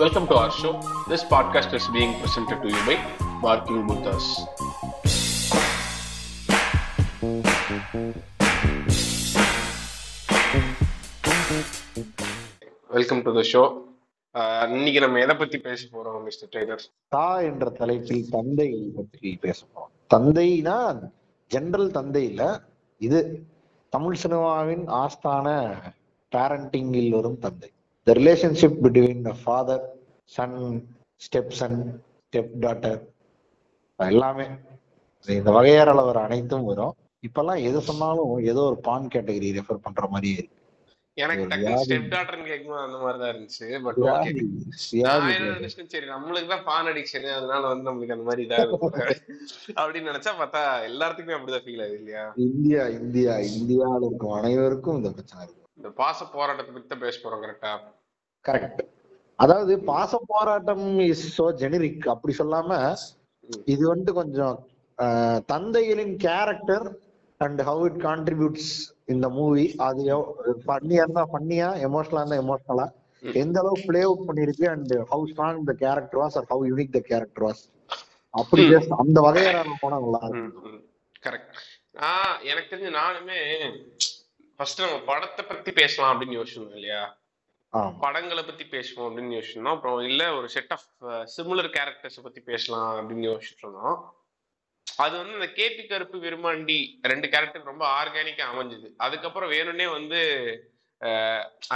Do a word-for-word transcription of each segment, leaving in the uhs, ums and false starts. Welcome to our show. This podcast is being presented to you by Barking Buddhas. Welcome to the show. இன்னைக்கு நம்ம எதை பத்தி பேச போறோம் மிஸ்டர் டைலர்? தா என்ற தலைப்பில் தந்தை பற்றி பேச போறோம். தந்தைனா ஜெனரல் தந்தை இல்ல, இது தமிழ் சினிமாவின் ஆஸ்தான பேரண்டிங்கில் வரும் தந்தை. The relationship between the father, son, stepson, stepdaughter, எல்லாமே இந்த வகையார் அளவர் அனைத்தும் வரும். இப்பெல்லாம் எது சொன்னாலும் ஏதோ ஒரு பான் கேட்டகரி ரெஃபர் பண்ற மாதிரியே இருக்கு. எனக்கு ஸ்டெப் டாட்டர்னு கேட்கும்போது அந்த மாதிரிதான் இருந்துச்சு. பட் சரி, நம்மளுக்கு தான் பான் அடிக்ஷன், அதனால வந்து நம்மளுக்கு அந்த மாதிரி இதா அப்படின்னு நினைச்சா பார்த்தா எல்லாத்துக்குமே அப்படிதான் ஃபீல் ஆகுது இல்லையா? இந்தியா இந்தியா இந்தியாவில் இருக்கும் அனைவருக்கும் இந்த பிரச்சனை இருக்கு. இந்த பாச போராட்டத்தை பத்தி பேச போறோம். கரெக்டா? கரெக்ட். அதாவது பாச போராட்டம் இஸ் சோ ஜெனரிக் அப்படி சொல்லாம இது வந்து கொஞ்சம் தந்தைகளின் character and how it contributes இந்த மூவி, அது ஃபன்னியா இருந்தா ஃபன்னியா, எமோஷனலா இருந்தா எமோஷனலா, எந்த அளவுக்கு பிளே அவுட் பண்ணிருக்கு and how strong the character was or how unique the character was, அப்படி அந்த வகையான போனா நல்லா இருக்கும். கரெக்ட். ஆஹ் எனக்கு தெரிஞ்ச நானுமே ஃபர்ஸ்ட் நம்ம படத்தை பத்தி பேசலாம் அப்படின்னு யோசிச்சோம் இல்லையா? படங்களை பத்தி பேசுவோம் அப்படின்னு யோசிச்சோம்னா அப்புறம் இல்ல ஒரு செட் ஆஃப் சிமிலர் கேரக்டர்ஸை பத்தி பேசலாம் அப்படின்னு யோசிச்சுட்டு இருந்தோம். அது வந்து இந்த கேபி கருப்பு விருமாண்டி ரெண்டு கேரக்டர் ரொம்ப ஆர்கானிக்கா அமைஞ்சது. அதுக்கப்புறம் வேணும்னே வந்து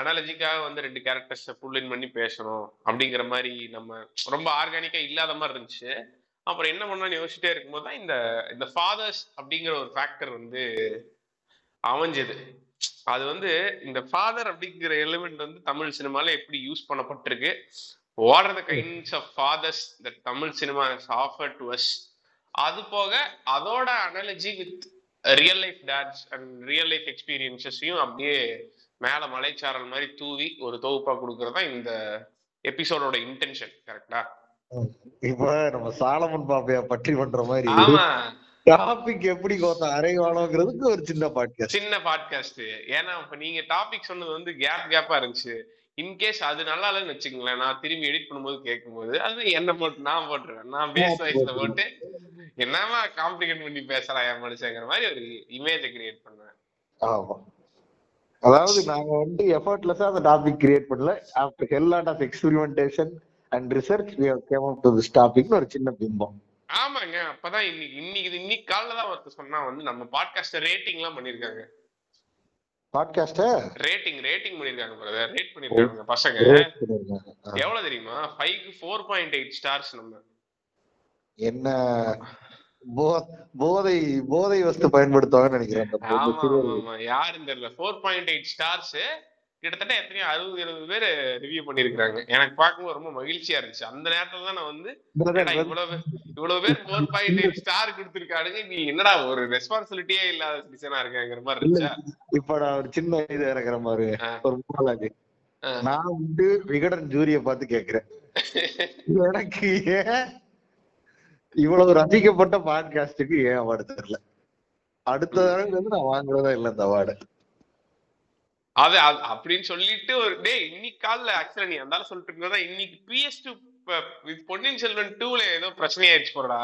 அனாலஜிக்காக வந்து ரெண்டு கேரக்டர்ஸை புல்லின் பண்ணி பேசணும் அப்படிங்கிற மாதிரி நம்ம ரொம்ப ஆர்கானிக்கா இல்லாத மாதிரி இருந்துச்சு. அப்புறம் என்ன பண்ணான்னு யோசிச்சுட்டே இருக்கும்போது தான் இந்த இந்த ஃபாதர்ஸ் அப்படிங்கிற ஒரு ஃபேக்டர் வந்து அமைஞ்சது. அது வந்து இந்த ஃபாதர் அப்படிங்கிற எலிமெண்ட் வந்து தமிழ் சினிமால எப்படி யூஸ் பண்ணப்பட்டிருக்கு, what are the kinds of fathers that Tamil cinema has offered to us, அது போக அதோட analogy with real life dads and real life எக்ஸ்பீரியன்ஸஸையும் அப்படியே மேல மலைச்சாரல் மாதிரி தூவி ஒரு தொகுப்பா கொடுக்கறதா இந்த எபிசோடோட இன்டென்ஷன். கரெக்டா? இப்ப நம்ம சாலமன் பாப்பையா பற்றி பண்ற மாதிரி டாபிக் எப்படி அரைவானோங்கிறதுக்கு ஒரு சின்ன பாட்காஸ்ட் சின்ன பாட்காஸ்ட். ஏன்னா இப்ப நீங்க டாபிக் சொன்னது வந்து கேப் கேப்பா இருந்துச்சு. இன்கேஸ் அது நல்லா இல்லைன்னு வச்சுக்கோங்களேன், நான் திரும்பி எடிட் பண்ணும்போது கேட்கும்போது அது என்ன போட்டு நான் போட்டுருவேன், நான் பேஸ் வைஸ்ல போட்டு என்னமா காம்ப்ளிகேட் பண்ணி பேசலாம் என் மனுஷங்கிற மாதிரி ஒரு இமேஜை கிரியேட் பண்ணுவேன். ஆமா, அதாவது நாங்க வந்து எஃபர்ட்லெஸா அந்த டாபிக் கிரியேட் பண்ணல. After hell lot of experimentation and research we have came up to this டாபிக்னு ஒரு சின்ன பிம்பம். ஆமாங்க, அப்பதான் இன்னைக்கு இன்னைக்கு இன்னைக்கு காலைல தான் ஒருத்தர் சொன்னா வந்து நம்ம பாட்காஸ்டர் ரேட்டிங் எல்லாம் பண்ணிருக்காங்க. பாட்காஸ்டர் ரேட்டிங் ரேட்டிங் பண்ணிருக்காங்க பிரதர், ரேட் பண்ணிருக்காங்க பசங்க. எவ்வளவு தெரியுமா? ஃபைவ் க்கு ஃபோர் பாயிண்ட் எயிட் ஸ்டார்ஸ். நம்ம என்ன போதை போதை வஸ்து பயன்படுத்துவாங்கன்னு நினைக்கிறேன், யாரும் தெரியல. ஃபோர் பாயிண்ட் எயிட் ஸ்டார்ஸ், கிட்டத்தட்ட எத்தனையோ அறுபது எழுபது பேர் ரிவ்யூ பண்ணிருக்காங்க. எனக்கு பார்க்கும்போது ரொம்ப மகிழ்ச்சியா இருந்துச்சு. அந்த நேரத்துல தான் நான் வந்து இவ்வளவு இவ்வளவு பேர் ஃபோர் பாயிண்ட் எயிட் ஸ்டார் கொடுத்துருக்காருங்க, நீ என்னடா ஒரு ரெஸ்பான்சிபிலிட்டியே இல்லாத சிட்டிசனா இருக்காங்கிற மாதிரி இருந்துச்சா? இப்ப நான் ஒரு சின்ன இது இறக்குற மாதிரி ஒரு மூணாவது நான் வந்து விகடன் ஜூரிய பார்த்து கேக்குறேன், எனக்கு ஏன் இவ்வளவு ரசிக்கப்பட்ட பாட்காஸ்டுக்கு ஏன் அவார்டு தெரியல? அடுத்த தடவை வந்து நான் வாங்குறதா இல்லை இந்த அவார்டு அது அப்படின்னு சொல்லிட்டு ஒரு டே இன்னைக்கு காலில் ஆக்சுவலா நீ அந்த சொல்லிட்டு இருந்தா இன்னைக்கு PS two with Ponniyin Selvan டூல ஏதோ பிரச்சனை ஆயிடுச்சு போறா.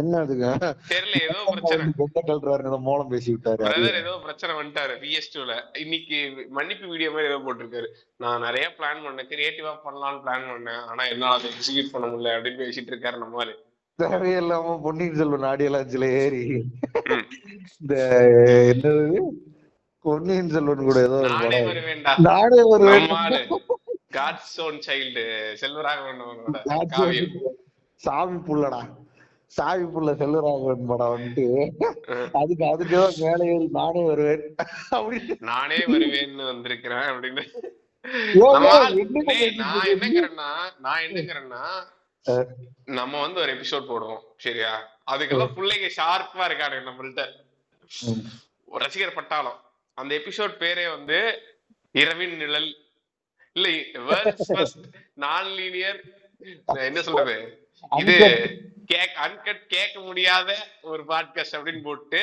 என்ன அதுக்கு தெரியல, ஏதோ பிரச்சனை மூலம் பேசி விட்டாரு, ஏதோ பிரச்சனை வந்துட்டாரு பிஎஸ் டூல. இன்னைக்கு மன்னிப்பு வீடியோ மாதிரி ஏதோ போட்டிருக்காரு, நான் நிறைய பிளான் பண்ணேன், கிரியேட்டிவா பண்ணலாம்னு பிளான் பண்ணேன், ஆனா என்னால அதை எக்ஸிக்யூட் பண்ண முடியல அப்படின்னு பேசிட்டு இருக்காரு. நம்மளு தேவையில்லாம பொன்னியின் செல்வன் ஆடியலாஞ்சில ஏறி இந்த என்னது பொன்னியின் செல்வன் கூட ஏதோ நாடே ஒரு சாமி புள்ளடா சாமி புள்ள செல்வராகவன் படம் வந்துட்டு அதுக்கு அதுக்கு ஏதோ மேலே ஏறி நானே வருவேன் அப்படின்னு நானே வருவேன்னு வந்திருக்கிறேன் அப்படின்னு. நான் என்னங்கிறேன்னா நான் என்னங்கிறேன்னா நம்ம வந்து ஒரு எபிசோட் போடுவோம் சரியா? அதுக்கெல்லாம் பிள்ளைங்க ஷார்ப்பா இருக்காரு. நம்மள்ட்ட ரசிகர் பட்டாளம், அந்த எபிசோட் பேரே வந்து இரவின் நிழல் இல்ல, வேர்ல்ட்ஸ் ஃபர்ஸ்ட் நான் லீனியர் என்ன சொல்றது இது கேக் அன்கட் கேட்க முடியாத ஒரு பாட்காஸ்ட் அப்படின்னு போட்டு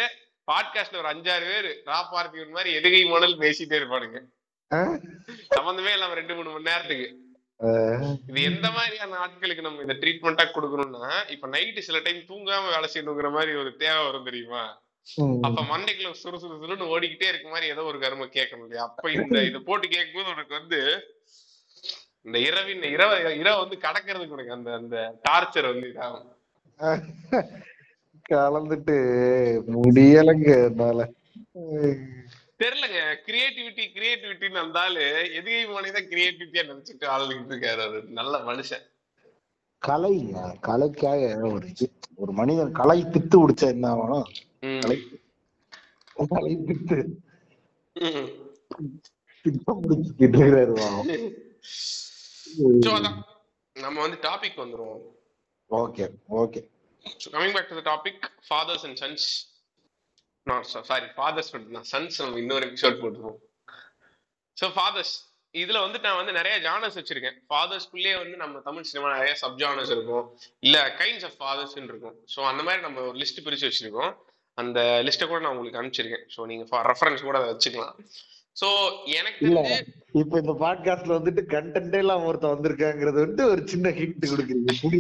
பாட்காஸ்ட்ல ஒரு அஞ்சாறு பேர் ராபார்த்தியன் மாதிரி எதுகை மணல் பேசிட்டே இருப்பானுங்க சம்பந்தமே இல்லாம ரெண்டு மூணு மணி நேரத்துக்கு. இது எந்த மாதிரியான ஆட்களுக்கு நம்ம இந்த ட்ரீட்மெண்டா கொடுக்கணும்னா, இப்ப நைட்டு சில டைம் தூங்காம வேலை செய்யணுங்கிற மாதிரி ஒரு தேவை வரும் தெரியுமா, அப்ப மண்டைக்குள்ள சுறுசுறுன்னு ஓடிக்கிட்டே இருக்க மாதிரி ஏதோ ஒரு கர்ம கேட்கணும் இல்லையா. அப்ப இந்த இது போட்டு கேட்கும் போது உனக்கு வந்து இந்த இரவின் இரவு இரவு வந்து கடக்கிறதுக்கு உனக்கு அந்த அந்த டார்ச்சர் வந்து இதாகும். கலந்துட்டு முடியலங்க தெரியலங்க. கிரியேட்டிவிட்டி கிரியேட்டிவிட்டின்னு வந்தாலும் எதுகை மனிதன் கிரியேட்டிவிட்டியா நினைச்சிட்டு ஆளுகிட்டு இருக்காரு. அது நல்ல மனுஷன். கலை கலைக்காக ஒரு ஒரு மனிதன் கலை பித்து பிடிச்சா என்ன ஆகணும், கலை கலை பித்து பித்தம் பிடிச்சிட்டு இருக்கிறாரு. நம்ம வந்து டாபிக் வந்துருவோம். Okay okay. So coming back to the topic, fathers and sons. No, so, sorry, fathers and sons. நம்ம இன்னொரு எபிசோட் போடுவோம். So fathers, இதுல வந்து நான் வந்து நிறைய ஜானர்ஸ் வச்சிருக்கேன். ஃபாதர்ஸ்க்குள்ளே வந்து நம்ம தமிழ் சினிமா நிறைய சப் ஜானர்ஸ் இருக்கும் இல்ல, கைண்ட்ஸ் ஆஃப் ஃபாதர்ஸ் இருக்கும். ஸோ அந்த மாதிரி நம்ம ஒரு லிஸ்ட் பிரிச்சு வச்சிருக்கோம். அந்த லிஸ்ட்டை கூட நான் உங்களுக்கு அனுப்பிச்சிருக்கேன். ஸோ நீங்க ரெஃபரன்ஸ் கூட அதை வச்சுக்கலாம். ஸோ எனக்கு இப்ப இந்த பாட்காஸ்ட்ல வந்துட்டு கண்டென்ட் எல்லாம் ஒருத்த வந்திருக்காங்கிறது வந்து ஒரு சின்ன ஹிண்ட் கொடுக்குறீங்க.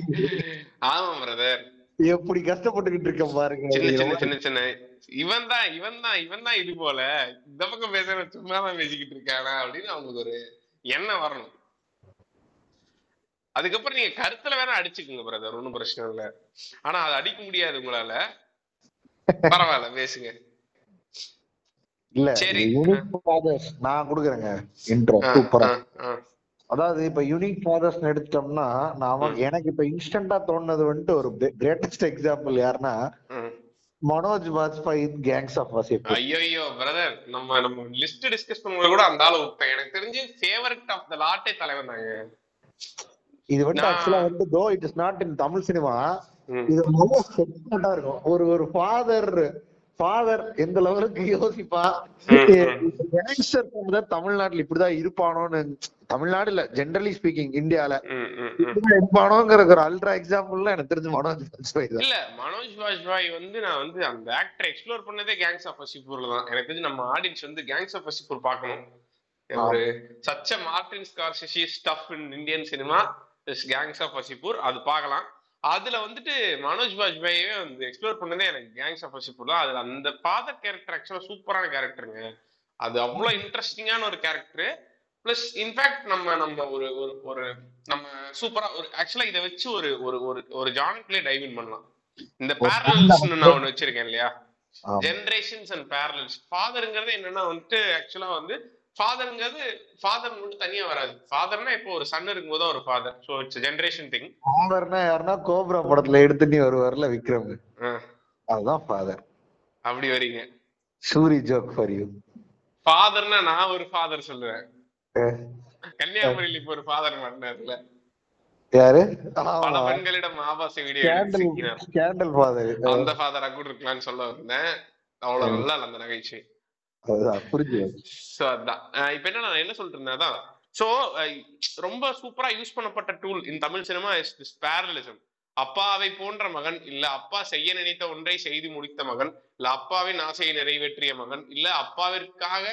ஆமா பிரதர், எப்படி கஷ்டப்பட்டுக்கிட்டு இருக்க பாருங்க. இவன் தான் இவன் தான் இவன் தான் இது போல இந்த பக்கம் பேசுற சும்மா தான் பேசிக்கிட்டு இருக்கானா அப்படின்னு அவங்களுக்கு ஒரு எண்ணம் வரணும். அதுக்கப்புறம் நீங்க கருத்துல வேணா அடிச்சுக்குங்க பிரதர், ஒன்னும் பிரச்சனை இல்லை. ஆனா அது அடிக்க முடியாது உங்களால. பரவாயில்ல பேசுங்க. இல்ல சரி, நான் கொடுக்குறேங்க இன்ட்ரோ சூப்பரா. அதாவது இப்ப யூனிக் ஃபாதர்ஸ் எடுத்துட்டோம்னா, நான் எனக்கு இப்ப இன்ஸ்டன்டா தோணுது வந்துட்டு ஒரு கிரேட்டஸ்ட் எக்ஸாம்பிள் யாருன்னா மனோஜ் வாஜ்பாய் கேங்ஸ் ஆஃப் வாசிப்பு. ஐயோ பிரதர், நம்ம நம்ம லிஸ்ட் டிஸ்கஸ் பண்ணும்போது கூட அந்த ஆளு உப்பேன். எனக்கு தெரிஞ்சு ஃபேவரட் ஆஃப் தி லாட்டே தலைவன் தாங்க. இது வந்து ஆக்சுவலா வந்து though it is not in Tamil cinema, இது ரொம்ப செட்டா இருக்கும். ஒரு ஒரு ஃபாதர் ஃபாதர் எந்த லெவலுக்கு யோசிப்பா, யங்ஸ்டர் தமிழ்நாட்டுல இப்படிதான் இருப்பானோன்னு, தமிழ்நாடு இல்ல ஜெனரலி ஸ்பீக்கிங் இந்தியால இருப்பானோங்கிற ஒரு அல்ட்ரா எக்ஸாம்பிள்ல எனக்கு தெரிஞ்சு மனோஜ் வாஜ்பாய் தான். இல்ல மனோஜ் வாஜ்பாய் வந்து நான் வந்து அந்த ஆக்டர் எக்ஸ்ப்ளோர் பண்ணதே கேங்ஸ் ஆஃப் வசிப்பூர்ல தான். எனக்கு தெரிஞ்சு நம்ம ஆடியன்ஸ் வந்து கேங்ஸ் ஆஃப் வசிப்பூர் பார்க்கணும். ஒரு such a Martin Scorsese stuff in Indian cinema is gangs of Wasseypur, அது பார்க்கலாம். அதுல வந்துட்டு மனோஜ் வாஜ்பாயே வந்து எக்ஸ்ப்ளோர் பண்ணதே எனக்கு கேங்ஸ் ஆஃப் வசிப்பூர் தான். அதுல அந்த ஃபாதர் கேரக்டர் ஆக்சுவலா சூப்பரான கேரக்டருங்க. அது அவ்வளவு இன்ட்ரெஸ்டிங்கான ஒரு கேரக்டரு. பிளஸ் இன்ஃபேக்ட் நம்ம நம்ம ஒரு ஒரு நம்ம சூப்பரா ஒரு ஆக்சுவலா இதை வச்சு ஒரு ஒரு ஒரு ஜானர்க்குள்ளே டைவ் இன் பண்ணலாம். இந்த பேரலல்ஸ்னு நான் ஒண்ணு வச்சிருக்கேன் இல்லையா, ஜெனரேஷன்ஸ் அண்ட் பேரலல்ஸ். ஃபாதருங்கிறது என்னன்னா வந்துட்டு ஆக்சுவலா வந்து ஃபாதருங்கிறது ஃபாதர் மட்டும் தனியா வராது. ஃபாதர்னா இப்போ ஒரு சன் இருக்கும்போது ஒரு father. So it's generation thing. ஃபாதர்னா யாருன்னா கோப்ரா படத்துல எடுத்துட்டு வருவார்ல விக்ரம், அதுதான் ஃபாதர். அப்படி வரீங்க சூரி ஜோக் ஃபார் யூ. ஃபாதர்னா நான் ஒரு ஃபாதர் சொல்லுவேன். கன்னியாகுமரியில இப்ப ஒரு ஃபாதர் மாட்டினார்ல யாரு, பல பெண்களிடம் ஆபாச வீடியோ அந்த ஃபாதரா கூட இருக்கலாம்னு சொல்ல வந்தேன். அவ்வளவு நல்லா அந்த நகைச்சுவை. இப்ப என்ன நான் என்ன சொல்லிட்டு இருந்தேன் அதான். சோ ரொம்ப சூப்பரா யூஸ் பண்ணப்பட்ட tool in Tamil cinema is this parallelism. அப்பாவை போன்ற மகன், இல்ல அப்பா செய்ய நினைத்த ஒன்றை செய்து முடித்த மகன், இல்ல அப்பாவின் ஆசையை நிறைவேற்றிய மகன், இல்ல அப்பாவிற்காக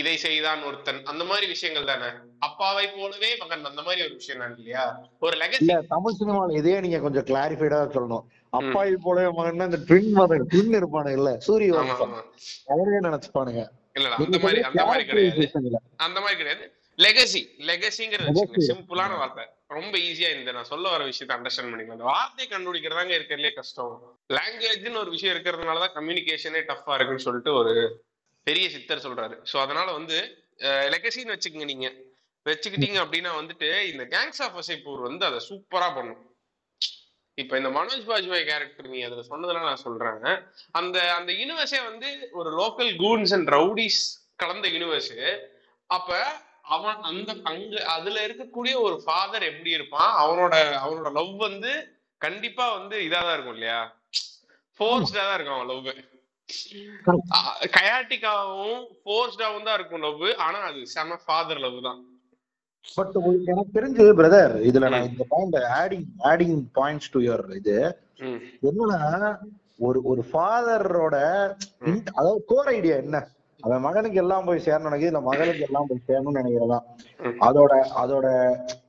இதை செய்தான் ஒருத்தன், அந்த மாதிரி விஷயங்கள் தானே. அப்பாவை போலவே மகன், அந்த மாதிரி ஒரு விஷயம் தான் இல்லையா ஒரு லெகசி. தமிழ் சினிமால இதே நீங்க கொஞ்சம் கிளாரிஃபைடா சொல்லணும். அப்பாவை போலவே மகன், இந்த ட்வின் மதன் ட்வின் இருப்பானுங்க இல்ல சூரிய அவரே நினைச்சுப்பானுங்க. இல்ல அந்த மாதிரி அந்த மாதிரி கிடையாது, அந்த மாதிரி கிடையாது. லெகசி லெகசிங்கிறது சிம்பிளான வார்த்தை, ரொம்ப ஈஸியா இந்த நான் சொல்ல வர விஷயத்தை அண்டர்ஸ்டாண்ட் பண்ணிக்கலாம். அந்த வார்த்தையை கண்டுபிடிக்கிறதாங்க இருக்கிறதுலே கஷ்டம். லாங்குவேஜ்னு ஒரு விஷயம் இருக்கிறதுனாலதான் கம்யூனிகேஷனே டஃபா இருக்குன்னு சொல்லிட்டு ஒரு பெரிய சித்தர் சொல்றாரு. ஸோ அதனால வந்து லெகசின்னு வச்சுக்கோங்க. நீங்க வச்சுக்கிட்டீங்க அப்படின்னா வந்துட்டு இந்த கேங்ஸ் ஆஃப் வசைப்பூர் வந்து அதை சூப்பரா பண்ணும். இப்ப இந்த மனோஜ் வாஜ்பாய் கேரக்டர் நீ அதுல சொன்னதுனால நான் சொல்றேன், அந்த அந்த யூனிவர்ஸே வந்து ஒரு லோக்கல் கூன்ஸ் அண்ட் ரவுடிஸ் கலந்த யூனிவர்ஸ். அப்ப அவன் அந்த அங்க அதுல இருக்கக்கூடிய ஒரு ஃபாதர் எப்படி இருப்பான், அவனோட அவனோட லவ் வந்து கண்டிப்பா வந்து இதாதான் இருக்கும் இல்லையா, ஃபோர்ஸ்டா தான் இருக்கும் அவன் லவ். கயாட்டிக்காவும் ஃபோர்ஸ்டாவும் தான் இருக்கும் லவ். ஆனா அது செம ஃபாதர் லவ் தான். பட் எனக்கு தெரிஞ்சு பிரதர் இதுல நான் இந்த point adding adding points to your இது என்னன்னா, ஒரு ஒரு ஃபாதரோட அதாவது கோர் ஐடியா என்ன, அவன் மகனுக்கு எல்லாம் போய் சேரணும் நினைக்கிது, இல்ல மகளுக்கு எல்லாம் போய் சேரணும்னு நினைக்கிறதான். அதோட அதோட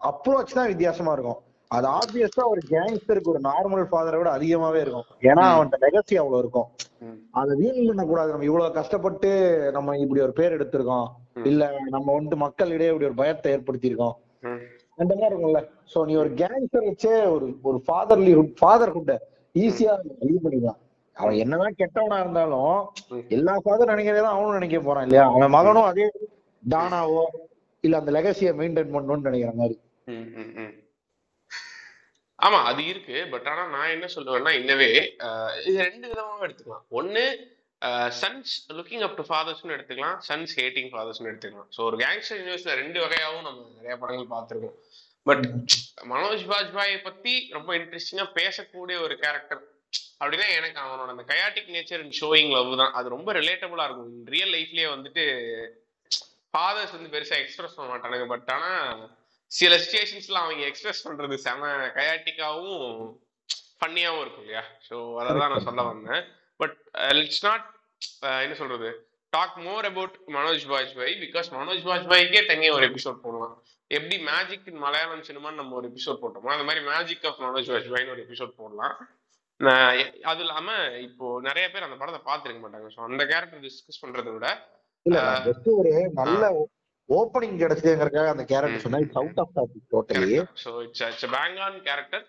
அப்ரோச் தான் வித்தியாசமா இருக்கும். அது ஆப்வியஸா ஒரு கேங்ஸ்டருக்கு ஒரு நார்மல் ஃபாதரை விட அதிகமாவே இருக்கும். ஏன்னா அவன் லெகசி அவ்வளவு இருக்கும். அதை வீண் பண்ண கூடாது. நம்ம இவ்வளவு கஷ்டப்பட்டு நம்ம இப்படி ஒரு பேர் எடுத்திருக்கோம், இல்ல நம்ம வந்து மக்களிடையே இப்படி ஒரு பயத்தை ஏற்படுத்தியிருக்கோம் அந்த மாதிரி இருக்கும்ல. சோ நீ ஒரு கேங்ஸ்டர் வச்சே ஒரு ஒரு ஃபாதர்லி ஃபாதர்ஹுட்ட ஈஸியா லீவ் பண்ணிக்கலாம். அவன் என்னதான் கெட்டவனா இருந்தாலும் எல்லா ஃபாதரும் நினைக்கிறதான் அவனும் நினைக்க போறான் இல்லையா. அவன் மகனும் அதே டானாவோ இல்ல அந்த லெகசியை மெயின்டைன் பண்ணணும்னு நினைக்கிற மாதிரி. ஆமா அது இருக்கு. பட் ஆனா நான் என்ன சொல்லுவேன்னா இன்னவே இது ரெண்டு விதமாக எடுத்துக்கலாம். ஒன்னு சன்ஸ் லுக்கிங் அப் டு ஃபாதர்ஸ்னு எடுத்துக்கலாம், சன்ஸ் ஹேட்டிங் ஃபாதர்ஸ்னு எடுத்துக்கலாம். ஸோ ஒரு கேங்ஸ்டர் யூனிவர்ஸ்ல ரெண்டு வகையாகவும் நம்ம நிறைய படங்கள் பார்த்துருக்கோம். பட் மனோஜ் பாஜ்பாயை பத்தி ரொம்ப இன்ட்ரெஸ்டிங்கா பேசக்கூடிய ஒரு கேரக்டர் அப்படின்னா எனக்கு அவனோட அந்த chaotic nature and showing love தான். அது ரொம்ப ரிலேட்டபுளா இருக்கும். ரியல் லைஃப்லயே வந்துட்டு ஃபாதர்ஸ் வந்து பெருசா எக்ஸ்பிரஸ் பண்ண மாட்டானுங்க. பட் ஆனா சில சிச்சுவேஷன்ஸ்ல அவங்க எக்ஸ்பிரஸ் பண்றது செம கயாட்டிக்காவும் ஃபன்னியாவும் இருக்கும் இல்லையா. ஸோ அதான் நான் சொல்ல வந்தேன். பட் இட்ஸ் நாட் என்ன சொல்றது talk more about Manoj Bajpayee because Manoj பாஜ்பாய்க்கே தனியாக ஒரு எபிசோட் போடலாம். எப்படி மேஜிக் இன் மலையாளம் சினிமான்னு நம்ம ஒரு எபிசோட் போட்டோமோ அந்த மாதிரி மேஜிக் ஆஃப் மனோஜ் பாஜ்பாய்னு ஒரு எபிசோட் போடலாம். அது இல்லாம இப்போ நிறைய பேர் அந்த படத்தை பார்த்துருக்க மாட்டாங்க. ஸோ அந்த கேரக்டர் டிஸ்கஸ் பண்றதை விட ஒரு நல்ல ஓப்பனிங் கிடைச்சதுங்கிறதுக்காக அந்த கேரக்டர் சொன்னா it's out of topic totally. So it's it's bang on character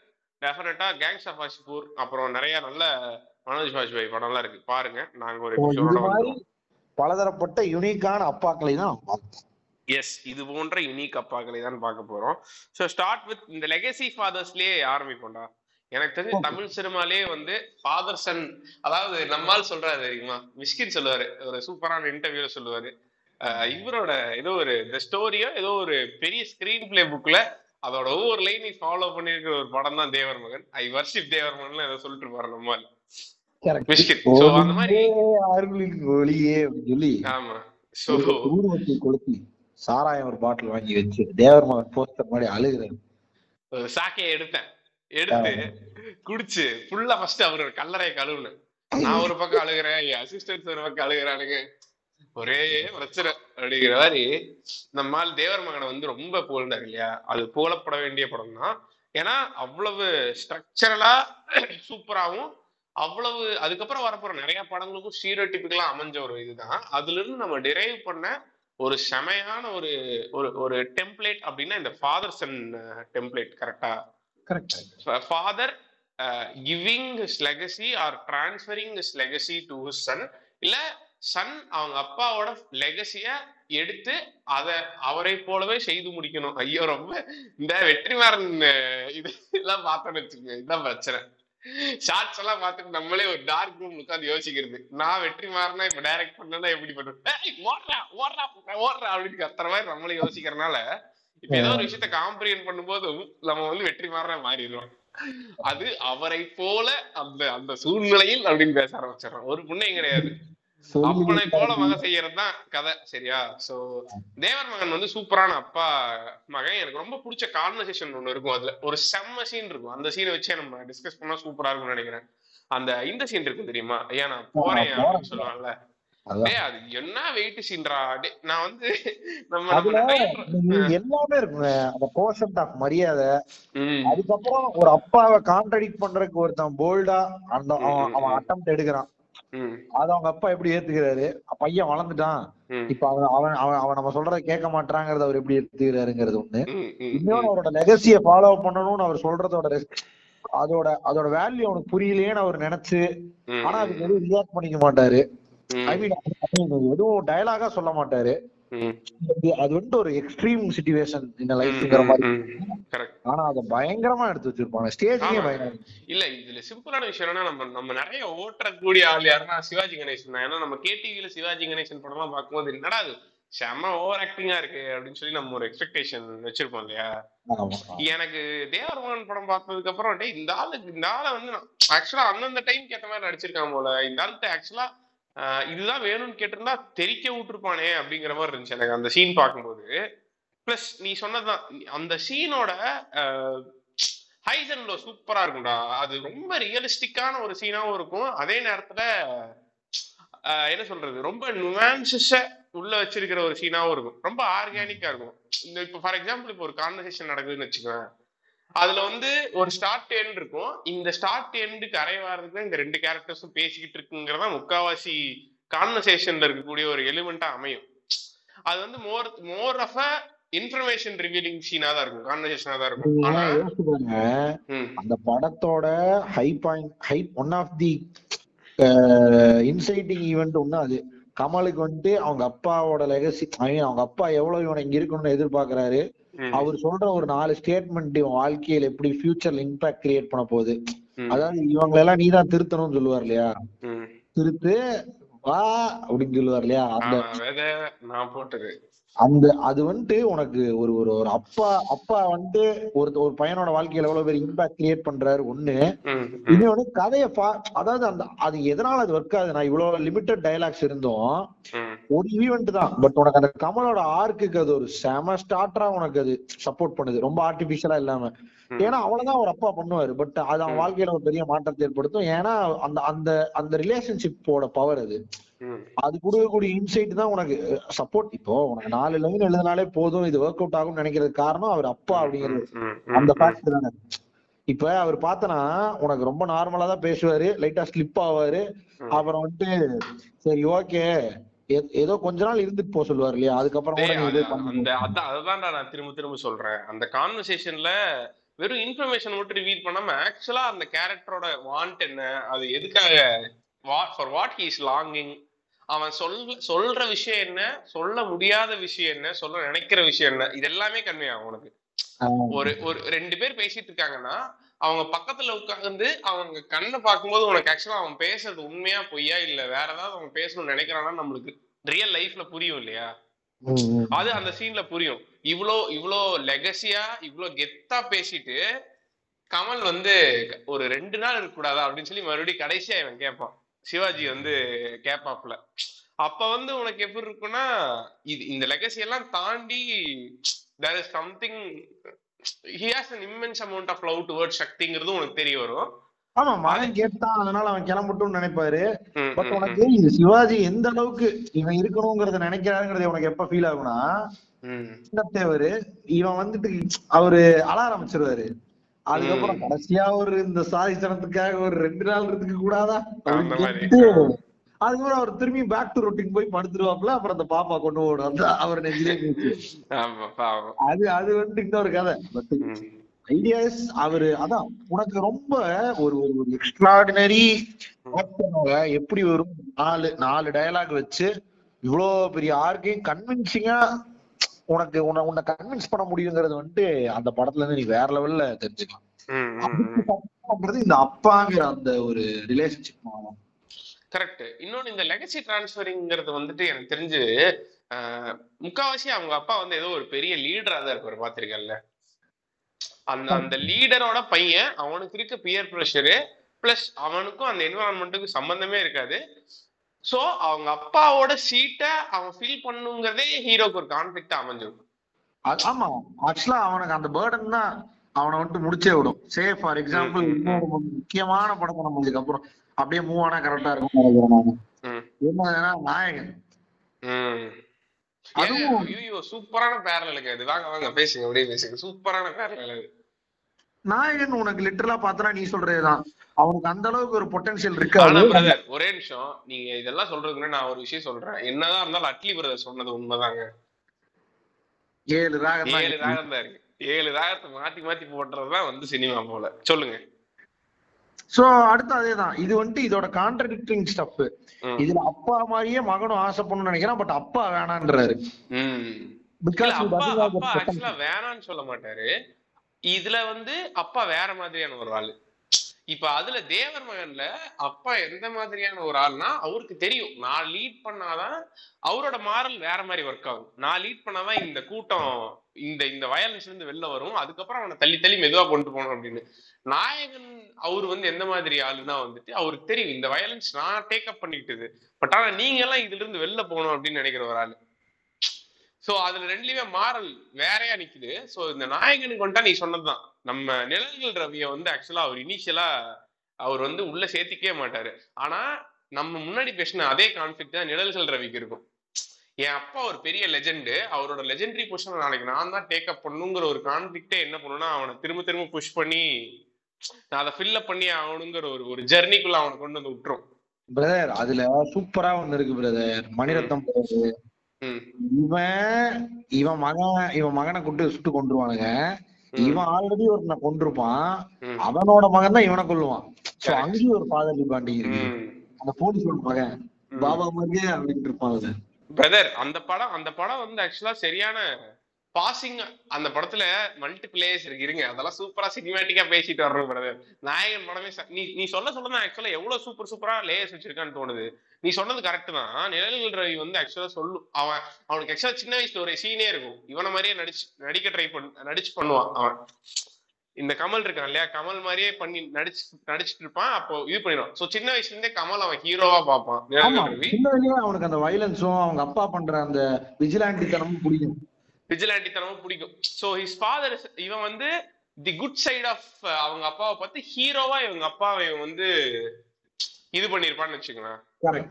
டெஃபினட்டா. கேங்ஸ் ஆஃப் வாசிப்பூர் அப்புறம் நிறைய நல்ல மனோஜ் பாஜ்பாய் படம்லாம் இருக்கு பாருங்க. நாங்க ஒரு எபிசோட் பலதரப்பட்ட யூனிக்கான அப்பாக்களை தான் பார்ப்போம். எஸ், இது போன்ற யூனிக் அப்பாக்களை தான் பார்க்க போறோம். ஸோ ஸ்டார்ட் வித் இந்த லெகசி ஃபாதர்ஸ்லயே ஆரம்பிப்போம்டா. எனக்கு தெரிஞ்ச தமிழ் சினிமாலே வந்து ஃபாதர் சன், அதாவது நம்மால் சொல்றாரு தெரியுமா, மிஸ்கின் சொல்லுவாரு ஒரு சூப்பரான இன்டர்வியூல சொல்லுவாரு, இவரோட ஏதோ ஒரு த ஸ்டோரியோ ஏதோ ஒரு பெரிய ஸ்கிரீன் பிளே புக்ல அதோட ஒவ்வொரு லைனையும் ஃபாலோ பண்ணிருக்கிற ஒரு படம் தான் தேவர் மகன். ஐ வர்ஷிப் தேவர் மகன் ஏதோ சொல்லிட்டு இருப்பாரு நம்மால். சாராயம் ஒரு பாட்டில் வாங்கி வச்சு தேவர் மகன் போஸ்டர் மாதிரி அழுகிறேன் சாக்கைய எடுத்தேன் எடுத்து குடிச்சு ஃபுல்லா ஃபர்ஸ்ட் அவரு கல்லறையை கழுவுனேன். நான் ஒரு பக்கம் அழுகிறேன், அசிஸ்டன்ஸ் ஒரு பக்கம் அழுகிறானுங்க, ஒரே பிரச்சனை அப்படிங்கிற மாதிரி நம்மால் தேவர் மகனை வந்து ரொம்ப புகழ்ந்தார் இல்லையா. அது புகழப்பட வேண்டிய படம் தான். ஏன்னா அவ்வளவு ஸ்ட்ரக்சரலா சூப்பராகவும் அவ்வளவு அதுக்கப்புறம் வரப்போற நிறைய படங்களுக்கும் ஸ்டீரியோடிபிக்கலா அமைஞ்ச ஒரு இதுதான். அதுல இருந்து நம்ம டிரைவ் பண்ண ஒரு செமையான ஒரு ஒரு டெம்ப்ளேட் அப்படின்னா இந்த ஃபாதர் சன் டெம்ப்ளேட். கரெக்டா? Correct. Father giving his legacy or transferring his legacy to his son, இல்ல சன் அவங்க அப்பாவோட லெகசிய எடுத்து அதை அவரை போலவே செய்து முடிக்கணும். ஐயோ ரொம்ப இந்த வெற்றிமாறன் இது எல்லாம் பார்த்தோன்னு வச்சுக்கோங்க, இதுதான் பிரச்சனை. ஷார்ட்ஸ் எல்லாம் பார்த்துட்டு நம்மளே ஒரு டார்க் ரூம் உட்காந்து யோசிக்கிறது, நான் வெற்றி மாறினா இப்ப டைரக்ட் பண்ணா எப்படி பண்ணுவேன், ஓடுறா ஓடுறா ஓடுறா அப்படின்னு கத்துற மாதிரி நம்மளே யோசிக்கிறதுனால இப்ப ஏதோ ஒரு விஷயத்த காம்ப்ரிஹெண்ட் பண்ணும்போதும் நம்ம வந்து வெற்றி மாறினா மாறிடுவோம். அது அவரை போல அந்த அந்த சூழ்நிலையில் அப்படின்னு பேச ஆரம்பிச்சிடறோம். ஒரு புண்ணியம் கிடையாது. அப்பனை போல மகன் செய்யறதுதான் கதை, சரியா? சோ தேவர் மகன் வந்து சூப்பரான அப்பா மகன். எனக்கு ரொம்ப பிடிச்ச கான்வர்சேஷன் ஒண்ணு இருக்கும். அதுல ஒரு செம்ம சீன் இருக்கும். அந்த சீனை வச்சே நம்ம டிஸ்கஸ் பண்ணா சூப்பரா இருக்கும்னு நினைக்கிறேன். அந்த இந்த சீன் இருக்கும் தெரியுமா, ஐயா நான் போறேன் அப்படின்னு சொல்லுவாங்கல்ல, அது என்ன வெயிட் சீன்றா. நான் வந்து நம்ம எல்லாமே இருக்குங்க, அந்த கோசன்ட் ஆஃப் மரியாதை. அதுக்கப்புறம் ஒரு அப்பாவை கான்ட்ராடிக்ட் பண்றதுக்கு ஒருத்தன் போல்டா அந்த அவன் அட்டெம்ப்ட் எடுக்கிறான். அத அவங்க அப்பா எப்படி ஏத்துக்கிறாரு, பையன் வளர்ந்துட்டான் இப்ப அவன் அவன் நம்ம சொல்றத கேட்க மாட்டாங்கிறத அவர் எப்படி ஏத்துக்கிறாருங்கிறது ஒண்ணு. இன்னொன்னு அவரோட லெகசியை ஃபாலோ பண்ணணும்னு அவர் சொல்றதோட அதோட அதோட வேல்யூ அவனுக்கு புரியலையேன்னு அவர் நினைச்சு, ஆனா அதுக்கு எதுவும் ரியாக்ட் பண்ணிக்க மாட்டாரு. ஐ மீன் எதுவும் டயலாகா சொல்ல மாட்டாரு. அது வந்து ஒரு எக்ஸ்ட்ரீம் சிச்சுவேஷன் இந்த லைஃப்ங்கிற மாதிரி. ஆனா அத பயங்கரமா எடுத்து வச்சிருப்பாங்க ஸ்டேஜ்லயே. பயங்கரம் இல்ல இதுல சிம்பிளான விஷயம் என்னன்னா நம்ம நம்ம நிறைய ஓட்டக்கூடிய ஆள் யாருன்னா சிவாஜி கணேசன் தான். ஏன்னா நம்ம கேடிவில சிவாஜி கணேசன் படம் எல்லாம் பார்க்கும்போது என்னடா அது செம ஓவர் ஆக்டிங்கா இருக்கு அப்படின்னு சொல்லி நம்ம ஒரு எக்ஸ்பெக்டேஷன் வச்சிருப்போம் இல்லையா. எனக்கு தேவர்மகன் படம் பார்த்ததுக்கு அப்புறம் இந்த ஆளுக்கு இந்த ஆளை வந்து ஆக்சுவலா அந்தந்த டைம் கேட்ட மாதிரி நடிச்சிருக்காங்க போல. இந்த ஆளுக்கு ஆக்சுவலா இதுதான் வேணும்னு கேட்டிருந்தா தெரிக்க விட்டுருப்பானே அப்படிங்கிற மாதிரி இருந்துச்சு எனக்கு அந்த சீன் பார்க்கும்போது. பிளஸ் நீ சொன்னதுதான் அந்த சீனோட ஹைஸ் அண்ட் லோ சூப்பரா இருக்கும்டா. அது ரொம்ப ரியலிஸ்டிக்கான ஒரு சீனாவும் இருக்கும். அதே நேரத்துல என்ன சொல்றது, ரொம்ப நுவான்சஸ உள்ள வச்சிருக்கிற ஒரு சீனாவும் இருக்கும், ரொம்ப ஆர்கானிக்கா இருக்கும். இந்த இப்ப ஃபார் எக்ஸாம்பிள் இப்போ ஒரு கான்வர்சேஷன் நடக்குதுன்னு வச்சுக்கோங்க, அதுல வந்து ஒரு ஸ்டார்ட் எண்ட் இருக்கும். இந்த ஸ்டார்ட் எண்டுக்கு அரைவாரதுக்கு தான் இந்த ரெண்டு கேரக்டர்ஸும் பேசிக்கிட்டு இருக்குங்கிறதா முக்காவாசி கான்வர்சேஷன்ல இருக்கக்கூடிய ஒரு எலிமெண்டா அமையும். அது வந்து more more of a information revealing சீனா தான் இருக்கும், கான்வர்சேஷனா தான் இருக்கும். ஆனா அந்த படத்தோட high point, high one of the inciting event ஒண்ணு அது. கமலுக்கு வந்துட்டு அவங்க அப்பாவோட லெகசி, ஐ மீன் அவங்க அப்பா எவ்வளவு இவனை இங்க இருக்கணும்னு எதிர்பார்க்கிறாரு. அவர் சொல்ற ஒரு நாலு ஸ்டேட்மெண்ட் இவன் வாழ்க்கையில எப்படி ஃபியூச்சர்ல இம்பாக்ட் கிரியேட் பண்ண போகுது. அதாவது இவங்களெல்லாம் நீதான் திருத்தணும்னு சொல்லுவார் இல்லையா, திருத்து வா அப்படின்னு சொல்லுவார் இல்லையா. அந்த அந்த அது வந்துட்டு உனக்கு ஒரு ஒரு ஒரு அப்பா அப்பா வந்துட்டு ஒரு ஒரு பையனோட வாழ்க்கையில எவ்வளவு பேர் இம்பாக்ட் கிரியேட் பண்றாரு ஒண்ணு. இன்னொன்னு கதையை, அதாவது அந்த அது எதனால அது ஒர்க் ஆகுது, நான் இவ்வளவு லிமிட்டட் டயலாக்ஸ் இருந்தோம் ஒரு ஈவெண்ட் தான், பட் உனக்கு அந்த கமலோட ஆர்க்குக்கு அது ஒரு செம ஸ்டார்டரா உனக்கு அது சப்போர்ட் பண்ணுது, ரொம்ப ஆர்டிபிஷியலா இல்லாம. ஏன்னா அவ்வளவுதான் ஒரு அப்பா பண்ணுவாரு, பட் அது அவன் வாழ்க்கையில ஒரு பெரிய மாற்றத்தை ஏற்படுத்தும். ஏன்னா அந்த அந்த அந்த ரிலேஷன்ஷிப்போட பவர் அது அது கொடுக்கக்கூடிய இன்சைட் தான் உனக்கு சப்போர்ட். இப்போ உனக்கு நாலு லைன் எழுதினாலே போதும் இது ஒர்க் அவுட் ஆகும்னு நினைக்கிறது காரணம் அவர் அப்பா அப்படிங்கிறது அந்த ஃபேக்டர் தானே. இப்ப அவர் பார்த்தனா உனக்கு ரொம்ப நார்மலா தான் பேசுவாரு, லைட்டா ஸ்லிப் ஆவாரு, அப்புறம் வந்துட்டு சரி ஓகே ஏதோ கொஞ்ச நாள் இருந்துட்டு போக சொல்லுவார் இல்லையா. அதுக்கப்புறம் அதுதான் நான் திரும்ப திரும்ப சொல்றேன், அந்த கான்வர்சேஷன்ல வெறும் இன்ஃபர்மேஷன் மட்டும் ரிவீல் பண்ணாம ஆக்சுவலா அந்த கேரக்டரோட வாண்ட் என்ன, அது எதுக்காக, for what he is longing, அவன் சொல்ல சொல்ற விஷயம் என்ன, சொல்ல முடியாத விஷயம் என்ன, சொல்ல நினைக்கிற விஷயம் என்ன, இது எல்லாமே கன்வே ஆகும் உனக்கு. ஒரு ஒரு ரெண்டு பேர் பேசிட்டு இருக்காங்கன்னா அவங்க பக்கத்துல உட்காந்து அவங்க கண்ணை பார்க்கும்போது உனக்கு ஆக்சுவலா அவன் பேசுறது உண்மையா பொய்யா இல்ல வேற ஏதாவது அவன் பேசணும்னு நினைக்கிறானா நம்மளுக்கு ரியல் லைஃப்ல புரியும் இல்லையா. அது அந்த சீன்ல புரியும். இவ்வளோ இவ்வளோ லெகசியா இவ்வளோ கெத்தா பேசிட்டு கமல் வந்து ஒரு ரெண்டு நாள் இருக்கக்கூடாதா அப்படின்னு சொல்லி மறுபடியும் கடைசியா இவன் கேட்பான், சிவாஜி வந்து கேப்பாப்ல. அப்ப வந்து உனக்கு எப்படி இருக்குன்னா, இது இந்த லெகசி எல்லாம் தாண்டி there is something, he has an immense amount of love towards சக்திங்கிறது உனக்கு தெரிய வரும். ஆமா, மகன் கேட்டான் அதனால அவன் கிளம்பட்டும் நினைப்பாரு. பட் உனக்கு இந்த சிவாஜி எந்த அளவுக்கு இவன் இருக்கணும்ங்கறத நினைக்கிறாருங்கறத உனக்கு எப்ப ஃபீல் ஆகும்னா, சின்னத்தேவரு இவன் வந்துட்டு அவரு அழ ஆரம்பிச்சிருவாரு. அதுக்கப்புறம் கடைசியா ஒரு இந்த சாதிச்சனத்துக்காக ஒரு ரெண்டு நாள் இருக்கு கூடாதா, அதுக்கப்புறம் அவர் திரும்பி பேக் டு ரொட்டீன் போய் படுத்துருவாப்ல. அப்புறம் அந்த பாப்பா கொண்டு போடும் அவர் நெஞ்சிலே. அது அது வந்து இந்த ஒரு கதை. பட் ஐடியாஸ் அவரு அதான் உனக்கு ரொம்ப ஒரு ஒரு எக்ஸ்ட்ராடினரி எப்படி வரும், நாலு நாலு டயலாக் வச்சு இவ்வளோ பெரிய ஆர்க்கையும் கன்வின்சிங்கா உனக்கு உன்னை உன்னை கன்வின்ஸ் பண்ண முடியுங்கிறது வந்துட்டு அந்த படத்துல இருந்து நீ வேற லெவல்ல தெரிஞ்சுக்கலாம். இந்த அப்பாங்கிற அந்த ஒரு ரிலேஷன்ஷிப் கரெக்ட். இன்னொன்னு இந்த லெகசி டிரான்ஸ்பரிங்கிறது வந்துட்டு எனக்கு தெரிஞ்சு முக்காவாசி அவங்க அப்பா வந்து ஏதோ ஒரு பெரிய லீடரா தான் இருப்பாரு பாத்திருக்கல. அந்த அந்த லீடரோட பையன், அவனுக்கு இருக்க பியர் ப்ரெஷரு பிளஸ் அவனுக்கும் அந்த என்விரான்மெண்ட்டுக்கும் சம்பந்தமே இருக்காது. சோ அவங்க அப்பாவோட சீட்டை அவன் ஃபீல் பண்ணுங்கிறதே ஹீரோக்கு ஒரு கான்ஃபிளிக்டா அமைஞ்சிருக்கும். ஆமா, ஆக்சுவலா அவனுக்கு அந்த பேர்டன் தான் அவனை வந்துட்டு முடிச்சே விடும். சே ஃபார் எக்ஸாம்பிள் முக்கியமான படத்தை நம்ம இதுக்கப்புறம் அப்படியே மூவ் ஆனா கரெக்டா இருக்கும். என்னதுன்னா நாயகன், அதுவும் ஐயோ சூப்பரான பேரலலுக்கு அது. வாங்க வாங்க பேசுங்க, அப்படியே பேசுங்க. சூப்பரான பேரலல் அது. நாயகன் உனக்கு லிட்டரலா பாத்தனா நீ சொல்றதுதான், அவனுக்கு அந்த அளவுக்கு ஒரு பொட்டன்ஷியல் இருக்கு. ஒரே நிமிஷம், நீங்க இதெல்லாம் சொல்றதுக்கு நான் ஒரு விஷயம் சொல்றேன். என்னதான் இருந்தாலும் அட்லி பிரதர் சொன்னது உண்மைதாங்க. ஏழு ராகம் ஏழு ராகம் தான் இருக்கு, ஏழு ராகத்தை மாத்தி மாத்தி போட்டுறதுதான் வந்து சினிமா போல. சொல்லுங்க. சோ அடுத்து அதேதான், இது வந்துட்டு இதோட கான்ட்ரடிக்டிங் ஸ்டப். இதுல அப்பா மாதிரியே மகனும் ஆசைப்படணும்னு நினைக்கிறான், பட் அப்பா வேணான்றாரு. அப்பா ஆக்சுவலா வேணான்னு சொல்ல மாட்டாரு, இதுல வந்து அப்பா வேற மாதிரியான ஒரு ஆளு. இப்ப அதுல தேவர் மகன்ல அப்பா எந்த மாதிரியான ஒரு ஆள்னா அவருக்கு தெரியும், நான் லீட் பண்ணாதான் அவரோட மாரல் வேற மாதிரி ஒர்க் ஆகும், நான் லீட் பண்ணாதான் இந்த கூட்டம் இந்த இந்த வயலன்ஸ் இருந்து வெளில வரும், அதுக்கப்புறம் அவனை தள்ளி தள்ளி மெதுவா கொண்டு போனோம் அப்படின்னு. நாயகன் அவரு வந்து எந்த மாதிரி ஆளுன்னா வந்துட்டு அவருக்கு தெரியும் இந்த வயலன்ஸ் நான் டேக்அப் பண்ணிக்கிட்டது, பட் ஆனா நீங்க எல்லாம் இதுல இருந்து வெளில போகணும் அப்படின்னு நினைக்கிற ஒரு ஆளு. சோ அதுல ரெண்டுலயுமே மாரல் வேறையா நிக்குது. சோ இந்த நாயகனுக்கு வந்துட்டா நீ சொன்னதுதான், நம்ம நிழல்கள் ரவியை வந்து ஆக்சுவலா அவர் இனிஷியலா அவர் வந்து உள்ள சேர்த்திக்கவே மாட்டாரு. ஆனா நம்ம முன்னாடி பேசின அதே கான்ஃபிளிக்ட் தான் நிழல்கள் ரவிக்கு இருக்கும். என் அப்பா ஒரு பெரிய லெஜெண்டு, அவரோட லெஜெண்டரி பொசிஷன் நாளைக்கு நான் தான் டேக் அப் பண்ணுங்கிற ஒரு கான்ஃபிளிக்டே என்ன பண்ணுன்னா அவனை திரும்ப திரும்ப புஷ் பண்ணி நான் அதை ஃபில் அப் பண்ணி ஆகணுங்கிற ஒரு ஒரு ஜெர்னிக்குள்ள அவனை கொண்டு வந்து விட்டுரும். பிரதர் அதுல சூப்பரா ஒண்ணு இருக்கு பிரதர், மணிரத்னம் இவன் இவன் மகன் இவன் மகனை கூட்டு சுட்டு கொண்டுருவானுங்க. இவன் ஆல்ரெடி ஒரு கொண்டிருப்பான், அவனோட மகன் தான் இவனை கொள்ளுவான். சோ அங்கேயும் ஒரு பாதர் பாண்டிங் இருக்கு, அந்த போலீஸ் ஒரு மகன் பாபா மாதிரி அப்படின்ட்டு இருப்பான். பிரதர் அந்த படம் அந்த படம் வந்து ஆக்சுவலா சரியான பாசிங். அந்த படத்துல மல்டி பிளேயர்ஸ் இருக்கு, இருங்க அதெல்லாம் சூப்பரா சினிமேட்டிக்கா பேசிட்டு வர்றோம் பிரதர். நாயகன் படமே நீ நீ சொல்ல சொல்லதான் ஆக்சுவலா எவ்வளவு சூப்பர் சூப்பரா லேயர்ஸ் வச்சிருக்கான்னு தோணுது. நீ சொன்னது கரெக்ட் தான். நிழல்கள் ரவி வந்து ஆக்சுவலா சொல்லும், அவன் அவனுக்கு ஆக்சுவலா சின்ன வயசுல ஒரு சீனே இருக்கும், இவனை மாதிரியே நடிச்சு நடிக்க ட்ரை பண்ண நடிச்சு பண்ணுவான். அவன் இந்த கமல் இருக்கான் இல்லையா, கமல் மாதிரியே பண்ணி நடிச்சு நடிச்சுட்டு இருப்பான். அப்போ இது பண்ணிடுவான். சோ சின்ன வயசுல இருந்தே கமல் அவன் ஹீரோவா பாப்பான். அவனுக்கு அந்த வயலன்ஸும் அவங்க அப்பா பண்ற அந்த விஜிலாண்டி தனமும் பிடிக்கும், விஜிலாண்டி தனமும் பிடிக்கும். சோ ஹிஸ் ஃபாதர் இவன் வந்து தி குட் சைட் ஆஃப் அவங்க அப்பாவை பார்த்து ஹீரோவா இவங்க அப்பாவை வந்து இது பண்ணிருப்பான்னு வச்சுக்கலாம்,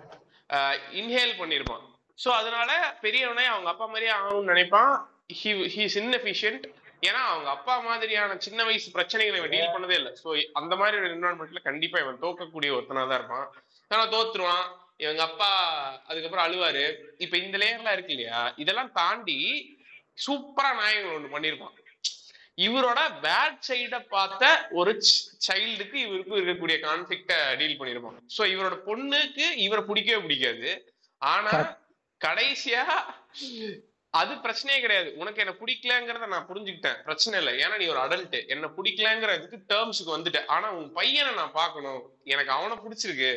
இன்ஹேல் பண்ணிருப்பான். சோ அதனால பெரியவனே அவங்க அப்பா மாதிரியே ஆகணும்னு நினைப்பான். ஹி ஹி இஸ் இன்எஃபிஷியன்ட், ஏன்னா அவங்க அப்பா மாதிரியான சின்ன வயசு பிரச்சனைகளை இவன் டீல் பண்ணதே இல்லை. ஸோ அந்த மாதிரி ஒரு என்வரான்மெண்ட்ல கண்டிப்பா இவன் தோக்கக்கூடிய ஒருத்தனா தான் இருப்பான். ஆனா தோத்துருவான். இவங்க அப்பா அதுக்கப்புறம் அழுவாரு. இப்ப இந்த லேயர்லாம் இருக்கு இல்லையா, இதெல்லாம் தாண்டி சூப்பரா நாயகன் ஒன்று பண்ணிருப்பான். இவரோட பேட் சைட பார்த்த ஒரு சைல்டுக்கு இவருக்கும் இருக்கக்கூடிய கான்ஃபிளிக்ட டீல் பண்ணிருப்பான். ஸோ இவரோட பொண்ணுக்கு இவரை பிடிக்கவே பிடிக்காது. ஆனா கடைசியா அது பிரச்சனையே கிடையாது, உனக்கு என்ன பிடிக்கலங்கிறத நான் புரிஞ்சுக்கிட்டேன், பிரச்சனை இல்லை, ஏன்னா நீ ஒரு அடல்ட், என்ன பிடிக்கலங்கிறதுக்கு டேர்ம்ஸுக்கு வந்துட்டேன். ஆனா உன் பையனை நான் பார்க்கணும், எனக்கு அவனை பிடிச்சிருக்கு,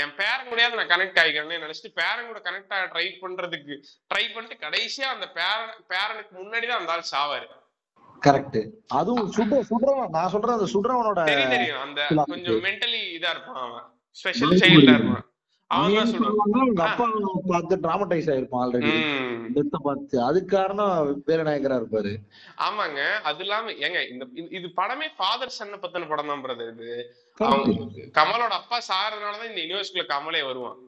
என் பேரன் கூடயாவது நான் கனெக்ட் ஆகிக்கிறேன்னு நினைச்சிட்டு பேரன் கூட கனெக்ட் ஆக ட்ரை பண்றதுக்கு ட்ரை பண்ணிட்டு கடைசியா அந்த பேரன் பேரனுக்கு முன்னாடிதான் அந்த ஆள் சாவாரு. கரெக்ட். அதுவும் சுட சுடுறவன் நான் சொல்றேன், அந்த சுடுறவனோட தெரியும், அந்த கொஞ்சம் மென்டலி இதா இருப்பான், அவன் ஸ்பெஷல் சைல்டா இருப்பான். இருப்பாரு. ஆமாங்க. அது இல்லாம ஏங்க இந்த இது படமே ஃபாதர் சன்னை பத்தின படம் தான் பிரதர். இது கமலோட அப்பா சாறதுனாலதான் இந்த யூனிவர்சிட்டில கமலே வருவான்.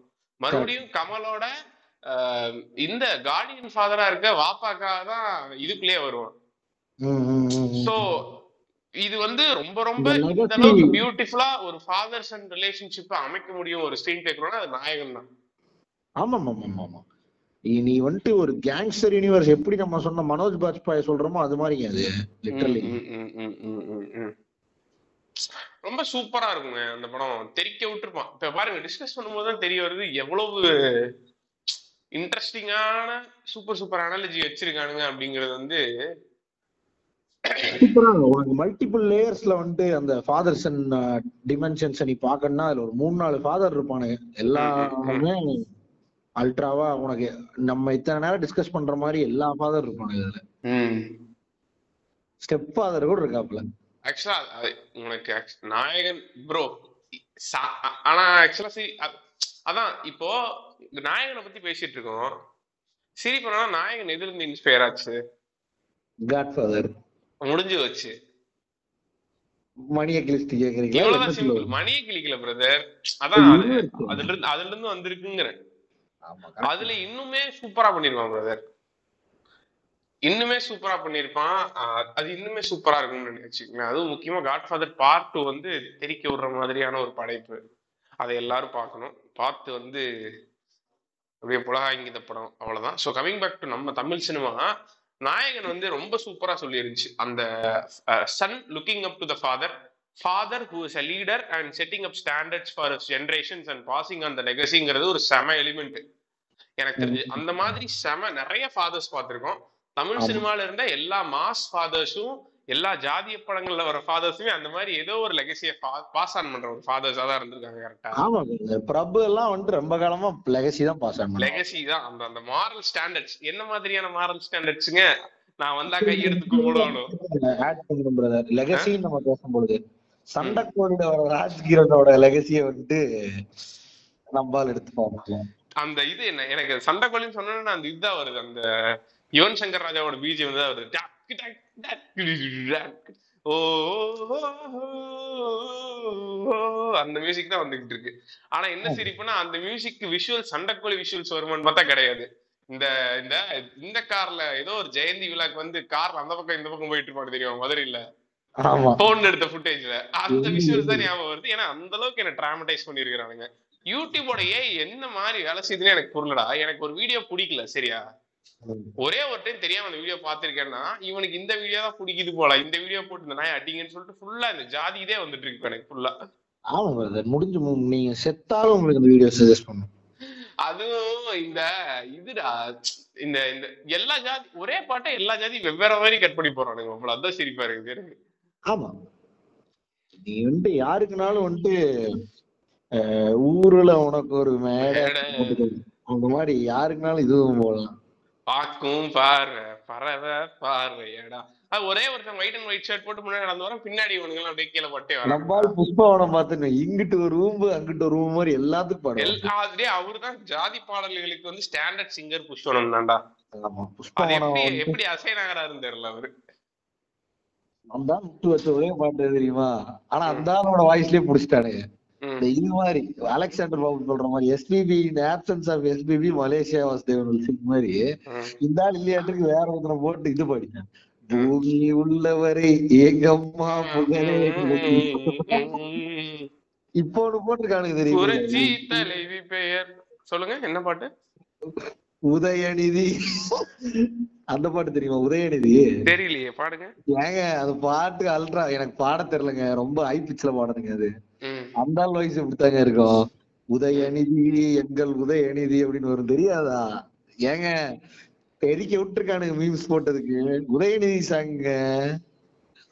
மறுபடியும் கமலோட இந்த கார்டியன் ஃபாதரா இருக்க வாப்பாக்காக தான் இதுக்குள்ளேயே வருவான். சோ இது வந்து ரொம்ப ரொம்ப இந்த அளவுக்கு பியூட்டிஃபுல்லா ஒரு ஃபாதர் சன் ரிலேஷன்ஷிப் அமைக்க முடியும் ஒரு ஸ்கிரீன் பேக்கரோட அது நாயகன் தான். ஆமா ஆமா ஆமா. நீ வந்துட்டு ஒரு கேங்ஸ்டர் யூனிவர்ஸ் எப்படி நம்ம சொன்ன மனோஜ் பாஜ்பாய் சொல்றோமோ அது மாதிரிங்க அது லிட்டரலி ரொம்ப சூப்பரா இருக்குங்க அந்த படம். தெரிக்க விட்டுருப்பான். இப்ப பாருங்க டிஸ்கஸ் பண்ணும்போது தான் தெரிய வருது எவ்வளவு இன்ட்ரெஸ்டிங்கான சூப்பர் சூப்பர் அனாலஜி வச்சிருக்கானுங்க அப்படிங்கறது வந்து உனக்கு மல்டிபிள் லேயர்ஸ்ல வந்து அந்த ஃபாதர்ஸ் அண்ட் டிமென்ஷன்ஸ் நீ பாக்கணும்னா அதுல ஒரு மூணு நாலு ஃபாதர் இருப்பானுங்க, எல்லாமே அல்ட்ராவா உனக்கு நம்ம இத்தனை நேரம் டிஸ்கஸ் பண்ற மாதிரி எல்லா ஃபாதர் இருப்பானுங்க. இதுல ஸ்டெப் ஃபாதர் கூட இருக்காப்ல. ஆக்சுவலா உனக்கு நாயகன் ப்ரோ. ஆனா ஆக்சுவலா சரி அதான் இப்போ நாயகனை பத்தி பேசிட்டு இருக்கோம். சரி பண்ணா நாயகன் எதுல இருந்து இன்ஸ்பயர் ஆச்சு? காட்ஃபாதர் முடிஞ்சு வச்சு மணியை கிழிச்சு கேக்குறீங்க. மணியை கிழிக்கல பிரதர், அதான் அதுல இருந்து அதுல இருந்து வந்திருக்குங்கிற அதுல இன்னுமே சூப்பரா பண்ணிருப்பான் பிரதர். இன்னுமே சூப்பரா பண்ணிருப்பான் அது இன்னுமே சூப்பரா இருக்கும்னு நினைச்சுக்கோங்க. அதுவும் முக்கியமா காட்ஃபாதர் பார்ட் டூ வந்து தெரிக்க விடுற மாதிரியான ஒரு படைப்பு. அதை எல்லாரும் பார்க்கணும். பார்த்து வந்து அப்படியே புலகாங்கித படம் அவ்வளவுதான். ஸோ கமிங் பேக் டு நம்ம தமிழ் சினிமா, நாயகன் வந்து ரொம்ப சூப்பரா சொல்லிருந்துச்சு. அந்த son looking up to the father, father who is a leader and setting up standards for generations and passing on the லெகசிங்கிறது ஒரு செம எலிமெண்ட். எனக்கு தெரிஞ்சு அந்த மாதிரி செம நிறைய ஃபாதர்ஸ் பார்த்துருக்கோம் தமிழ் சினிமால இருந்த. எல்லா மாஸ் ஃபாதர்ஸும் எல்லா ஜாதிய படங்கள்ல வர ஃபாதர்ஸுமே அந்த மாதிரி ஏதோ ஒரு லெகசியை பாஸ் ஆன் பண்ற ஒரு ஃபாதர்ஸா தான் இருந்திருக்காங்க. கரெக்டா. பிரபு எல்லாம் வந்து ரொம்ப காலமா லெகசி தான் பாஸ் ஆன். லெகசி தான் அந்த அந்த மாரல் ஸ்டாண்டர்ட்ஸ். என்ன மாதிரியான மாரல் ஸ்டாண்டர்ட்ஸ்ங்க? நான் வந்தா கை எடுத்து கும்பிடணும் பிரதர். லெகசி நம்ம பேசும்பொழுது சண்டக்கோடியில வர ராஜ்கிரனோட லெகசியை வந்து நம்மால் எடுத்து பார்க்கலாம். அந்த இது என்ன எனக்கு சண்டக்கோடின்னு சொன்னா அந்த இதுதான் வருது, அந்த யுவன் சங்கர் ராஜாவோட பீஜி வந்து வருது. ஓ அந்த மியூசிக் தான் வந்துகிட்டு இருக்கு. ஆனா என்ன சிரிப்புன்னா அந்த மியூசிக் விஷுவல் சண்டைக்கோழி விஷுவல்ஸ் வருமானு பார்த்தா கிடையாது. இந்த இந்த இந்த கார்ல ஏதோ ஒரு ஜெயந்தி விழாக்கு வந்து கார்ல அந்த பக்கம் இந்த பக்கம் போயிட்டு இருப்பான்னு தெரியும் மதுரையில போன் எடுத்த ஃபுட்டேஜ்ல. அந்த விஷுவல்ஸ் தான் ஞாபகம் வருது. ஏன்னா அந்த அளவுக்கு என்ன டிராமடைஸ் பண்ணிருக்கிறானுங்க. யூடியூபோட ஏ என்ன மாதிரி வேலை செய்யுதுன்னு எனக்கு புரியலடா. எனக்கு ஒரு வீடியோ பிடிக்கல சரியா, ஒரே ஒரு டைம் தெரியாம அந்த வீடியோ பாத்திருக்கேன்னா இவனுக்கு இந்த வீடியோ தான் பிடிக்குது போல, இந்த வீடியோ போட்டு இந்த நாய் அடிங்கன்னு சொல்லிட்டு ஃபுல்லா இந்த ஜாதி இதே வந்துட்டு இருக்கு எனக்கு ஃபுல்லா. ஆமா பிரதர், முடிஞ்சு நீங்க செத்தாலும் உங்களுக்கு அந்த வீடியோ சஜஸ்ட் பண்ணும். அதுவும் இந்த இதுடா இந்த இந்த எல்லா ஜாதி ஒரே பாட்டை எல்லா ஜாதி வெவ்வேற மாதிரி கட் பண்ணி போறானுங்க போல, அதான் சிரிப்பா இருக்குது எனக்கு. ஆமா, நீ வந்து யாருக்குனாலும் வந்துட்டு ஊருல உனக்கு ஒரு அந்த மாதிரி யாருக்குனாலும் இதுவும் போடலாம். பாக்கும் பார்வை பறவை பார்வையடா. அது ஒரே ஒருத்தன் ஒயிட் அண்ட் ஒயிட் ஷர்ட் போட்டு முன்னாடி நடந்து வரோம், பின்னாடி இவனுங்க அப்படியே கீழே போட்டே வரோம். நம்மால் புஷ்பாவனம் பார்த்துட்டு இங்கிட்டு ஒரு ரூம்பு அங்கிட்டு ஒரு ரூம் மாதிரி எல்லாத்துக்கும் பாடு எல்லாத்துலயே அவருதான் ஜாதி பாடல்களுக்கு வந்து ஸ்டாண்டர்ட் சிங்கர் புஷ்பவனம் தான்டா. எப்படி அசைன் ஆகிறாருன்னு தெரியல அவரு. முட்டு வச்ச ஒரே பாட்டு தெரியுமா, ஆனா அந்த ஆளோட வாய்ஸ்லயே புடிச்சிட்டானு. இது மாதிரி அலெக்சாண்டர் பாபு சொல்ற மாதிரி எஸ்பிபி இந்த options of SPB Malaysia Vasudevan மாதிரி இந்த ஆள் இல்லையாட்டுக்கு வேற ஒருத்தனை போட்டு இது பாடினேன். பூமி உள்ளவரை எங்கம்மா புகழே. இப்போ ஒண்ணு போட்டிருக்கானுங்க தெரியும், சொல்லுங்க என்ன பாட்டு, உதயநிதி. அந்த பாட்டு தெரியுமா உதயநிதி? தெரியலையே, பாடுங்க. ஏங்க அது பாட்டு அல்ட்ரா, எனக்கு பாட தெரியலங்க, ரொம்ப ஹை பிட்ச்ல பாடுறதுங்க. அது அந்த ஆள் வாய்ஸ் இப்படித்தாங்க இருக்கும். உதயநிதி எங்கள் உதயநிதி அப்படின்னு வரும், தெரியாதா? ஏங்க தெரிக்க விட்டுருக்கானுங்க மீம்ஸ் போட்டதுக்கு. உதயநிதி சாங்க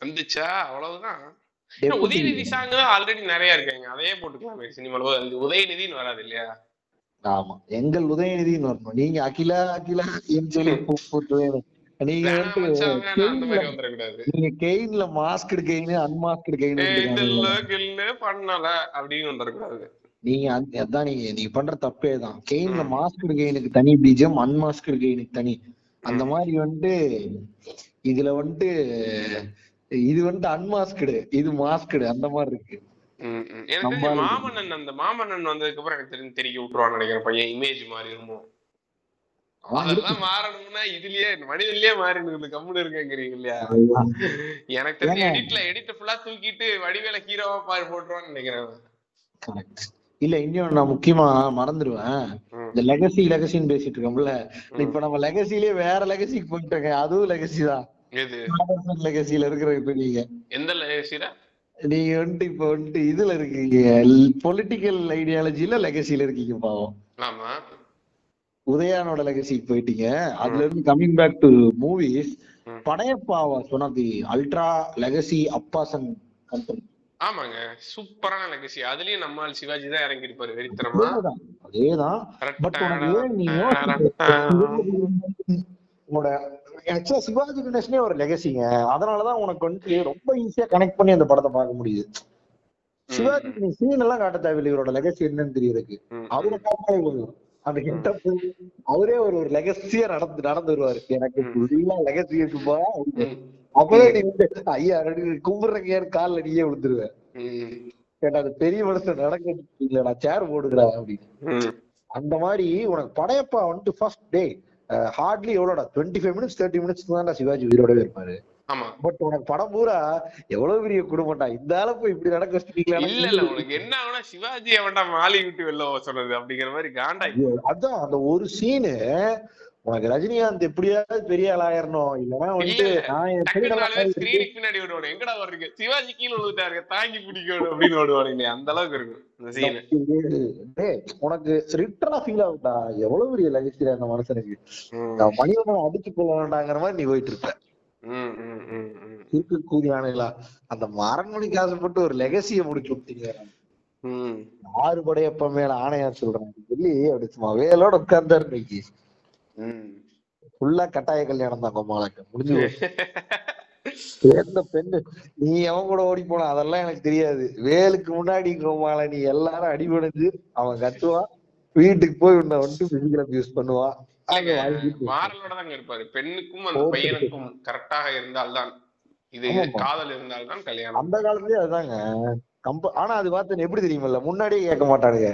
வந்துச்சா அவ்வளவுதான். உதயநிதி சாங் ஆல்ரெடி நிறைய இருக்காங்க, அதையே போட்டுக்கலாம் சினிமால. உதயநிதினு வராது இல்லையா? ஆமா, எங்கள் உதயநிதினு வரணும். நீங்க அகிலா அகிலா என் சொல்லி கூப்பிட்டு நீங்க கெயின்ல மாஸ்க் கெயின் அன்மாஸ்க் கெயின் பண்ணல அப்படின்னு வந்துடக்கூடாது. நீங்க அதான் நீங்க நீங்க பண்ற தப்பே தான். கெயின்ல மாஸ்க் கெயினுக்கு தனி பீஜம், அன்மாஸ்க் கெயினுக்கு தனி. அந்த மாதிரி வந்துட்டு இதுல வந்துட்டு இது வந்துட்டு அன்மாஸ்க்டு, இது மாஸ்க்டு, அந்த மாதிரி இருக்கு. மாமன்னன் அந்த மாமன்னன் வந்ததுக்கு அப்புறம் எனக்கு தெரிஞ்சு தெரிய விட்டுருவான்னு நினைக்கிறேன். பையன் இமேஜ் மாறிடுமோ? அதெல்லாம் மாறணும்னா இதுலயே மனிதன்லயே மாறிடுது. கம்முன்னு இருக்கீங்க இல்லையா? எனக்கு தெரிஞ்சு எடிட்ல எடிட் ஃபுல்லா தூக்கிட்டு வடிவேல ஹீரோவா பாரு போட்டுருவான்னு நினைக்கிறேன். இல்ல இன்னும் நான் முக்கியமா மறந்துடுவேன், இந்த லெகசி லெகசின்னு பேசிட்டு இருக்கோம்ல, இப்ப நம்ம லெகசிலேயே வேற லெகசிக்கு போயிட்டோங்க. அதுவும் லெகசி தான். லெகசியில இருக்கிற இப்ப நீங்க எந்த லெகசியா நீங்க வந்துட்டு இப்ப வந்துட்டு இதுல இருக்கீங்க, பொலிட்டிக்கல் ஐடியாலஜில லெகசியில இருக்கீங்க. பாவம், ஆமா, உதயானோட லெகசிக்கு போயிட்டீங்க. அதுல இருந்து coming back to movies, Padayappa was one of the ultra legacy அப்பாசன் கம்பெனி. ஆமாங்க, சூப்பரான லெகசி. அதுலயும் நம்மால் சிவாஜி தான் இறங்கி இருப்பாரு வெறித்தனமா. அதேதான். பட் உன்னோட ஆக்சுவலா சிவாஜி கணேசனே ஒரு லெகசிங்க. அதனாலதான் உனக்கு வந்து ரொம்ப ஈஸியா கனெக்ட் பண்ணி அந்த படத்தை பார்க்க முடியுது. சிவாஜி சீன் எல்லாம் காட்ட தேவையில்லை, இவரோட லெகசி என்னன்னு தெரியுது. அவரை காட்டாலே போதும். அந்த ஹிட்ட அவரே ஒரு ஒரு லெகசியா நடந்து நடந்து வருவாரு. எனக்கு ஃபுல்லா லெகசி இருக்குப்பா. அப்பவே நீங்க ஐயா கும்பிடுறங்க காலில் நீயே விழுந்துருவேன். கேட்டா அது பெரிய மனுஷன் நடக்க நான் சேர் போடுகிறா அப்படின்னு. அந்த மாதிரி உனக்கு படையப்பா வந்துட்டு ஃபர்ஸ்ட் டே ஹார்ட்லி எவ்வளோடா twenty five minutes thirty minutes தான் சிவாஜி உயிரோடவே இருப்பாரு. பட் உனக்கு படம் பூரா எவ்வளவு பெரிய குடும்பம்டா, இந்த அளவுக்கு இப்படி நடக்க வச்சுட்டீங்களா? இல்ல இல்ல, உனக்கு என்ன ஆகுனா சிவாஜி அவன்டா மாலி விட்டு வெளில சொன்னது அப்படிங்கிற மாதிரி காண்டா. அதான் அந்த ஒரு சீனு உனக்கு ரஜினிகாந்த் எப்படியாவது பெரிய ஆளாயிரணும், இல்லைன்னா வந்துட்டு பின்னாடி ஓடுவானு எங்கடா வர்றீங்க சிவாஜி கீழே விழுந்துட்டாரு தாங்கி பிடிக்கணும் அப்படின்னு ஓடுவானுங்க. அந்த அளவுக்கு இருக்கும் இந்த சீன். உனக்கு ரிட்டனா ஃபீல் ஆகுதா எவ்வளவு பெரிய லகிஸ்டா அந்த மனுஷனுக்கு மனிதனை அடிச்சு கொள்ள வேண்டாங்கிற மாதிரி நீ போயிட்டு இருப்ப. கூதியானுங்களா அந்த மரண்மொழிக்கு ஆசைப்பட்டு ஒரு லெகசிய முடிச்சு விட்டீங்க. ஆறு படையப்ப மேல ஆணையா சொல்றேன் சொல்லி அப்படிச்சுமா வேலோட உட்கார்ந்தாரு. இன்னைக்கு ஃபுல்லா கட்டாய கல்யாணம் தான் கொம்மாளுக்கு முடிஞ்சு. சேர்ந்த பெண்ணு நீ அவன் கூட ஓடி போன அதெல்லாம் எனக்கு தெரியாது. வேலுக்கு முன்னாடி கொம்மாள நீ எல்லாரும் அடிபடுது அவன் கத்துவான், வீட்டுக்கு போய் உன்னை வந்துட்டு பிசிக்கல் அபியூஸ் பண்ணுவான். மாறலோட தாங்க இருப்பாரு. பெண்ணுக்கும் அந்த பையனுக்கும் கரெக்டாக இருந்தால்தான் இது காதல் இருந்தால்தான் கல்யாணம். அந்த காலத்துலயே அதுதாங்க கம்ப. ஆனா அது பார்த்து எப்படி தெரியுமில்ல, முன்னாடியே கேட்க மாட்டானுங்க.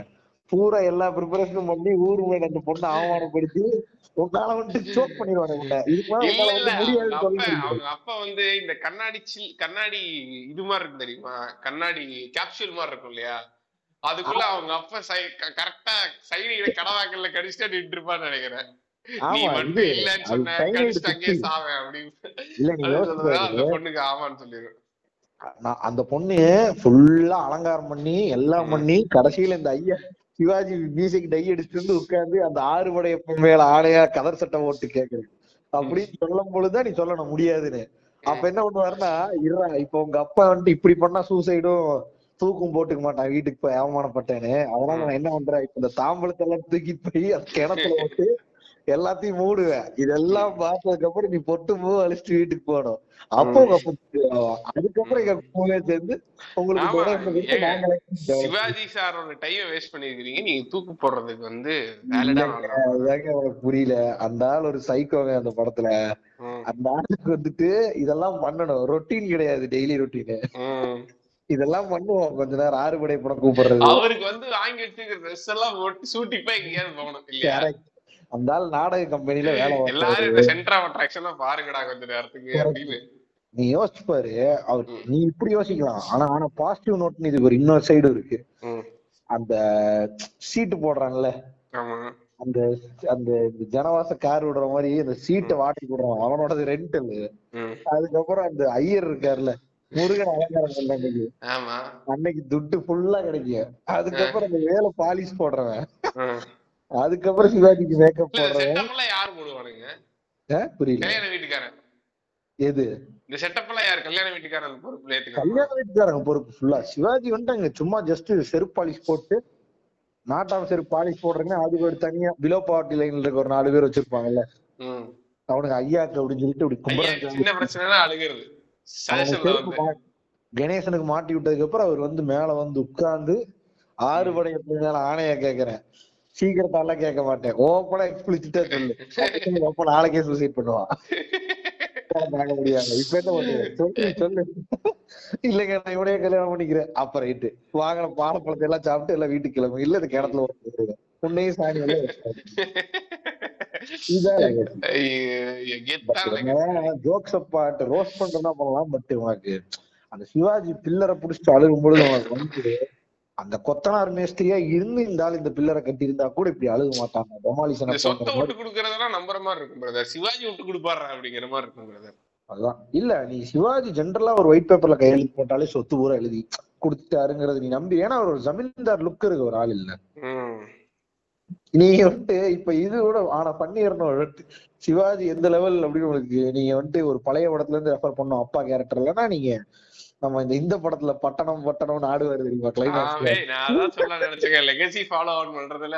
பூரா எல்லா ப்ரிப்பரேஷனும் பண்ணி ஊர் மேல அந்த பொண்ணை அவமானப்படுத்தி உன்னால வந்துட்டு சோக் பண்ணிடுவாங்க. அவங்க அப்பா வந்து இந்த கண்ணாடி சில் கண்ணாடி இது மாதிரி இருக்கும் தெரியுமா, கண்ணாடி கேப்சூல் மாதிரி இருக்கும் இல்லையா, அதுக்குள்ள அவங்க அப்பா சை கரெக்டா சைடு கடவாக்கல்ல கடிச்சுட்டா நின்று இருப்பான்னு நினைக்கிறேன். இல்லன்னு சொன்ன கடிச்சுட்டு அங்கேயே சாவே அப்படின்னு பொண்ணுக்கு ஆமான்னு சொல்லிடுவேன். அந்த பொண்ணு ஃபுல்லா அலங்காரம் பண்ணி எல்லாம் பண்ணி கடைசியில இந்த ஐயா சிவாஜி மியூசிக் டை அடிச்சுட்டு இருந்து உட்கார்ந்து அந்த ஆறு படைய மேல ஆடையா கதர் சட்டம் ஓட்டு கேக்குறேன் அப்படின்னு சொல்லும் பொழுதுதான் நீ சொல்லணும் முடியாதுன்னு. அப்ப என்ன பண்ணுவாருன்னா, இருறாங்க இப்ப உங்க அப்பா வந்துட்டு இப்படி பண்ணா சூசைடும் தூக்கும் போட்டுக்க மாட்டான், வீட்டுக்கு போய் அவமானப்பட்டேன்னு, அதனால நான் என்ன பண்றேன் இப்ப இந்த தாம்பளத்தெல்லாம் தூக்கி போய் அந்த கிணத்துல போட்டு எல்லாத்தையும் மூடுவேன். இதெல்லாம் பார்த்ததுக்கு அப்புறம் நீ பொட்டு பூ அழிச்சிட்டு வீட்டுக்கு போனோம். அப்போ அதுக்கப்புறம் எங்க பூவே சேர்ந்து உங்களுக்கு சிவாஜி சாரோட டைம் வேஸ்ட் பண்ணிருக்கீங்க நீங்க தூக்கு போடுறதுக்கு வந்து. எனக்கு புரியல, அந்த ஆள் ஒரு சைக்கோவே அந்த படத்துல. அந்த ஆளுக்கு வந்துட்டு இதெல்லாம் பண்ணணும், ரொட்டீன் கிடையாது, டெய்லி ரொட்டீனு இதெல்லாம் பண்ணுவோம். கொஞ்ச நேரம் ஆறுபடை படம் கூப்பிடுறது, அவருக்கு வந்து வாங்கி வச்சுருக்க ட்ரெஸ் எல்லாம் போட்டு சூட்டிப்பா எங்கேயாவது போகணும் இல்லையா. அந்த ஆள் நாடக கம்பெனில வேலை பாருங்கடா கொஞ்ச நேரத்துக்கு நீ யோசிச்சுப்பாரு. அவர் நீ இப்படி யோசிக்கலாம், ஆனா ஆனா பாசிட்டிவ் நோட்னு இதுக்கு ஒரு இன்னொரு சைடு இருக்கு. அந்த சீட்டு போடுறான்ல, அந்த அந்த ஜனவாச கார் விடுற மாதிரி அந்த சீட்டை வாட்டி போடுறான், அவனோடது ரெண்டல். அதுக்கப்புறம் அந்த ஐயர் இருக்காருல்ல முருகன் அலங்காரம் அன்னைக்கு அன்னைக்கு துட்டு ஃபுல்லா கிடைக்கும். அதுக்கப்புறம் அந்த வேலை பாலிஷ் போடுறவன், அதுக்கப்புறம் சிவாஜிக்கு மேக்கப் போடுறேன். எது இந்த செட்டப் எல்லாம் யார்? கல்யாண வீட்டுக்காரங்க பொறுப்பு. கல்யாண வீட்டுக்காரங்க பொறுப்பு ஃபுல்லா. சிவாஜி வந்துட்டாங்க சும்மா ஜஸ்ட் செருப்பு பாலிஷ் போட்டு, நாட்டாம செருப்பு பாலிஷ் போடுறேன்னா அதுக்கு ஒரு தனியா பிலோ பாவர்ட்டி லைன்ல இருக்க ஒரு நாலு பேர் வச்சிருப்பாங்கல்ல, அவனுக்கு ஐயாக்கு அப்படின்னு சொல்லிட்டு இப்படி கும்பல கணேசனுக்கு மாட்டி விட்டதுக்கு அப்புறம் அவர் வந்து மேல வந்து உட்கார்ந்து ஆறு படைய பிள்ளைனால ஆணையா கேக்குறேன் சீக்கிரத்தாலாம் கேட்க மாட்டேன், ஓப்பனா எக்ஸ்பிளிசிட்டா சொல்லு, ஓப்பன் ஆளுக்கே சூசைட் பண்ணுவான். இப்ப என்ன பண்ணுவேன் சொல்லு சொல்லு இல்லைங்க நான் இவனையே கல்யாணம் பண்ணிக்கிறேன். அப்ப ரைட்டு வாங்கின பாலப்பழத்தை எல்லாம் சாப்பிட்டு எல்லாம் வீட்டுக்கு கிளம்பு, இல்ல இந்த கிணத்துல ஓட்டு உன்னையும் சாணி இதான் ஜோக்ஸ் அப்பாட்டு ரோஸ்ட் பண்றதா பண்ணலாம். பட் உனக்கு அந்த சிவாஜி பில்லரை புடிச்சிட்டு அழுகும் பொழுது உனக்கு வந்து அந்த கொத்தனார் மேஸ்திரியா இருந்து இருந்தாலும் இந்த பில்லரை கட்டி இருந்தா கூட இப்படி அழுக மாட்டாங்க. டெமாலிஷன் சொந்த விட்டு குடுக்கறதெல்லாம் நம்புற மாதிரி இருக்கும் பிரதர், சிவாஜி விட்டு கொடுப்பாரு அப்படிங்கிற மாதிரி இருக்கும் பிரதர். அதுதான் இல்ல, நீ சிவாஜி ஜென்ரலா ஒரு ஒயிட் பேப்பர்ல கையெழுத்து போட்டாலே சொத்து பூரா எழுதி கொடுத்துட்டாருங்கிறது நீ நம்பி. ஏன்னா ஒரு ஜமீன்தார் லுக் இருக்கு ஒரு ஆள் இல்ல, நீங்க வந்துட்டு இப்ப இது கூட ஆனா பண்ணிடணும் சிவாஜி எந்த லெவல் அப்படின்னு உங்களுக்கு. நீங்க வந்துட்டு ஒரு பழைய படத்துல இருந்து ரெஃபர் பண்ணும் அப்பா கேரக்டர் இல்லைன்னா, நீங்க நம்ம இந்த இந்த படத்துல பட்டணம் பட்டணம் ஆடுவாரு தெரியுமா கிளைமேக்ஸ். நான் அதான் சொல்ல நினைச்சேன், லெகசி ஃபாலோ ஆன் பண்றதுல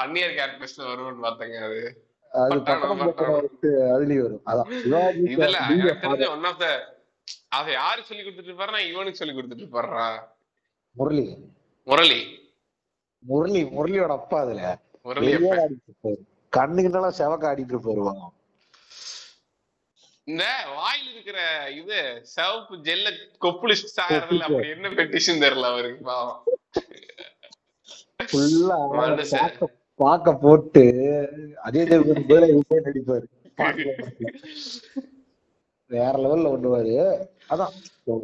பன்னியர் கேரக்டர்ஸ்ல வரும்னு பார்த்தங்க. அது அது பட்டணம் பட்டணம் அதுலயே வரும். அதான் சிவாஜி இதெல்லாம் தெரிஞ்ச ஒன் ஆஃப் தி ஆக யாரு சொல்லி கொடுத்துட்டு இருப்பாருன்னா இவனுக்கு சொல்லி கொடுத்துட்டு இருப்பாரா முரளி. முரளி முரளி முரளியோட அப்பா அதுல முரளி கண்ணுக்குனால செவக்க ஆடிட்டு போயிருவாங்க. இந்த வாயில் இருக்கிற இது சிவப்பு ஜெல்ல கொப்புளிஸ்ட் சாகறதுல அப்படி என்ன பெட்டிஷன் தெரியல அவருக்கு. பாவம் பாக்க போட்டு அதே தேவன் நடிப்பாரு வேற லெவல்ல ஒண்ணுவாரு. அதான்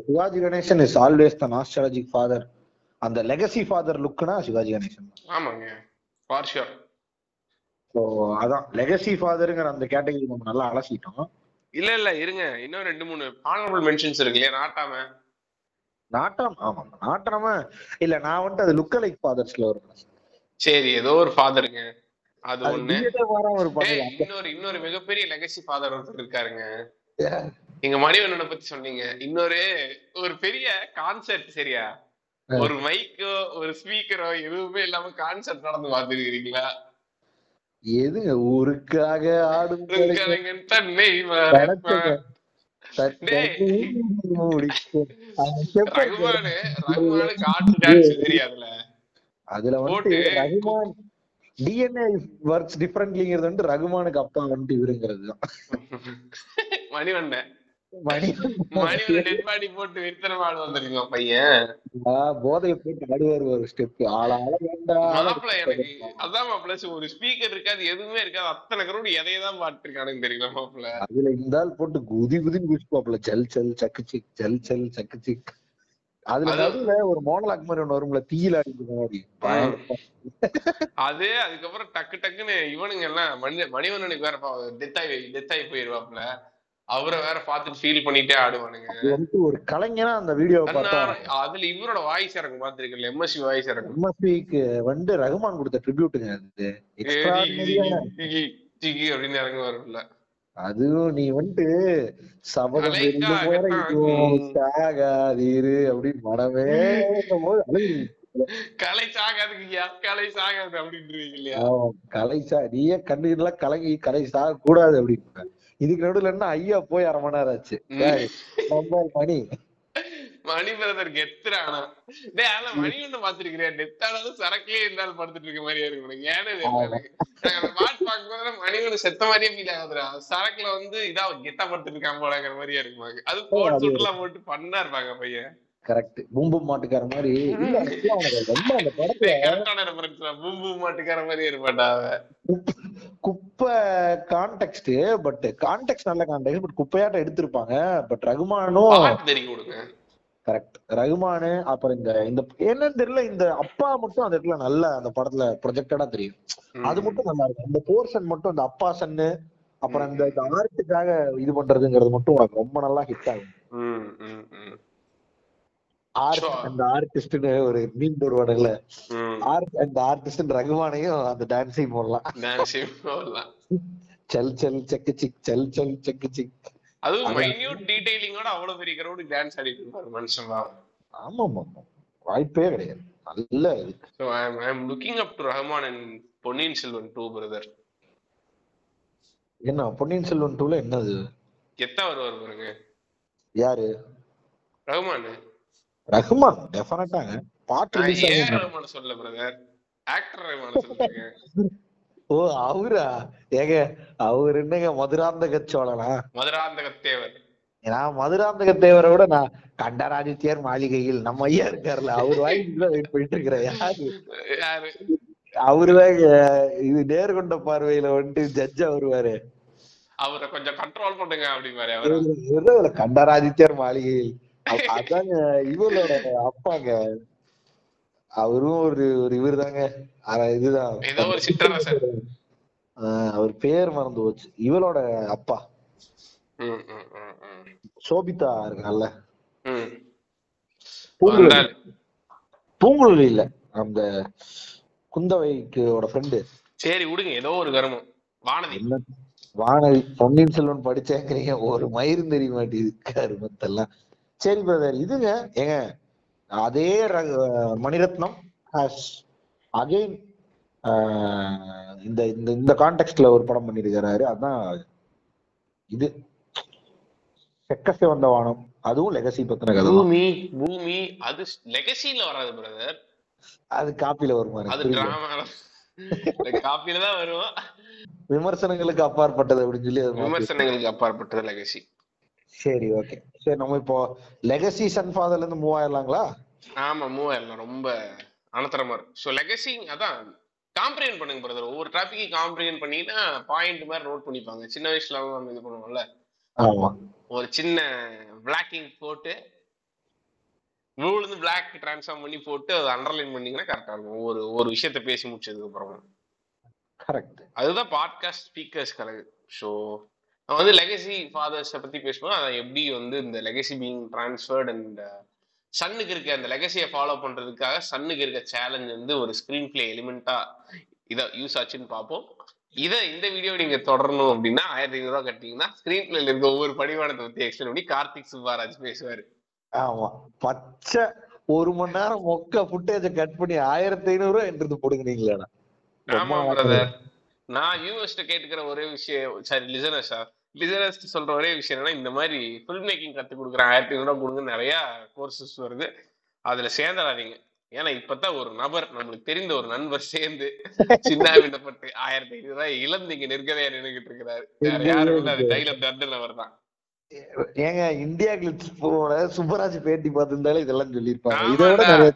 Sivaji Ganesan is always the nostalgic father. அந்த லெகசி ஃபாதர் லுக்னா சிவாஜி கணேசன். ஆமாங்க ஃபார் ஷூர். சோ அதான் லெகசி ஃபாதர்ங்கற அந்த கேட்டகரி நம்ம நல்லா அலசிட்டோம். இல்ல இல்ல இருங்க, இன்னும் ரெண்டு மூணு honorable mentions இருக்கு இல்லையா. நாட்டாம நாட்டாம் ஆமா நாட்டாம இல்ல நான் வந்து அது லுக் லைக் ஃபாதர்ஸ்ல வரும். சரி ஏதோ ஒரு ஃபாதருங்க அது ஒண்ணு. இன்னொரு இன்னொரு மிகப்பெரிய லெகசி ஃபாதர் ஒருத்தர் இருக்காருங்க. நீங்க மணிவண்ணனை பத்தி சொன்னீங்க, இன்னொரு ஒரு பெரிய கான்செர்ட் சரியா, ஒரு மைக்கோ ஒரு ஸ்பீக்கரோ எதுவுமே இல்லாம கான்செர்ட் நடந்து பாத்துருக்கீங்களா? எதுங்க ஊருக்காக ஆடும் அதுல வந்து ரகுமான் டிஎன்ஏ வர்க்ஸ் டிஃபரண்ட்லிங்கிறது வந்து ரகுமானுக்கு அப்பா வந்துட்டு இவருங்கிறது தான் மணிவண்ணன். ஒரு மோனலாக் மாதிரி ஒண்ணு வரும்ல, தீயில மாதிரி. அதே அதுக்கப்புறம் டக்கு டக்குன்னு இவனுங்க எல்லாம் மனித மணிவண்ணனுக்கு வேற டெத் ஆகி டெத் ஆகி போயிருவாப்ல. அவரை வேற பார்த்துட்டு ஃபீல் பண்ணிட்டே ஆடுவானுங்க. ஒரு கலைஞனா அந்த வீடியோ அதுல இவரோட வாய்ஸ் இறங்கு பாத்துருக்கல, எம்எஸ்சி வாய்ஸ் இறங்கு. எம்எஸ்சிக்கு வந்து ரஹ்மான் கொடுத்த ட்ரிபியூட்டுங்க அது அப்படின்னு இறங்க வரும்ல. அதுவும் நீ வந்து சபதமாகாதீரு அப்படின்னு மனமே கலை சாகாதுக்கு கலை சாகாது அப்படின்னு கலை சா நீயே கண்ணீர்ல கலங்கி கலை சாக கூடாது அப்படின்னு. இதுக்கு நடுவில் என்ன ஐயா போய் அரை மணி நேரம் ஆச்சு. மணி மணி பிரதர் கெத்துறானா மணி ஒண்ணு பாத்துருக்கிறேன். நெத்தானாலும் சரக்கே இருந்தாலும் படுத்துட்டு இருக்க மாதிரியா இருக்கு. ஏன்னா பாட்டு பார்க்கும் போது மணி ஒண்ணு செத்த மாதிரியே ஃபீல் ஆகுதுடா. சரக்குல வந்து இதா கெத்தா படுத்துட்டு இருக்காம போடாங்கிற மாதிரியா இருக்குவாங்க. அது போட்டு சுட்டுலாம் போட்டு பண்ணா இருப்பாங்க பையன். கரெக்ட், பூம்பு மாட்டுக்கார மாதிரி குப்பை கான்டெக்ஸ்ட். பட் கான்டெக்ஸ்ட் நல்ல கான்டெக்ஸ்ட். பட் குப்பையாட்ட எடுத்திருப்பாங்க. பட் ரகுமானும் கரெக்ட், ரகுமானு அப்புறம் இந்த இந்த என்னன்னு தெரியல, இந்த அப்பா மட்டும் அந்த இடத்துல நல்ல அந்த படத்துல ப்ரொஜெக்டடா தெரியும். அது மட்டும் நல்லா இருக்கும். இந்த போர்ஷன் மட்டும் இந்த அப்பா சன்னு அப்புறம் இந்த ஆர்ட்டுக்காக இது பண்றதுங்கிறது மட்டும் ரொம்ப நல்லா ஹிட் ஆகும். ஆர்ட் அண்ட் ஆர்டிஸ்ட்னு ஒரு மீன் போடுவாடல, ஆர்ட் அண்ட் ஆர்டிஸ்ட் ரகுமானையும் அந்த டான்ஸையும் போடலாம். செல் செல் செக்கு சிக் செல் செல் செக்கு சிக். அதுவும் மைன்யூட் டீடைலிங்கோட அவ்வளவு பெரிய கிரவுட் டான்ஸ் ஆடிட்டு இருப்பாரு மனுஷன். ஆமா ஆமா, வாய்ப்பே கிடையாது. நல்ல இருக்கு. So I am looking up to Rahman and Ponniyin Selvan two brother. என்ன பொன்னியின் செல்வன் டூல என்னது கெத்தா வருவார் பாருங்க. யாரு? ரஹ்மான். ரஹ்மான் டெஃபினட்டாங்க. பாட்டு ரிலீஸ் ஆகும். ரஹ்மான் சொல்ல பிரதர், ஆக்டர் ரஹ்மான் சொல்றீங்க. ஓ அவரா? ஏங்க அவர் என்னங்க மதுராந்தக சோழனா? மதுராந்தக தேவர். நான் மதுராந்தக தேவரை விட நான் கண்டராதித்யர் மாளிகையில் நம்ம ஐயா இருக்காருல்ல, அவர் வாங்கிட்டு வெயிட் பண்ணிட்டு இருக்கிறேன். யாரு யாரு அவருதான் இது நேர்கொண்ட பார்வையில வந்து ஜட்ஜா வருவாரு. அவரை கொஞ்சம் கண்ட்ரோல் பண்ணுங்க அப்படிமாரு. கண்டராதித்யர் மாளிகையில் அதாங்க இவரோட அப்பாங்க. அவரும் ஒரு ஒரு இவர் தாங்க. இதுதான் அவர் பேர் மறந்து போச்சு. இவரோட அப்பா சோபிதா இருக்குல்ல, பூங்குழலி. பூங்குழலி இல்ல, அந்த குந்தவைக்கோட ஃப்ரெண்டு. சரி விடுங்க, ஏதோ ஒரு கர்மம். வானதி வானதி பொன்னியின் செல்வன் படிச்சேங்கிறீங்க, ஒரு மயிரும் தெரிய மாட்டேது கருமத்தெல்லாம். சரி பிரதர், இதுங்க ஏங்க அதே மணிரத்னம் அகைன் இந்த இந்த கான்டெக்ட்ல ஒரு படம் பண்ணிருக்கிறாரு. அதான் இது செக்கசே வந்த வானம். அதுவும் லெகசி பத்தின கதை. பூமி பூமி அது லெகசில வராது பிரதர், அது காப்பில வரும். அது காப்பில தான் வரும். விமர்சனங்களுக்கு அப்பாற்பட்டது அப்படின்னு சொல்லி விமர்சனங்களுக்கு அப்பாற்பட்டது லெகசி. சரி ஓகே. சரி நம்ம இப்போ லெகசி சன்ஃபாதர்ல இருந்து மூவ் ஆயிரலாங்களா? ஆமா மூவ் ஆயிரலாம். ரொம்ப அனத்தரமா இருக்கு. ஸோ லெகசி அதான் காம்ப்ரிஹெண்ட் பண்ணுங்க பிரதர். ஒவ்வொரு டாபிக் காம்ப்ரிஹெண்ட் பண்ணினா பாயிண்ட் மாதிரி நோட் பண்ணிப்பாங்க. சின்ன வயசுல நம்ம இது பண்ணுவோம்ல, ஆமா ஒரு சின்ன பிளாக்கிங் போட்டு ப்ளூல இருந்து பிளாக் டிரான்ஸ்ஃபார்ம் பண்ணி போட்டு அதை அண்டர்லைன் பண்ணீங்கன்னா கரெக்டா இருக்கும். ஒரு ஒரு விஷயத்த பேசி முடிச்சதுக்கு அப்புறம் கரெக்ட். அதுதான் பாட்காஸ்ட் ஸ்பீக்கர்ஸ் கலகு. ஸோ நம்ம வந்து லெகசி ஃபாதர்ஸை பற்றி பேசுவோம். அதை எப்படி வந்து இந்த லெகசி பீங் ட்ரான்ஸ்ஃபர்ட் அண்ட் சன்னுக்கு இருக்க அந்த லெகசியை ஃபாலோ பண்ணுறதுக்காக சன்னுக்கு இருக்க சேலஞ்ச் வந்து ஒரு ஸ்க்ரீன் பிளே எலிமெண்ட்டாக இதை யூஸ் ஆச்சுன்னு பார்ப்போம். இதை இந்த வீடியோ நீங்கள் தொடரணும் அப்படின்னா ஆயிரத்தி ஐநூறுரூவா கட்டிங்கன்னா ஸ்க்ரீன் பிளேல இருக்க ஒவ்வொரு படிவானத்தை பற்றி எக்ஸ்பிளைன் பண்ணி கார்த்திக் சுப்பாராஜ் பேசுவார். ஆமாம், பச்சை ஒரு மணி நேரம் மொக்க ஃபுட்டேஜை கட் பண்ணி ஆயிரத்தி ஐநூறுரூவா என்றது போடுங்கிறீங்களா? ஆமாம் பிரதர், நான் யூஎஸ்ட கேட்டுக்கிற ஒரே விஷயம், சாரி லிசனர்ஸா லிசனர்ஸ் சொல்ற ஒரே விஷயம் என்னன்னா, இந்த மாதிரி ஃபில்ம் மேக்கிங் கற்றுக் கொடுக்குறேன் ஆயிரத்தி ஐநூறுரூவா கொடுங்க, நிறைய கோர்சஸ் வருது, அதுல சேர்ந்துடாதீங்க. ஏன்னா இப்பதான் ஒரு நபர் நம்மளுக்கு தெரிந்த ஒரு நண்பர் சேர்ந்து சின்ன விண்ணப்பட்டு ஆயிரத்தி ஐநூறுரூவா இழந்து இங்க நிற்கவே நினைக்கிட்டு இருக்கிறாரு. வேற யாரும் இல்லை, அது டைலப் தர்டல் அவர் தான். ஏங்க இந்தியா கிளிப்ஸ் போற சுப்பராஜ் பேட்டி பார்த்திருந்தாலே இதெல்லாம் சொல்லியிருப்பாங்க. இதை விட நிறைய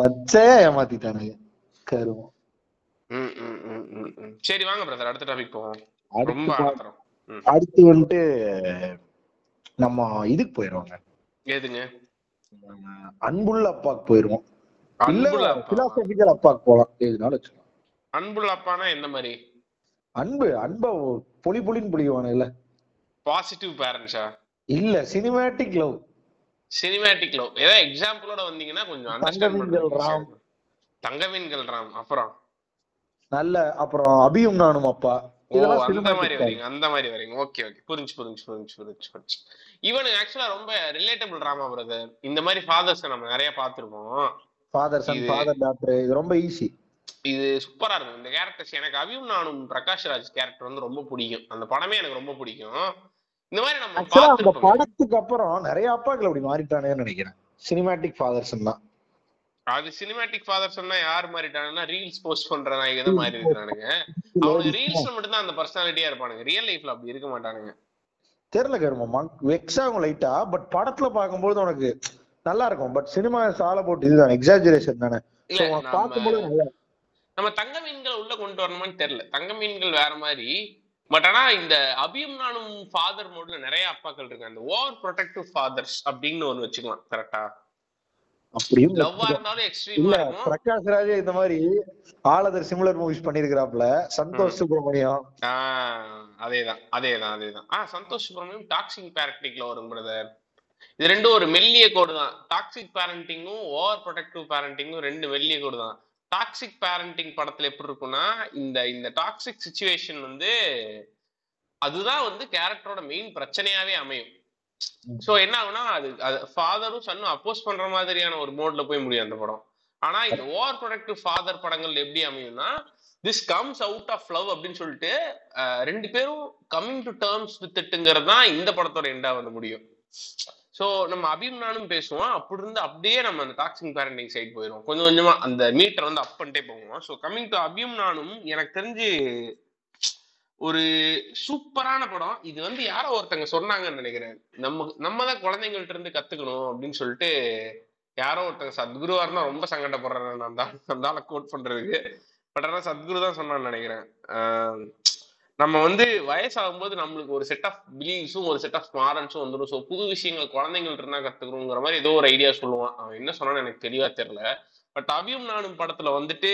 பச்சையா ஏமாத்திட்டானுங்க கருவம். சரி வாங்க பிரதர், அடுத்த டாபிக் போவோம். ரொம்ப ஆத்திரம். அடுத்து வந்துட்டு நம்ம இதுக்கு போயிடுவாங்க. எதுங்க? அன்புள்ள அப்பாக்கு போயிடுவோம். பிலாசபிக்கல் அப்பாக்கு போலாம். எதுனால வச்சுக்கலாம். அன்புள்ள அப்பானா என்ன மாதிரி அன்பு? அன்பா பொலி பொலின்னு பிடிக்குவானு இல்ல பாசிட்டிவ் பேரண்ட்ஸா இல்ல சினிமேட்டிக் லவ்? சினிமேட்டிக் லவ் ஏதா எக்ஸாம்பிளோட வந்தீங்கன்னா கொஞ்சம் அண்டர்ஸ்டாண்ட் ராம் தங்கவீன்கள் ராம் அப்புறம் நல்ல அப்புறம் அபியும் நானும் அப்பா இதெல்லாம் அந்த மாதிரி வரீங்க. அந்த மாதிரி வரீங்க. ஓகே ஓகே புரிஞ்சு புரிஞ்சு புரிஞ்சு புரிஞ்சு ஈவன் ஆக்சுவலா ரொம்ப ரிலேட்டபிள் ராமா பிரதர். இந்த மாதிரி ஃபாதர்ஸ் நம்ம நிறைய பாத்துருக்கோம். ஃபாதர் சன் ஃபாதர் டாக்டர் இது ரொம்ப ஈஸி. இது சூப்பரா இருக்கும் இந்த கேரக்டர்ஸ். எனக்கு அபியும் நானும் பிரகாஷ் ராஜ் கேரக்டர் வந்து ரொம்ப பிடிக்கும். அந்த படமே எனக்கு ரொம்ப பிடிக்கும். இந்த மாதிரி நம்ம பார்த்த படத்துக்கு அப்புறம் நிறைய அப்பாக்கள் அப்படி மாறிட்டானேன்னு நினைக்கிறேன். சினிமேட்டிக் ஃபாதர்ஸ் தான் அது. சினிமேட்டிக் ஃபாதர்ஸ் யார் மாறிட்டானுன்னா ரீல்ஸ் போஸ்ட் பண்ற நாயகி தான் மாறி இருக்கிறானுங்க. அவங்க ரீல்ஸ்ல மட்டும்தான் அந்த பர்சனாலிட்டியா இருப்பானுங்க. ரியல் லைஃப்ல அப்படி இருக்க மாட்டானுங்க. தெரியல கருமா வெக்ஸ் ஆகும் லைட்டா. பட் படத்துல பார்க்கும்போது உனக்கு நல்லா இருக்கும். பட் சினிமா சால போட்டு இதுதான் எக்ஸாஜரேஷன் தானே. நம்ம தங்க மீன்கள் உள்ள கொண்டு வரணுமான்னு தெரியல. தங்க மீன்கள் வேற மாதிரி. பட் ஆனா இந்த அபியும் நானும் ஃபாதர் மோட்ல நிறைய அப்பாக்கள் இருக்காங்க. அந்த ஓவர் ப்ரொடெக்டிவ் ஃபாதர்ஸ் அப்படின்னு ஒண்ணு வச்சுக்கலாம். கரெக்டா? அப்படியும் பிரகாஷ் ராஜே இந்த மாதிரி ஆலதர் சிமிலர் மூவிஸ் பண்ணிருக்கிறாப்ல. சந்தோஷ் சுப்ரமணியம் அதேதான் அதேதான் அதேதான் ஆஹ் சந்தோஷ் சுப்ரமணியம் டாக்ஸிக் பேரண்டிங்ல வரும் பிரதர். இது ரெண்டும் ஒரு மெல்லிய கோடு தான். டாக்ஸிக் பேரண்டிங்கும் ஓவர் ப்ரொடெக்டிவ் பேரண்டிங்கும் ரெண்டு மெல்லிய கோடு தான். டாக்ஸிக் பேரண்டிங் படத்துல எப்படி இருக்குன்னா இந்த இந்த டாக்ஸிக் சிச்சுவேஷன் வந்து அதுதான் வந்து கேரக்டரோட மெயின் பிரச்சனையாவே அமையும். சோ என்ன ஆகுனா அது அது ஃபாதரும் சன்னும் அப்போஸ் பண்ற மாதிரியான ஒரு மோட்ல போய் முடியும் அந்த படம். ஆனா இந்த ஓவர் ப்ரொடக்டிவ் ஃபாதர் படங்கள் எப்படி அமையும்னா this comes out of love அப்படின்னு சொல்லிட்டு ரெண்டு பேரும் கம்மிங் டு டேர்ம்ஸ் வித் இட்ங்கிறது தான் இந்த படத்தோட எண்டா வந்து முடியும். ஸோ நம்ம அபியும் நானும் பேசுவோம். அப்படி இருந்து அப்படியே நம்ம அந்த டாக்ஸிக் பேரண்டிங் சைட் போயிடுவோம். கொஞ்சம் கொஞ்சமா அந்த மீட்டர் வந்து அப் பண்ணிட்டே போவோம். ஸோ கம்மிங் டு அபியும் நானும் எனக்கு தெரிஞ்சு ஒரு சூப்பரான படம். இது வந்து யாரோ ஒருத்தங்க சொன்னாங்கன்னு நினைக்கிறேன். நம்ம நம்ம தான் குழந்தைங்கள்ட்ட இருந்து கத்துக்கணும் அப்படின்னு சொல்லிட்டு யாரோ ஒருத்தங்க சத்குருவா இருந்தா ரொம்ப சங்கடப்படுறேன் நான் தான் நம்மளால கோட் பண்றதுக்கு. பட் ஆனால் சத்குரு தான் சொன்னான்னு நினைக்கிறேன். நம்ம வந்து வயசாகும்போது நம்மளுக்கு ஒரு செட் ஆஃப் பிலீவ்ஸும் ஒரு செட் ஆஃப் மாரல்ஸும் வந்துடும். ஸோ புது விஷயங்கள் குழந்தைங்கள்ட்ட இருந்தா கத்துக்கணுங்கிற மாதிரி ஏதோ ஒரு ஐடியா சொல்லுவான். அவன் என்ன சொன்னான்னு எனக்கு தெரியவா தெரியல. பட் அபியும் நானும் படத்துல வந்துட்டு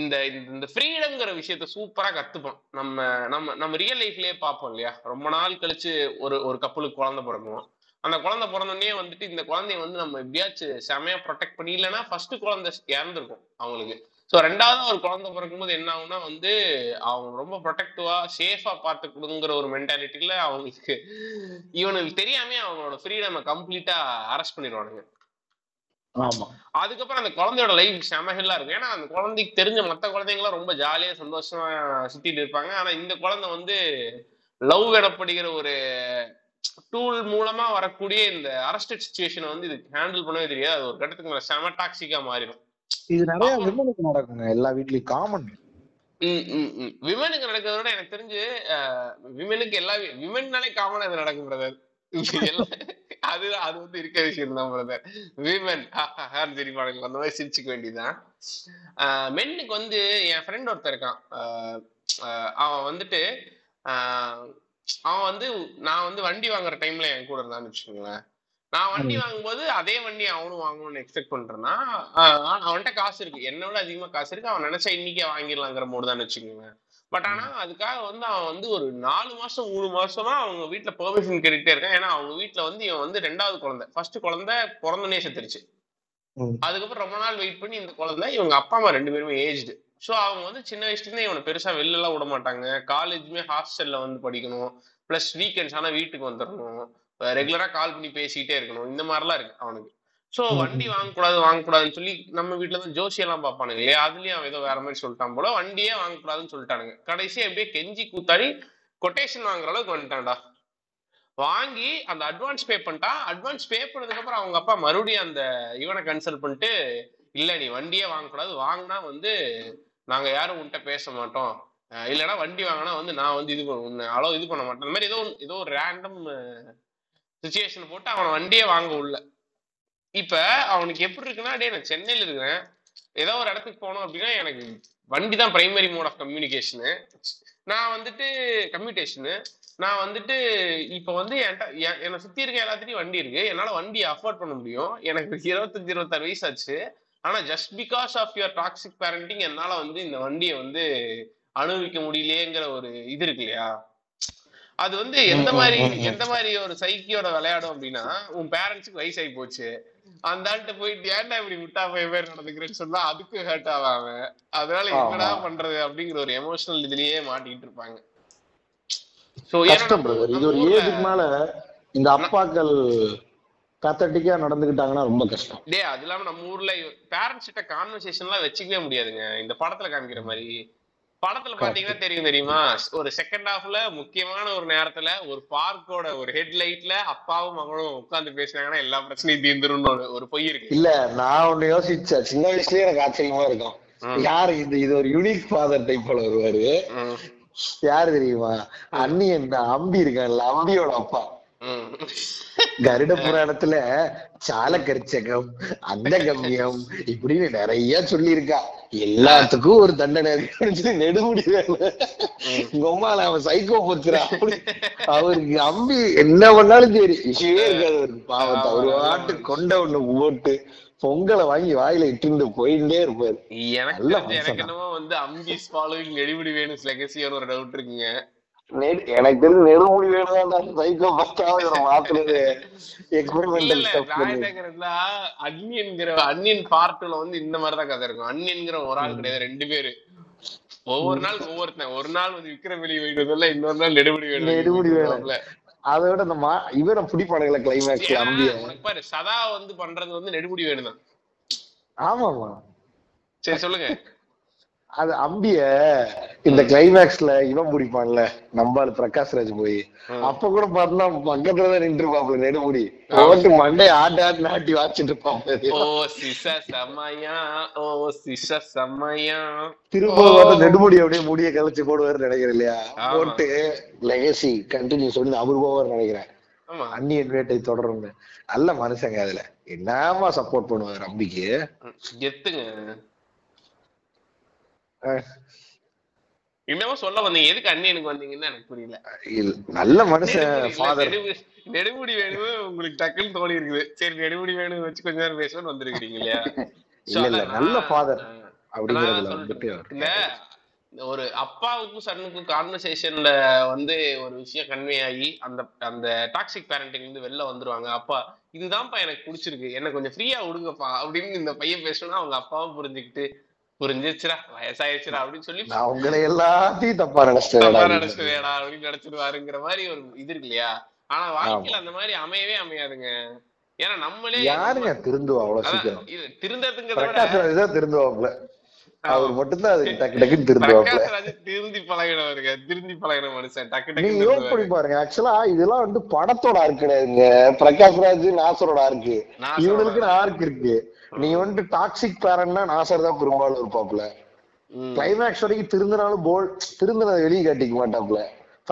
இந்த இந்த ஃப்ரீடம்ங்கிற விஷயத்த சூப்பரா கத்துப்போம். நம்ம நம்ம நம்ம ரியல் லைஃப்லயே பார்ப்போம் இல்லையா? ரொம்ப நாள் கழிச்சு ஒரு ஒரு கப்பலுக்கு குழந்தை பிறக்கும். அந்த குழந்தை பிறந்தோடனே வந்துட்டு இந்த குழந்தைய வந்து நம்ம எப்படியாச்சும் செமையா ப்ரொடெக்ட் பண்ணி இல்லைன்னா ஃபர்ஸ்ட் குழந்தை இறந்துருக்கும் அவங்களுக்கு. ஸோ ரெண்டாவது ஒரு குழந்தை பிறக்கும்போது என்ன ஆகும்னா வந்து அவங்க ரொம்ப ப்ரொடெக்டிவா சேஃபா பார்த்துக்கணுங்கிற ஒரு மென்டாலிட்டியில அவங்களுக்கு இவனுக்கு தெரியாமே அவங்களோட ஃப்ரீடமை கம்ப்ளீட்டா அரெஸ்ட் பண்ணிடுவானுங்க. ஆமா, அதுக்கப்புறம் அந்த குழந்தையோட லைஃப் செமஹெல்லா இருக்கும். ஏன்னா அந்த குழந்தைக்கு தெரிஞ்ச மற்ற குழந்தைங்களாம் ரொம்ப ஜாலியா சந்தோஷமா சுத்திட்டு இருப்பாங்க. ஆனா இந்த குழந்தை வந்து லவ் எனப்படுகிற ஒரு டூல் மூலமா வரக்கூடிய இந்த அரஸ்டட் சிச்சுவேஷனை வந்து இது ஹேண்டில் பண்ணவே தெரியாது. அது ஒரு கட்டத்துக்கு செம டாக்ஸிக்கா மாறிடும். இது நிறைய விமனுக்கு நடக்குங்க. எல்லா வீட்லயும் காமன். விமனுக்கு நடக்கிறத விட எனக்கு தெரிஞ்சு விமனுக்கு எல்லா விமன்னாலே காமனா இது நடக்கும் பிரதர். அது அது வந்து இருக்க விஷயம் தான் பிரதர். விமன் தெரியுமானுங்களா அந்த மாதிரி சிரிச்சுக்க வேண்டியதுதான். ஆஹ் மென்னுக்கு வந்து என் ஃப்ரெண்ட் ஒருத்தர் இருக்கான். அவன் வந்துட்டு ஆஹ் அவன் வந்து நான் வந்து வண்டி வாங்குற டைம்ல என் கூட இருந்தான்னு வச்சுக்கோங்களேன். நான் வண்டி வாங்கும்போது அதே வண்டி அவனும் வாங்கணும்னு எக்ஸ்பெக்ட் பண்றேன்னா அவன்கிட்ட காசு இருக்கு, என்னை விட அதிகமா காசு இருக்கு. அவன் நினைச்சா இன்னைக்கே வாங்கிடலாங்கிற மூடு தான் வச்சுக்கோங்க. பட் ஆனா அதுக்காக வந்து அவன் வந்து ஒரு நாலு மாசம் மூணு மாசமா அவங்க வீட்டுல பெர்மிஷன் கேட்டுக்கிட்டே இருக்கான். ஏன்னா அவங்க வீட்டுல வந்து இவன் வந்து ரெண்டாவது குழந்தை, ஃபர்ஸ்ட் குழந்தை பிறந்தனே செத்துருச்சு. அதுக்கப்புறம் ரொம்ப நாள் வெயிட் பண்ணி இந்த குழந்தை இவங்க அப்பா அம்மா ரெண்டு பேருமே ஏஜ்டு. ஸோ அவங்க வந்து சின்ன வயசுல இருந்து இவனை பெருசா வெளில எல்லாம் விட மாட்டாங்க. காலேஜுமே ஹாஸ்டல்ல வந்து படிக்கணும், பிளஸ் வீக்கெண்ட்ஸ் ஆனா வீட்டுக்கு வந்துடணும், ரெகுலரா கால் பண்ணி பேசிக்கிட்டே இருக்கணும், இந்த மாதிரிலாம் இருக்கு அவனுக்கு. ஸோ வண்டி வாங்கக்கூடாது வாங்கக்கூடாதுன்னு சொல்லி நம்ம வீட்டுல தான் ஜோசியெல்லாம் பார்ப்பானுங்க இல்லையா? அதுலயும் அவன் ஏதோ வேற மாதிரி சொல்லிட்டான் போல. வண்டியே வாங்கக்கூடாதுன்னு சொல்லிட்டானுங்க. கடைசியே எப்படியே கெஞ்சி கூத்தாடி கொட்டேஷன் வாங்குற அளவுக்கு வந்துட்டான்டா. வாங்கி அந்த அட்வான்ஸ் பே பண்ணிட்டான். அட்வான்ஸ் பே பண்ணதுக்கு அப்புறம் அவங்க அப்பா மறுபடியும் அந்த இவனை கன்சல்ட் பண்ணிட்டு இல்ல நீ வண்டியே வாங்கக்கூடாது, வாங்கினா வந்து நாங்க யாரும் உன்கிட்ட பேச மாட்டோம், இல்லைன்னா வண்டி வாங்கினா வந்து நான் வந்து இது பண்ண அளவு இது பண்ண மாட்டேன். அந்த மாதிரி ஏதோ ஏதோ ஒரு ரேண்டம் சுச்சுவேஷன் போட்டு அவனை வண்டியே வாங்க உள்ள. இப்போ அவனுக்கு எப்படி இருக்குன்னா, டே நான் சென்னையில் இருக்கிறேன், ஏதோ ஒரு இடத்துக்கு போனோம் அப்படின்னா எனக்கு வண்டி தான் பிரைமரி மோட் ஆஃப் கம்யூனிகேஷனு, நான் வந்துட்டு கம்யூட்டேஷனு, நான் வந்துட்டு இப்போ வந்து என்கிட்ட என்னை சுற்றி இருக்க எல்லாத்துலேயும் வண்டி இருக்குது, என்னால் வண்டியை அஃபோர்ட் பண்ண முடியும், எனக்கு இருபத்தஞ்சி இருபத்தாறு வயசு ஆச்சு, ஆனால் just because of your toxic parenting என்னால் வந்து இந்த வண்டியை வந்து அனுபவிக்க முடியலையேங்கிற ஒரு இது இருக்கு இல்லையா? அது வந்து எந்த மாதிரி எந்த மாதிரி ஒரு சைக்கியோட விளையாடும் அப்படின்னா, உன் பேரண்ட்ஸுக்கு வயசாகி போச்சு, அந்த ஆள்கிட்ட போயிட்டு ஏன்டா இப்படி விட்டா போய் பேர் நடந்துக்கிறேன்னு சொன்னா அதுக்கு ஹர்ட் ஆவாங்க. அதனால என்னடா பண்றது அப்படிங்கிற ஒரு எமோஷனல் இதுலயே மாட்டிக்கிட்டு இருப்பாங்க. சோ இது ஒரு ஏஜுக்கு மேல இந்த அப்பாக்கள் கத்தட்டிக்கா நடந்துக்கிட்டாங்கன்னா ரொம்ப கஷ்டம். டே அது இல்லாம நம்ம ஊர்ல பேரண்ட்ஸ் கிட்ட கான்வர்சேஷன் எல்லாம் வச்சுக்கவே முடியாதுங்க. இந்த படத்துல காமிக்கிற மாதிரி, படத்துல பாத்தீங்கன்னா தெரியும் தெரியுமா, ஒரு செகண்ட் ஹாஃப்ல முக்கியமான ஒரு நேரத்துல ஒரு பார்க்கோட ஒரு ஹெட்லைட்ல அப்பாவும் மகனும் உட்கார்ந்து பேசினாங்கன்னா எல்லா பிரச்சனையும் தீர்ந்துரும்னு ஒரு பொய் இருக்கு இல்ல? நான் ஒண்ணு யோசிச்சேன் சின்ன வயசுலயே, எனக்கு ஆச்சரியமா இருக்கும், யாரு இது இது ஒரு யூனிக் ஃபாதர் டைப் போல வருவாரு. யாரு தெரியுமா, அண்ணி என்ன அம்பி இருக்கான்ல, அம்பியோட அப்பா. கருட புராணத்துல சால கரிச்சகம் அந்த கம்யம் இப்படின்னு நிறைய சொல்லியிருக்கா, எல்லாத்துக்கும் ஒரு தண்டனை நெடுமுடிய. உங்க அம்மால அவன் சைக்கோ போச்சுறா, அவருக்கு அம்பி என்ன பண்ணாலும் சரி விஷயமே இருக்காது அவருக்கு, பாவத்தை ஒரு வாட்டு கொண்ட ஒண்ணு போட்டு பொங்கலை வாங்கி வாயில இட்டு போயிட்டே இருப்பாரு. எனக்கு என்னமோ வந்து அம்பி ஃபாலோவிங் நெடுமுடி வேணும் லெகசியான ஒரு டவுட் இருக்குங்க. எனக்கு தெரிஞ்ச நெடுமுடி வந்து இந்த மாதிரிதான் கதை இருக்கும். அன்னியன்கிற ஒரு ஆள் கிடையாது, ரெண்டு பேரு, ஒவ்வொரு நாள் ஒவ்வொருத்தன், ஒரு நாள் வந்து விக்ரம் வெளியே வேண்டியதுல, இன்னொரு நாள் நெடுமுடி வேணும் நெடுமுடி வேணும்ல. அதை விட நம்ம இவரை பிடிப்பானுங்கள கிளைமேக்ஸ் சதா வந்து பண்றது வந்து நெடுமுடி வேணும் தான். ஆமாமா சரி சொல்லுங்க. அது அம்பிய இந்த கிளைமேக்ஸ்ல இவன் முடிப்பான்ல, நம்மால் பிரகாஷ்ராஜ் போய் அப்ப கூட பார்த்தா பக்கத்துலதான் நின்று பாப்பல நெடுமுடி ஓட்டு மண்டே ஆட்டு ஆட்டு நாட்டி வாச்சிட்டு பாப்பேன். திரும்ப நெடுமுடி அப்படியே முடிய கலைச்சு போடுவாரு நினைக்கிறேன் இல்லையா, போட்டு லெகசி கண்டினியூ சொல்லி அபூர்வாரு நினைக்கிறேன். அன்னியன் வேட்டை தொடரும் நல்ல மனுஷங்க, அதுல என்னமா சப்போர்ட் பண்ணுவாரு அம்பிக்கு. என்னமோ சொல்ல வந்தீங்க, எதுக்கு அண்ணியனுக்கு வந்தீங்கன்னு எனக்கு புரியல. நல்ல மனுஷன் நெடுமுடி வேணும் உங்களுக்கு டக்குன்னு தோணி இருக்குது, சரி நெடுமுடி வேணும் வச்சு கொஞ்ச நேரம் பேசணும்னு வந்திருக்கீங்க இல்லையா? நல்ல ஃபாதர் அப்படிங்கிறதுல ஒரு அப்பாவுக்கும் சன்னுக்கும் கான்வர்சேஷன்ல வந்து ஒரு விஷயம் கன்வே ஆகி அந்த அந்த டாக்ஸிக் பேரண்டிங் வந்து வெளில வந்துருவாங்க. அப்பா இதுதான்ப்பா எனக்கு பிடிச்சிருக்கு, என்ன கொஞ்சம் ஃப்ரீயா விடுங்கப்பா அப்படின்னு இந்த பையன் பேசணும்னா அவங்க அப்பாவும் புரிஞ்சுக்கிட்டு புரிஞ்சிச்சுரா வயசாயிருச்சுரா அப்படின்னு சொல்லி அவங்களை எல்லாத்தையும் தப்பா நடத்துவேடா நடத்துவேடா அப்படின்னு நடத்திடுவாருங்கிற மாதிரி ஒரு இது இருக்கு இல்லையா? ஆனா வாழ்க்கையில அந்த மாதிரி அமையவே அமையாதுங்க. ஏன்னா நம்மளே யாருங்க திருந்துவா அவ்வளவு சீக்கிரம்? இது திருந்ததுங்கிறத திருந்துவாப்ல அவர் மட்டும்தான், அது டக்கு டக்குன்னு திருந்துவாப்ல. திருந்தி பழகினவருங்க, திருந்தி பழகின மனுஷன் டக்கு டக்கு யோசிப்படி பாருங்க. ஆக்சுவலா இதெல்லாம் வந்து படத்தோட ஆர்க் கிடையாதுங்க, பிரகாஷ்ராஜ் நாசரோட ஆர்க்கு, இவனுக்கு ஆர்க் இருக்கு. நீ வந்து டாக்ஸிக் பேரண்ட்னா நாசர் தான் பெரும்பாலும் இருப்பாப்ல, கிளைமேக்ஸ் வரைக்கும் திருந்தினாலும் போல் திருந்தினதை வெளியே காட்டிக்க மாட்டாப்ல.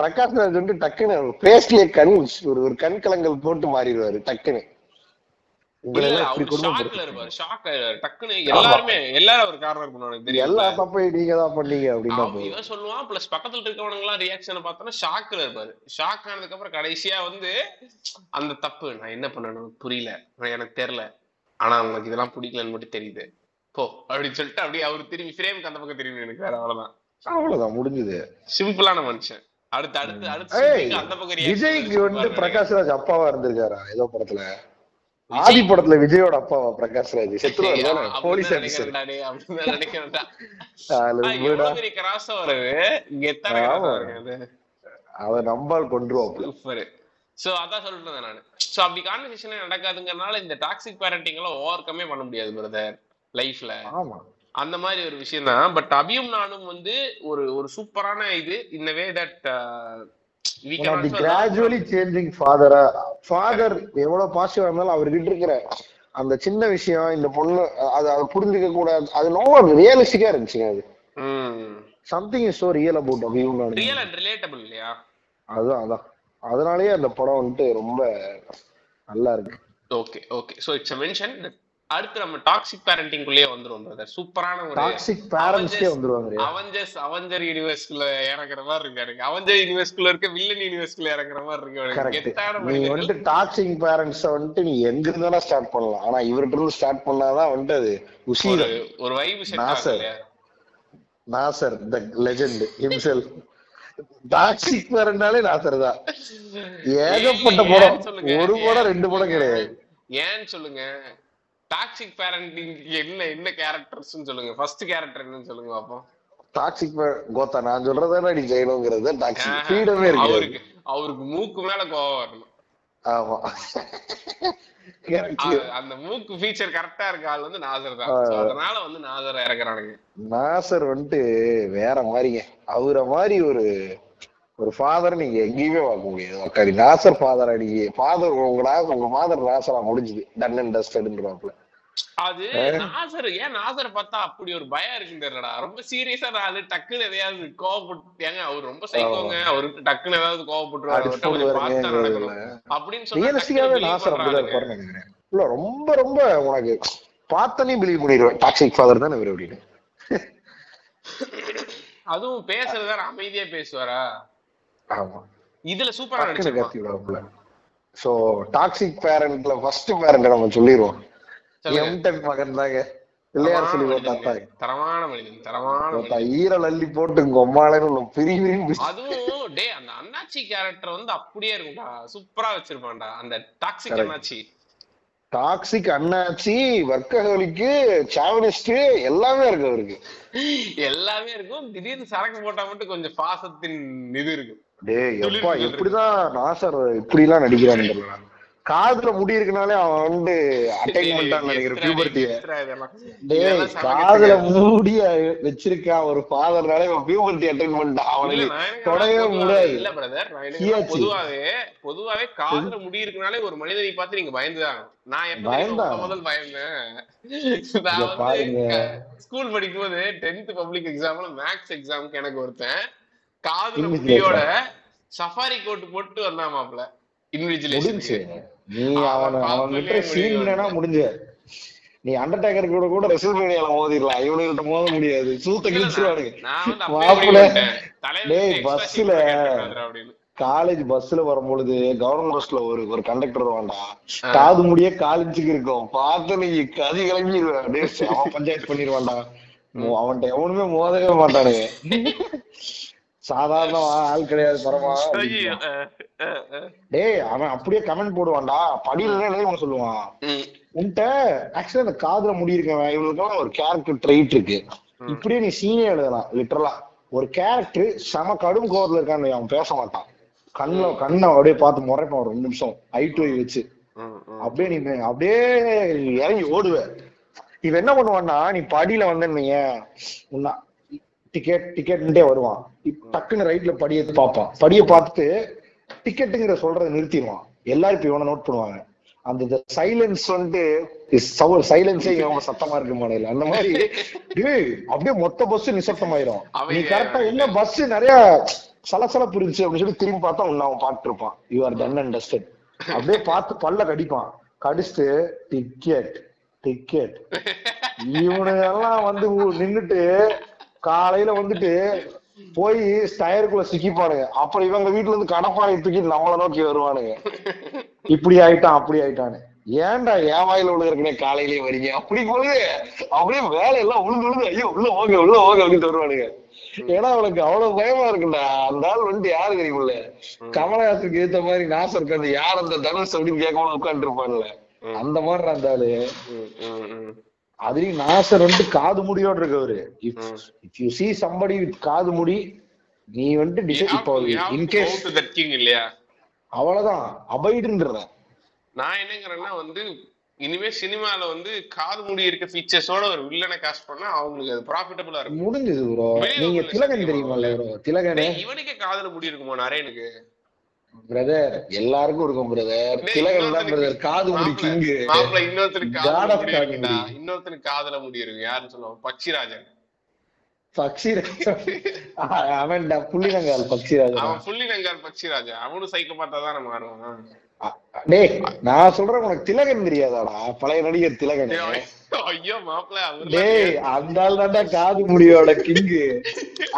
பிரகாஷ்ராஜ் வந்து டக்குன்னு பேஸ்லயே கண் ஒரு ஒரு கண் கலங்கல் போட்டு மாறிடுவாரு டக்குன்னு. எல்லா தப்பையும் நீங்க தான் பண்ணீங்க அப்படின்னு சொல்லுவான். பிளஸ் பக்கத்துல இருக்கவனுங்க எல்லாம் ரியாக்ஷன் பார்த்தோம்னா ஷாக்ல இருப்பாரு. ஷாக் ஆனதுக்கு அப்புறம் கடைசியா வந்து அந்த தப்பு நான் என்ன பண்ணணும் புரியல, எனக்கு தெரியல, ஆனா உங்களுக்கு இதெல்லாம் பிடிக்கலன்னு மட்டும் தெரியுது போ அப்படின்னு சொல்லிட்டு அப்படியே அவரு திரும்பி ஃப்ரேமுக்கு அந்த பக்கம் திரும்பி எனக்கு வேற. அவ்வளவுதான் அவ்வளவுதான் முடிஞ்சது. சிம்பிளான மனுஷன். அடுத்து அடுத்து அடுத்து அந்த பக்கம் விஜய்க்கு வந்து பிரகாஷ்ராஜ் அப்பாவா இருந்திருக்காரா ஏதோ படத்துல? ஆதி படத்துல விஜயோட அப்பாவா பிரகாஷ்ராஜ் செத்துருவாரு போலீஸ் ஆபீசர் அப்படின்னு நினைக்கிறேன். அத நம்பால் கொண்டுருவாப்ல. சோ அதான் சொல்லிட்டு நானு சோ அப்படி கான்வர்சேஷனே நடக்காதுங்கறனால இந்த டாக்ஸிக் பேரண்டிங் எல்லாம் ஓவர்கமே பண்ண முடியாது பிரதர் லைஃப்ல. ஆமா அந்த மாதிரி ஒரு விஷயம் தான். பட் அபியும் நானும் வந்து ஒரு ஒரு சூப்பரான இது இன் a way that we can also gradually changing father father எவ்வளவு பாசிட்டிவா இருந்தாலும் அவர்கிட்ட இருக்கிற அந்த சின்ன விஷயம் இந்த பொண்ணு அது புரிஞ்சுக்க கூடாது, அது ரொம்ப ரியலிஸ்டிக்கா இருந்துச்சுங்க. அது something is so real about Abhimanu. Real and relatable இல்லையா? அதான் அதான் அதனாலயே அந்த படம் வந்து ரொம்ப நல்லா இருக்கு. Okay okay so it's a mention. அடுத்து நம்ம டாக்ஸிக் பேரண்டிங் குள்ளே வந்துரும் பிரதர். சூப்பரான ஒரு டாக்ஸிக் பேரண்ட்ஸ்க்கே வந்துருவாங்க. அவெஞ்சர்ஸ் அவெஞ்சர் யூனிவர்ஸ் குள்ள இறங்கற மாதிரி இருக்காங்க. அவெஞ்சர் யூனிவர்ஸ் குள்ள இருக்க வில்லன் யூனிவர்ஸ் குள்ள இறங்கற மாதிரி இருக்கு. கரெக்ட். நீ வந்து டாக்ஸிக் பேரண்ட்ஸ் வந்து நீ எங்க இருந்தால ஸ்டார்ட் பண்ணலாம். ஆனா இவர்ட்ட இருந்து ஸ்டார்ட் பண்ணாதான் வந்து அது உசிர ஒரு வைப் செட் ஆகும். Nassar the legend himself. Toxic பேரண்ட்னாலே நாசர் தான். ஏகப்பட்ட படம், ஒரு படம் ரெண்டு படம் கிடையாது. ஏன் சொல்லுங்க? டாக்ஸிக் பேரண்டிங் என்ன என்ன கேரக்டர்ஸ் னு சொல்லுங்க. ஃபர்ஸ்ட் கேரக்டர் என்னன்னு சொல்லுங்க பாப்போம். டாக்ஸிக் கோத்தா நான் சொல்றதா நீ ஜெயிலோங்கிறது டாக்ஸிக் ஃப்ரீடமே இருக்கு. அவருக்கு அவருக்கு மூக்கு மேல கோவம் வரணும். ஆமா அந்த மூக்கு ஃபீச்சர் கரெக்டா இருக்க ஆள் வந்து நாசர் தான். சோ அதனால வந்து நாசர் இறக்குறானுங்க. நாசர் வந்து வேற மாதிரிங்க. அவர மாதிரி ஒரு ஒரு ஃபாதர் நீங்க எங்கேயுமே பார்க்க முடியாது. நாசர் ஃபாதர் அடிக்க ஃபாதர் உங்களா உங்க ஃபாதர் நாசரா முடிஞ்சுது. டன் அண்ட் டஸ்ட்ன்றாப்ல அது நாசர். ஏன் நாசர் பார்த்தா அப்படி ஒரு பயம் இருக்குடா. ரொம்ப சீரியஸா நாலு டக்குன்னு எதையாவது கோவப்பட்டுட்டாங்க. அவர் ரொம்ப சைக்கோங்க. அவருக்கு டக்குன்னு ஏதாவது கோவப்பட்டுருவாரு அப்படின்னு சொல்லி நாசர் அப்படிதான் இருப்பாருன்னு நினைக்கிறேன். இல்ல ரொம்ப ரொம்ப உனக்கு பார்த்தனே பிலீவ் பண்ணிடுவேன் டாக்ஸிக் ஃபாதர் தானே இவர் அப்படின்னு. அதுவும் பேசுறதா அமைதியா பேசுவாரா? ஆமா இதுல சூப்பரா நடிச்சிருக்காரு. சோ டாக்ஸிக் பேரண்ட்ல ஃபர்ஸ்ட் பேரண்ட் நம்ம சொல்லிரோம். எம்டெக் மகன் தாங்க. பிள்ளையார் சொல்லி போட்டாங்க. தரமான மனிதன் தரமான மனிதன். ஈரல் அள்ளி போட்டு கொம்மாளன்னு பிரி பிரி. அதுவும் டே அந்த அண்ணாச்சி கேரக்டர் வந்து அப்படியே இருக்குடா. சூப்பரா வச்சிருப்பான்டா அந்த டாக்ஸிக் அண்ணாச்சி. டாக்ஸிக் அண்ணாச்சி வர்க்கஹோலிக்கு சாவனிஸ்ட் எல்லாமே இருக்கு. அவருக்கு எல்லாமே இருக்கும். திடீர்னு சரக்கு போட்டா மட்டும் கொஞ்சம் பாசத்தின் இது இருக்கும். எப்படிதான் நாசர் இப்படி எல்லாம் நடிக்கிறாங்க. காதுல முடி இருக்குனாலே அவன் வந்து அட்டைன் பண்றான்னு நினைக்கிறேன். காதுல மூடிய வச்சிருக்கான் ஒரு ஃபாதர்னாலே பியூபர்ட்டி அட்டைன் பண்ணிட்டான். அவனுக்கு தொடவே முடியாது. இல்ல பிரதர், பொதுவாவே பொதுவாவே காதுல முடி இருக்குனாலே ஒரு மனிதனை பார்த்து நீங்க பயந்துதான். நான் எப்ப முதல் பயந்தேன் ஸ்கூல் படிக்கும் போது டென்த் பப்ளிக் எக்ஸாம்ல மேக்ஸ் எக்ஸாமுக்கு எனக்கு ஒருத்தன் காதுல முடியோட சஃபாரி கோட் போட்டு வந்தான் மாப்ள. நீ அண்டர்டேக்கர் கூட கூட ரெசில்மேனியால மோதிரலாம். இவனுகிட்ட மோத முடியாது. சூத்த கிழிச்சுடுவானுங்க. காலேஜ் பஸ்ல வரும்பொழுது கவர்மெண்ட் பஸ்ல ஒரு ஒரு கண்டக்டர் வாண்டா காது முடிய காலேஜுக்கு இருக்கும். பார்த்து நீ கதி கிளம்பிடுவேன். பஞ்சாயத்து பண்ணிடுவான்டா. அவன்கிட்ட எவனுமே மோதவே மாட்டானுங்க. சாதாரண ஆள் கிடையாது. அப்படியே கமெண்ட் போடுவான்டா. படியில சொல்லுவான் உன்ட்ட ஆக்சுவலா இந்த காதுல முடி இருக்கவன் இவங்களுக்கெல்லாம் ஒரு கேரக்டர் ட்ரைட் இருக்கு. இப்படியே நீ சீனே எழுதலாம். லிட்டரலா ஒரு கேரக்டர் செம கடும் கோவத்துல இருக்கான்னு அவன் பேச மாட்டான். கண்ண கண்ணை அப்படியே பார்த்து முறைப்பான் ஒரு ரெண்டு நிமிஷம் ஐ டு ஐ வச்சு. அப்படியே நீ அப்படியே இறங்கி ஓடுவ. இவன் என்ன பண்ணுவான்னா நீ படியில வந்தீங்க உன்னா டிக்கெட் டிக்கெட்ன்ட்டே வருவான். டக்குன்னு ரைட்ல படிய பார்ப்பான். படிய பார்த்துட்டு டிக்கெட்டுங்கிற சொல்றதை நிறுத்திடுவான். எல்லாரும் இப்ப இவனை நோட் பண்ணுவாங்க. அந்த சைலன்ஸ் வந்துட்டு சைலன்ஸே இவங்க சத்தமா இருக்கு மாநில அந்த மாதிரி அப்படியே மொத்த பஸ் நிசப்தமாயிரும். நீ கரெக்டா என்ன பஸ் நிறைய சலசல புரிஞ்சு அப்படின்னு சொல்லி திரும்பி பார்த்தா உன்ன அவன் பார்த்துட்டு இருப்பான். You are done and dusted. அப்படியே பார்த்து பல்ல கடிப்பான். கடிச்சுட்டு டிக்கெட் டிக்கெட் இவனுங்க எல்லாம் வந்து நின்னுட்டு காலையில வந்துட்டு போய் டயருக்குள்ள சிக்கிப்பானுங்க. அப்புறம் இவங்க வீட்டுல இருந்து கடப்பானை தூக்கிட்டு நம்மளை நோக்கி வருவானுங்க. இப்படி ஆயிட்டான் அப்படி ஆயிட்டானு. ஏன்டா என் வாயில விழுகிறக்குனே காலையிலயே வரீங்க அப்படி போது அப்படியே வேலையெல்லாம் உழுது உழுது ஐயோ உள்ள ஓகே உள்ள ஓகே அப்படின்னு வருவானுங்க. ஏன்னா அவனுக்கு அவ்வளவு பயமா இருக்குண்டா. அந்த ஆள் வந்து யாரு தெரியுமில்ல கமலஹாசனுக்கு ஏத்த மாதிரி நாசம் இருக்காது. யார் அந்த தனுஷ் அப்படின்னு கேட்கணும் உட்காந்து இருப்பான்ல அந்த மாதிரி அந்த ஆளு. அதுலயும் நாசர் வந்து காது முடியோட இருக்கவரு. If you see somebody with காது முடி நீ வந்து அவ்வளவுதான் அபாய்ட்ன்ற. நான் என்னங்கிறேன்னா வந்து இனிமே சினிமால வந்து காது முடி இருக்க ஃபீச்சர்ஸோட ஒரு வில்லனை காஸ்ட் பண்ணா அவங்களுக்கு அது ப்ராஃபிட்டபிளா இருக்கும். முடிஞ்சது ப்ரோ. நீங்க திலகன் தெரியுமால ப்ரோ? திலகனே இவனுக்கே காதுல முடி இருக்குமோ? நரேனுக்கு பிரதர் எல்லாருக்கும் இருக்கும் பிரதர். திலகன் தான் பிரதர் காது முடி கிங். மாப்ள இன்னொருத்தருக்கு காதுல முடி இருக்குடா. இன்னொருத்தருக்கு காதுல முடி இருக்கு. யாருன்னு சொல்லுவோம்? பச்சிராஜன். திலகன் தெரியாதாடா, பழைய நடிகர் திலகன். ஐயோ மாப்பிள்ள, டேய் அந்த ஆள் தான்டா காது முடியோட கிங்கு,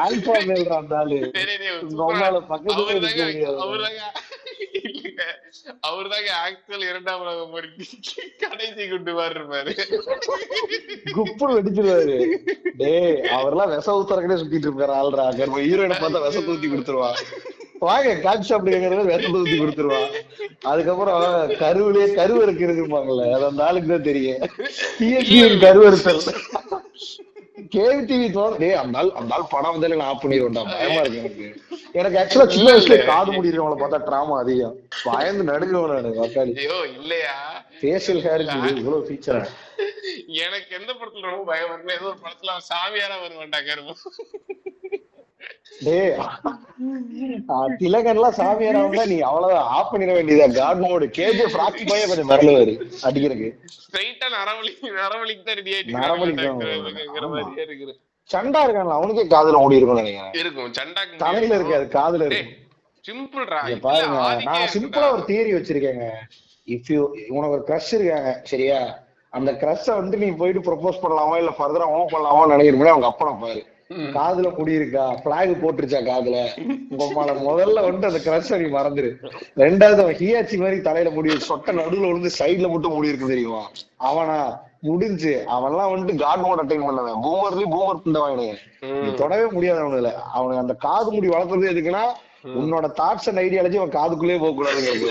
ஆல்பா மேல்ரா அந்த ஆளு. அவருதாங்க ஆக்சுவல் இரண்டாம் உலக போர் கடைசி குண்டு மாதிரி இருப்பாரு, குப்பு வெடிச்சிருவாரு. டேய் அவரெல்லாம் விச ஊத்தரக்கே சுத்திட்டு இருக்காரு ஆள்ரா. ஹீரோயினை பார்த்தா விச தூத்தி கொடுத்துருவா, வாங்க காஃபி ஷாப் விச தூத்தி கொடுத்துருவா. அதுக்கப்புறம் கருவிலே கருவருக்கு இருப்பாங்கல்ல, அது அந்த ஆளுக்கு தான் தெரியும் கருவருத்தல். கேவி தோணே அந்த அந்த படம் வந்து நான் ஆஃப் பண்ணிடுவோம்டா, பயமா இருக்கு எனக்கு. எனக்கு ஆக்சுவலா சின்ன வயசுல காது முடிக்கிறவங்களை பார்த்தா டிராமா அதிகம், பயந்து நடுங்குவேன் நான். வாக்காளி இல்லையா, ஃபேஷியல் ஹேர் இவ்வளவு ஃபீச்சரா. எனக்கு எந்த படத்துல ரொம்ப பயம் வரல, ஏதோ ஒரு படத்துல சாமியாரா வருவேன்டா கருப்பு. திலகன் எல்லாம் சாமியாரா இருந்தா நீ அவ்வளவுதான் ஆஃப் பண்ணிட வேண்டியதா. காட் மோடு கேஜிஎஃப் ராக்கி பாய் கொஞ்சம் மறந்துவாரு அடிக்கிறதுக்கு. ஸ்ட்ரைட்டா நரவலி நரவலிக்கு தான் ரெடி ஆயிட்டு நரவலிக்குற மாதிரியே இருக்கு. சண்டா இருக்கான்ல அவனுக்கே காதுல ஓடி இருக்கும்னு நினைக்கிறேன். இருக்கும் சண்டா தலையில இருக்காது, காதுல இருக்கு. சிம்பிள்ரா பாருங்க, நான் சிம்பிளா ஒரு தியரி வச்சிருக்கேங்க. இஃப் யூ உனக்கு ஒரு கிரஷ் இருக்காங்க சரியா, அந்த கிரஷை வந்து நீ போயிட்டு ப்ரொபோஸ் பண்ணலாமா இல்ல ஃபர்தரா ஓன் பண்ணலாமா நினைக்கிறீங்க, அவங்க அப்பா பாரு காதுல குடியிருக்கா, பிளாக் போட்டுருச்சா காதுல. முதல்ல வந்து அந்த கிரஷ் நீ மறந்துரு. ரெண்டாவது அவன் ஹியாச்சி மாதிரி தலையில முடி சொட்ட நடுவுல வந்து சைட்ல மட்டும் முடி இருக்கு தெரியுமா, அவனா முடிஞ்சு. அவன்லாம் வந்துட்டு காட் மோட் அட்டைன் பண்ணவன், பூமர்லயும் பூமர் பிந்தவாங்க தொடவே முடியாது அவனுல. அவனுக்கு அந்த காது முடி வளர்த்துறது எதுக்குன்னா உன்னோட தாட்ஸ் அண்ட் ஐடியாலஜி அவன் காதுக்குள்ளேயே போக கூடாதுங்கிறது.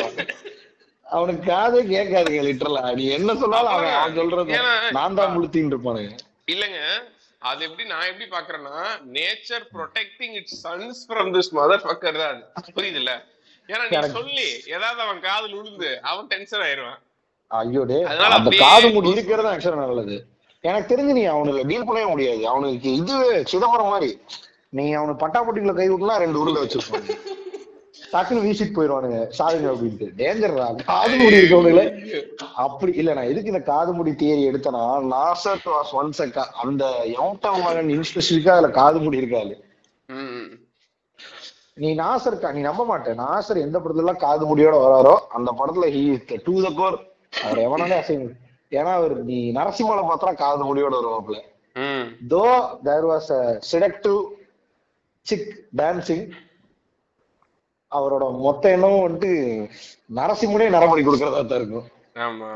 அவனுக்கு காதே கேட்காதுங்க லிட்டரலா, நீ என்ன சொன்னாலும் அவன் சொல்றது நான் தான் முழுத்தின்னு இருப்பானு. இல்லங்க அது எப்படி நான் எப்படி பாக்குறேன்னா, nature protecting its sons from this mother fucker தான். புரியுதுல்ல? ஏன்னா நீ சொல்லி ஏதாவது அவன் காதுல விழுந்து அவன் டென்ஷன் ஆயிடுவான். ஐயோ டே, அந்த காது முடி இருக்கிறது ஆக்சுவலா நல்லது எனக்கு தெரிஞ்சு. நீ அவனுக்கு டீல் பண்ணவே முடியாது, அவனுக்கு இது சிதம்பரம் மாதிரி. நீ அவனுக்கு பட்டாப்பட்டிக்குள்ள கை விட்டுலாம் ரெண்டு ஊர்ல வச்சிருப்பான், டக்குன்னு வீசிட்டு போயிடுவானுங்க சாதுங்க அப்படின்ட்டு. டேஞ்சர் தான் காது முடி இருக்கவங்களே. அப்படி இல்ல, நான் எதுக்கு இந்த காது முடி தேரி எடுத்தேன்னா, நாசர் வாஸ் ஒன்ஸ் அந்த எவன்டா மகன் இன்ஸ்பெசிபிக்கா அதுல காது முடி இருக்காது. நீ நாசர் நீ நம்ப மாட்டேன், நாசர் எந்த படத்துல எல்லாம் காது முடியோட வராரோ அந்த படத்துல ஹீ டூ த கோர். அவர் எவனாலே அசைங்க, ஏன்னா அவர் நீ நரசிம்மால பார்த்தா காது முடியோட வருவாப்புல. Though there was a seductive sick dancing, அவரோட மொத்த எண்ணம் வந்துட்டு நரசிம்மனே நரபடி கொடுக்கறதா தான் இருக்கும்.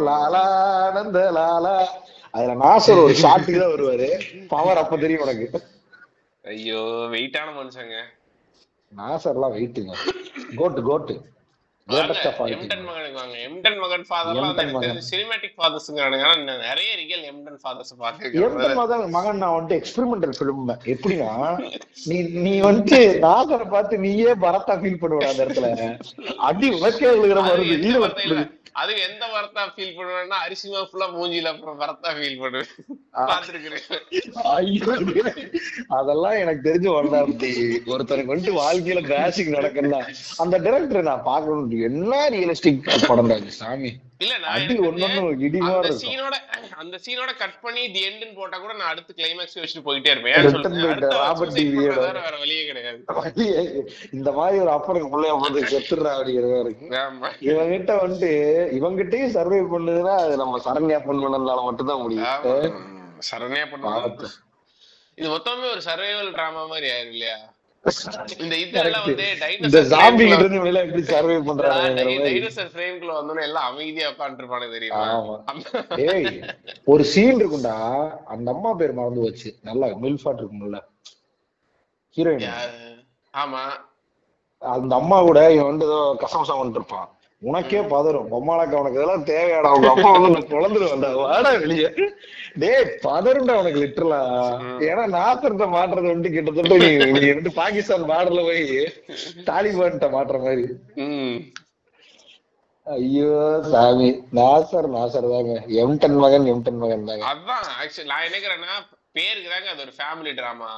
லாலானந்த லாலா அதுல நாசர் ஒரு ஷாட்டுக்கு தான் வருவாரு, பவர் அப்ப தெரியும் உனக்கு. ஐயோ வெயிட்டான மனுஷங்க நாசர்லாம், வெயிட்டுங்க கோட்டு கோட்டு. எப்படின்னா நீ நீ வந்து நாசரை பார்த்து நீயே பரத்தா ஃபீல் பண்ணுவ அந்த இடத்துல, அடி உனக்கே எழுதுற மாதிரி. அது எந்த வரத்தா ஃபீல் பண்ணுவேன்னா, அரிசிமா ஃபுல்லா மூஞ்சில அப்புறம் வரத்தா ஃபீல் பண்ணுவேன் பாத்துருக்கிறேன். அதெல்லாம் எனக்கு தெரிஞ்சு ஒன்றாப்தி ஒருத்தருக்கு வந்துட்டு வாழ்க்கையில கிராசிங் நடக்குன்னா அந்த டைரக்டர் நான் பாக்கணும். என்ன ரியலிஸ்டிக் படம் தான் சாமி. இல்ல நான் ஒன்னொன்னு இடிமா சீனோட அந்த சீனோட கட் பண்ணி தி எண்ட்னு போட்டா கூட நான் அடுத்து கிளைமேக்ஸ் வச்சுட்டு போயிட்டே இருப்பேன். வேற வழியே கிடையாது. இந்த மாதிரி ஒரு அப்பனுக்கு பிள்ளைய போது செத்துடுறா அப்படிங்கிறதா இருக்கு. இவங்கிட்ட வந்துட்டு இவங்கிட்டையும் சர்வே பண்ணுதுன்னா அது நம்ம சரண்யா பண்ணால மட்டும்தான் முடியும். சரண்யா பண்ண இது மொத்தமே ஒரு சர்வைவல் டிராமா மாதிரி ஆயிரும் இல்லையா. இந்த இதெல்லாம் வந்து டைனோசர் ஜாம்பி கிட்ட இருந்து வெளிய எப்படி சர்வே பண்றாங்க. இந்த டைனோசர் ஃப்ரேம்க்குள்ள வந்தோனே எல்லாம் அமைதியா உட்கார்ந்திருப்பானே தெரியுமா. ஏய் ஒரு சீன் இருக்குடா, அந்த அம்மா பேர் மறந்து போச்சு, நல்லா மில்ஃபாட் இருக்கும்ல ஹீரோயின். ஆமா அந்த அம்மா கூட இவன் வந்து ஏதோ கசம்சா பண்ணிட்டு இருப்பான். உனக்கே பதறும் பொம்மாளக்கு, உனக்கு இதெல்லாம் தேவையாடா, உங்க அப்பா வந்து குழந்துருவாண்டா வாடா வெளியே. டே பதறும்டா உனக்கு லிட்டரலா. ஏன்னா நாசரத்தை மாட்டுறது வந்துட்டு கிட்டத்தட்ட நீ நீ வந்து பாகிஸ்தான் பார்டர்ல போய் தாலிபான்கிட்ட மாட்டுற மாதிரி. ஐயோ சாமி நாசர் நாசர் தாங்க. எம்டன் மகன் எம்டன் மகன் தாங்க. அதான் ஆக்சுவலி நான் நினைக்கிறேன்னா பேருக்குதாங்க அது ஒரு ஃபேமிலி டிராமா.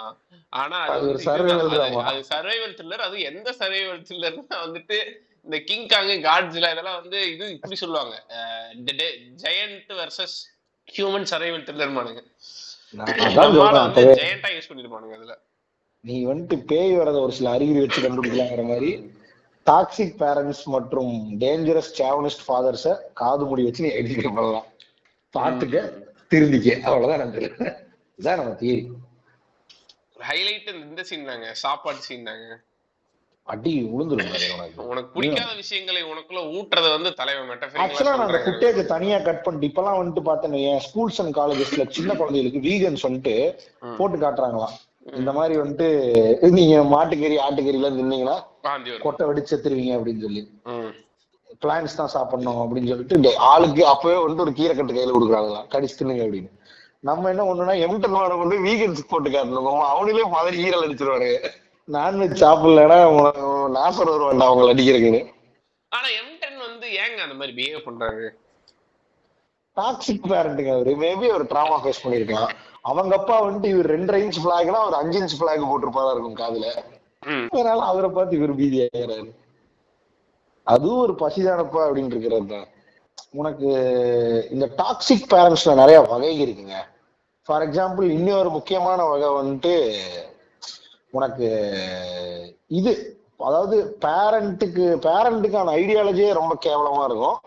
ஆனா அது ஒரு சர்வைவல் டிராமா, அது சர்வைவல் த்ரில்லர். அது எந்த சர்வைவல் த்ரில்லர்னா வந்துட்டு இந்த கிங் காங்கு காட்ஸ்ல இதெல்லாம் வந்து இது இப்படி சொல்லுவாங்க, giant versus human survival thriller மானுங்க. நீ வந்துட்டு பேய் வரத ஒரு சில அறிகுறி வச்சு கண்டுபிடிக்கலாங்கிற மாதிரி டாக்ஸிக் பேரண்ட்ஸ் மற்றும் டேஞ்சரஸ் சேவனிஸ்ட் ஃபாதர்ஸ காது முடி வச்சு நீ ஐடென்டிஃபை பண்ணலாம். பார்த்துக்க, திருந்திக்க, அவ்வளவுதான். நான் சொல்லுவேன், இதான் நம்ம தியரி. ஹைலைட் இந்த சீன் தாங்க, சாப்பாடு சீன் தாங்க. அடி உளுந்துரும். உனக்கு பிடிக்காத விஷயங்களை உனக்குள்ள ஊற்றத வந்து தலைவன் மெட்டஃபரிக்கலா. ஆக்சுவலா நான் அந்த ஃபுட்டேஜ் தனியா கட் பண்ணி இப்பலாம் வந்து பார்த்தேனே, ஸ்கூல்ஸ் அண்ட் காலேஜஸ்ல சின்ன குழந்தைகளுக்கு வீகன்ஸ் வந்து போட்டு காட்டுறாங்களாம். இந்த மாதிரி வந்து நீங்க மாட்டுக்கறி ஆட்டுக்கறில நின்னீங்கனா கொட்டை வெடிச்சு செத்துருவீங்க அப்படின்னு சொல்லி, பிளான்ஸ் தான் சாப்பிடணும் அப்படின்னு சொல்லிட்டு ஆளுக்கு அப்பவே வந்து ஒரு கீரை கட்டு கையில கொடுக்குறாங்களாம், கடிச்சு தின்னுங்க அப்படின்னு. நம்ம என்ன ஒண்ணுன்னா எம்டனோட கொண்டு வீகன்ஸ் போட்டு காட்டணும், அவங்களே மாதிரி ஈரல் அடிச்சிருவாங்க. நான்வெஜ் சாப்பிடலன்னா நாசர் வருவாண்டா அவங்களை அடிக்கிறதுக்கு. ஆனா எம்டன் வந்து ஏங்க அந்த மாதிரி பிஹேவ் பண்றாரு? Toxic parenting. அவரு மேபி ஒரு டிராமா ஃபேஸ் பண்ணிருக்கலாம். அவங்க அப்பா வந்து இவர் ரெண்டரை இன்ச் பிளாக்னா ஒரு அஞ்சு இன்ச் பிளாக் போட்டிருப்பாதான் இருக்கும் காதுல. அதனால அவரை பார்த்து இவர் பீதி ஆகிறாரு. அதுவும் ஒரு பசிதானப்பா அப்படின்னு இருக்கிறது தான். உனக்கு இந்த டாக்ஸிக் பேரண்ட்ஸ்ல நிறைய வகை இருக்குங்க. ஃபார் எக்ஸாம்பிள் இன்னொரு முக்கியமான வகை வந்துட்டு உனக்கு இது, அதாவது பேரண்ட்டுக்கு பேரண்ட்டுக்கான ஐடியாலஜியே ரொம்ப கேவலமா இருக்கும்.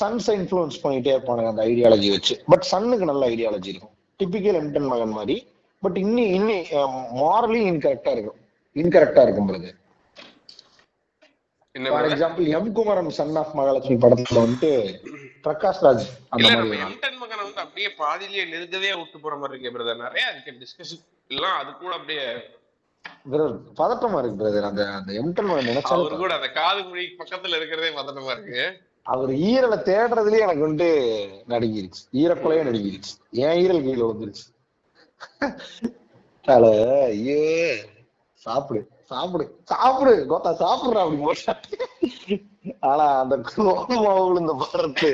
சன்ஸை இன்ஃப்ளூயன்ஸ் பண்ணிட்டே இருப்பானுங்க அந்த ஐடியாலஜி வச்சு. பட் சன்னுக்கு நல்ல ஐடியாலஜி இருக்கும், டிப்பிக்கல் எம்டன் மகன் மாதிரி. பட் இன்னி இன்னி மாரலி இன்கரெக்டா இருக்கும், இன்கரெக்டா இருக்கும் பொழுது. For example M Kumaran son of Mahalakshmi படத்துல வந்துட்டு பிரகாஷ் ராஜ் அந்த மாதிரி எம்டன் மகன் வந்து அப்படியே பாதியிலே நெருங்கவே விட்டு போற மாதிரி இருக்கு பிரதர். நிறைய அதுக்கு டிஸ்கஷன் எல்லாம் அது கூட அப்படியே பதட்டமா இருக்கு பிரதர். அந்த அந்த எம்டன் மகன் நினைச்சா அவர் கூட அந்த காது முடி பக்கத்துல இருக்கிறதே பதட்டமா இருக்கு. அவர் ஈரலை தேடுறதுலயே எனக்கு வந்து நடுங்கிருச்சு, ஈரக்குலையே நடுங்கிருச்சு, ஏன் ஈரல் கீழே வந்துருச்சு. அல ஐயே, சாப்பிடு சாப்பிடு சாப்பிடு கோத்தா சாப்பிடுற அப்படி போட்டா. ஆனா அந்த கோமாவுல இந்த பரத்து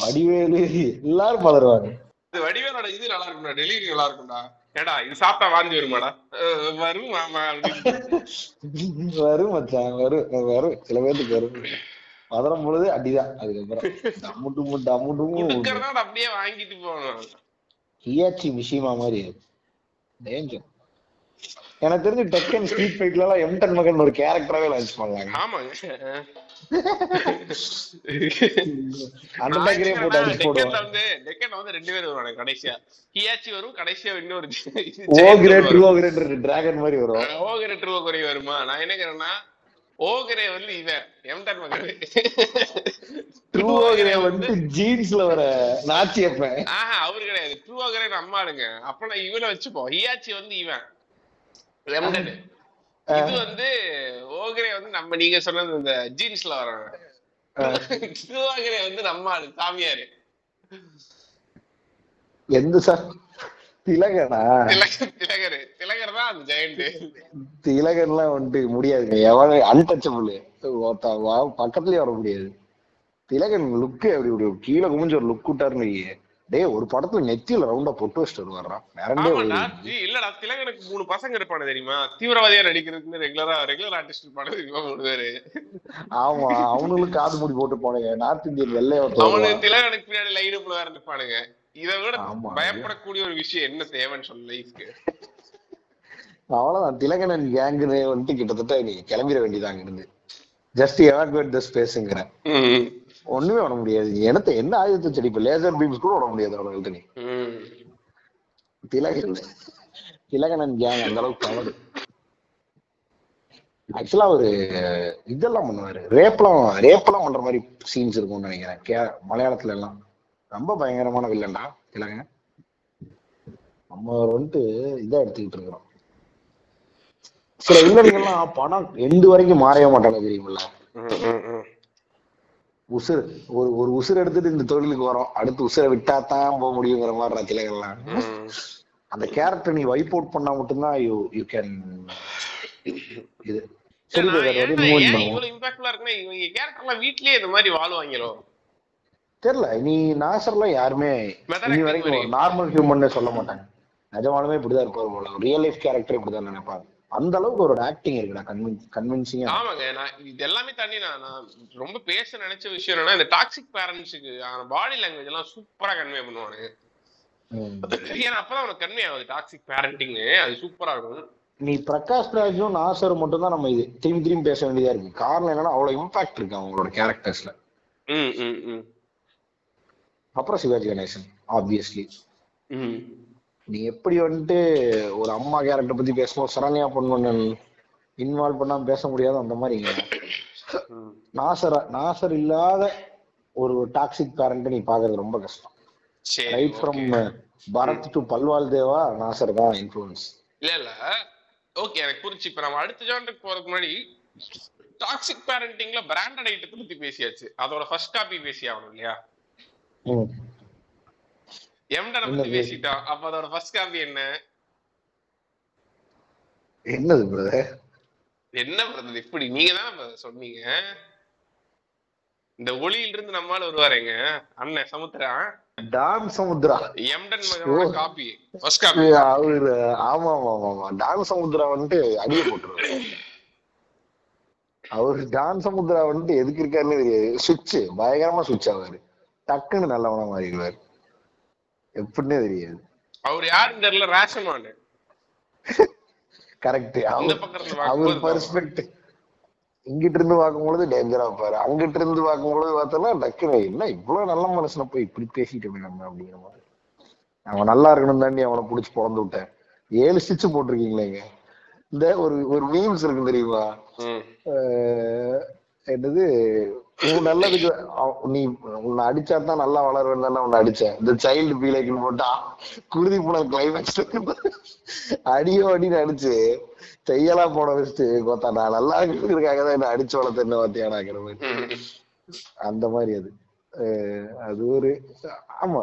வடிவேலு எல்லாரும் பதறுவாங்க. வடிவேலோட இது நல்லா இருக்கும்டா, டெலிவரி நல்லா இருக்கும்டா. ஏடா இது சாப்பிட்டா வாந்தி வருமாடா? வரும் வரும் மச்சான், வரும் வரும், சில பேருக்கு வரும். பதறம் பொழுது அடிதான். அதுக்கப்புறம் அப்படியே வாங்கிட்டு போகணும். ஹியாச்சி மிஷிமா மாதிரி டேஞ்சர். எனக்கு தெரிஞ்சு டெக்கன் ஸ்ட்ரீட் ஃபைட்ல எல்லாம் எம்டன் மகன் ஒரு கேரக்டராவே லான்ச் பண்ணாங்க. ஆமாங்க, அந்த டாக்ரே போட்டு அடிச்சு போடுவாங்க. டெக்கன் வந்து டெக்கன் வந்து ரெண்டு பேர் வருவாங்க கடைசியா. ஹியாச்சி வரும் கடைசியா, இன்னொரு ஓ கிரேட் ட்ரூ ஓ கிரேட் டிராகன் மாதிரி வரும். ஓ கிரேட் ட்ரூ குறை வருமா? நான் என்ன கேக்குறேன்னா, ஓகரே வந்து இவன் எம்டன் மகன் ட்ரூ ஓகரே வந்து ஜீன்ஸ்ல வர நாச்சியப்பன். ஆஹா, அவரு கிடையாது. ட்ரூ ஓகரே நம்ம ஆளுங்க. அப்ப நான் இவனை வச்சுப்போம். ஹியாச்சி வந்து இவன் எம்டன். இது வந்து ஓகரே வந்து நம்ம நீங்க சொன்னது இந்த ஜீன்ஸ்ல வரவன். ட்ரூ ஓகரே வந்து நம்ம ஆளு சாமியாரு. எந்த சார்? திலகனா? திலகர் திலகர் தான் அந்த ஜெயண்ட். திலகர்லாம் வந்துட்டு முடியாதுங்க, எவ்வளவு அன்டச்சபிள், பக்கத்துலயே வர முடியாது. திலகன் லுக்கு அப்படி ஒரு கீழே குமிஞ்சு ஒரு லுக் விட்டாருன்னு டே ஒரு படத்துல நெத்தியில ரவுண்டா பொட்டு வச்சுட்டு வருவாராம். இல்லடா, திலகனுக்கு மூணு பசங்க இருப்பானு தெரியுமா, தீவிரவாதியா நடிக்கிறதுக்கு ரெகுலரா ரெகுலர் ஆர்டிஸ்ட் இருப்பானு தெரியுமா மூணு பேரு. ஆமா, அவங்களுக்கு காது மூடி போட்டு போனாங்க நார்த் இந்தியன் வெள்ளையா. அவனுக்கு திலகனுக்கு பின்னாடி லைன் உள்ள வேற இருப்பானுங்க. இதை விட பயப்படக்கூடிய ஒரு விஷயம் என்ன தேவைன்னு சொல்ல லைஃப்க்கு. அவ்வளவுதான், திலகணன் கேங்குன்னு வந்துட்டு கிட்டத்தட்ட நீ கிளம்பிட வேண்டியதாங்க இருந்து. ஜஸ்ட் எவாக்குவேட் த ஸ்பேஸ்ங்கிற ஒண்ணுமே விட முடியாது. எனத்த என்ன ஆயுதத்தை செடிப்பு லேசர் பீம்ஸ் கூட விட முடியாது அவங்களுக்கு. நீ திலகன் திலகணன் கேங் அந்த அளவுக்கு தவறு. ஆக்சுவலா அவரு இதெல்லாம் பண்ணுவாரு, ரேப்லாம் ரேப்லாம் பண்ற மாதிரி சீன்ஸ் இருக்கும்னு நினைக்கிறேன் கே மலையாளத்துல எல்லாம். ரொம்ப பயங்கரமான வில்லண்டா திலக. நம்ம வந்துட்டு இதை எடுத்துக்கிட்டு இருக்கிறோம். சில வில்லன்கள்லாம் படம் எண்டு வரைக்கும் மாறவே மாட்டாங்க தெரியுமில்ல. உசுறு ஒரு ஒரு உசுறு எடுத்துட்டு இந்த தொழிலுக்கு வரோம், அடுத்து உசுரை விட்டா தான் போக முடியுங்கிற மாதிரி திலகெல்லாம். அந்த கேரக்டர் நீ வைப் அவுட் பண்ணா மட்டும்தான் யூ யூ கேன் இது. வீட்லயே இந்த மாதிரி வாழ்வாங்களோ தெரியல. நீ நாசர்லாம் யாருமே இனி வரைக்கும் நார்மல் ஹியூமன் சொல்ல மாட்டாங்க. நிஜமாலுமே இப்படிதான் இருப்பாரு போல, ரியல் லைஃப் கேரக்டர் இப்படிதான் நினைப்பாங்க. அந்த அளவுக்கு ஒரு ஆக்டிங் இருக்குடா கன்வின்ஸ் கன்வின்சிங்கா. ஆமாங்க, நான் இது எல்லாமே தண்ணி நான் ரொம்ப பேச நினைச்ச விஷயம் என்னன்னா, இந்த டாக்ஸிக் பேரண்ட்ஸுக்கு பாடி லாங்குவேஜ் எல்லாம் சூப்பரா கன்வே பண்ணுவானுங்க. ஏன்னா அப்பதான் உனக்கு கன்வே ஆகுது டாக்ஸிக் பேரண்டிங், அது சூப்பரா இருக்கும். நீ பிரகாஷ் ராஜும் நாசரும் மட்டும் தான் நம்ம இது திரும்பி திரும்பி பேச வேண்டியதா இருக்கு. காரணம் என்னன்னா அவ்வளவு இம்பாக்ட் இருக்கு அவங்களோட கேரக்டர்ஸ்ல. அப்புறம் சிவாஜி கணேசன் ஆப்வியஸ்லி. நீ எப்படி வந்துட்டு ஒரு அம்மா கேரக்டர் பத்தி பேசும்போது சரண்யா பொண்ணு இன்வால்வ் பண்ணாம பேச முடியாது. அந்த மாதிரி நாசர் நாசர் இல்லாத ஒரு டாக்ஸிக் பேரண்ட் நீ பாக்குறது ரொம்ப கஷ்டம். Right from Bharat to Palwal Deva Nassar தான் இன்ஃப்ளூயன்ஸ். இல்ல இல்ல ஓகே, எனக்கு புரிஞ்சு. இப்ப நம்ம அடுத்த ஜான்ருக்கு போறதுக்கு முன்னாடி டாக்ஸிக் பேரண்டிங்ல பிராண்டட் ஐட்டத்தை பத்தி பேசியாச்சு, அதோட ஃபர்ஸ்ட் காப்பி பேசி ஆகணும் இல்லையா? இந்த ஒளியில இருந்து நம்மால வருவாருங்க அண்ணன் சமுத்திரா டான் சமுத்திரா எம்டன் மகனோட காப்பி ஃபர்ஸ்ட் காப்பி. ஆமா ஆமா ஆமா, டான் சமுத்திரா வந்து அடியே போட்டுறாரு. அவர் டான் சமுத்திரா வந்து எதுக்கு இருக்காருன்னு தெரியாது, சுவிட்ச் பயங்கரமா சுவிட்ச் ஆவாரு, டக்குன்னு நல்லவனா மாறிடுவார் எப்படின்னே தெரியாது. அவர் யாருன்னு தெரியல, ராசமான கரெக்ட். அவர் பெர்ஸ்பெக்ட் இங்கிட்டு இருந்து பார்க்கும்பொழுது டேஞ்சரா இருப்பாரு, அங்கிட்டு இருந்து பார்க்கும்பொழுது பார்த்தோம்னா டக்குன்னு இல்லை இவ்வளவு நல்ல மனசுல போய் இப்படி பேசிட்டு போயிடாங்க அப்படிங்கிற மாதிரி. அவன் நல்லா இருக்கணும் தாண்டி அவனை புடிச்சு பிறந்து விட்டேன். ஏழு ஸ்டிச்சு போட்டிருக்கீங்களேங்க. இந்த ஒரு ஒரு மீம்ஸ் இருக்கு தெரியுமா, என்னது நல்லதுக்கு நீ உன்னை அடிச்சா தான் நல்லா வளருவேன் தானே உன்னை அடிச்சேன், இந்த சைல்டு பீலைக்குன்னு போட்டா குருதி போனது கிளைமேக்ஸ் அடியோ அடின்னு அடிச்சு செய்யலா போன வச்சுட்டு பார்த்தா நான் நல்லா இருக்கிறதுக்காகதான் என்ன அடிச்சு வளர்த்து என்ன பார்த்தியானாங்கிற மாதிரி அந்த மாதிரி. அது அது ஒரு ஆமா,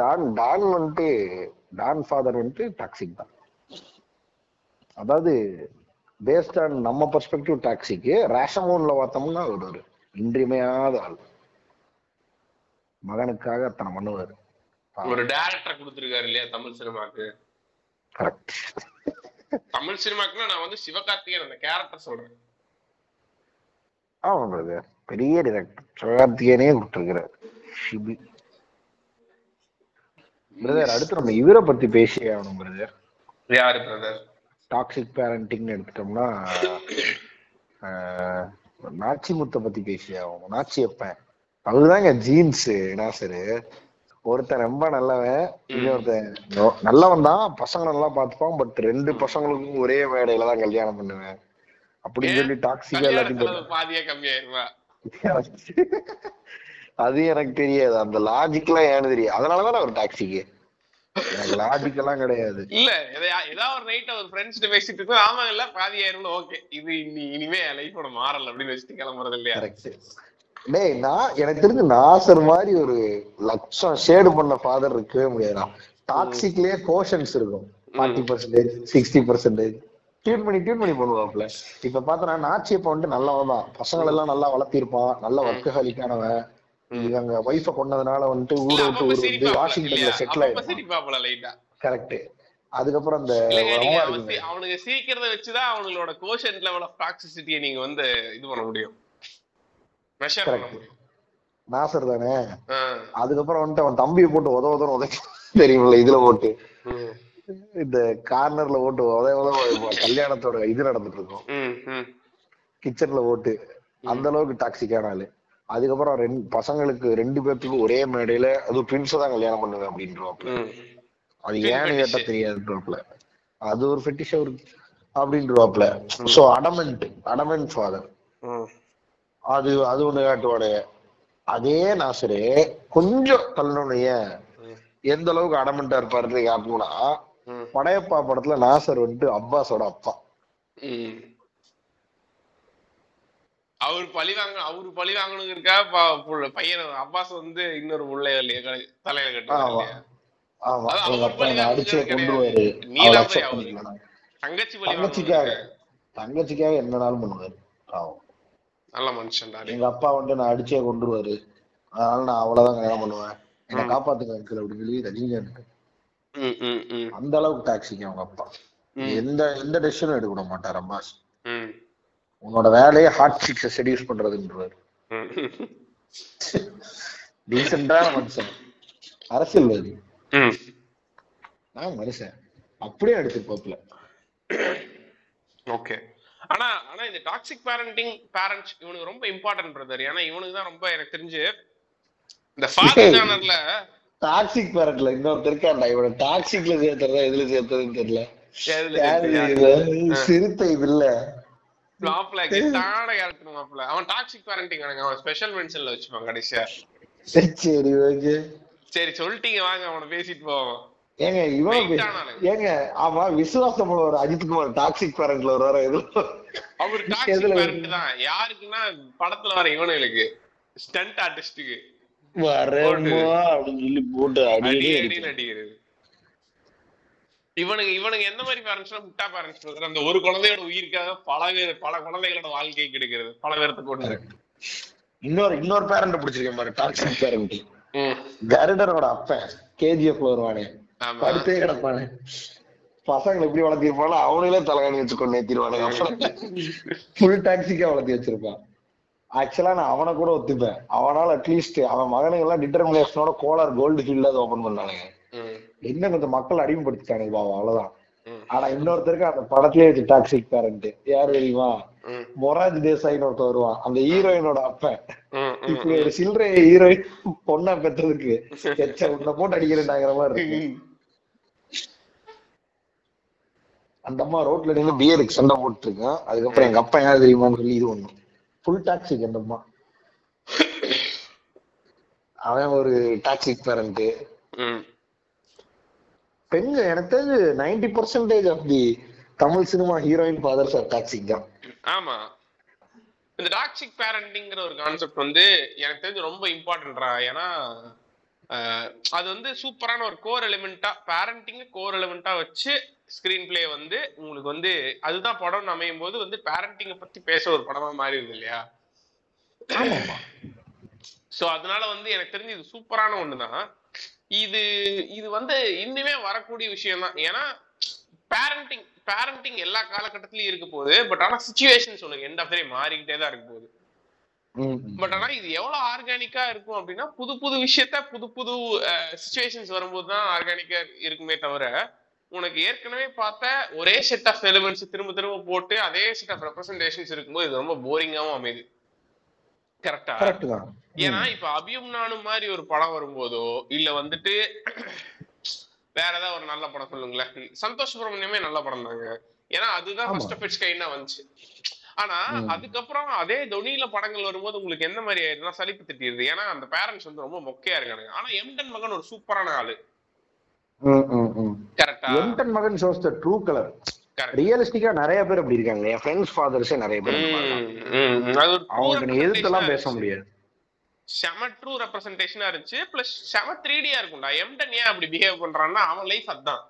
டான் டான் வந்துட்டு டான் ஃபாதர் வந்துட்டு டாக்ஸிக் தான். அதாவது பேஸ்ட் ஆன் நம்ம பெர்ஸ்பெக்டிவ் டாக்ஸிக்கு. ரேஷமோன்ல பார்த்தோம்னா ஒரு ஒரு இன்றியமையாத ஆள், மகனுக்காக அத்தனை பண்ணுவாரு. ஒரு டைரக்டர் கொடுத்திருக்காரு இல்லையா தமிழ் சினிமாக்கு. கரெக்ட், தமிழ் சினிமாக்குன்னா நான் வந்து சிவகார்த்திகேயன் அந்த கேரக்டர் சொல்றேன். ஆமா பிரதர், பெரிய டைரக்டர் சிவகார்த்திகேயனே கொடுத்திருக்கிறார். பிரதர் அடுத்து நம்ம இவரை பத்தி பேசி ஆகணும் பிரதர். யாரு பிரதர்? டாக்ஸிக் பேரண்டிங்னு எடுத்துட்டோம்னா நாச்சி முத்தை பத்தி பேசி ஆகும். நாச்சி அப்பன் அவருதாங்க ஜீன்ஸ். ஏன்னா சரி, ஒருத்தன் ரொம்ப நல்லவன், இன்னொருத்தன் நல்லவன் தான், பசங்களை நல்லா பாத்துப்பான், பட் ரெண்டு பசங்களுக்கும் ஒரே மேடையில தான் கல்யாணம் பண்ணுவேன் அப்படின்னு சொல்லி டாக்ஸிக்கா எல்லாத்தையும். அது எனக்கு தெரியாது, அந்த லாஜிக் எல்லாம் ஏன்னு தெரியாது. அதனாலதான் ஒரு டாக்ஸிக்கு லாஜிக்கெல்லாம் கிடையாது. இல்ல ஏதாவது ஒரு நைட் அவர் ஃப்ரெண்ட்ஸ் பேசிட்டு இருக்கோம், ஆமா இல்ல பாதியாயிரம் ஓகே இது இனிமே லைஃபோட மாறல அப்படின்னு வச்சுட்டு கிளம்புறது இல்லையா? டேய், நான் எனக்கு தெரிஞ்சு நாசர் மாதிரி ஒரு லட்சம் ஷேடு பண்ண ஃபாதர் இருக்கவே முடியாது. டாக்ஸிக்லயே கோஷன்ஸ் இருக்கும், forty percentage sixty percentage tune பண்ணி டியூன் பண்ணி பண்ணுவாப்ல. இப்ப பாத்தனா நாச்சி அப்ப வந்துட்டு நல்லவன் தான், பசங்களை எல்லாம் நல்லா வளர்த்திருப்பான், நல்ல ஒர்க்கஹாலிக்கானவன். இவங்க வைஃப கொண்டதுனால வந்துட்டு ஊரை விட்டு ஊர் வந்து வாஷிங்டன்ல செட்டில் ஆயிடுச்சு. கரெக்ட். அதுக்கப்புறம் அந்த அவனுக்கு சீக்கிரத வச்சுதான் அவங்களோட கோஷன்ட் லெவல் ஆஃப் டாக்ஸிசிட்டியை நீங்க வந்து இது பண்ண முடியும், மெஷர் பண்ண முடியும். நாசர் தானே. அதுக்கப்புறம் வந்துட்டு அவன் தம்பியை போட்டு உத உதன்னு உதைக்க தெரியுமில்ல, இதுல போட்டு இந்த கார்னர்ல போட்டு உத உத கல்யாணத்தோட இது நடந்துட்டு இருக்கும் கிச்சன்ல போட்டு. அந்த அளவுக்கு டாக்ஸிக்கானாலு. அதுக்கப்புறம் ரெண்டு பசங்களுக்கு ரெண்டு பேர்த்துக்கும் ஒரே மேடையில அது பிரின்ஸ் தான் கல்யாணம் பண்ணுவேன் அப்படின்றவாப்புல. அது ஏன்னு கேட்டா தெரியாதுன்றவாப்புல, அது ஒரு ஃபெட்டிஷ் ஒரு அப்படின்றவாப்புல. சோ அடமெண்ட் அடமெண்ட் ஃபாதர், அது அது ஒண்ணு காட்டுவாட. அதே நாசரே கொஞ்சம் தள்ளனுடைய எந்த அளவுக்கு அடமெண்டா இருப்பாரு காட்டணும்னா, படையப்பா படத்துல நாசர் வந்துட்டு அப்பாஸோட அப்பா. அவரு பழி வாங்க அவரு பழி வாங்கணுங்கிறக்கா பையன் அப்பாஸ் வந்து இன்னொரு உள்ளே தலையில கட்டுவாங்க. தங்கச்சி தங்கச்சிக்காக தங்கச்சிக்காக என்ன நாளும் பண்ணுவாரு. நல்ல மனுஷன். எங்க அப்பா வந்து நான் அடிச்சே கொண்டுருவாரு, அதனால நான் அவ்வளவுதான் கல்யாணம் பண்ணுவேன், என்ன காப்பாத்துக்க அப்படின்னு சொல்லி ரஜினிகாந்த். அந்த அளவுக்கு டாக்ஸிக்கு அவங்க அப்பா. எந்த எந்த டெசிஷனும் எடுக்க மாட்டார் அம்மாஸ். உன்னோட வேலையை ஹாட் சீட்ஸை செடியூஸ் பண்றதுன்றாரு. டீசென்ட்டான மனுஷன், அரசியல்வாதி, நான் மனுஷன் அப்படியே எடுத்துப்பாப்ல. ஓகே. ஆனா ஆனா இந்த டாக்ஸிக் பேரண்டிங் பேரண்ட்ஸ் இவனுக்கு ரொம்ப இம்பார்ட்டன்ட் பிரதர். ஏன்னா இவனுக்கு தான் ரொம்ப எனக்கு தெரிஞ்சு இந்த ஃபாதர் சேனல்ல டாக்ஸிக் பேரண்ட்ல இன்னொருத்தர் இருக்காண்டா, இவனை டாக்ஸிக்ல சேர்த்துறதா எதுல சேர்த்துறதுன்னு தெரியல. சிறுத்தை இல்ல பிளாப்ல கெட்டான கேரக்டர் மாப்ள. அவன் டாக்ஸிக் பேரண்டிங் ஆனங்க, அவன் ஸ்பெஷல் மென்ஷன்ல வச்சுப்பான் கடைசியா. சரி ஓகே சரி சொல்லிட்டீங்க, வாங்க அவனை பேசிட்டு போவோம். ஏங்க இவன் ஏங்க ஆமா விசுவாசம் ஒரு அஜித்குமார் டாக்ஸிக் பேரண்ட்ல ஒரு வர எதுவும் அவர் டாக்ஸிக் பேரண்ட் தான். யாருக்குன்னா படத்துல வர இவனுக்கு ஸ்டண்ட் ஆர்டிஸ்டுக்கு வரேன்மா அப்படின்னு சொல்லி போட்டு அடி அடின்னு அடிக்கிறது. இவனுக்கு இவனுக்கு எந்த மாதிரி பேரண்ட்ஸ்னா முட்டா பேரண்ட்ஸ். அந்த ஒரு குழந்தையோட உயிருக்காக பல பேர் பல குழந்தைகளோட வாழ்க்கையை கெடுக்கிறது, பல பேரத்தை போட்டு. இன்னொரு இன்னொரு பேரண்ட் பிடிச்சிருக்கேன் பாரு, டாக்ஸிக் பேரண்ட். கருடரோட அப்பன் கேஜிஎஃப்ல வருவானே, படுத்தே கிடப்பானே, பசங்களை எப்படி வளர்த்திருப்பானோ அவனுங்களே தலைகாணி வச்சுக்கொண்டு ஏத்திடுவானு, ஃபுல் டாக்ஸிக்கா வளர்த்தி வச்சிருப்பான். ஆக்சுவலா நான் அவனை கூட ஒத்துப்பேன், அவனால அட்லீஸ்ட் அவன் மகனுங்கெல்லாம் டிட்டர்மினேஷனோட கோலார் கோல்டு ஃபீல்டாவது ஓபன் பண்ணானுங்க. இன்னும் கொஞ்சம் மக்கள் அடிமைப்படுத்திட்டானுங்க பாவம், அவ்வளவுதான். ஆனா இன்னொருத்தருக்கு அந்த படத்திலே வச்சு டாக்ஸிக் பேரண்ட் யாரு தெரியுமா? மொராஜ் தேசாயின்னு ஒருத்த வருவான், அந்த ஹீரோயினோட அப்பன். இப்படி ஒரு சில்லறை ஹீரோயின் பொண்ணா பெற்றதுக்கு உன்னை போட்டு அடிக்கிறேன்டாங்கிற மாதிரி இருக்கு. அந்த அம்மா ரோட்ல நின்று பியருக்கு சண்டை போட்டு இருக்கான். அதுக்கப்புறம் எங்க அப்பா யாரு தெரியுமான்னு சொல்லி இது ஒண்ணும் ஃபுல் டாக்ஸிக். அந்த அம்மா அவன் ஒரு டாக்ஸிக் பேரண்ட். பெண் எனக்கு ninety percentage of the Tamil cinema heroine fathers are toxic தான். ஆமா, இந்த டாக்ஸிக் பேரண்டிங்கிற ஒரு கான்செப்ட் வந்து எனக்கு தெரிஞ்சு ரொம்ப இம்பார்ட்டன்ட்ரா. ஏன்னா அது வந்து சூப்பரான ஒரு கோர் எலிமெண்டா, பேரண்டிங்க கோர் எலிமெண்டா வச்சு ஸ்கிரீன் பிளே வந்து உங்களுக்கு வந்து அதுதான் படம் அமையும் போது வந்து பேரண்டிங்கை பத்தி பேசுற ஒரு படமா மாறிடுது இல்லையா? ஸோ அதனால வந்து எனக்கு தெரிஞ்சு இது சூப்பரான ஒண்ணுதான். இது இது வந்து இன்னுமே வரக்கூடிய விஷயம் தான். ஏன்னா பேரண்டிங் பேரண்டிங் எல்லா காலகட்டத்திலயும் இருக்க போகுது. பட் ஆனா சிச்சுவேஷன்ஸ் உனக்கு எண்ட் ஆஃப் தி டே மாறிக்கிட்டே தான் இருக்க போகுது. பட் ஆனா இது எவ்வளவு ஆர்கானிக்கா இருக்கும் அப்படின்னா, புது புது விஷயத்த புது புது சிச்சுவேஷன்ஸ் வரும்போது தான் ஆர்கானிக்கா இருக்குமே தவிர, உனக்கு ஏற்கனவே பார்த்த ஒரே செட் ஆஃப் எலிமெண்ட்ஸ் திரும்ப திரும்ப போட்டு அதே செட் ஆஃப் ரெப்ரசன்டேஷன்ஸ் இருக்கும்போது இது ரொம்ப போரிங்காவும் அமையுது. கரெக்டா? ஏன்னா இப்ப அபியும் நானும் மாதிரி ஒரு படம் வரும்போதோ இல்ல வந்துட்டு வேற ஏதாவது ஒரு நல்ல படம் சொல்லுங்களேன். சந்தோஷ் சுப்ரமணியமே நல்ல படம் தாங்க. ஏன்னா அதுதான் ஃபர்ஸ்ட் ஆஃப் இட்ஸ் கைண்டா வந்துச்சு. ஆனா அதுக்கப்புறம் அதே தொனியில படங்கள் வரும்போது உங்களுக்கு எந்த மாதிரி ஆயிருந்தா சலிப்பு திட்டிடுது. ஏன்னா அந்த பேரண்ட்ஸ் வந்து ரொம்ப மொக்கையா இருக்கானுங்க. ஆனா எம்டன் மகன் ஒரு சூப்பரான ஆளு. கரெக்டா? Emtan Magan shows the true colour. ரியலிஸ்டிக்கா நிறைய பேர் அப்படி இருக்காங்க. என் ஃப்ரெண்ட்ஸ் ஃபாதர்ஸே நிறைய பேர் அவங்களுக்கு எதிர்த்தெல்லாம் பேச முடியாது. செம ட்ரூ ரெப்ரசன்டேஷனா இருந்துச்சு. பிளஸ் செம த்ரீடியா இருக்கும்டா. எம்டன் ஏன் அப்படி பிஹேவ் பண்றான்னா அவன் லைஃப் அதான்.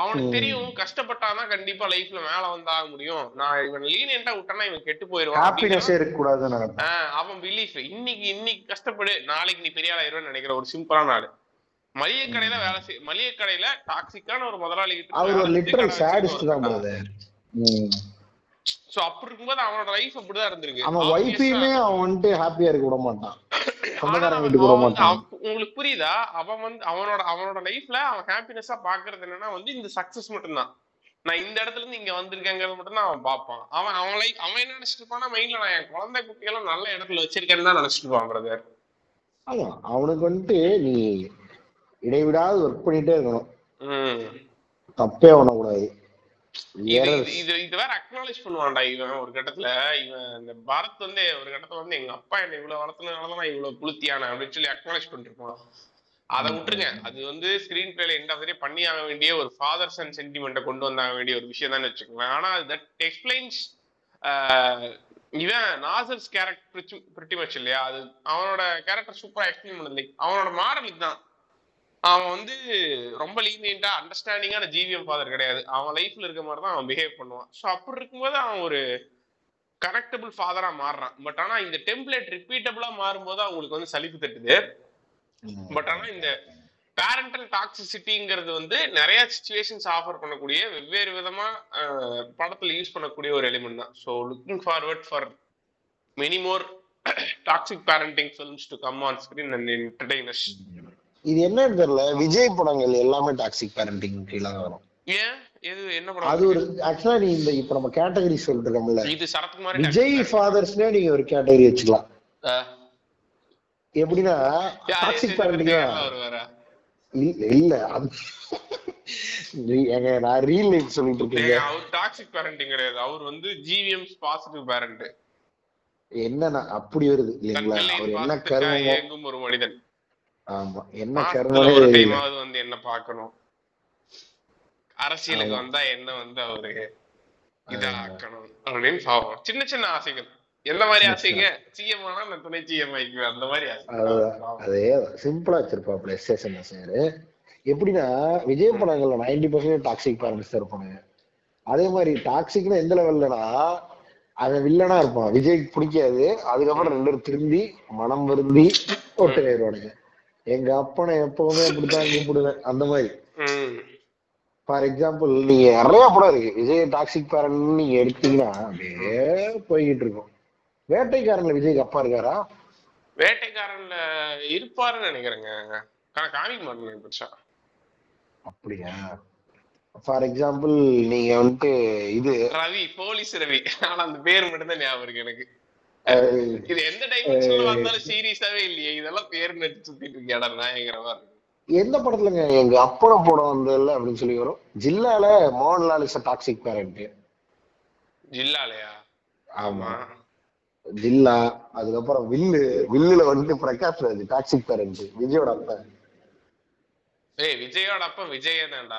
அவனுக்கு தெரியும் கஷ்டப்பட்டாதான் கண்டிப்பா லைஃப்ல மேல வந்தாக முடியும். நான் இவன் லீனியன்டா விட்டேன்னா இவன் கெட்டு போயிருவான். அவன் பிலீஃப் இன்னைக்கு இன்னைக்கு கஷ்டப்படு, நாளைக்கு நீ பெரிய ஆளாயிருவேன்னு நினைக்கிற ஒரு சிம்பிளான நாள். மளிகை கடையில வேலை செய், மளிகை கடையில டாக்ஸிக்கான ஒரு முதலாளி. சோ அப்படி இருக்கும்போது அவனோட லைஃப் அப்படிதான் இருந்திருக்கு. அவன் வைஃபையுமே அவன் வந்து ஹாப்பியா இருக்க விட மாட்டான். உங்களுக்கு புரியுதா? அவன் வந்து அவனோட அவனோட லைஃப்ல அவன் ஹாப்பினஸா பாக்குறது என்னன்னா வந்து இந்த சக்சஸ் மட்டும்தான். நான் இந்த இடத்துல இருந்து இங்க வந்திருக்கேங்கிறது மட்டும் தான் அவன் பார்ப்பான். அவன் அவன் லைஃப் அவன் என்ன நினைச்சிட்டு இருப்பான்னா, மைண்ட்ல நான் என் குழந்தை குட்டியெல்லாம் நல்ல இடத்துல வச்சிருக்கேன்னு தான் நினைச்சிட்டு இருப்பான் பிரதர். ஆமா, அவனுக்கு வந்துட்டு நீ இடைவிடாது ஒர்க் பண்ணிட்டே இருக்கணும், தப்பே பண்ணக்கூடாது. ஒரு கட்டத்துல இவன் இந்த பாரத் வந்து ஒரு கட்டத்துல வந்து எங்க அப்பா என்ன இவ்வளவு வளர்த்தனாலதான் நான் இவ்வளவு புளுத்தியான அப்படின்னு சொல்லி அக்னாலேஜ் பண்ணிருப்பான். அதை விட்டுருங்க, அது வந்து ஸ்கிரீன் பிளேல எண்ட் ஆஃப் தி பண்ணி ஆக வேண்டிய ஒரு ஃபாதர்ஸ் அண்ட் சென்டிமெண்ட்டை கொண்டு வந்தாக வேண்டிய ஒரு விஷயம் தான் வச்சுக்கோங்களேன். ஆனா தட் எக்ஸ்பிளைன்ஸ் இவன் நாசர்ஸ் கேரக்டர் பிரிட்டி மச் இல்லையா? அது அவனோட கேரக்டர் சூப்பரா எக்ஸ்பிளைன் பண்ணது. லைக் அவனோட மாரலுக்கு தான் அவன் வந்து ரொம்ப லீனியன்டா அண்டர்ஸ்டாண்டிங்கான ஜிவிஎம் ஃபாதர் கிடையாது. அவன் லைஃப்ல இருக்க மாதிரி தான் அவன் பிஹேவ் பண்ணுவான். ஸோ அப்படி இருக்கும்போது அவன் ஒரு கனெக்டபிள் ஃபாதரா மாறுறான். பட் ஆனா இந்த டெம்ப்ளேட் ரிப்பீட்டபிளா மாறும்போது அவங்களுக்கு வந்து சலிப்பு தட்டுது. பட் ஆனா இந்த பேரண்டல் டாக்ஸிசிட்டிங்கிறது வந்து நிறைய சிச்சுவேஷன்ஸ் ஆஃபர் பண்ணக்கூடிய வெவ்வேறு விதமா படத்துல யூஸ் பண்ணக்கூடிய ஒரு எலிமெண்ட் தான். So looking forward for many more toxic parenting films to come on screen and entertainers. இது என்னன்னு தெரியல, விஜய் படங்கள் எல்லாமே டாக்ஸிக் பேரண்டிங் கீழ வரும். ஏன் எது என்ன படம் அது ஒரு ஆக்சுவலா நீ இந்த இப்ப நம்ம கேட்டகரி சொல்றோம்ல, இது சரத்குமார் விஜய் ஃபாதர்ஸ்னே நீங்க ஒரு கேட்டகரி வச்சுக்கலாம். எப்படின்னா டாக்ஸிக் பேரண்டிங் வருவாரா இல்ல நான் ரீல் லைஃப் சொல்லிட்டு இருக்கேன். அவர் டாக்ஸிக் பேரண்டிங் கிடையாது, அவர் வந்து ஜிவிஎம் பாசிட்டிவ் பேரண்ட். என்னன்னா அப்படி வருது இல்லீங்களா, அவர் என்ன கர்மம் எங்கும் ஒரு மனிதன். ஆமா, என்ன கர்மம் ஒரு டைமாவது வந்து என்ன பார்க்கணும், அரசியலுக்கு வந்தா என்ன வந்து அவரு இதாக்கணும் அப்படின்னு பாவம். சின்ன சின்ன ஆசைகள், எந்த மாதிரி ஆசைங்க, சிஎம் ஆனா நான் துணை சிஎம் ஆயிக்குவேன் அந்த மாதிரி அதே சிம்பிளா வச்சிருப்பாப்ல ஸ்டேஷன் சார். எப்படின்னா விஜய் படங்கள்ல நைன்டி பர்சன்டேஜ் டாக்ஸிக் பேரண்ட்ஸ் இருப்பாங்க. அதே மாதிரி டாக்ஸிக்னா எந்த லெவல்லனா அவன் வில்லனா இருப்பான், விஜய்க்கு பிடிக்காது, அதுக்கப்புறம் ரெண்டு பேரும் திரும்பி மனம் வருந்தி ஒட்டு ஆயிடுவானுங்க. எங்க அப்பனை எப்பவுமே அப்படித்தான் கூப்பிடுவேன் அந்த மாதிரி. ஃபார் எக்ஸாம்பிள் நீங்க நிறைய படம் இருக்கு விஜய் டாக்ஸிக் பேரண்ட்னு நீங்க எடுத்தீங்கன்னா அப்படியே போய்கிட்டு இருக்கும். வேட்டைக்காரன்ல விஜய்க்கு அப்பா இருக்காரா? வேட்டைக்காரன்ல இருப்பாருன்னு நினைக்கிறேங்க, காமிக்க மாட்டேன். அப்படியா? ஃபார் எக்ஸாம்பிள் நீங்க வந்துட்டு இது ரவி, போலீஸ் ரவி, ஆனா அந்த பேர் மட்டும்தான் ஞாபகம் இருக்கு எனக்கு. இது எந்த டைமென்ஷன்ல வந்தாலும் சீரியஸாவே இல்லையே, இதெல்லாம் பேர் நடிச்சு சுத்திட்டு இருக்கேடா நாயங்கிற மாதிரி. எந்த படத்துலங்க எங்க அப்பனை படம் வந்ததில்ல அப்படின்னு சொல்லி வரும், ஜில்லால மோகன்லால் இஸ் டாக்ஸிக் பேரண்ட். ஜில்லாலயா? ஆமா ஜில்லா. அதுக்கப்புறம் வில்லு, வில்லுல வந்துட்டு பிரகாஷ் ராஜ் டாக்ஸிக் பேரண்ட், விஜயோட அப்பா. ஏய் விஜயோட அப்பா விஜயே தான்டா.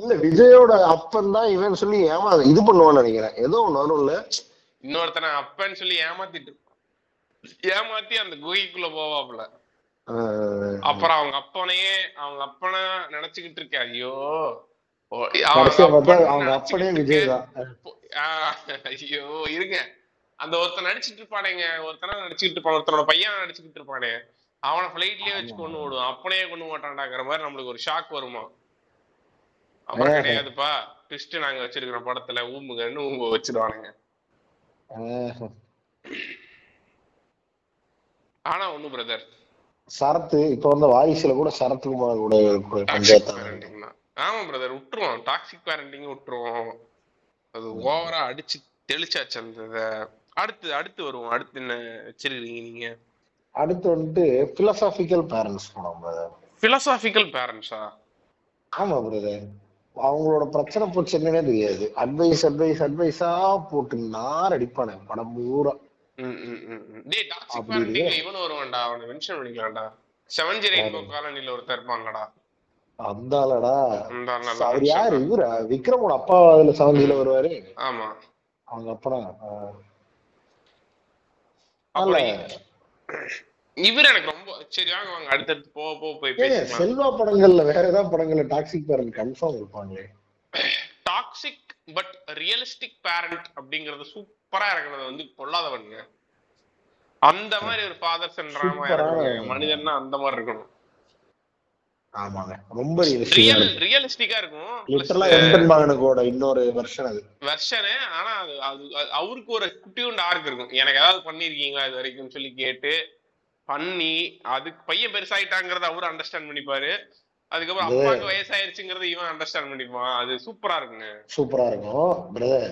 இல்ல விஜயோட அப்பன் தான் இவன் சொல்லி ஏமா இது பண்ணுவான்னு நினைக்கிறேன். ஏதோ ஒண்ணு வரும் இல்ல, இன்னொருத்தனை அப்பன்னு சொல்லி ஏமாத்திட்டு ஏமாத்தி அந்த குகைக்குள்ள போவாப்புல. அப்புறம் அவங்க அப்பனையே அவங்க அப்பனை நினைச்சுக்கிட்டு இருக்க, ஐயோ அவங்க அப்பனே விஜய் தான் ஐயோ இருங்க. அந்த ஒருத்தன் நடிச்சுட்டு இருப்பானேங்க, ஒருத்தன நடிச்சுட்டு இருப்பான், ஒருத்தனோட பையன் நடிச்சுக்கிட்டு இருப்பானே, அவனை பிளைட்லயே வச்சு கொண்டு ஓடுவான், அப்பனையே கொண்டு ஓட்டாண்டாங்கிற மாதிரி நம்மளுக்கு ஒரு ஷாக் வருமா? அப்புறம் கிடையாதுப்பா ட்விஸ்ட் நாங்க வச்சிருக்கிற படத்துல ஊம்புங்கன்னு ஊம்பு வச்சிருவானுங்க. ஆனா ஒண்ணு பிரதர் சரத்து இப்ப வந்து வாரிசுல கூட சரத்குமார் கூட பஞ்சாயத்து. ஆமா பிரதர் விட்டுருவோம், டாக்ஸிக் பேரண்டிங் விட்டுருவோம், அது ஓவரா அடிச்சு தெளிச்சாச்சு. அந்த அடுத்து அடுத்து வருவோம். அடுத்து என்ன வச்சிருக்கீங்க நீங்க? அடுத்து வந்துட்டு பிலோசாபிக்கல் பேரண்ட்ஸ் போனோம் பிரதர். பிலோசாபிக்கல் பேரண்ட்ஸா? ஆமா பிரதர், அவங்களோட பிரச்சனை போச்சு என்னன்னே தெரியாது, அட்வைஸ் அட்வைஸ் அட்வைஸா போட்டு நார் அடிப்பானே படம் பூரா. டேய் டாக்ஸிக் பேரண்டிங்ல இவன் வருவான்டா, அவனை மென்ஷன் பண்ணிக்கலாம்டா. செவன்ஜி ரெயின்போ காலனில ஒருத்தர் இருப்பாங்கடா, அந்தாளடா அவர் யாரு, இவரா விக்ரமோட அப்பா அதுல செவன்ஜில வருவாரு. ஆமா அவங்க அப்பனா இவர் எனக்கு ரொம்ப சரி. வாங்க வாங்க அடுத்தடுத்து போக போக போய் பேசலாம். செல்வா படங்கள்ல வேற ஏதாவது படங்கள்ல டாக்ஸிக் பேரண்ட் கன்ஃபார்ம் இருப்பாங்களே. டாக்ஸிக் பட் ரியலிஸ்டிக் பேரண்ட் அப்படிங்கறது சூப்பரா இருக்கிறது வந்து பொல்லாதவனுங்க. அந்த மாதிரி ஒரு ஃபாதர்ஸ் அண்ட் ராமாயண மனிதன்னா அந்த மாதிரி இருக்கணும். ஆமாங்க, ரொம்ப ரியலிஸ்டிக்கா இருக்கும். லிட்டரலா எம்பன் மகனுக்கோட இன்னொரு வெர்ஷன் அது வெர்ஷனே. ஆனா அது அவருக்கு ஒரு குட்டியூண்ட் ஆர்க் இருக்கும், எனக்கு ஏதாவது பண்ணிருக்கீங்களா இது வரைக்கும் சொல்லி கேட்டு பண்ணி அதுக்கு பையன் பெருசாயிட்டாங்கிறத அவரு அண்டர்ஸ்டாண்ட் பண்ணிப்பாரு. அதுக்கப்புறம் அப்பாவுக்கு வயசாயிருச்சுங்கிறத இவன் அண்டர்ஸ்டாண்ட் பண்ணிப்பான். அது சூப்பரா இருக்குங்க, சூப்பரா இருக்கும் பிரதர்.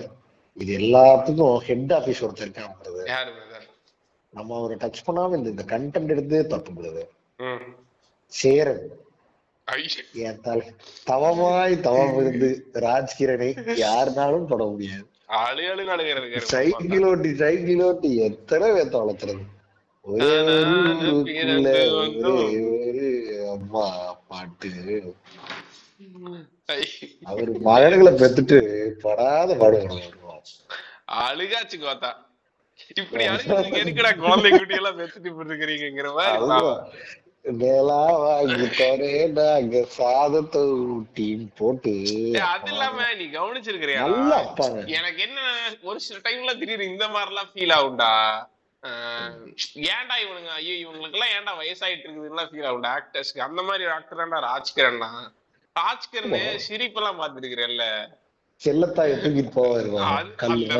இது எல்லாத்துக்கும் ஹெட் ஆபீஸ் ஒருத்தர் இருக்கான் பிரதர். யாரு பிரதர்? நம்ம அவரை டச் பண்ணாம இந்த கண்டென்ட் எடுத்து தப்பு பிரதர். சேரன் தவமாய் தவம் இருந்து ராஜ்கிரணை யாருனாலும் தொட முடியாது. சைக்கிள் ஓட்டி சைக்கிள் ஓட்டி எத்தனை பேத்த வளர்த்துறது. அம்மா பாட்டு அவரு மகன்களை பெத்துட்டு படாத பாடுவாங்க. அழுகாச்சு கோத்தா, இப்படி அழுகு எதுக்குடா குழந்தை குட்டி எல்லாம் பெத்துட்டு இப்படி இருக்கிறீங்கிற மாதிரி போட்டு. அது இல்லாம நீ கவனிச்சிருக்கிறியா, எனக்கு என்ன ஒரு சில டைம்ல திடீர்னு இந்த மாதிரி எல்லாம் ஃபீல் ஆகும்டா. ஏன்டா இவனுங்க ஐயோ இவங்களுக்கு எல்லாம் ஏன்டா வயசாயிட்டு இருக்குதுன்னா ஃபீல் ஆகும் டாக்டர்ஸ்க்கு. அந்த மாதிரி டாக்டர் தான்டா ராஜ்கிரண்ணா. ராஜ்கிரண் சிரிப்பு எல்லாம் பாத்துருக்கிறேன்ல,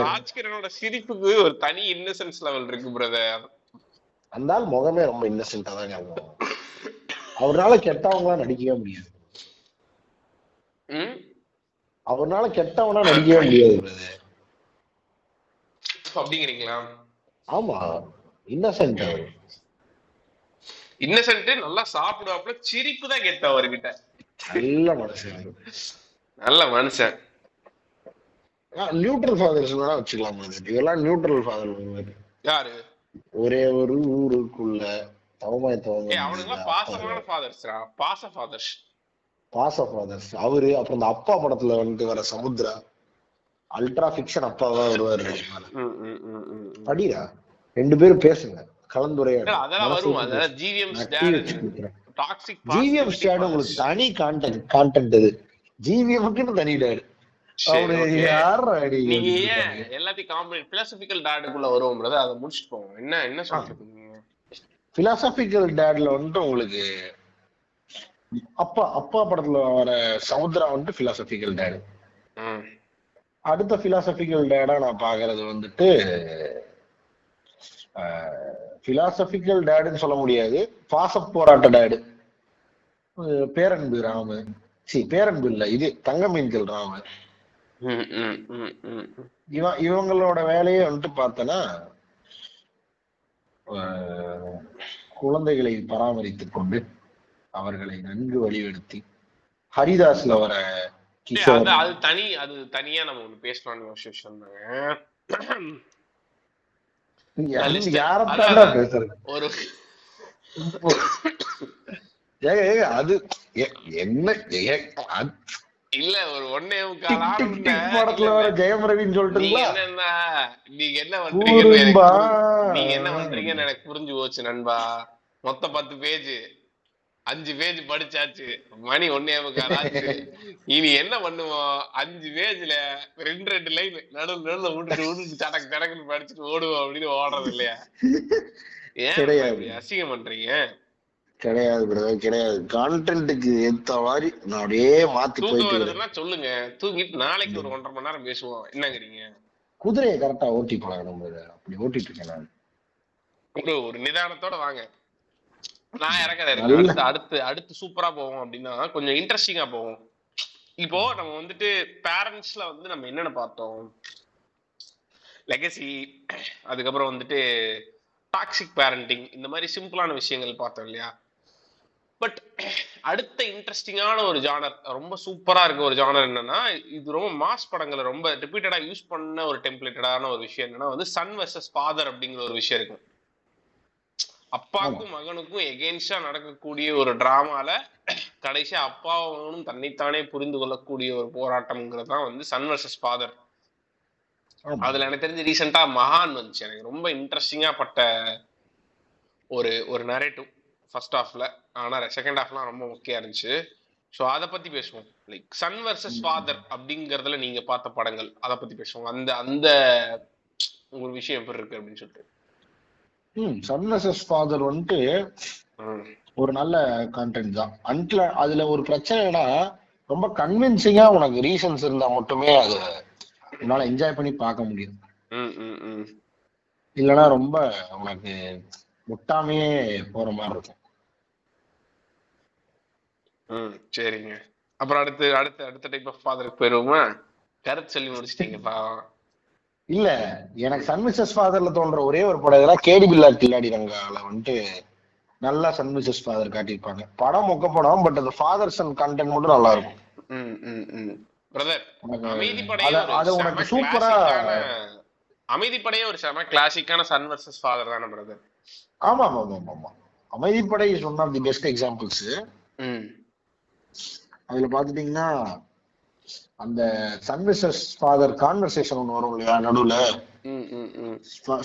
ராஜ்கிரனோட சிரிப்புக்கு ஒரு தனி இன்னசென்ஸ் லெவல் இருக்கு பிரதர். அந்த முகமே ரொம்ப இன்னசென்ட்டா தான் இருக்கும், அவரால கெட்டவங்களா நடிக்கவே முடியாது, அவனால கெட்டவனா நடிக்கவே முடியாது பிரதர். அப்படிங்கிறீங்களா? ஆமா, இன்னசென்ட் அவர், இன்னசென்ட், நல்லா சாப்பிடுவாப்ல, சிரிப்பு தான் கெட்ட அவர்கிட்ட. நல்ல மனுஷன், நல்ல மனுஷன். நியூட்ரல் ஃபாதர்ஸ் கூட வச்சுக்கலாம் பிரதர். இதெல்லாம் நியூட்ரல் ஃபாதர் யாரு? ஒரே ஒரு ஊருக்குள்ள தவமாய் தவங்க அவனுங்க பாசமான ஃபாதர்ஸ்ரா, பாச ஃபாதர்ஸ், பாச ஃபாதர்ஸ் அவரு. அப்புறம் அந்த அப்பா படத்துல வந்து வர சமுத்ரா அல்ட்ரா ஃபிக்ஷன் அப்பாவா வருவாரு. படிடா, ரெண்டு பேரும் பேசுங்க, கலந்துரையாடல், அதெல்லாம் வரும். அத GVM start toxic GVM start உங்களுக்கு தனி கான்டென்ட் கான்டென்ட் இது. ஜிவிஎம்க்குன்னு தனி டாட் அவரு யார் அடி நீங்க எல்லாத்தையும் காம்ப்ளீட் philosophical டாட்க்குள்ள வருவோம் பிரதர். அத முடிச்சிட்டு போவோம். என்ன என்ன சொல்றீங்க? philosophical டாட்ல வந்து உங்களுக்கு அப்பா அப்பா படத்துல வர சமுத்ரா வந்து philosophical டாட். அடுத்த பிலாசபிக்கல் டேடா நான் பாக்குறது வந்துட்டு பிலாசபிக்கல் டேடுன்னு சொல்ல முடியாது, பாச போராட்ட டேடு. பேரன்பு ராமு, சி பேரன்பு இல்ல, இது தங்கமீன்கள் ராமு. இவன் இவங்களோட வேலையை வந்துட்டு பார்த்தனா குழந்தைகளை பராமரித்து கொண்டு அவர்களை நன்கு வழிவெடுத்தி. ஹரிதாஸ்ல வர அது தனி, அது தனியா நம்ம ஒண்ணு பேசலாம்னு யோசிச்சு வந்தாங்க. ஒரு அது என்ன இல்ல, ஒரு ஒன்னே படத்துல வர ஜெயம் ரவின்னு சொல்லிட்டு என்னன்னா நீங்க என்ன பண்றீங்க, நீங்க என்ன பண்றீங்கன்னு எனக்கு புரிஞ்சு போச்சு நண்பா. மொத்த பத்து பேஜ், அஞ்சு பேஜ் படிச்சாச்சு, மணி ஒன்னே முக்காலாச்சு. இனி என்ன பண்ணுவோம்? அஞ்சு பேஜ்ல ரெண்டு ரெண்டு லைன் நடுவு நடுவுல விட்டுட்டு விட்டுட்டு சடக்கு சடக்குன்னு படிச்சுட்டு ஓடுவோம் அப்படின்னு ஓடுறது இல்லையா? ஏன் அசிங்கம் பண்றீங்க? கிடையாது பிரதர், கிடையாது. கான்டென்ட்டுக்கு ஏத்த மாதிரி நான் அப்படியே மாத்தி போயிட்டு சொல்லுங்க. தூங்கிட்டு நாளைக்கு ஒரு ஒன்றரை மணி நேரம் பேசுவோம். என்னங்கிறீங்க? குதிரையை கரெக்டா ஓட்டி போலாம். அப்படி ஓட்டிட்டு இருக்கேன் நான். ஒரு ஒரு நிதானத்தோட வாங்க. நான் இறக்கத இருக்கேன். அடுத்து அடுத்து சூப்பரா போவோம் அப்படின்னா கொஞ்சம் இன்ட்ரெஸ்டிங்கா போவோம். இப்போ நம்ம வந்துட்டு பேரண்ட்ஸ்ல வந்து நம்ம என்னென்ன பார்த்தோம், லெகசி, அதுக்கப்புறம் வந்துட்டு டாக்ஸிக் பேரண்டிங், இந்த மாதிரி சிம்பிளான விஷயங்கள் பார்த்தோம் இல்லையா? பட் அடுத்த இன்ட்ரெஸ்டிங்கான ஒரு ஜானர், ரொம்ப சூப்பரா இருக்க ஒரு ஜானர் என்னன்னா, இது ரொம்ப மாஸ் படங்களை ரொம்ப ரிப்பீட்டடா யூஸ் பண்ண ஒரு டெம்ப்ளேட்டடான ஒரு விஷயம் என்னன்னா வந்து சன் வெர்சஸ் ஃபாதர் அப்படிங்கிற ஒரு விஷயம் இருக்கும். அப்பாவுக்கும் மகனுக்கும் எகெயின்ஸ்டா நடக்கக்கூடிய ஒரு டிராமால கடைசியா அப்பாவும் தன்னைத்தானே புரிந்து கொள்ளக்கூடிய ஒரு போராட்டம்ங்கிறது தான் வந்து சன் வெர்சஸ் ஃபாதர். அதுல எனக்கு தெரிஞ்சு ரீசெண்டா மகான் வந்துச்சு, எனக்கு ரொம்ப இன்ட்ரெஸ்டிங்கா பட்ட ஒரு ஒரு நரேட்டிவ் ஃபர்ஸ்ட் ஹாஃப்ல. ஆனா செகண்ட் ஹாஃப்லாம் ரொம்ப முக்கியம் இருந்துச்சு. ஸோ அதை பத்தி பேசுவோம். லைக் சன் வெர்சஸ் ஃபாதர் அப்படிங்கறதுல நீங்க பார்த்த படங்கள், அதை பத்தி பேசுவோம். அந்த அந்த ஒரு விஷயம் எப்படி இருக்கு அப்படின்னு சொல்லிட்டு. ம் சன் வெர்சஸ் ஃபாதர் வந்துட்டு ஒரு நல்ல கான்டென்ட் தான். அன்ட்ல அதுல ஒரு பிரச்சனைனா ரொம்ப கன்வின்சிங்கா உனக்கு ரீசன்ஸ் இருந்தா மட்டுமே அது என்னால என்ஜாய் பண்ணி பார்க்க முடியும். இல்லைன்னா ரொம்ப உனக்கு முட்டாமையே போற மாதிரி இருக்கும். ம் சரிங்க. அப்புறம் அடுத்து அடுத்த அடுத்த டைப் ஆஃப் ஃபாதருக்கு போயிருவோமா? கருத்து சொல்லி முடிச்சிட்டீங்கப்பா. இல்ல எனக்கு சன் வெர்சஸ் ஃபாதர்ல தோன்ற ஒரே ஒரு படம் கேடி பில்லா கில்லாடி ரங்கால வந்துட்டு நல்லா சன் வெர்சஸ் ஃபாதர் காட்டியிருப்பாங்க. படம் மொக்க படம், பட் அந்த ஃபாதர் சன் கண்டென்ட் மட்டும் நல்லா இருக்கும். சூப்பரா அமைதிப்படையே ஒரு செம கிளாசிக்கான சன் வெர்சஸ் ஃபாதர் தான பிரதர்? ஆமா ஆமா ஆமா ஆமா அமைதிப்படை is one of the best examples. அதுல பாத்துட்டீங்கன்னா அந்த சன் வெர்சஸ் ஃபாதர் கான்வர்சேஷன் ஒன்று வரும் இல்லையா நடுவுல?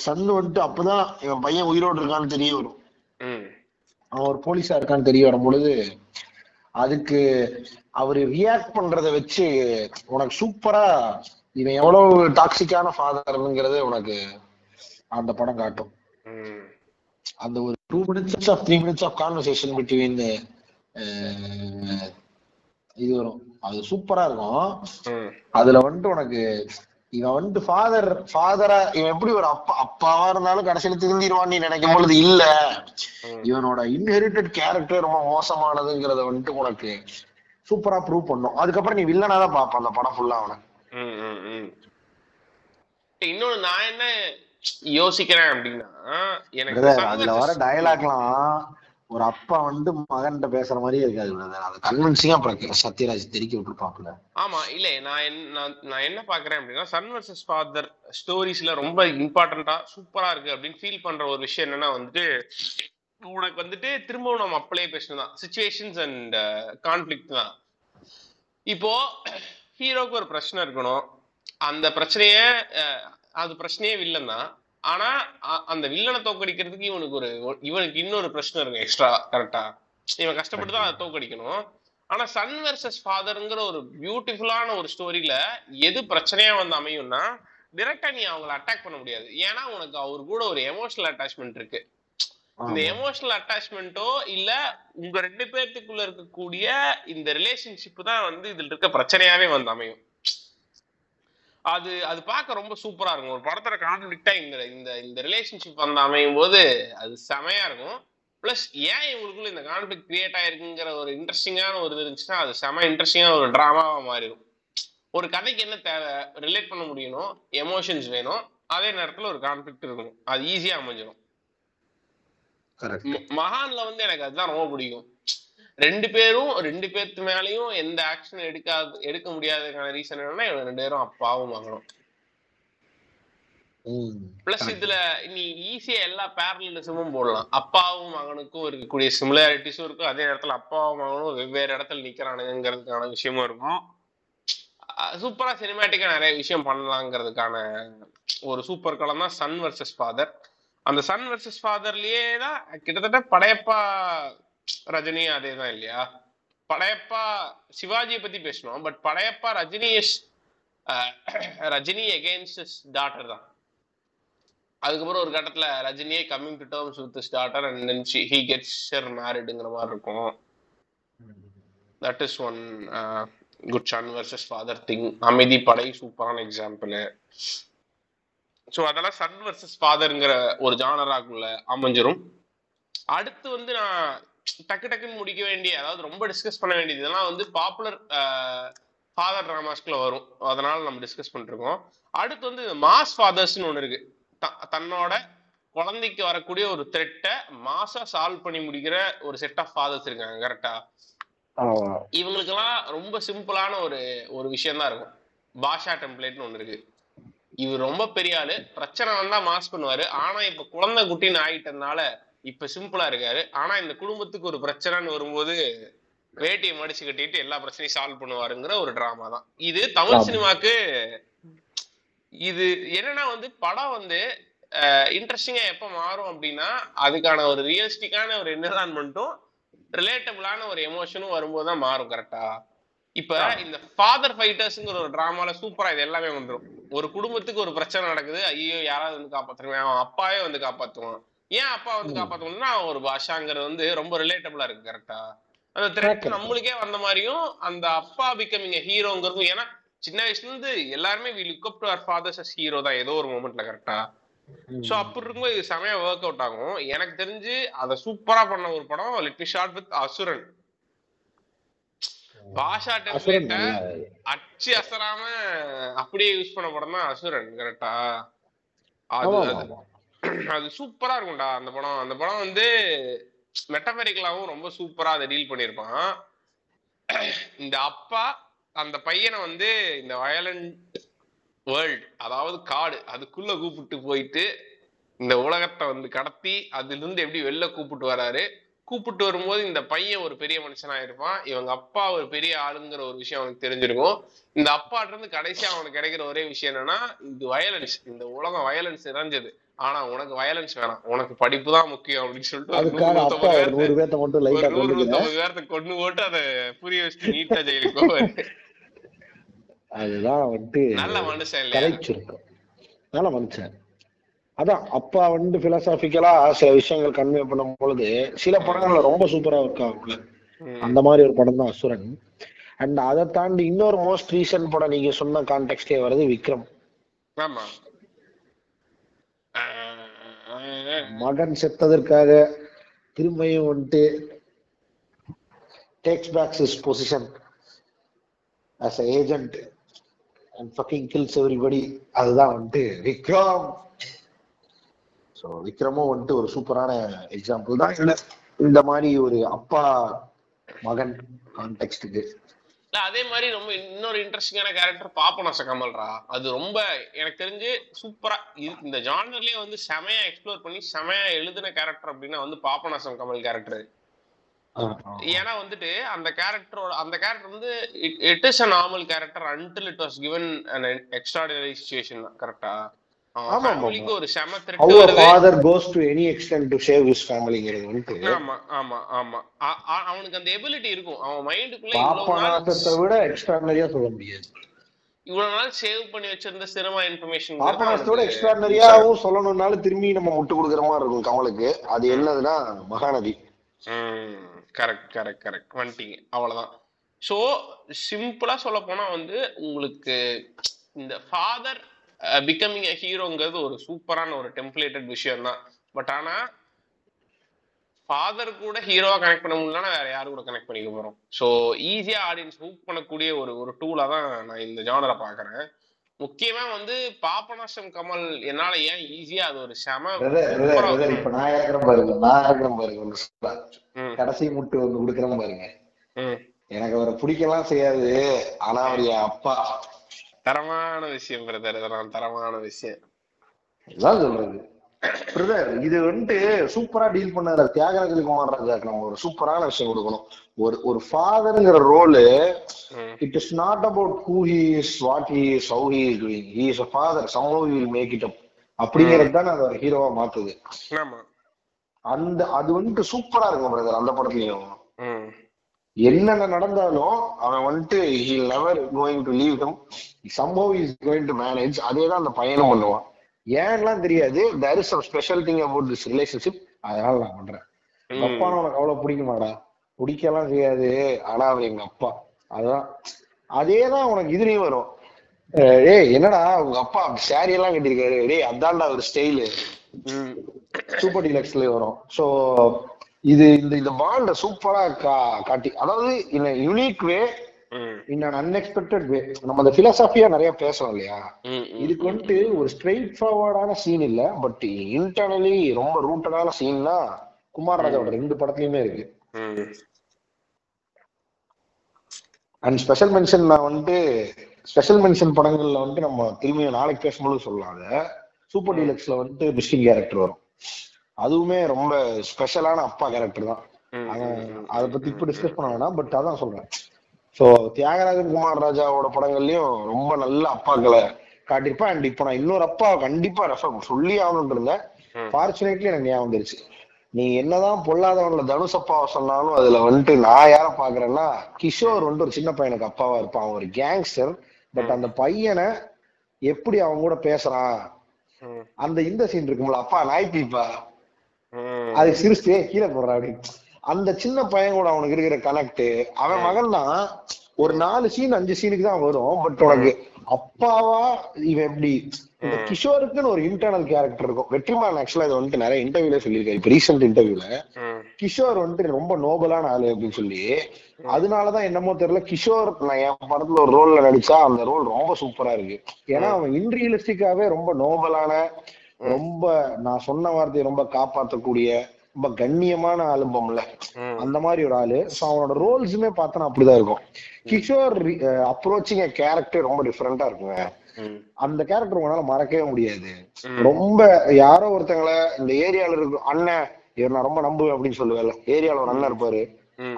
சன்னு வந்துட்டு அப்பதான் இவன் பையன் உயிரோடு இருக்கான்னு தெரிய வரும். அவன் ஒரு போலீஸா இருக்கான்னு தெரிய வரும் பொழுது அதுக்கு அவரு ரியாக்ட் பண்றத வச்சு உனக்கு சூப்பரா இவன் எவ்வளவு டாக்ஸிக்கான ஃபாதர்ங்கிறத உனக்கு அந்த படம் காட்டும். அந்த ஒரு two minutes of three minutes of conversation between இது வரும், அது சூப்பரா இருக்கும். அதுல வந்துட்டு உனக்கு இவன் வந்துட்டு ஃபாதர் ஃபாதரா இவன் எப்படி ஒரு அப்பா அப்பாவா இருந்தாலும் கடைசியில திருந்திடுவான்னு நினைக்கும் பொழுது இல்ல, இவனோட இன்ஹெரிட்டட் கேரக்டர் ரொம்ப மோசமானதுங்கிறத வந்துட்டு உனக்கு சூப்பரா ப்ரூவ் பண்ணும். அதுக்கப்புறம் நீ வில்லனாதான் பாப்ப அந்த படம் ஃபுல்லா. அவனை இன்னொன்னு நான் என்ன யோசிக்கிறேன் அப்படின்னா, எனக்கு அதுல வர டயலாக்லாம் ஒரு அப்பா வந்து மகன்கிட்ட பேசுற மாதிரியே இருக்காது. சத்யராஜ் தெரிக்க விட்டுருப்பாங்க. ஆமா இல்ல நான் நான் என்ன பாக்குறேன் அப்படின்னா, சன் வர்சஸ் ஃபாதர் ஸ்டோரிஸ்ல ரொம்ப இம்பார்ட்டண்டா சூப்பரா இருக்கு அப்படின்னு ஃபீல் பண்ற ஒரு விஷயம் என்னன்னா வந்துட்டு, உனக்கு வந்துட்டு திரும்பவும் நம்ம அப்படியே பேசணும்தான், சிச்சுவேஷன்ஸ் அண்ட் கான்ஃபிளிக்ட் தான். இப்போ ஹீரோக்கு ஒரு பிரச்சனை இருக்கணும், அந்த பிரச்சனைய அது பிரச்சனையே வில்லன் தான். ஆனா அந்த வில்லனை தோக்கடிக்கிறதுக்கு இவனுக்கு ஒரு இவனுக்கு இன்னொரு பிரச்சனை இருக்கு எக்ஸ்ட்ரா. கரெக்டா இவன் கஷ்டப்பட்டு தான் அதை தோக்கடிக்கணும். ஆனா சன் வெர்சஸ் ஃபாதர்ங்கிற ஒரு பியூட்டிஃபுல்லான ஒரு ஸ்டோரியில எது பிரச்சனையா வந்து அமையும்னா, டிரெக்டா நீ அவங்களை அட்டாக் பண்ண முடியாது. ஏன்னா உனக்கு அவரு கூட ஒரு எமோஷனல் அட்டாச்மெண்ட் இருக்கு. இந்த எமோஷனல் அட்டாச்மெண்ட்டோ இல்ல உங்க ரெண்டு பேர்த்துக்குள்ள இருக்கக்கூடிய இந்த ரிலேஷன்ஷிப் தான் வந்து இதுல இருக்க பிரச்சனையாவே வந்து அமையும். அது அது பார்க்க ரொம்ப சூப்பரா இருக்கும். ஒரு படத்துல கான்ஃபிளிக்ட்டா இந்த இந்த ரிலேஷன்ஷிப் வந்து அமையும் போது அது செமையா இருக்கும். பிளஸ் ஏன் இவங்களுக்குள்ள இந்த கான்ஃபிளிக் கிரியேட் ஆயிருக்குங்கிற ஒரு இன்ட்ரெஸ்டிங்கான ஒரு இது இருந்துச்சுன்னா அது செம இன்ட்ரெஸ்டிங்கான ஒரு டிராமாவா மாறிடும். ஒரு கதைக்கு என்ன தேவை, ரிலேட் பண்ண முடியணும், எமோஷன்ஸ் வேணும், அதே நேரத்துல ஒரு கான்ஃபிளிக்ட் இருக்கணும், அது ஈஸியா அமைஞ்சிடும். மகான்ல வந்து எனக்கு அதுதான் ரொம்ப பிடிக்கும். ரெண்டு பேரும் ரெண்டு பேர்த்து மேலயும் எந்த ஆக்ஷன் எடுக்காது எடுக்க முடியாதுக்கான ரீசன் என்னன்னா, இவங்க ரெண்டு பேரும் அப்பாவும் மகனும். பிளஸ் இதுல நீ ஈஸியா எல்லா பேரலிசமும் போடலாம். அப்பாவும் மகனுக்கும் இருக்கக்கூடிய சிமிலாரிட்டிஸும் இருக்கும், அதே நேரத்துல அப்பாவும் மகனும் வெவ்வேறு இடத்துல நிக்கிறானுங்கிறதுக்கான விஷயமும் இருக்கும். சூப்பரா சினிமேட்டிக்கா நிறைய விஷயம் பண்ணலாங்கிறதுக்கான ஒரு சூப்பர் களம் தான் சன் வர்சஸ் ஃபாதர். அந்த சன் வர்சஸ் ஃபாதர்லயே தான் கிட்டத்தட்ட படையப்பா ரஜினி அதே தான் இல்லையா. படையப்பா சிவாஜியை பத்தி பேசணும், but Padayappa Rajini Rajini against his daughter தான். அதுக்கப்புறம் ஒரு கட்டத்துல ரஜினியே coming to terms with his daughter and then he gets her மேரிட்ங்கிற மாதிரி இருக்கும். That is one good son versus father thing. Amaidhi Padai சூப்பரான எக்ஸாம்பிள். ஸோ அதெல்லாம் சன் வர்சஸ் ஃபாதர்ங்கிற ஒரு ஜானராக்குள்ள அமைஞ்சிரும். அடுத்து வந்து நான் டக்கு டக்குன்னு முடிக்க வேண்டிய, அதாவது ரொம்ப டிஸ்கஸ் பண்ண வேண்டியது இதெல்லாம் வந்து பாப்புலர் ஃபாதர் டிராமாஸ்குள்ள வரும், அதனால நம்ம டிஸ்கஸ் பண்ணிருக்கோம். அடுத்து வந்து மாஸ் ஃபாதர்ஸ்ன்னு ஒன்று இருக்கு. தன்னோட குழந்தைக்கு வரக்கூடிய ஒரு த்ரெட்டை மாசா சால்வ் பண்ணி முடிக்கிற ஒரு செட் ஆஃப் ஃபாதர்ஸ் இருக்காங்க. கரெக்டா இவங்களுக்கெல்லாம் ரொம்ப சிம்பிளான ஒரு ஒரு விஷயம் தான் இருக்கும். பாஷா டெம்ப்ளேட்னு ஒன்று இருக்கு. இவர் ரொம்ப பெரிய ஆளு, பிரச்சனை வந்தா மாஸ் பண்ணுவாரு. ஆனா இப்ப குழந்தை குட்டின்னு ஆயிட்டதுனால இப்ப சிம்பிளா இருக்காரு. ஆனா இந்த குடும்பத்துக்கு ஒரு பிரச்சனைன்னு வரும்போது வேட்டியை மடிச்சு கட்டிட்டு எல்லா பிரச்சனையும் சால்வ் பண்ணுவாருங்கிற ஒரு டிராமா தான் இது. தமிழ் சினிமாக்கு இது என்னன்னா வந்து படம் வந்து இன்ட்ரெஸ்டிங்கா எப்ப மாறும் அப்படின்னா, அதுக்கான ஒரு ரியலிஸ்டிக்கான ஒரு என்விரான்மெண்ட்டும் ரிலேட்டபிளான ஒரு எமோஷனும் வரும்போதுதான் மாறும். கரெக்டா இப்ப இந்த ஃபாதர் ஃபைட்டர்ஸ்ங்கிற ஒரு டிராமால சூப்பரா இது எல்லாமே வந்துடும். ஒரு குடும்பத்துக்கு ஒரு பிரச்சனை நடக்குது, ஐயோ யாராவது வந்து காப்பாத்துருவேன், அவன் அப்பாவே வந்து காப்பாத்துவான். ஏன் அப்பா வந்து காப்பாத்தோம்னா ஒரு பாஷாங்கிறது வந்து ரொம்ப ரிலேட்டபிளா இருக்கு. கரெக்டா அந்த த்ரெட் நம்மளுக்கே வந்த மாதிரியும் அந்த அப்பா பிகமிங் எ ஹீரோங்கிறதும். ஏன்னா சின்ன வயசுல இருந்து எல்லாருமே we look up to our fathers as hero தான் ஏதோ ஒரு மொமெண்ட்ல. கரெக்டா சோ அப்படி இருக்கும்போது இது செமையா ஒர்க் அவுட் ஆகும். எனக்கு தெரிஞ்சு அதை சூப்பரா பண்ண ஒரு படம் லெட் மீ ஷார்ட் வித் அசுரன். பாஷா டெம்ப்ளேட்ட அச்சு அசராம அப்படியே யூஸ் பண்ண படம் தான் அசுரன். கரெக்டா அது அது சூப்பரா இருக்கும்டா அந்த படம். அந்த படம் வந்து மெட்டபரிக்கலாவும் ரொம்ப சூப்பரா அதை டீல் பண்ணியிருப்பான். இந்த அப்பா அந்த பையனை வந்து இந்த வயலண்ட் வேர்ல்டு, அதாவது காடு, அதுக்குள்ள கூப்பிட்டு போயிட்டு இந்த உலகத்தை வந்து கடத்தி அதுல இருந்து எப்படி வெளில கூப்பிட்டு வராரு. கூப்பிட்டு வரும்போது இந்த பையன் ஒரு பெரிய மனுஷனா இருப்பான், இவங்க அப்பா ஒரு பெரிய ஆளுங்கிற ஒரு விஷயம் அவனுக்கு தெரிஞ்சிருக்கும். இந்த அப்பாட்ட இருந்து கடைசியா அவனுக்கு கிடைக்கிற ஒரே விஷயம் என்னன்னா, இது வயலன்ஸ், இந்த உலகம் வயலன்ஸ் நிறைஞ்சது, ஆனா உனக்கு வயலன்ஸ் வேணாம், உனக்கு படிப்பு தான் முக்கியம் அப்படின்னு சொல்லிட்டு நூறு நூத்தம்பது பேர்த்த கொண்டு போட்டு அதை புரிய வச்சு நீட்டா ஜெயிலுக்கு அதுதான் வந்துட்டு நல்ல மனுஷன் இல்லையா. நல்ல மனுஷன் அதான் அப்பா வந்து பிலாசாபிக்கலா சில விஷயங்கள் கன்வே பண்ணும் பொழுது சில படங்கள்ல ரொம்ப சூப்பரா இருக்கா அவங்கள. அந்த மாதிரி ஒரு படம் தான் அசுரன். அண்ட் அதை தாண்டி இன்னொரு மோஸ்ட் ரீசன்ட் படம் நீங்க சொன்ன கான்டெக்ஸ்டே வருது விக்ரம். ஆமா, மகன் செத்ததற்காக திரும்பியும் வந்துட்டு takes back his position as an agent and fucking kills everybody. அதுதான் வந்துட்டு விக்ரம். ஸோ விக்ரமும் வந்துட்டு ஒரு சூப்பரான எக்ஸாம்பிள் தான் இல்லை இந்த மாதிரி ஒரு அப்பா மகன் கான்டெக்ஸ்டுக்கு. அதே மாதிரி ரொம்ப இன்னொரு இன்ட்ரெஸ்டிங்கான கேரக்டர் பாப்பனாச கமல்ரா. அது ரொம்ப எனக்கு தெரிஞ்சு சூப்பரா இந்த ஜானர்லயே வந்து செமையா எக்ஸ்ப்ளோர் பண்ணி செமையா எழுதின கேரக்டர் அப்படின்னா வந்து பாப்பனாசம் கமல் கேரக்டர். ஏன்னா வந்துட்டு அந்த கேரக்டரோட அந்த கேரக்டர் வந்து it is a normal character until it was given an extraordinary situation. கரெக்டா? ஆமா, உங்களுக்கு ஒரு செம த்ரெட் வருது. Father goes to any extent to save his ஃபேமிலிங்கிறது வந்து ஆமா ஆமா ஆமா அவனுக்கு அந்த எபிலிட்டி இருக்கும். அவன் மைண்டுக்குள்ள இவ்வளவு நாள் பாப்பனாசத்தை விட எக்ஸ்ட்ராஆர்டினரியா சொல்ல முடியாது. இவ்வளவு நாள் சேவ் பண்ணி வச்சிருந்த சினிமா இன்ஃபர்மேஷன் பாப்பனாசத்தோட எக்ஸ்ட்ராஆர்டினரியாவும் சொல்லணும்னால திரும்பி நம்ம முட்டு கொடுக்குற மாதிரி இருக்கும் கமலுக்கு. அது என்னதுன்னா மகாநதி. கரெக்ட் கரெக்ட் கரெக்ட் வந்துட்டீங்க, அவ்வளவுதான். ஸோ சிம்பிளா சொல்ல போனா வந்து உங்களுக்கு இந்த ஃபாதர் பிகமிங் அ ஹீரோங்கிறது ஒரு சூப்பரான ஒரு டெம்ப்ளேட்டட் விஷயம் தான். பட் ஆனா ஃபாதர் கூட ஹீரோவா கனெக்ட் பண்ண முடியலன்னா வேற யாரு கூட கனெக்ட் பண்ணிக்க போறோம். ஸோ ஈஸியா ஆடியன்ஸ் ஹூக் பண்ணக்கூடிய ஒரு ஒரு டூலா தான் நான் இந்த ஜானரை பாக்குறேன். முக்கியமா வந்து பாபநாசம் கமல் என்னால ஏன் ஈஸியா அது ஒரு செம இப்ப நான் இருக்கிறேன் பாருங்க நான் இருக்கிறேன் பாருங்க கடைசி முட்டு வந்து கொடுக்குறேன் பாருங்க. எனக்கு அவரை பிடிக்கலாம் செய்யாது, ஆனா அவர் என் அப்பா. தரமான விஷயம் பிரதர், இதெல்லாம் தரமான விஷயம். இதான் சொல்றது பிரதர். இது வந்துட்டு சூப்பரா டீல் பண்ணாரு தியாகராஜகுமார். நம்ம ஒரு சூப்பரான விஷயம் கொடுக்கணும். ஒரு ஒரு ஃபாதர்ங்கிற role it is not about who he is what he is how he is doing. He is a father, some have he will make it up அப்படிங்கிறது தான் அது ஒரு ஹீரோவா மாத்துது. அந்த அது வந்துட்டு சூப்பரா இருக்கும் பிரதர். அந்த படத்துலயும் என்னென்ன நடந்தாலும் அவன் வந்துட்டு he never going to leave him. Somehow he is going to manage. அதே தான் அந்த பையனும் பண்ணுவான். ஏன்லாம் தெரியாது. There is some special thing about this relationship. அதனால நான் பண்றேன். அப்பா உனக்கு அவ்வளவு பிடிக்குமாடா? பிடிக்கலாம் செய்யாது, ஆனா அவர் எங்க அப்பா. அதான் அதே தான் உனக்கு இதுலயும் வரும். ஏய் என்னடா உங்க அப்பா சாரி எல்லாம் கட்டிருக்காரு, டேய் அதான்டா ஒரு ஸ்டைலு. சூப்பர் டீலக்ஸ்லயும் வரும். ஸோ இது இந்த இந்த பாண்ட சூப்பரா காட்டி, அதாவது in a unique way, in an unexpected way. நம்ம அந்த பிலாசபியா நிறைய பேசலாம் இல்லையா? இதுக்கு வந்துட்டு ஒரு ஸ்ட்ரெயிட் ஃபார்வர்டான சீன் இல்ல, பட் இன்டர்னலி ரொம்ப ரூட்டடான சீன்னா குமார் ராஜாவோட ரெண்டு படத்துலயுமே இருக்கு. அண்ட் ஸ்பெஷல் மென்ஷன் நான் வந்துட்டு ஸ்பெஷல் மென்ஷன் படங்கள்ல வந்துட்டு நம்ம திரும்பியும் நாளைக்கு பேசும்போது சொல்லாத சூப்பர் டீலக்ஸ்ல வந்துட்டு மிஸ்டிங் கேரக்டர் வரும். அதுவுமே ரொம்ப ஸ்பெஷலான அப்பா கேரக்டர் தான். அதை பத்தி இப்ப டிஸ்கஸ் பண்ண வேணாம், பட் அதான் சொல்றேன். ஸோ தியாகராஜன் குமார் ராஜாவோட படங்கள்லயும் ரொம்ப நல்ல அப்பாக்களை காட்டியிருப்பேன். அண்ட் இப்போ நான் இன்னொரு அப்பா கண்டிப்பா ரெஃபர் சொல்லி ஆகணும்னு இருந்தேன். ஃபார்ச்சுனேட்லி எனக்கு ஞாபகம் வந்துருச்சு. நீ என்னதான் பொல்லாதவன்ல தனுஷ் அப்பாவை சொன்னாலும் அதுல வந்துட்டு நான் யார பாக்குறேன்னா கிஷோர் வந்துட்டு ஒரு சின்ன பையனுக்கு அப்பாவா இருப்பான். அவன் ஒரு கேங்ஸ்டர், பட் அந்த பையனை எப்படி அவங்க கூட பேசுறான். அந்த இந்த சீன் இருக்கும்ல, அப்பா நாய்ப்பிப்பா அது சிரிச்சு கீழே போடுற அப்படின்னு. அந்த சின்ன பையன் கூட அவனுக்கு இருக்கிற கனெக்ட். அவன் மகன் தான் ஒரு நாலு சீன் அஞ்சு சீனுக்கு தான் வரும். பட் உனக்கு அப்பாவா இவன் எப்படி இந்த கிஷோருக்குன்னு ஒரு இன்டர்னல் கேரக்டர் இருக்கும். வெற்றிமாறன் ஆக்சுவலா இது வந்துட்டு நிறைய இன்டர்வியூல சொல்லியிருக்காரு. இப்ப ரீசெண்ட் இன்டர்வியூல கிஷோர் வந்துட்டு ரொம்ப நோபலான ஆளு அப்படின்னு சொல்லி, அதனாலதான் என்னமோ தெரியல கிஷோர் நான் என் படத்துல ஒரு ரோல்ல நடிச்சா அந்த ரோல் ரொம்ப சூப்பரா இருக்கு. ஏன்னா அவன் இன்ரியலிஸ்டிக்காவே ரொம்ப நோபலான, ரொம்ப நான் சொன்ன வார்த்தையை ரொம்ப காப்பாற்றக்கூடிய, ரொம்ப கண்ணியமான ஆல்பம்ல அந்த மாதிரி ஒரு ஆளு. ஸோ அவனோட ரோல்ஸுமே பார்த்தனா அப்படிதான் இருக்கும். கிஷோர் அப்ரோச்சிங் கேரக்டர் ரொம்ப டிஃப்ரெண்டா இருக்குங்க. அந்த கேரக்டர் உங்களால மறக்கவே முடியாது. ரொம்ப யாரோ ஒருத்தங்களை இந்த ஏரியால இருக்கு அண்ணன் இவர் நான் ரொம்ப நம்புவேன் அப்படின்னு சொல்லுவேன்ல. ஏரியால ஒரு அண்ணன் இருப்பாரு,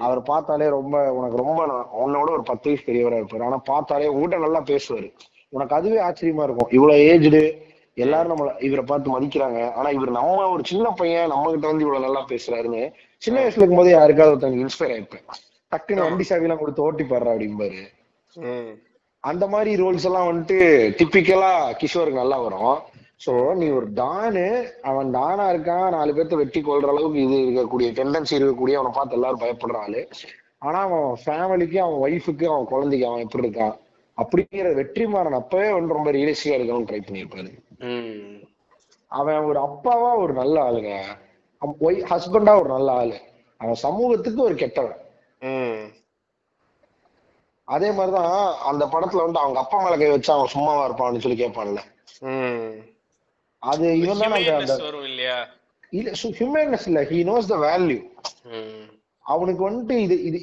அவர் பார்த்தாலே ரொம்ப உனக்கு ரொம்ப உன்னோட ஒரு பத்து வயசு பெரியவரா இருப்பாரு. ஆனா பார்த்தாலே உங்ககிட்ட நல்லா பேசுவாரு. உனக்கு அதுவே ஆச்சரியமா இருக்கும். இவ்வளவு ஏஜ்டு எல்லாரும் நம்மள இவரை பார்த்து மதிக்கிறாங்க, ஆனா இவர் நம்ம ஒரு சின்ன பையன் நம்ம கிட்ட வந்து இவ்வளவு நல்லா பேசுறாருன்னு சின்ன வயசுல இருக்கும்போது யாருக்காவது ஒருத்தவங்க இன்ஸ்பயர் ஆயிருப்பேன். டக்குன்னு வண்டி சாவிலாம் கொடுத்து ஓட்டி பாடுறா அப்படிம்பாரு. அந்த மாதிரி ரோல்ஸ் எல்லாம் வந்துட்டு டிப்பிக்கலா கிஷோருக்கு நல்லா வரும். சோ நீ ஒரு டானு, அவன் டானா இருக்கான், நாலு பேர்த்த வெட்டி கொள்ற அளவுக்கு இது இருக்கக்கூடிய டெண்டன்சி இருக்கக்கூடிய அவனை பார்த்து எல்லாரும் பயப்படுறாள். ஆனா அவன் ஃபேமிலிக்கு, அவன் ஒய்ஃபுக்கு, அவன் குழந்தைக்கு அவன் எப்படி இருக்கான் அப்படிங்கிற வெற்றி மாறன் அப்பவே வந்து ரொம்ப ரியலிஸ்டிக்கா இருக்கணும்னு ட்ரை பண்ணியிருப்பாரு. அவன் ஒரு அப்பாவா ஒரு நல்ல ஆளுங்க, ஹஸ்பண்டா ஒரு நல்ல ஆளு, அவன் சமூகத்துக்கு ஒரு கெட்டவன். அதே மாதிரிதான் அந்த படத்துல வந்து அவங்க அப்பா மேல கை வச்சு அவன் சும்மாவா இருப்பான்னு சொல்லி கேட்பான்ல, அது இவன் தான் ஹியூமன்னஸ் இல்ல, ஹி நோஸ் தி வேல்யூ. அவனுக்கு வந்துட்டு இது இது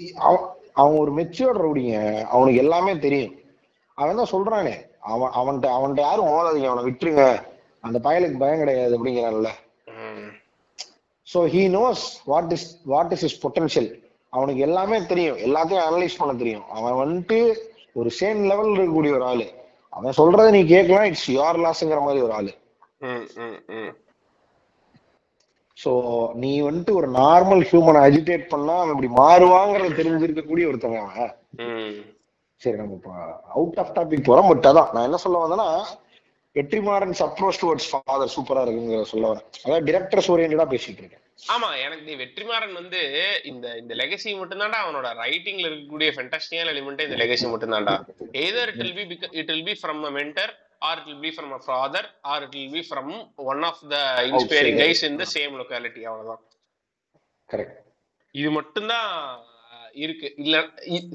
அவன் ஒரு மெச்சூர்ட் ரவுடிங்க, அவனுக்கு எல்லாமே தெரியும். அவன் தான் சொல்றானே, அவன் அவன்கிட்ட அவன்கிட்ட யாரும் ஓடாதீங்க, அவனை விட்டுருங்க, அந்த பயலுக்கு பயம் கிடையாது அப்படிங்கிறான்ல. So he knows what is what is is potential. அவனுக்கு எல்லாமே தெரியும், எல்லாத்தையும் அனலைஸ் பண்ண தெரியும். அவன் வந்துட்டு ஒரு சேம் லெவல் இருக்கக்கூடிய ஒரு ஆளு. அவன் சொல்றத நீ கேட்கலாம், இட்ஸ் யுவர் லாஸ்ங்கிற மாதிரி ஒரு ஆளு. சோ நீ வந்துட்டு ஒரு நார்மல் ஹியூமனை அஜிடேட் பண்ணா அவன் இப்படி மாறுவாங்கிறத தெரிஞ்சிருக்கக்கூடிய ஒருத்தவங்க அவன். சரி, நம்ம இப்போ அவுட் ஆஃப் டாபிக் போறோம். பட் அதான் நான் என்ன சொல்ல வந்தேன்னா, வெற்றிமாறன்ஸ் அப்ரோச் டுவர்ட்ஸ் ஃபாதர் சூப்பரா இருக்குங்கிற சொல்ல வரேன். அதாவது டிரெக்டர்ஸ் ஓரியன்டா பேசிட்டு இருக்கேன். ஆமா, எனக்கு நீ வெற்றிமாறன் வந்து இந்த இந்த லெகசி மட்டும் தான்டா, அவனோட ரைட்டிங்ல இருக்கக்கூடிய ஃபேண்டாஸ்டிக்கல் எலிமெண்ட் இந்த லெகசி மட்டும் தான்டா. Either it will be it will be from a mentor or it will be from a father or it will be from one of the inspiring guys in the same locality. அவ்வளவுதான். Correct. இது மட்டும் தான் இருக்கு. இல்ல,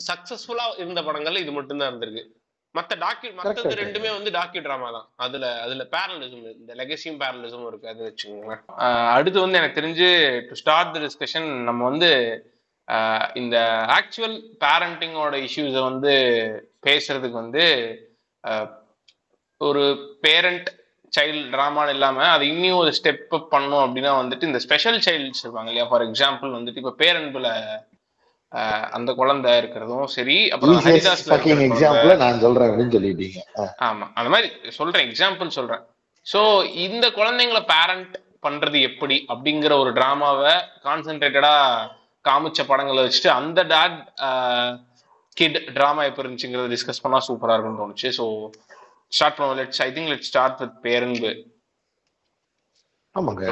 சக்சஸ்ஃபுல்லா இருந்த படங்கள்ல இது மட்டும் தான் இருந்திருக்கு. மற்ற டாக்கு மற்றது ரெண்டுமே வந்து டாக்கு டிராமா தான். அதுல அதுல பேரலிசம், இந்த லெகசியும் பேரலிசமும் இருக்கு, அது வச்சுக்கோங்களேன். அடுத்து வந்து எனக்கு தெரிஞ்சு டு ஸ்டார்ட் தி டிஸ்கஷன், நம்ம வந்து இந்த ஆக்சுவல் பேரண்டிங்கோட இஷ்யூஸை வந்து பேசுறதுக்கு வந்து ஒரு பேரண்ட் சைல்டு ட்ராமான்னு இல்லாமல் அது இன்னும் ஒரு ஸ்டெப் அப் பண்ணும் அப்படின்னா வந்துட்டு இந்த ஸ்பெஷல் சைல்ட்ஸ் இருப்பாங்க இல்லையா. ஃபார் எக்ஸாம்பிள் வந்துட்டு இப்போ பேரன்பில் அந்த குழந்தை இருக்கிறதும் சரி, அப்புறம் எக்ஸாம்பிள் சொல்றேன். சோ இந்த குழந்தைங்களை பேரண்ட் பண்றது எப்படி அப்படிங்கிற ஒரு டிராமாவை கான்சென்ட்ரேட்டடா காமிச்ச படங்களை வச்சுட்டு அந்த டாட் கிட் டிராமா எப்ப இருந்துச்சுங்கிறத டிஸ்கஸ் பண்ணா சூப்பரா இருக்குன்னு தோணுச்சு. ஸோ ஸ்டார்ட் பண்ணுவோம். Let's I think let's start with Peranbu. ஆமாங்க,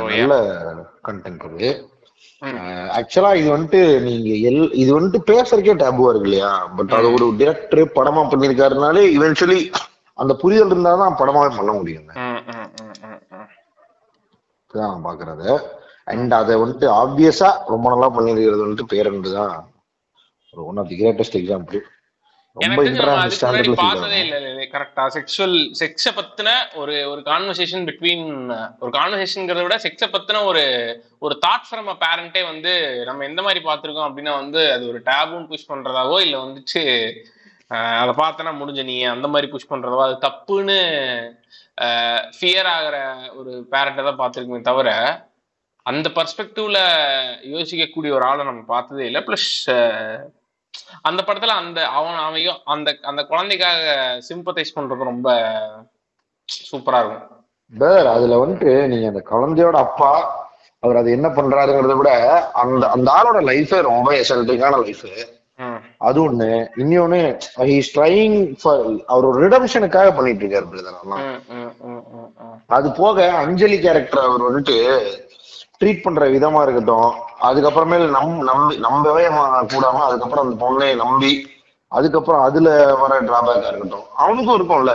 ஆக்சுவலா இது வந்துட்டு நீங்க எல் இது வந்துட்டு பேசுறதுக்கே டேபுவா இருக்கு இல்லையா. பட் அது ஒரு டிரெக்டர் படமா பண்ணிருக்காருனாலே இவென்ச்சுவலி அந்த புரிதல் இருந்தாதான் படமாவே பண்ண முடியுங்க. அதான் பாக்குறது. அண்ட் அதை வந்துட்டு ஆப்வியஸா ரொம்ப நல்லா பண்ணிருக்கிறது வந்துட்டு பேரண்டு தான், ஒரு one of the greatest example. ரொம்ப இன்ட்ராஸ்டிங் பார்த்ததே இல்லை. கரெக்டா, செக்ஷுவல் செக்ஸ பத்தின ஒரு ஒரு கான்வர்சேஷன் பிட்வீன் ஒரு கான்வர்சேஷன்ங்கிறத விட செக்ஸ பத்தின ஒரு ஒரு தாட் ஃப்ரம் அ பேரண்டே வந்து நம்ம எந்த மாதிரி பார்த்துருக்கோம் அப்படின்னா வந்து அது ஒரு டேபுன்னு புஷ் பண்றதாவோ இல்லை வந்துச்சு அதை பார்த்தனா முடிஞ்ச நீ அந்த மாதிரி புஷ் பண்றதாவோ அது தப்புன்னு ஃபியர் ஆகிற ஒரு பேரண்டை தான் பார்த்துருக்குமே தவிர அந்த பர்ஸ்பெக்டிவ்ல யோசிக்கக்கூடிய ஒரு ஆளை நம்ம பார்த்ததே இல்லை. பிளஸ் அந்த படத்துல அந்த அவன் அவையும் அந்த அந்த குழந்தைக்காக சிம்பத்தைஸ் பண்றது ரொம்ப சூப்பரா இருக்கும். பேர் அதுல வந்துட்டு நீங்க அந்த குழந்தையோட அப்பா அவர் அது என்ன பண்றாருங்கிறத விட அந்த அந்த ஆளோட லைஃபே ரொம்ப எசல்டிங்கான லைஃப். அது ஒண்ணு. இன்னொன்னு அவர் ஒரு ரிடம்ஷனுக்காக பண்ணிட்டு இருக்காரு. அது போக அஞ்சலி கேரக்டர் அவர் வந்துட்டு ட்ரீட் பண்ற விதமா இருக்கட்டும், அதுக்கப்புறமேல நம் நம்பி நம்பவே கூடாம அதுக்கப்புறம் அந்த பொண்ணை நம்பி அதுக்கப்புறம் அதுல வர டிராபேக்கா இருக்கட்டும், அவனுக்கும் இருக்கும்ல.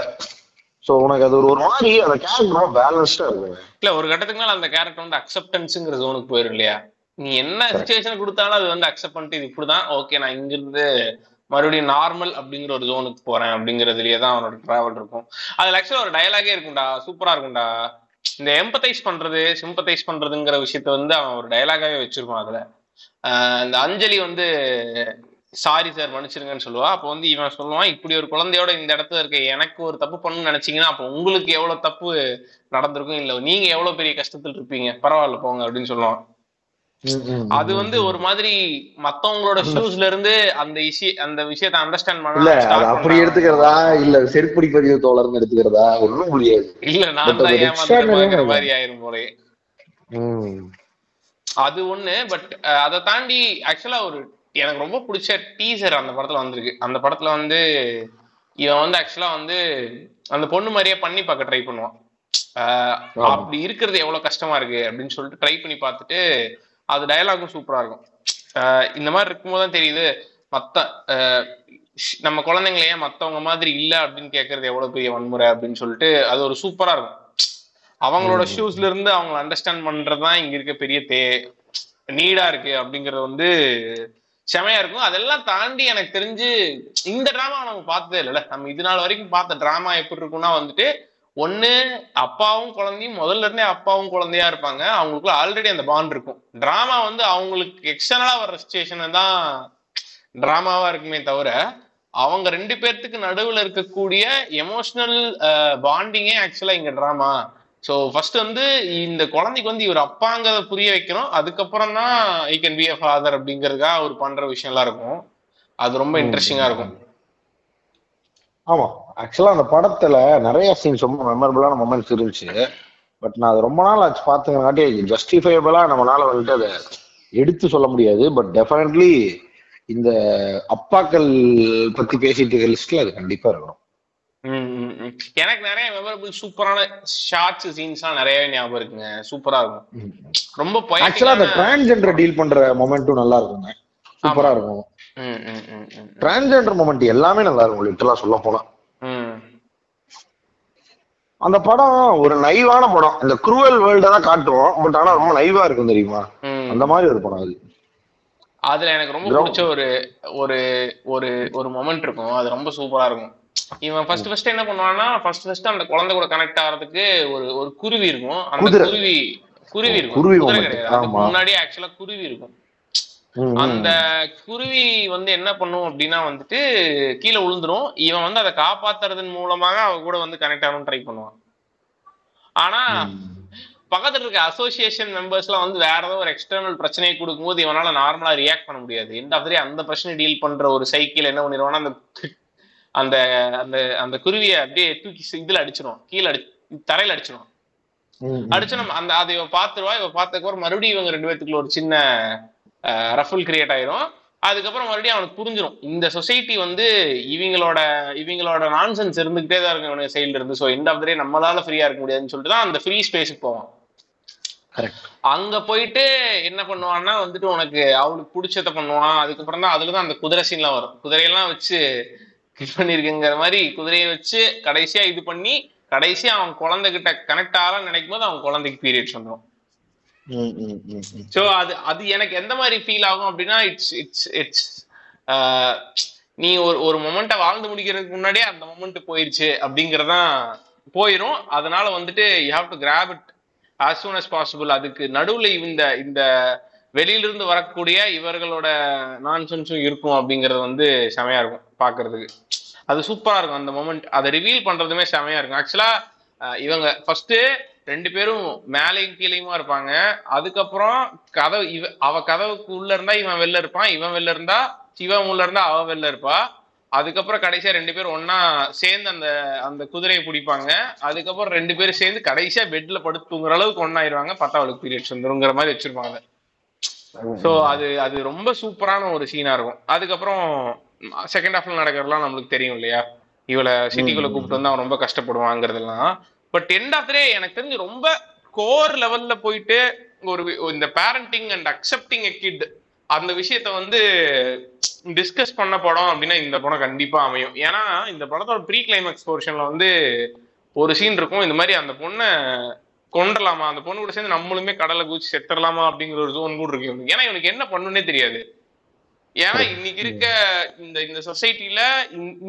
சோ உனக்கு அது ஒரு மாதிரி அந்த கேரக்டர் பேலன்ஸ்டா இருக்கு. இல்ல, ஒரு கட்டத்துக்கு மேல அந்த கேரக்டர் வந்து அக்செப்டன்ஸ்ங்கிற ஜோனுக்கு போயிடும் இல்லையா. நீ என்ன சிச்சுவேஷன் கொடுத்தாலும் அது வந்து அக்செப்ட் பண்ணிட்டு இது இப்படிதான், ஓகே நான் இங்கிருந்து மறுபடியும் நார்மல் அப்படிங்கிற ஒரு ஜோனுக்கு போறேன் அப்படிங்கறதுலயே தான் அவனோட டிராவல் இருக்கும். அதுல ஆக்சுவலா ஒரு டயலாகே இருக்கும்டா, சூப்பரா இருக்கும்டா. இந்த எம்பத்தைஸ் பண்றது சிம்பத்தைஸ் பண்றதுங்கிற விஷயத்த வந்து அவன் ஒரு டயலாகாவே வச்சிருப்பான். அதுல இந்த அஞ்சலி வந்து சாரி சார் மன்னிச்சிருங்கன்னு சொல்லுவா. அப்போ வந்து இவன் சொல்லுவான், இப்படி ஒரு குழந்தையோட இந்த இடத்துல இருக்க எனக்கு ஒரு தப்பு பண்ணணும்னு நினைச்சீங்கன்னா அப்போ உங்களுக்கு எவ்வளவு தப்பு நடந்திருக்கும், இல்லை நீங்க எவ்வளவு பெரிய கஷ்டத்தில் இருப்பீங்க, பரவாயில்ல போங்க அப்படின்னு சொல்லுவான். அது வந்து ஒரு மாதிரி மத்தவங்களோட ஷூஸ்ல இருந்து அந்த இஷ்யூ அந்த விஷயத்தை அண்டர்ஸ்டாண்ட் பண்ணல. அப்படி எடுத்துக்கிறதா இல்ல செருப்படி பதிவு தோழர்னு எடுத்துக்கிறதா ஒன்றும் முடியாது. இல்ல நான் தான் ஏமாத்துற மாதிரி ஆயிரும் போலே. அது ஒண்ணு. பட் அதை தாண்டி ஆக்சுவலா ஒரு எனக்கு ரொம்ப பிடிச்ச டீசர் அந்த படத்துல வந்திருக்கு. அந்த படத்துல வந்து இவன் வந்து ஆக்சுவலா வந்து அந்த பொண்ணு மாதிரியே பண்ணி பார்க்க ட்ரை பண்ணுவான். அப்படி இருக்கிறது எவ்வளவு கஷ்டமா இருக்கு அப்படின்னு சொல்லிட்டு ட்ரை பண்ணி பார்த்துட்டு அது டயலாகும் சூப்பரா இருக்கும். இந்த மாதிரி இருக்கும்போது தான் தெரியுது மத்த நம்ம குழந்தைங்கள ஏன் மத்தவங்க மாதிரி இல்ல அப்படின்னு கேட்கறது எவ்வளவு பெரிய வன்முறை அப்படின்னு சொல்லிட்டு அது ஒரு சூப்பரா இருக்கும். அவங்களோட ஷூஸ்ல இருந்து அவங்க அண்டர்ஸ்டாண்ட் பண்றதுதான் இங்க இருக்க பெரிய தே நீடா இருக்கு அப்படிங்கறது வந்து செமையா இருக்கும். அதெல்லாம் தாண்டி எனக்கு தெரிஞ்சு இந்த டிராமா நம்ம பார்த்ததே இல்லைல்ல. நம்ம இது நாள் வரைக்கும் பார்த்த டிராமா எப்படி இருக்குன்னா வந்துட்டு ஒண்ணு அப்பாவும் குழந்தையும் முதல்ல இருந்தே அப்பாவும் குழந்தையா இருப்பாங்க, அவங்களுக்குள்ள ஆல்ரெடி அந்த பாண்ட் இருக்கும். டிராமா வந்து அவங்களுக்கு எக்ஸ்டர்னலா வர்ற சிச்சுவேஷனை தான் டிராமாவா இருக்குமே தவிர அவங்க ரெண்டு பேர்த்துக்கு நடுவில் இருக்கக்கூடிய எமோஷனல் பாண்டிங்கே ஆக்சுவலா இங்க டிராமா. ஸோ ஃபர்ஸ்ட் வந்து இந்த குழந்தைக்கு வந்து இவர் அப்பாங்கிறத புரிய வைக்கிறோம், அதுக்கப்புறம் தான் I can be a father அப்படிங்கிறதுக்காக அவர் பண்ற விஷயம் எல்லாம் இருக்கும். அது ரொம்ப இன்ட்ரெஸ்டிங்கா இருக்கும். ஆமா, ஆக்சுவலா அந்த படத்துல நிறைய சீன்ஸ் ரொம்ப மெமரபிளான மொமெண்ட்ஸ் இருந்துச்சு. பட் நான் அது ரொம்ப நாள் ஆச்சு பார்த்துங்காட்டி ஜஸ்டிஃபைபிளா நம்மளால வந்துட்டு அதை எடுத்து சொல்ல முடியாது. பட் டெஃபினெட்லி இந்த அப்பாக்கள் பத்தி பேசிட்டு இருக்கிற லிஸ்ட்ல அது கண்டிப்பா இருக்கணும். எனக்கு நிறைய மெமரபிள் சூப்பரான ஷார்ட்ஸ் சீன்ஸ் எல்லாம் நிறையவே ஞாபகம் இருக்குங்க. சூப்பரா இருக்கும். ரொம்ப ஆக்சுவலா அந்த டிரான்ஸ்ஜெண்டர் டீல் பண்ற மொமெண்ட்டும் நல்லா இருக்குங்க. சூப்பரா இருக்கும் டிரான்ஸ்ஜெண்டர் மொமெண்ட் எல்லாமே நல்லா இருக்கும். லிட்டரலா சொல்ல போனா அந்த படம் ஒரு நைவான படம். இந்த குரூவல் வேர்ல்ட தான் காட்டுவோம், பட் ஆனா ரொம்ப நைவா இருக்கும் தெரியுமா. அந்த மாதிரி ஒரு படம் அது. அதுல எனக்கு ரொம்ப பிடிச்ச ஒரு ஒரு ஒரு ஒரு மொமெண்ட் இருக்கும், அது ரொம்ப சூப்பரா இருக்கும். இவன் ஃபர்ஸ்ட் ஃபர்ஸ்ட் என்ன பண்ணுவான்னா, ஃபர்ஸ்ட் ஃபர்ஸ்ட் அந்த குழந்தை கூட கனெக்ட் ஆகிறதுக்கு ஒரு ஒரு குருவி இருக்கும். அந்த குருவி குருவி இருக்கும் குருவி கிடையாது, முன்னாடி ஆக்சுவலா குருவி இருக்கும். அந்த குருவி வந்து என்ன பண்ணும் அப்படின்னா வந்துட்டு கீழே விழுந்துரும். இவன் வந்து அதை காப்பாத்துறதன் மூலமாக அவ கூட வந்து கனெக்ட் ஆகணும் ட்ரை பண்ணுவான். ஆனா பக்கத்துல இருக்க அசோசியேஷன் மெம்பர்ஸ் எல்லாம் வந்து வேற ஏதோ ஒரு எக்ஸ்டர்னல் பிரச்சனையை கொடுக்கும்போது இவனால நார்மலா ரியாக்ட் பண்ண முடியாது. எந்த மாதிரி அந்த பிரச்சனை டீல் பண்ற ஒரு சைக்கிள் என்ன பண்ணிடுவான்னா அந்த அந்த அந்த அந்த குருவியை அப்படியே தூக்கி இதுல அடிச்சிடும், கீழே அடி தரையில அடிச்சிடும். அடிச்சனும் அந்த அதை இவன் பாத்துருவா. இவன் பார்த்ததுக்கப்புறம் மறுபடியும் இவங்க ரெண்டு பேர்த்துக்குள்ள ஒரு சின்ன ரஃபுல் கிரியேட் ஆயிரும். அதுக்கப்புறம் மறுபடியும் அவனுக்கு புரிஞ்சிடும் இந்த சொசைட்டி வந்து இவங்களோட இவங்களோட நான்சென்ஸ் இருந்துகிட்டே தான் இருக்கும் இவனுக்கு சைடுல இருந்து. So end of the day நம்மளால ஃப்ரீயா இருக்க முடியாதுன்னு சொல்லிட்டு தான் அந்த ஃப்ரீ ஸ்பேஸுக்கு போவான். அங்க போயிட்டு என்ன பண்ணுவான்னா வந்துட்டு உனக்கு அவனுக்கு பிடிச்சத பண்ணுவான். அதுக்கப்புறம் தான் அதுலதான் அந்த குதிரை சீன்லாம் வரும். குதிரையெல்லாம் வச்சு இது பண்ணிருக்குங்கிற மாதிரி குதிரையை வச்சு கடைசியா இது பண்ணி கடைசியா அவன் குழந்தைகிட்ட கனெக்ட் ஆகலாம்னு நினைக்கும் போது அவன் குழந்தைக்கு பீரியட்ஸ் வந்துடும். சோ அது அது எனக்கு எந்த மாதிரி ஃபீல் ஆகும் அப்படின்னா இட்ஸ் இட்ஸ் இட்ஸ் நீ ஒரு ஒரு மொமெண்ட்டை வாழ்ந்து முடிக்கிறதுக்கு முன்னாடியே அந்த மொமெண்ட் போயிருச்சு அப்படிங்கறதான் போயிரும். அதனால வந்துட்டு you have to grab it as soon as possible. அதுக்கு நடுவுல இந்த இந்த வெளியிலிருந்து வரக்கூடிய இவர்களோட நான்சென்ஸும் இருக்கும் அப்படிங்கறது வந்து செமையா இருக்கும் பாக்குறதுக்கு. அது சூப்பரா இருக்கும் அந்த மொமெண்ட். அதை ரிவீல் பண்றதுமே செமையா இருக்கும். ஆக்சுவலா இவங்க ஃபர்ஸ்ட் ரெண்டு பேரும் மேலையும் கீழையுமா இருப்பாங்க. அதுக்கப்புறம் கதவு இவ அவ கதவுக்கு உள்ள இருந்தா இவன் வெளில இருப்பான், இவன் வெளில இருந்தா இவன் உள்ள இருந்தா அவ வெளில இருப்பா. அதுக்கப்புறம் கடைசியா ரெண்டு பேரும் ஒன்னா சேர்ந்து அந்த அந்த குதிரையை பிடிப்பாங்க. அதுக்கப்புறம் ரெண்டு பேரும் சேர்ந்து கடைசியா பெட்ல படுத்து தூங்குற அளவுக்கு ஒன்னாயிருவாங்க. பத்தாவளுக்கு பீரியட்ஸ் வந்துருங்கிற மாதிரி வச்சிருப்பாங்க. சோ அது அது ரொம்ப சூப்பரான ஒரு சீனா இருக்கும். அதுக்கப்புறம் செகண்ட் ஹாஃப்ல நடக்கிறதுலாம் நம்மளுக்கு தெரியும் இல்லையா, இவளை சிட்டிக்குள்ள கூப்பிட்டு வந்து அவன் ரொம்ப கஷ்டப்படுவாங்கிறதுலாம். பட் எண்ட் ஆஃப் டே எனக்கு தெரிஞ்சு ரொம்ப கோர் லெவல்ல போயிட்டு ஒரு இந்த parenting and accepting a kid அந்த விஷயத்த வந்து டிஸ்கஸ் பண்ண படம் அப்படின்னா இந்த படம் கண்டிப்பா அமையும். ஏன்னா இந்த படத்தோட ப்ரீ கிளைமேக்ஸ் போர்ஷன்ல வந்து ஒரு சீன் இருக்கும் இந்த மாதிரி அந்த பொண்ணை கொண்டலாமா, அந்த பொண்ணு கூட சேர்ந்து நம்மளுமே கடலை குதிச்சு செத்துடலாமா அப்படிங்கிற ஒரு ஜோன் கூட இருக்கு. ஏன்னா இவனுக்கு என்ன பண்ணுன்னே தெரியாது. ஏன்னா இன்னைக்கு இருக்க இந்த இந்த சொசைட்டில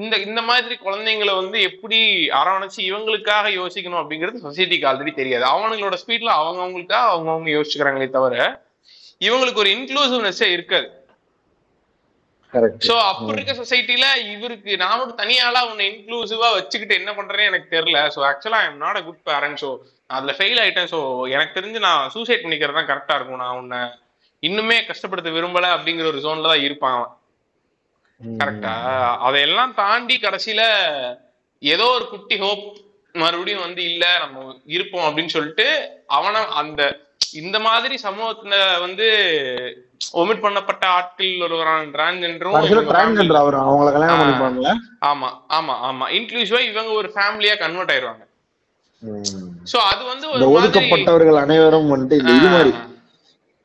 இந்த இந்த மாதிரி குழந்தைங்களை வந்து எப்படி அரவணைச்சு இவங்களுக்காக யோசிக்கணும் அப்படிங்கிறது சொசைட்டிக்கு ஆல்ரெடி தெரியாது. அவங்களோட ஸ்பீட்ல அவங்க அவங்களுக்காக அவங்க அவங்க யோசிச்சுக்கிறாங்களே தவிர இவங்களுக்கு ஒரு இன்க்ளூசிவ்னஸே இருக்காது. சோ அப்படி இருக்க சொசைட்டில இவருக்கு நான் மட்டும் தனியாளா உன்னை இன்க்ளூசிவா வச்சுக்கிட்டு என்ன பண்றேன்னு எனக்கு தெரியல. சோ ஆக்சுவலா I am not a good parent. So அதுல ஃபெயில் ஆயிட்டேன். சோ எனக்கு தெரிஞ்சு நான் சூசைட் பண்ணிக்கிறது தான் கரெக்டா இருக்கும். நான் உன்னை இன்னுமே கஷ்டப்படுத்த விரும்பல அப்படிங்கிற ஒரு ஜோன்ல தான் இருப்பான் கரெக்டா. அதையெல்லாம் தாண்டி கடைசியில ஏதோ ஒரு குட்டி ஹோப் மறுபடியும் வந்து இல்ல நம்ம இருப்போம் அப்படின்னு சொல்லிட்டு அவன அந்த இந்த மாதிரி சமூகத்துல வந்து ஒமிட் பண்ணப்பட்ட ஆட்கள் ஒருவரான டிரான்ஜெண்டரும் ஆமா ஆமா ஆமா இன்க்ளூசிவா இவங்க ஒரு ஃபேமிலியா கன்வெர்ட் ஆயிடுவாங்க. சோ அது வந்து ஒதுக்கப்பட்டவர்கள் அனைவரும் வந்து இது மாதிரி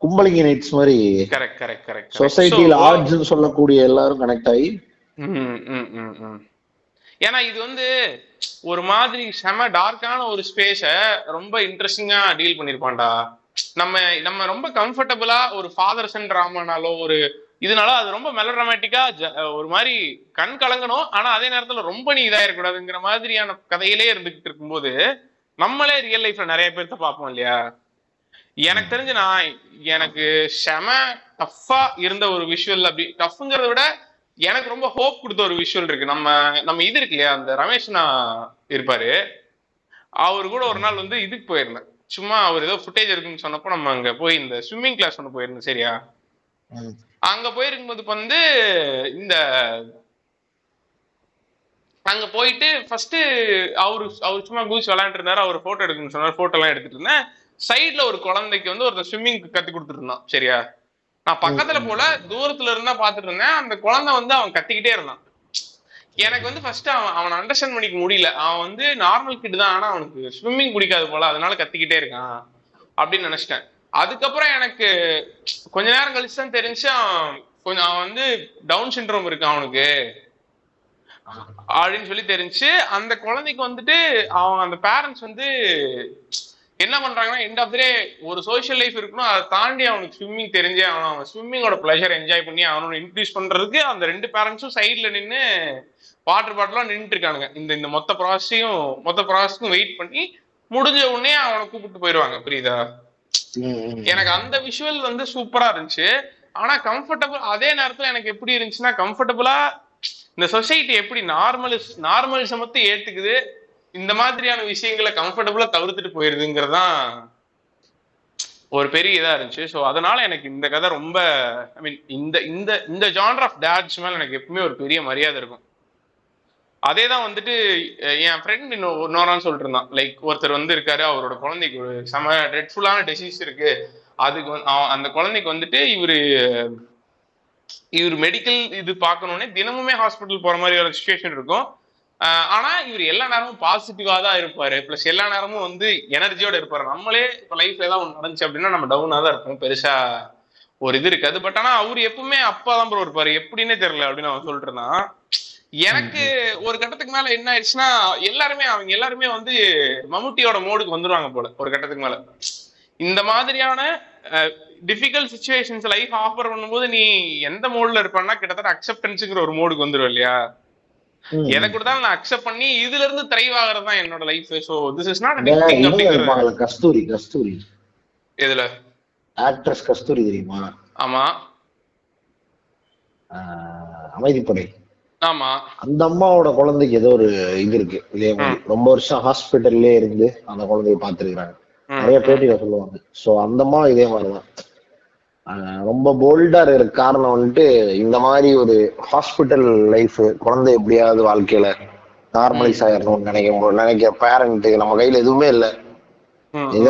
கும்பலிங்க நைட்ஸ் மாதிரி கரெக்ட் கரெக்ட் கரெக்ட் சொசைட்டில ஆர்ஜின் சொல்லக்கூடிய எல்லாரும் கனெக்ட் ஆகி ம் ம் ம் ஏன்னா இது வந்து ஒரு மாதிரி செம டார்க்கான ஒரு ஸ்பேஸ ரொம்ப இன்ட்ரெஸ்டிங்கா டீல் பண்ணிருப்பான்டா. நம்ம நம்ம ரொம்ப கம்ஃபர்டபுளா ஒரு ஃபாதர்ஸ் அண்ட் டிராமானாலோ ஒரு இதனால அது ரொம்ப மெலோட்ராமேட்டிக்கா ஒரு மாதிரி கண் கலங்கணும். ஆனா அதே நேரத்துல ரொம்ப நீ இதாயிருக்கூடாதுங்கிற மாதிரியான கதையிலே இருந்துகிட்டு இருக்கும்போது நம்மளே ரியல் லைஃப்ல நிறைய பேர்த்த பார்ப்போம் இல்லையா. எனக்கு தெரிஞ்சு நான் எனக்கு செம டஃபா இருந்த ஒரு விஷுவல், அப்படி டஃப்ங்கிறத விட எனக்கு ரொம்ப ஹோப் கொடுத்த ஒரு விஷுவல் இருக்கு. நம்ம நம்ம இது இருக்கு இல்லையா, அந்த ரமேஷ்னா இருப்பாரு, அவரு கூட ஒரு நாள் வந்து இதுக்கு போயிருந்தேன் சும்மா, அவர் ஏதோ ஃபுட்டேஜ் இருக்குன்னு சொன்னப்போ நம்ம அங்க போய் இந்த ஸ்விம்மிங் கிளாஸ் ஒன்று போயிருந்தோம் சரியா. அங்க போயிருக்கும்போது வந்து இந்த அங்க போயிட்டு ஃபர்ஸ்ட் அவரு அவர் சும்மா கூச்சி விளையாண்டுருந்தாரு, அவர் போட்டோ எடுக்கணும்னு சொன்னார், போட்டோ எல்லாம் எடுத்துட்டு இருந்தேன். சைட்ல ஒரு குழந்தைக்கு வந்து ஒருத்தர் ஸ்விம்மிங் கத்தி கொடுத்துட்டு இருந்தான் சரியா. நான் பக்கத்துல போல தூரத்துல இருந்தா பாத்துட்டு இருந்தேன். அந்த குழந்தை வந்து அவன் கத்திக்கிட்டே இருந்தான். எனக்கு வந்து ஃபர்ஸ்ட் அவன் அவனை அண்டர்ஸ்டாண்ட் பண்ணிக்க முடியல. அவன் வந்து நார்மல் கிட் தான், ஆனா அவனுக்கு ஸ்விம்மிங் பிடிக்காது போல, அதனால கத்திக்கிட்டே இருக்கான் அப்படின்னு நினைச்சிட்டேன். அதுக்கப்புறம் எனக்கு கொஞ்ச நேரம் கழிச்சு தான் தெரிஞ்சு அவன் கொஞ்சம் அவன் வந்து டவுன் சிண்ட்ரோம் இருக்கு அவனுக்கு அப்படின்னு சொல்லி தெரிஞ்சு. அந்த குழந்தைக்கு வந்துட்டு அவன் அந்த பேரண்ட்ஸ் வந்து என்ன பண்றாங்கன்னா எண்ட் ஆஃப் த டே ஒரு சோஷியல் லைஃப் இருக்கணும், அதை தாண்டி அவனுக்கு ஸ்விம்மிங் தெரிஞ்சே அவன் அவன் ஸ்விம்மிங்கோட பிளஷர் என்ஜாய் பண்ணி அவனோட இன்க்ரீஸ் பண்றதுக்கு அந்த ரெண்டு பேரண்ட்ஸும் சைட்ல நின்று வாட்டர் பாட்டிலாம் நின்றுட்டு இருக்கானுங்க. இந்த இந்த மொத்த ப்ராசஸையும் மொத்த ப்ராசஸுக்கும் வெயிட் பண்ணி முடிஞ்ச உடனே அவனை கூப்பிட்டு போயிடுவாங்க. புரியுதா? எனக்கு அந்த விஷுவல் வந்து சூப்பரா இருந்துச்சு. ஆனா கம்ஃபர்டபுள் அதே நேரத்துல எனக்கு எப்படி இருந்துச்சுன்னா, கம்ஃபர்டபுளா இந்த சொசைட்டி எப்படி நார்மல் நார்மலிசமத்தை ஏத்துக்குது, இந்த மாதிரியான விஷயங்களை கம்ஃபர்டபுளா தவிர்த்துட்டு போயிருதுங்கிறதான் ஒரு பெரிய இதா இருந்துச்சு. ஸோ அதனால எனக்கு இந்த கதை ரொம்ப, ஐ மீன் இந்த இந்த இந்த ஜானர் ஆஃப் டேட்ஸ் மேல எனக்கு எப்பவுமே ஒரு பெரிய மரியாதை இருக்கும். அதே தான் வந்துட்டு என் ஃப்ரெண்ட் இன்னும் இன்னொரு சொல்லிட்டு இருந்தான், லைக் ஒருத்தர் வந்து இருக்காரு, அவரோட குழந்தைக்கு ஒரு செம ரெட்ஃபுல்லான டிசீஸ் இருக்கு, அதுக்கு அந்த குழந்தைக்கு வந்துட்டு இவரு இவர் மெடிக்கல் இது பார்க்கணுன்னே தினமுமே ஹாஸ்பிட்டல் போற மாதிரி ஒரு சிச்சுவேஷன் இருக்கும். ஆனா இவர் எல்லா நேரமும் பாசிட்டிவா தான் இருப்பாரு, பிளஸ் எல்லா நேரமும் வந்து எனர்ஜியோட இருப்பாரு. நம்மளே இப்போ லைஃப்ல ஏதாவது ஒன்று நடந்துச்சு அப்படின்னா நம்ம டவுனா தான் இருப்போம், பெருசா ஒரு இது இருக்காது. பட் ஆனா அவரு எப்பவுமே அப்பா தான் ப்ரோ இருப்பாரு, எப்படின்னே தெரியல அப்படின்னு அவன் சொல்லிட்டு இருந்தான். எனக்கு ஒரு கட்டத்துக்கு மேல என்ன ஆயிடுச்சுன்னா, எல்லாருமே அவங்க எல்லாருமே வந்து மம்முட்டியோட மோடுக்கு வந்துடுவாங்க போல ஒரு கட்டத்துக்கு மேல. இந்த மாதிரியான டிஃபிகல்ட் சிச்சுவேஷன்ஸ் லைஃப் ஆஃபர் பண்ணும்போது நீ எந்த மோட்ல இருப்பான்னா கிட்டத்தட்ட அக்செப்டன்ஸுங்கிற ஒரு மோடுக்கு வந்துடும் இல்லையா. எதை கொடுத்தாலும் நான் அக்செப்ட் பண்ணி இதுல இருந்து த்ரைவ் ஆகிறது தான் என்னோட life. So this is not a big thing. அப்படிங்கறது கஸ்தூரி கஸ்தூரி எதுல ஆக்ட்ரஸ் கஸ்தூரி தெரியுமா? ஆமா, அமைதிப்படை. ஆமா, அந்த அம்மாவோட குழந்தைக்கு ஏதோ ஒரு இது இருக்கு இல்லையா, ரொம்ப வருஷம் ஹாஸ்பிட்டல்லே இருந்து அந்த குழந்தைய பாத்துருக்காங்க, நிறைய பேட்டியில சொல்லுவாங்க. சோ அந்த அம்மா இதே மாதிரிதான் ரொம்ப போல்டா இருக்க காரணம் வந்துட்டு இந்த மாதிரி ஒரு ஹாஸ்பிட்டல் லைஃப், குழந்தை எப்படியாவது வாழ்க்கையில நார்மலைஸ் ஆயிடணும்னு நினைக்கும் நினைக்கிற பேரண்ட். நம்ம கையில எதுவுமே இல்லை,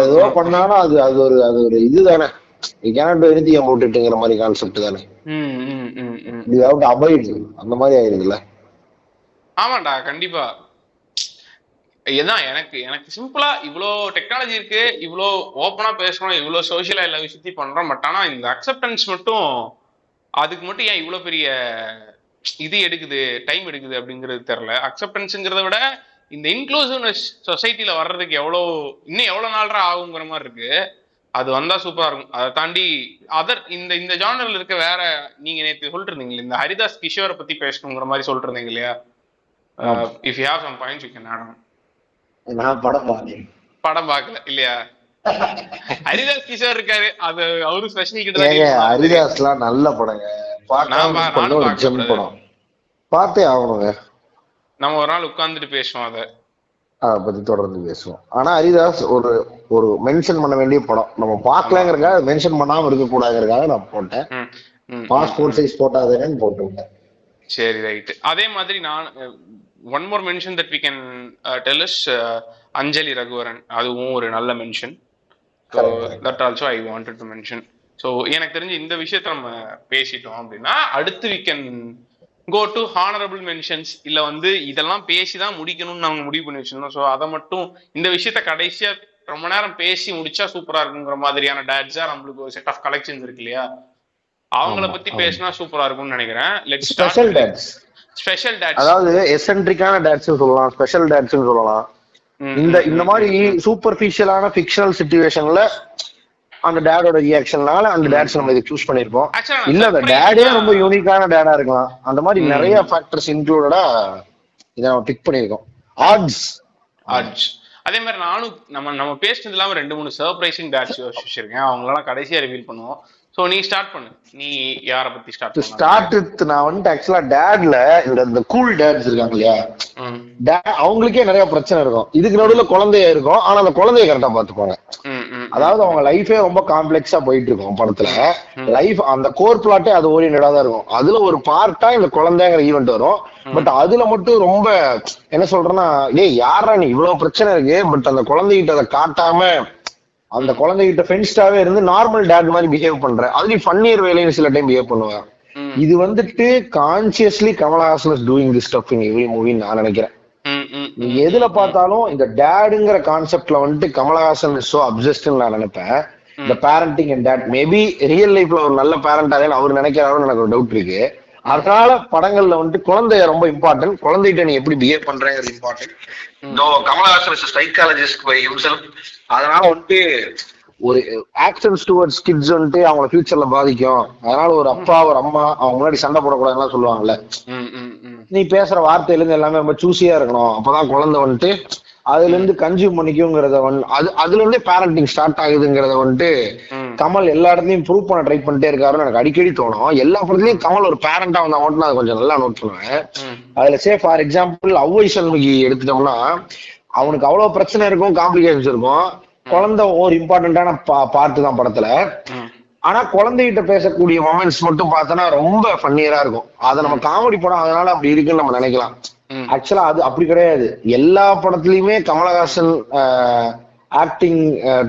ஏதோ பண்ணாலும் அது அது ஒரு அது ஒரு இதுதானே, போட்டுட்டுங்கிற மாதிரி கான்செப்ட் தானே, அபாயிடு அந்த மாதிரி ஆயிருக்குல்ல. ஆமாண்டா கண்டிப்பா. இதுதான் எனக்கு எனக்கு சிம்பிளா இவ்வளோ டெக்னாலஜி இருக்கு, இவ்வளோ ஓப்பனா பேசுறோம், இவ்வளோ சோசியலா எல்லா விஷயத்தையும் பண்றோம். பட் ஆனா இந்த அக்செப்டன்ஸ் மட்டும், அதுக்கு மட்டும் ஏன் இவ்வளோ பெரிய இது எடுக்குது, டைம் எடுக்குது அப்படிங்கிறது தெரியல. அக்செப்டன்ஸுங்கிறத விட இந்த இன்க்ளூசிவ்னஸ் சொசைட்டில வர்றதுக்கு எவ்வளோ இன்னும் எவ்வளோ நாள்ரா ஆகுங்கிற மாதிரி இருக்கு. அது வந்தா சூப்பரா இருக்கும். அதை தாண்டி அதர் இந்த இந்த ஜானர்ல இருக்க வேற, நீங்க நேற்று சொல்லிட்டு இருந்தீங்களே இந்த ஹரிதாஸ் கிஷோரை பத்தி பேசணுங்கிற மாதிரி சொல்லிட்டு இருந்தீங்க இல்லையா, if you have some points you can add on. நான் படம் பாக்கல படம் பாக்கல இல்லையா. ஹரிதாஸ் கிஷோர் இருக்காரு, அது அவரு ஸ்பெஷல் கிட்ட தான். ஹரிதாஸ்லாம் நல்ல படங்க, படம் பார்த்தே ஆகணுங்க. நம்ம ஒரு நாள் உட்கார்ந்துட்டு பேசுவோம், அதை அதை பத்தி தொடர்ந்து பேசுவோம். ஆனா ஹரிதாஸ் ஒரு ஒரு மென்ஷன் பண்ண வேண்டிய படம், நம்ம பாக்கலங்கிறக்காக மென்ஷன் பண்ணாம இருக்க கூடாதுங்கிறதுக்காக நான் போட்டேன். பாஸ்போர்ட் சைஸ் போட்டாதேன்னு போட்டுவிட்டேன். சரி ரைட். அதே மாதிரி நான் one more mention that we can tell is Anjali Raghuvaran, அதுவும் ஒரு நல்ல mention. So that also I wanted to mention. So எனக்கு தெரிஞ்சு இந்த விஷயத்த நம்ம பேசிட்டோம் அப்படின்னா அடுத்த weekend go to honourable mentions இல்லை வந்து இதெல்லாம் பேசி தான் முடிக்கணும்னு நாங்கள் முடிவு பண்ணி வச்சிருந்தோம். ஸோ அதை மட்டும் இந்த விஷயத்த கடைசியாக ரொம்ப நேரம் பேசி முடிச்சா சூப்பராக இருக்குங்கிற மாதிரியான டேட்ஸாக நம்மளுக்கு ஒரு செட் ஆஃப் கலெக்ஷன்ஸ் இருக்கு இல்லையா, அவங்கள பற்றி பேசினா சூப்பராக இருக்கும்னு நினைக்கிறேன். Let's special dates special dates அதாவது எசென்ட்ரிக்கான டேட்ஸ்னு சொல்லலாம், ஸ்பெஷல் டேட்ஸ்னு சொல்லலாம். இந்த இந்த மாதிரி சூப்பர்ஃபிஷியலான ஃபிக்ஷனல் சிச்சுவேஷன்ல அந்த டேடோட ரியாக்ஷன்னால அந்த டேட்ஸ் நம்ம இது சூஸ் பண்ணிருப்போம். இல்ல அந்த டேடே ரொம்ப யூனிக்கான டேடா இருக்கலாம். அந்த மாதிரி நிறைய ஃபேக்டர்ஸ் இன்க்ளூடடா இத நம்ம பிக் பண்ணிருக்கோம். ஆட்ஸ் ஆட்ஸ் அதே மாதிரி நானும் நம்ம நம்ம பேசினது இல்லாம ரெண்டு மூணு சர்ப்ரைசிங் டேட்ஸ் யோசிச்சிருக்கேன். அவங்களெல்லாம் கடைசியா ரிவீல் பண்ணுவோம். சோ நீ ஸ்டார்ட் பண்ணு, நீ யாரை பத்தி ஸ்டார்ட் பண்ணு. ஸ்டார்ட் நான் வந்து ஆக்சுவலா டேட்ல இந்த கூல் டேட்ஸ் இருக்காங்க இல்லையா, அவங்களுக்கே நிறைய பிரச்சனை இருக்கும். இதுக்கு நடுவுல குழந்தையா இருக்கும், ஆனா அந்த குழந்தைய கரெக்டா பாத்துப்பாங்க. அதாவது அவங்க லைஃபே ரொம்ப காம்ப்ளெக்ஸா போயிட்டு இருக்கும் படத்துல. லைஃப் அந்த கோர் பிளாட்டே அது ஓரியன்டா தான் இருக்கும். அதுல ஒரு பார்ட்டா இந்த குழந்தைங்கிற ஈவெண்ட் வரும். பட் அதுல மட்டும் ரொம்ப என்ன சொல்றேன்னா, ஏய் யாரா நீ இவ்வளவு பிரச்சனை இருக்கு, பட் அந்த குழந்தைகிட்ட அதை காட்டாம அந்த குழந்தைகிட்ட ஃப்ரெண்ட்ஸ்டாவே இருந்து நார்மல் டேட் மாதிரி பிஹேவ் பண்ற, அதுலயும் ஃபன்னியர் வேலைன்னு சில டைம் பிஹேவ் பண்ணுவேன். இது வந்துட்டு consciously Kamal Haasan is doing this stuff in every மூவின்னு நான் நினைக்கிறேன். எதுல பார்த்தாலும் இந்த டேடுங்கிற கான்செப்ட்ல வந்துட்டு கமலஹாசன் இஸ் சோ அப்சஸ்ட்னு நான் நினைப்பேன். இந்த parenting and dad maybe real லைஃப்ல ஒரு நல்ல பேரண்டா இல்லைன்னு அவர் நினைக்கிறாருன்னு எனக்கு ஒரு டவுட் இருக்கு. அதனால படங்கள்ல வந்துட்டு குழந்தைய ரொம்ப இம்பார்ட்டன்ட், குழந்தைகிட்ட நீ எப்படி பிஹேவ் பண்றேங்கிறது important. Kamal Haasan is psychologist by himself. அதனால வந்துட்டு ஒரு ஆக்ஷன்ஸ் டுவர்ட்ஸ் கிட்ஸ் வந்துட்டு அவங்களோட ஃபியூச்சர்ல பாதிக்கும். அதனால ஒரு அப்பா ஒரு அம்மா அவங்க முன்னாடி சண்டை போடக்கூடாதுன்னு சொல்லுவாங்கல்ல, நீ பேசுற வார்த்தையில இருந்து எல்லாமே ரொம்ப சூசியா இருக்கணும், அப்பதான் குழந்தை வந்துட்டு அதுல இருந்து கன்சியூம் பண்ணிக்குங்கிறத வந்து அதுல இருந்தே பேரண்டிங் ஸ்டார்ட் ஆகுதுங்கிறத வந்துட்டு கமல் எல்லா இடத்துலையும் ப்ரூவ் பண்ண ட்ரை பண்ணிட்டே இருக்காருன்னு எனக்கு அடிக்கடி தோணும். எல்லா படத்துலயும் கமல் ஒரு பேரண்டா வந்தா மட்டும் நான் கொஞ்சம் நல்லா நோட் பண்ணுவேன். அதுல say for example Avvai Shanmughi எடுத்துட்டோம்னா அவனுக்கு அவ்வளவு பிரச்சனை இருக்கும், காம்ப்ளிகேஷன்ஸ் இருக்கும். குழந்தை ஒரு இம்பார்ட்டன்டான பா பார்ட்டு தான் படத்துல. ஆனா குழந்தைகிட்ட பேசக்கூடிய மொமெண்ட்ஸ் மட்டும் பார்த்தோன்னா ரொம்ப ஃபன்னியரா இருக்கும். அதை நம்ம காமெடி படம் அதனால அப்படி இருக்குன்னு நம்ம நினைக்கலாம். ஆக்சுவலா அது அப்படி கிடையாது. எல்லா படத்துலயுமே கமலஹாசன் ஆக்டிங்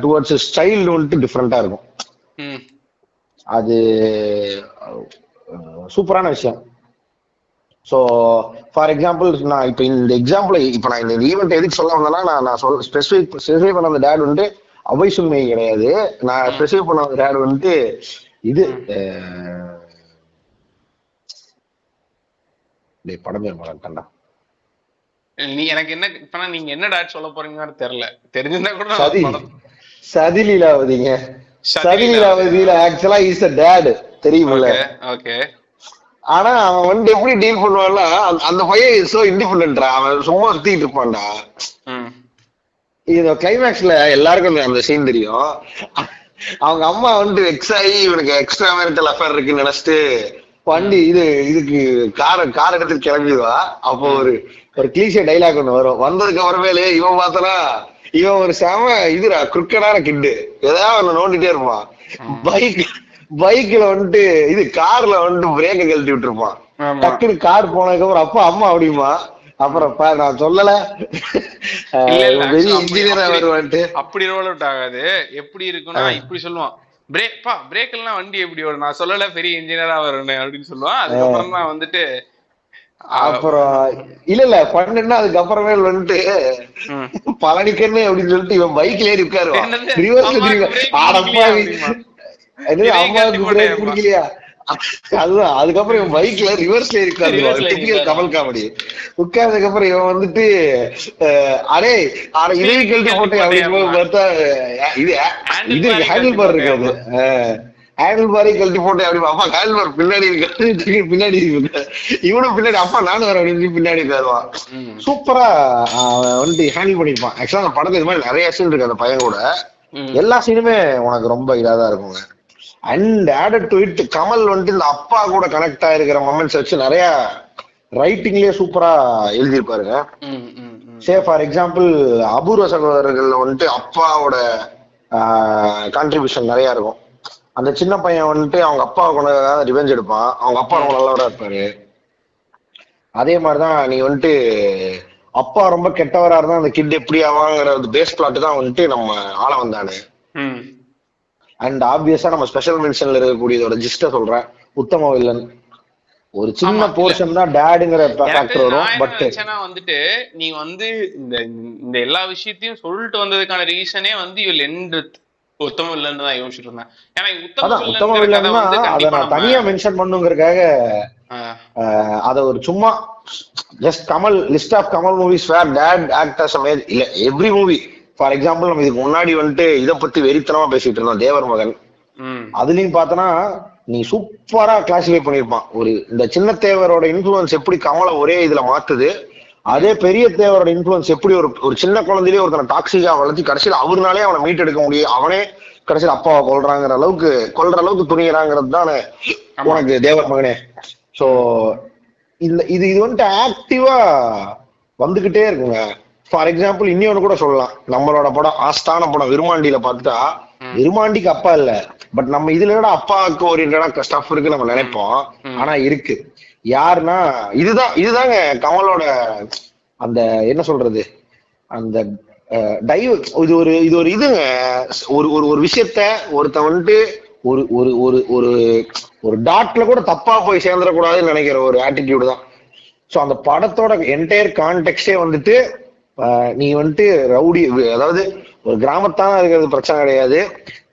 டுவர்ட்ஸ் ஸ்டைல் வந்துட்டு டிஃப்ரெண்டா இருக்கும். அது சூப்பரான விஷயம். ஸோ ஃபார் எக்ஸாம்பிள் நான் இப்போ இந்த எக்ஸாம்பிள் இப்போ நான் இந்த ஈவெண்ட் எதுக்கு சொல்ல வந்தேன்னா, நான் நான் சொல் ஸ்பெசிஃபிக் ஸ்பெசிஃபை பண்ண அந்த டேட் வந்துட்டு அவை சும்மை கிடையாது. நான் ஸ்பெசிஃபை பண்ண அந்த டேட் வந்துட்டு இது படமே கண்டா நீ எனக்கு என்ன இப்பனா நீங்க என்ன டேட் சொல்ல போறீங்கன்னு தெரியல. தெரிஞ்சிருந்தா கூட சதி சதிலீலாவதிங்க சதிலீலாவதியில ஆக்சுவலா இஸ் அ டேட் தெரியுமில்ல. ஓகே. ஆனா அவன் வந்து எப்படி டீல் பண்ணுவான்னா, அந்த பையன் சோ இண்டிபெண்டன்ட்ரா, அவன் சும்மா சுத்திட்டு இருப்பான்டா. இது கிளைமேக்ஸ்ல எல்லாருக்கும் அந்த சீன் தெரியும். அவங்க அம்மா வந்து எக்ஸ் ஆகி இவனுக்கு எக்ஸ்ட்ரா மேரிட்டல் அஃபேர் இருக்குன்னு நினைச்சிட்டு வண்டி இது இதுக்கு கார் கார் எடுத்துட்டு கிளம்பிடுவா. அப்போ ஒரு ஒரு கிளீஷே டைலாக் ஒண்ணு வரும், வந்ததுக்கு அப்புறமேலே இவன் பார்த்தனா இவன் ஒரு செம இதுரா கிரிக்கெட்டான கிட்டு ஏதாவது அவனை நோண்டிட்டே இருப்பான். பைக் பைக்ல வந்துட்டு இது கார்ல வந்துட்டு பிரேக்க கழட்டி விட்டு இருப்பான். டக்குனு கார் போனதுக்கு அப்புறம் அப்பா அம்மா அப்படிமா அப்புறம் நான் சொல்லல இன்ஜினியரா வருவான்ட்டு அப்படி ரோல் அவுட் ஆகாது. எப்படி இருக்குன்னா இப்படி சொல்லுவான், பிரேக் பா பிரேக் எல்லாம் வண்டி எப்படி வரும், நான் சொல்லல பெரிய இன்ஜினியரா வருவேன் அப்படின்னு சொல்லுவான். அதுக்கப்புறம் தான் வந்துட்டு அப்புறம் இல்ல இல்ல பண்ணா அதுக்கப்புறமே வந்துட்டு பழனிக்கண்ணே அப்படின்னு சொல்லிட்டு இவன் பைக்ல ஏறி உட்காருவான். அதுதான் அதுக்கப்புறம் இவன் பைக்ல ரிவர்ஸ்ல இருக்காரு. Typical Kamal comedy. உட்கார்ந்ததுக்கு அப்புறம் இவன் வந்துட்டு அரே இதை கழட்டி போட்டு அப்படின்னு பார்த்தா இது இது ஹேண்டில் பார் இருக்காது, ஹேண்டில் பாரே கழட்டி போட்டேன் அப்படின்னு அப்பா ஹேண்டில் பார் பின்னாடி இருக்காரு, பின்னாடி இவனும் பின்னாடி அப்பா நானும் வர அப்படின்னு பின்னாடி இருக்காருவான். சூப்பரா வந்துட்டு ஹேண்டில் பண்ணிருப்பான். ஆக்சுவலா அந்த படத்துல இது மாதிரி நிறைய சீன் இருக்கு. அந்த பையன் கூட எல்லா சீனுமே உனக்கு ரொம்ப இதாதான் இருக்குங்க. And added to it Kamal வந்துட்டு இந்த அப்பா கூட கனெக்ட் ஆயிருக்கிற மொமெண்ட்ஸ் வச்சு நிறைய ரைட்டிங்லயே சூப்பரா எழுதியிருப்பாருங்க. சே ஃபார் எக்ஸாம்பிள் அபூர்வ சகோதரர்கள் வந்துட்டு அப்பாவோட கான்ட்ரிபியூஷன் நிறைய இருக்கும். அந்த சின்ன பையன் வந்துட்டு அவங்க அப்பாவை கொண்டதாக ரிவெஞ்ச் எடுப்பான். அவங்க அப்பா ரொம்ப நல்லவரா இருப்பாரு. அதே மாதிரிதான் நீ வந்துட்டு அப்பா ரொம்ப கெட்டவரா இருந்தா அந்த கிட் எப்படி ஆவாங்கிற பேஸ் பிளாட் தான் வந்துட்டு நம்ம ஆள வந்தானு. அண்ட் ஆப்வியஸா நம்ம ஸ்பெஷல் மென்ஷன்ல இருக்கக்கூடியதோட ஜிஸ்ட சொல்றேன். உத்தம வில்லன் ஒரு சின்ன போர்ஷன் தான் டாட்ங்கற ஃபேக்டர் வரும். பட் ஏன்னா வந்துட்டு நீ வந்து இந்த இந்த எல்லா விஷயத்தையும் சொல்லிட்டு வந்ததுக்கான ரீசனே வந்து யூ லெண்ட் உத்தம வில்லன் தான் யோசிச்சிட்டு இருந்தேன். ஏன்னா உத்தம வில்லன் வந்து அத நான் தனியா மென்ஷன் பண்ணுங்கறதுக்காக அத ஒரு சும்மா just Kamal list of Kamal movies where dad actors அமே இல்ல எவ்ரி மூவி. ஃபார் எக்ஸாம்பிள் நம்ம இதுக்கு முன்னாடி வந்துட்டு இதை பத்தி வெறித்தனமா பேசிட்டு இருந்தோம் தேவர் மகன். அதுலயும் பாத்தனா நீ சூப்பரா கிளாசிஃபை பண்ணிருப்பான். ஒரு இந்த சின்ன தேவரோட இன்ஃபுளுன்ஸ் எப்படி கமலை ஒரே இதுல மாத்துது, அதே பெரிய தேவரோட இன்ஃபுளுன்ஸ் எப்படி ஒரு ஒரு சின்ன குழந்தையிலேயே ஒருத்தனை டாக்ஸிக்கா வளர்த்தி கடைசியில் அவருனாலே அவனை மீட் எடுக்க முடியும், அவனே கடைசியில் அப்பாவை கொள்றாங்கிற அளவுக்கு கொள்ற அளவுக்கு துணிகிறாங்கிறது தானே உனக்கு தேவர் மகனே. ஸோ இந்த இது இது வந்துட்டு ஆக்டிவா வந்துகிட்டே இருக்குங்க. ஃபார் எக்ஸாம்பிள் இன்னொன்னு கூட சொல்லலாம், நம்மளோட படம் ஆஸ்தான படம் விருமாண்டியில பார்த்துட்டா விருமாண்டிக்கு அப்பா இல்ல, பட் நம்ம இதுல அப்பாவுக்கு ஓரியன்டா ஸ்டஃப் இருக்கு நம்ம நினைப்போம். ஆனா இருக்கு யாருன்னா இதுதான் இதுதாங்க கமலோட அந்த என்ன சொல்றது அந்த டைவ். இது ஒரு இது ஒரு இதுங்க ஒரு ஒரு விஷயத்த ஒருத்த வந்துட்டு ஒரு ஒரு ஒரு ஒரு ஒரு டாட்ல கூட தப்பா போய் சேர்ந்துடக்கூடாதுன்னு நினைக்கிற ஒரு ஆட்டிடியூடு தான். ஸோ அந்த படத்தோட என்டையர் கான்டெக்ஸ்டே வந்துட்டு நீ வந்துட்டு ரவுடி, அதாவது ஒரு கிராமத்தான இருக்கிறது பிரச்சனை கிடையாது,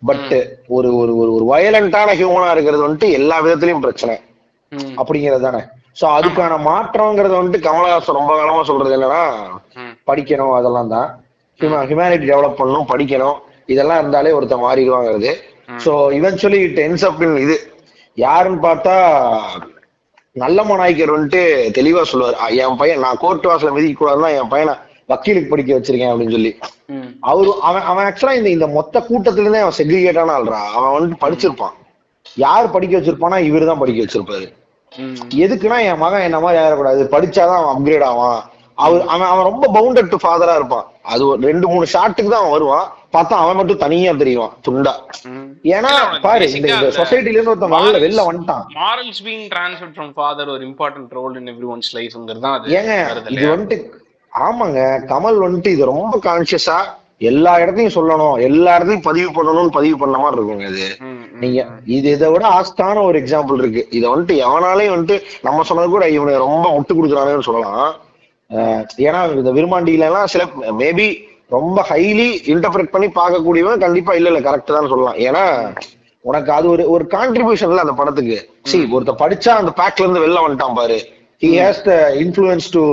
பட் ஒரு ஒரு ஒரு வயலண்டான ஹியூமனா இருக்கிறது வந்துட்டு எல்லா விதத்திலயும் பிரச்சனை அப்படிங்கிறது தானே. சோ அதுக்கான மாற்றம்ங்கிறது வந்துட்டு கமலஹாசன் ரொம்ப காலமா சொல்றது என்னன்னா படிக்கணும், அதெல்லாம் தான் ஹியூமனிட்டி டெவலப் பண்ணணும், படிக்கணும், இதெல்லாம் இருந்தாலே ஒருத்த மாறிடுவாங்கிறது. So eventually it ends up in இது யாருன்னு பார்த்தா நல்லம்மா நாயக்கர் வந்துட்டு தெளிவா சொல்லுவார், என் பையன் நான் கோர்ட் வாசல மிதிக்க கூடாதுன்னா என் பையனை வக்கீலுக்கு படிக்க வச்சிருக்கேன் அப்படின்னு சொல்லி. அவரு அவன் அவன் ஆக்சுவலா இந்த இந்த மொத்த கூட்டத்துல இருந்தே அவன் செக்ரிகேட்டான ஆள்றான். அவன் வந்துட்டு படிச்சிருப்பான், யாரு படிக்க வச்சிருப்பானா இவரு தான் படிக்க வச்சிருப்பாரு. எதுக்குன்னா என் மகன் என்ன மாதிரி ஆயிடக்கூடாது, படிச்சாதான் அவன் அப்கிரேட் ஆவான். அவர் அவன் அவன் ரொம்ப பவுண்டட் டு ஃபாதரா இருப்பான். அது ஒரு ரெண்டு மூணு ஷாட்டுக்கு தான் அவன் வருவான், பார்த்தா அவன் மட்டும் தனியா தெரியும் துண்டா. ஏன்னா பாரு இந்த சொசைட்டில இருந்து ஒருத்தன் வரல வெளில வந்துட்டான். Morals being transferred from father ஒரு இம்பார்ட்டன்ட் ரோல் இன் எவ்ரிஒன்ஸ் லைஃப்ங்கிறது தான் அது. ஏங்க இது வந்துட்டு ஆமாங்க கமல் வந்துட்டு இது ரொம்ப கான்சியஸா எல்லா இடத்தையும் சொல்லணும், எல்லா இடத்தையும் பதிவு பண்ணணும்னு பதிவு பண்ண மாதிரி இருக்குங்க இது. நீங்க இது இதை விட ஆஸ்தான ஒரு எக்ஸாம்பிள் இருக்கு. இதை வந்துட்டு எவனாலையும் வந்துட்டு நம்ம சொன்னது கூட இவனை ரொம்ப விட்டு கொடுக்குறானேன்னு சொல்லலாம். ஏன்னா இந்த விருமாண்டியில எல்லாம் சில மேபி ரொம்ப ஹைலி இன்டர்பிரட் பண்ணி பார்க்கக்கூடியவன் கண்டிப்பா இல்ல இல்ல கரெக்ட் தான் சொல்லலாம். ஏன்னா உனக்கு அது ஒரு ஒரு கான்ட்ரிபியூஷன்ல அந்த படத்துக்கு. சரி ஒருத்த படிச்சா அந்த பேக்ல இருந்து வெளில வந்துட்டான் பாரு, he has the influence to,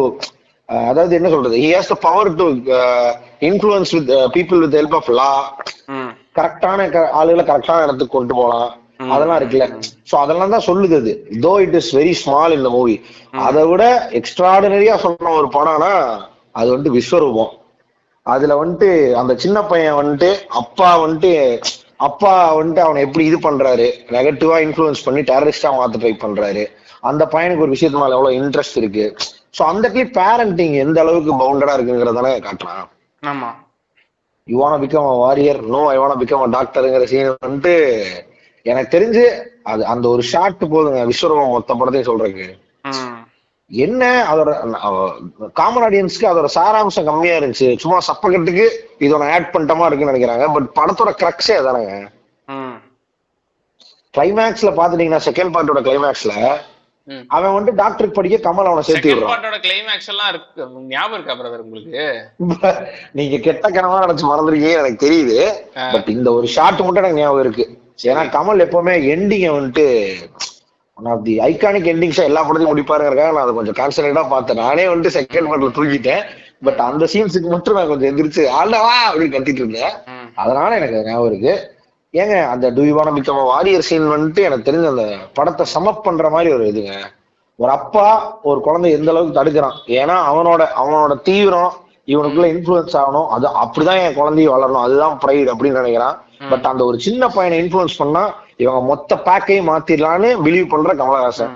அதாவது என்ன சொல்றது, he has the power to influence with people with the help of law. கரெக்டான ஆளுகளை கரெக்டான இடத்துக்கு கொண்டு போகலாம், அதெல்லாம் இருக்குல்ல. சோ அதெல்லாம் தான் சொல்லுது. Though it is very small இந்த மூவி, அதை விட எக்ஸ்ட்ராடினரியா சொன்ன ஒரு படம்னா அது வந்துட்டு விஸ்வரூபம். அதுல வந்துட்டு அந்த சின்ன பையன் வந்துட்டு அப்பா வந்துட்டு அப்பா வந்துட்டு அவனை எப்படி இது பண்றாரு, நெகட்டிவா இன்ஃபுளுன்ஸ் பண்ணி டெரரிஸ்டா மாத்த ட்ரை பண்றாரு. அந்த பையனுக்கு ஒரு விஷயத்து மேல எவ்வளவு இன்ட்ரெஸ்ட் இருக்கு. சோ அந்த கிளிப் பேரண்டிங் எந்த அளவுக்கு பவுண்டடா இருக்குங்கறதால காட்டலாம். ஆமா, you want to become a warrior, no I want to become a டாக்டர்ங்கற சீன் வந்து எனக்கு தெரிஞ்சு அது அந்த ஒரு ஷாட் போதுங்க விஸ்வரூபம் மொத்த படத்தையும் சொல்றதுக்கு. என்ன அதோட காமன் ஆடியன்ஸ்க்கு அதோட சாராம்சம் கம்மியா இருந்துச்சு, சும்மா சப்பக்கட்டுக்கு இதோட ஆட் பண்ணிட்டமா இருக்குன்னு நினைக்கிறாங்க. பட் படத்தோட கிரக்ஸே அதானங்க. கிளைமேக்ஸ்ல பாத்துட்டீங்கன்னா செகண்ட் பார்ட்டோட கிளைமேக்ஸ்ல அவன் வந்து டாக்டருக்கு படிக்க கமல் அவனை சேர்த்து விடுறான். கிளைமேக்ஸ் எல்லாம் இருக்கு ஞாபகம் இருக்கா பிரதர் உங்களுக்கு? நீங்க கெட்ட கனவா நினைச்சு மறந்துருக்கீங்க எனக்கு தெரியுது, பட் இந்த ஒரு ஷாட் மட்டும் எனக்கு ஞாபகம் இருக்கு. ஏன்னா கமல் எப்பவுமே எண்டிங்க வந்துட்டு ஒன் ஆஃப் தி ஐகானிக் எண்டிங்ஸா எல்லா படத்தையும் முடிப்பாருங்கிறக்காக நான் அதை கொஞ்சம் கான்சன்ட்ரேட்டா பார்த்தேன். நானே வந்துட்டு செகண்ட் பார்ட்ல தூக்கிட்டேன், பட் அந்த சீன்ஸுக்கு மட்டும் நான் கொஞ்சம் எந்திரிச்சு ஆண்டவா அப்படின்னு கத்திட்டு இருந்தேன். அதனால எனக்கு ஞாபகம் இருக்கு. ஏங்க அந்த do you want to become a warrior scene வந்துட்டு எனக்கு தெரிஞ்ச அந்த படத்தை சமப் பண்ற மாதிரி ஒரு இதுங்க. ஒரு அப்பா ஒரு குழந்தை எந்த அளவுக்கு தடுக்கிறான், ஏன்னா அவனோட அவனோட தீவிரம் இவனுக்குள்ள இன்ஃபுளுன்ஸ் ஆகணும், அது அப்படிதான் என் குழந்தையும் வளரணும், அதுதான் ப்ரைட் அப்படின்னு நினைக்கிறான். பட் அந்த ஒரு சின்ன பையனை இன்ஃபுளுன்ஸ் பண்ணா இவங்க மொத்த பேக்கையும் மாத்திடலான்னு பிலீவ் பண்ற கமலஹாசன்.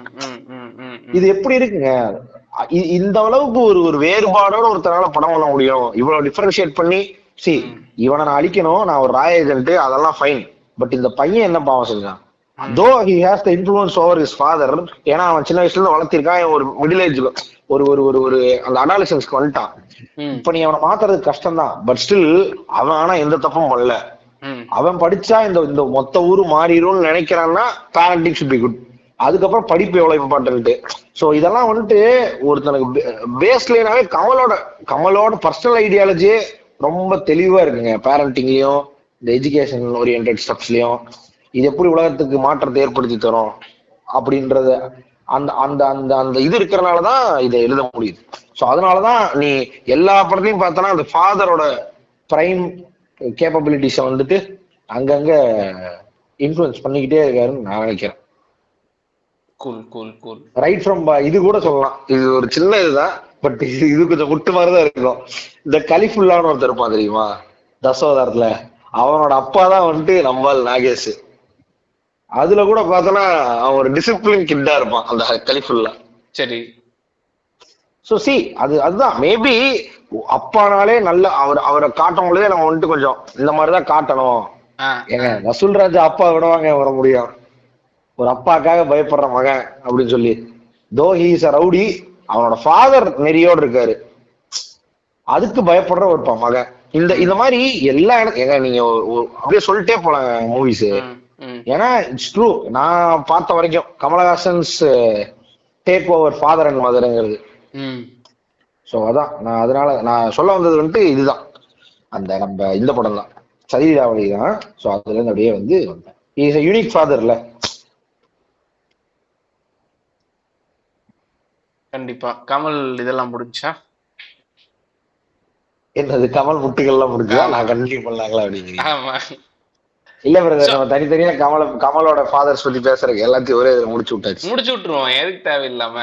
இது எப்படி இருக்குங்க? இந்த அளவுக்கு ஒரு ஒரு வேறுபாடோட ஒருத்தனால படம் பண்ண முடியும், இவ்வளவு டிஃபரன்ஷியேட் பண்ணி. சி இவனை நான் அடிக்கணும், நான் ஒரு ராய் ஏஜென்ட், அதெல்லாம் ஃபைன், பட் இந்த பையன் என்ன பாவம் செஞ்சான்? Though he has the influence over his father, ஏன்னா அவன் சின்ன வயசுல இருந்து வளர்த்திருக்கான், ஒரு மிடில் ஏஜ் ஒரு ஒரு ஒரு அந்த அடாலசன்ஸ்க்கு வந்துட்டான். இப்ப நீ அவனை மாத்துறது கஷ்டம் தான், பட் ஸ்டில் அவன் ஆனா எந்த தப்பும் பண்ணல. அவன் படிச்சா இந்த இந்த மொத்த ஊரு மாறிடும்னு நினைக்கிறான்னா பேரண்டிங் ஷுட் பி குட். அதுக்கப்புறம் படிப்பு எவ்வளவு இம்பார்ட்டன்ட்டு. ஸோ இதெல்லாம் வந்துட்டு ஒருத்தனுக்கு பேஸ்லைனாவே கமலோட கமலோட பர்சனல் ஐடியாலஜியே ரொம்ப தெளிவா இருக்குங்க. பேரண்டிங்லயும் இந்த எஜுகேஷன் ஓரியன்ட் ஸ்டெப்ஸ்லயும் இது எப்படி உலகத்துக்கு மாற்றத்தை ஏற்படுத்தி தரும் அப்படின்றத அந்த அந்த அந்த அந்த இது இருக்கிறனாலதான் இதை எழுத முடியுது. ஸோ அதனாலதான் நீ எல்லா படத்தையும் பார்த்தோன்னா அந்த ஃபாதரோட பிரைம் கேப்பபிலிட்டிஸை வந்துட்டு அங்கங்க இன்ஃப்ளூயன்ஸ் பண்ணிக்கிட்டே இருக்காருன்னு நான் நினைக்கிறேன். Cool cool cool right from இது கூட சொல்லலாம். இது ஒரு சின்ன இதுதான், பட் இது கொஞ்சம் முட்டு மாதிரிதான் இருக்கும். இந்த கலிஃபுல்லான்னு ஒருத்தர் இருப்பான் தெரியுமா தசோதாரத்துல, அவனோட அப்பா தான் வந்துட்டு நம்மால் நாகேஷ். அதுல கூட பார்த்தோன்னா அவன் ஒரு டிசிப்ளின் கிட்டா இருப்பான் அந்த கலிஃபுல்லா. சரி, ஸோ சி அது அதுதான் மேபி அப்பானாலே நல்ல அவர் அவரை காட்டும் பொழுதே நம்ம வந்துட்டு கொஞ்சம் இந்த மாதிரிதான் காட்டணும். ஏங்க வசூல் ராஜா அப்பா விடவாங்க வர முடியும் ஒரு அப்பாக்காக பயப்படுற மகன் அப்படின்னு சொல்லி. Though he is a rowdy, அவனோட ஃபாதர் நெறியோடு இருக்காரு, அதுக்கு பயப்படுற ஒரு மகன். இந்த இந்த மாதிரி எல்லா இடத்தும் நீங்க அப்படியே சொல்லிட்டே போலாம் மூவிஸ். ஏன்னா இட்ஸ் ட்ரூ, நான் பார்த்த வரைக்கும் கமலஹாசன்ஸ் டேக் ஓவர் ஃபாதர் அண்ட் மதர்ங்கிறது. ஸோ அதான் நான் அதனால நான் சொல்ல வந்தது வந்துட்டு இதுதான், அந்த நம்ம இந்த படம் தான் சதிராவளி தான். ஸோ அதுல இருந்து அப்படியே வந்து இஸ் எ யூனிக் ஃபாதர்ல. கண்டிப்பா கமல் இதெல்லாம் முடிஞ்சா என்னது கமல் முட்டுகள்லாம் முடிஞ்சா நான் கண்டினியூ பண்ணலாங்களா அப்படிங்கிறீங்க? ஆமா இல்ல பிரதர், நம்ம தனித்தனியா கமல கமலோட ஃபாதர்ஸ் பத்தி பேசுறதுக்கு எல்லாத்தையும் ஒரே இதுல முடிச்சு விட்டாச்சு. முடிச்சு விட்டுருவோம், எதுக்கு தேவையில்லாம.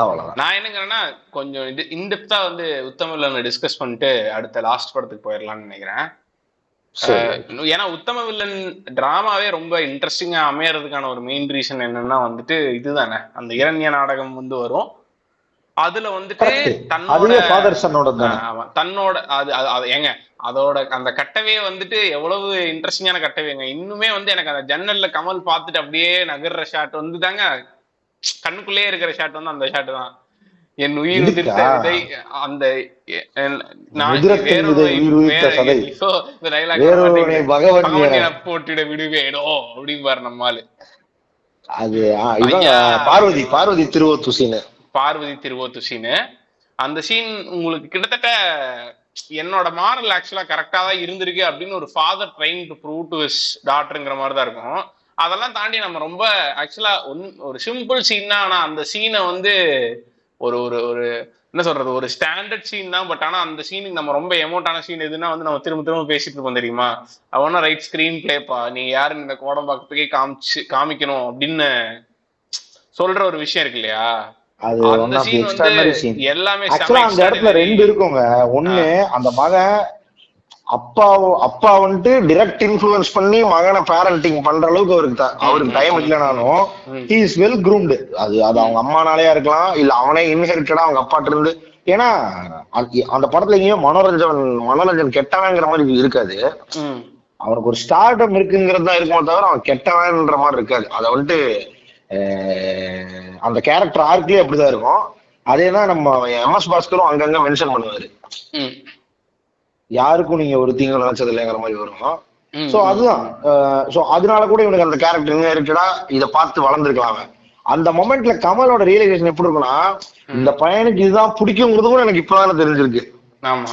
அவ்வளவுதான். நான் என்னங்கிறேன்னா கொஞ்சம் இது இன்டெப்தா வந்து உத்தமவில்லன் டிஸ்கஸ் பண்ணிட்டு அடுத்த லாஸ்ட் படத்துக்கு போயிடலாம்னு நினைக்கிறேன். ஏன்னா உத்தமவில்லன் டிராமாவே ரொம்ப இன்ட்ரெஸ்டிங்கா அமையறதுக்கான ஒரு மெயின் ரீசன் என்னன்னா வந்துட்டு இதுதானே, அந்த இரண்ய நாடகம் வந்து வரும். அதுல வந்துட்டு தன்னோட அது ஏங்க அதோட அந்த கட்டவே வந்துட்டு எவ்வளவு இன்ட்ரெஸ்டிங்கான கட்டவேங்க. இன்னுமே வந்து எனக்கு அந்த ஜன்னல்ல கமல் பார்த்துட்டு அப்படியே நகர்ற ஷாட் வந்து தாங்க கண்ணுக்குள்ளே இருக்கிற ஷாட் வந்து அந்த ஷாட் தான். என் உயிர் உதிர்த்ததை அந்த போட்டிட விடுவேடோ அப்படின்பாரு நம்மாலு. அது பார்வதி பார்வதி திருவோத்து சீனு பார்வதி திருவோத்து சீனு அந்த சீன் உங்களுக்கு கிட்டத்தட்ட என்னோட மாரல் ஆக்சுவலா கரெக்டா தான் இருந்திருக்கு அப்படின்னு ஒரு father trying to prove to his டாட்டர்ங்கிற மாதிரி தான் இருக்கும். அதெல்லாம் தாண்டி நம்ம ரொம்ப ஆக்சுவலா ஒரு சிம்பிள் சீன் தான். ஆனா அந்த சீனை வந்து ஒரு ஒரு ஒரு என்ன சொல்றது ஒரு ஸ்டாண்டர்ட் சீன் தான். பட் ஆனா அந்த சீனுக்கு நம்ம ரொம்ப எமோட்டான சீன் எதுன்னா வந்து நம்ம திரும்ப திரும்ப பேசிட்டு இருக்கோம் தெரியுமா, அவனா ரைட் ஸ்கிரீன் பிளேப்பா நீ யாருன்னு இந்த கோடம் பார்க்கறதுக்கே காமிச்சு காமிக்கணும் அப்படின்னு சொல்ற ஒரு விஷயம் இருக்கு இல்லையா. அந்த சீன் வந்து எல்லாமே அந்த இடத்துல ரெண்டு இருக்குங்க. ஒண்ணு அந்த மகன் அப்பா அப்பா வந்துட்டு டைரக்ட் இன்ஃப்ளூயன்ஸ் பண்ணி மகனை பேரண்டிங் பண்ற அளவுக்கு அவருக்கு அவருக்கு டைம் இல்லைனாலும் ஹி இஸ் வெல் க்ரூம்டு. அது அது அவங்க அம்மானாலேயா இருக்கலாம், இல்ல அவனே இன்ஹெரிட்டடா அவங்க அப்பாட்ட இருந்து. ஏன்னா அந்த படத்துல எங்கேயும் மனோரஞ்சன் மனோரஞ்சன் கெட்டவங்கிற மாதிரி இருக்காது. அவனுக்கு ஒரு ஸ்டார்டம் இருக்குங்கிறது தான் இருக்குமே தவிர அவன் கெட்டவன்ற மாதிரி இருக்காது. அதை வந்துட்டு அந்த கேரக்டர் ஆர்க்லயே அப்படிதான் இருக்கும். அதேதான் நம்ம எம் எஸ் பாஸ்கரும் அங்கங்க மென்ஷன் பண்ணுவாரு, யாருக்கும் நீங்க ஒரு தீங்கு நினைச்சது இல்லைங்கிற மாதிரி வரும். சோ அதுதான். சோ அதனால கூட இவனுக்கு அந்த கேரக்டர் இன்ஹெரிட்டடா இதை பார்த்து வளர்ந்துருக்கலாம். அந்த மொமெண்ட்ல கமலோட ரியலைசேஷன் எப்படி இருக்குன்னா, இந்த பையனுக்கு இதுதான் பிடிக்குங்கிறது கூட எனக்கு இப்பதானே தெரிஞ்சிருக்கு. ஆமா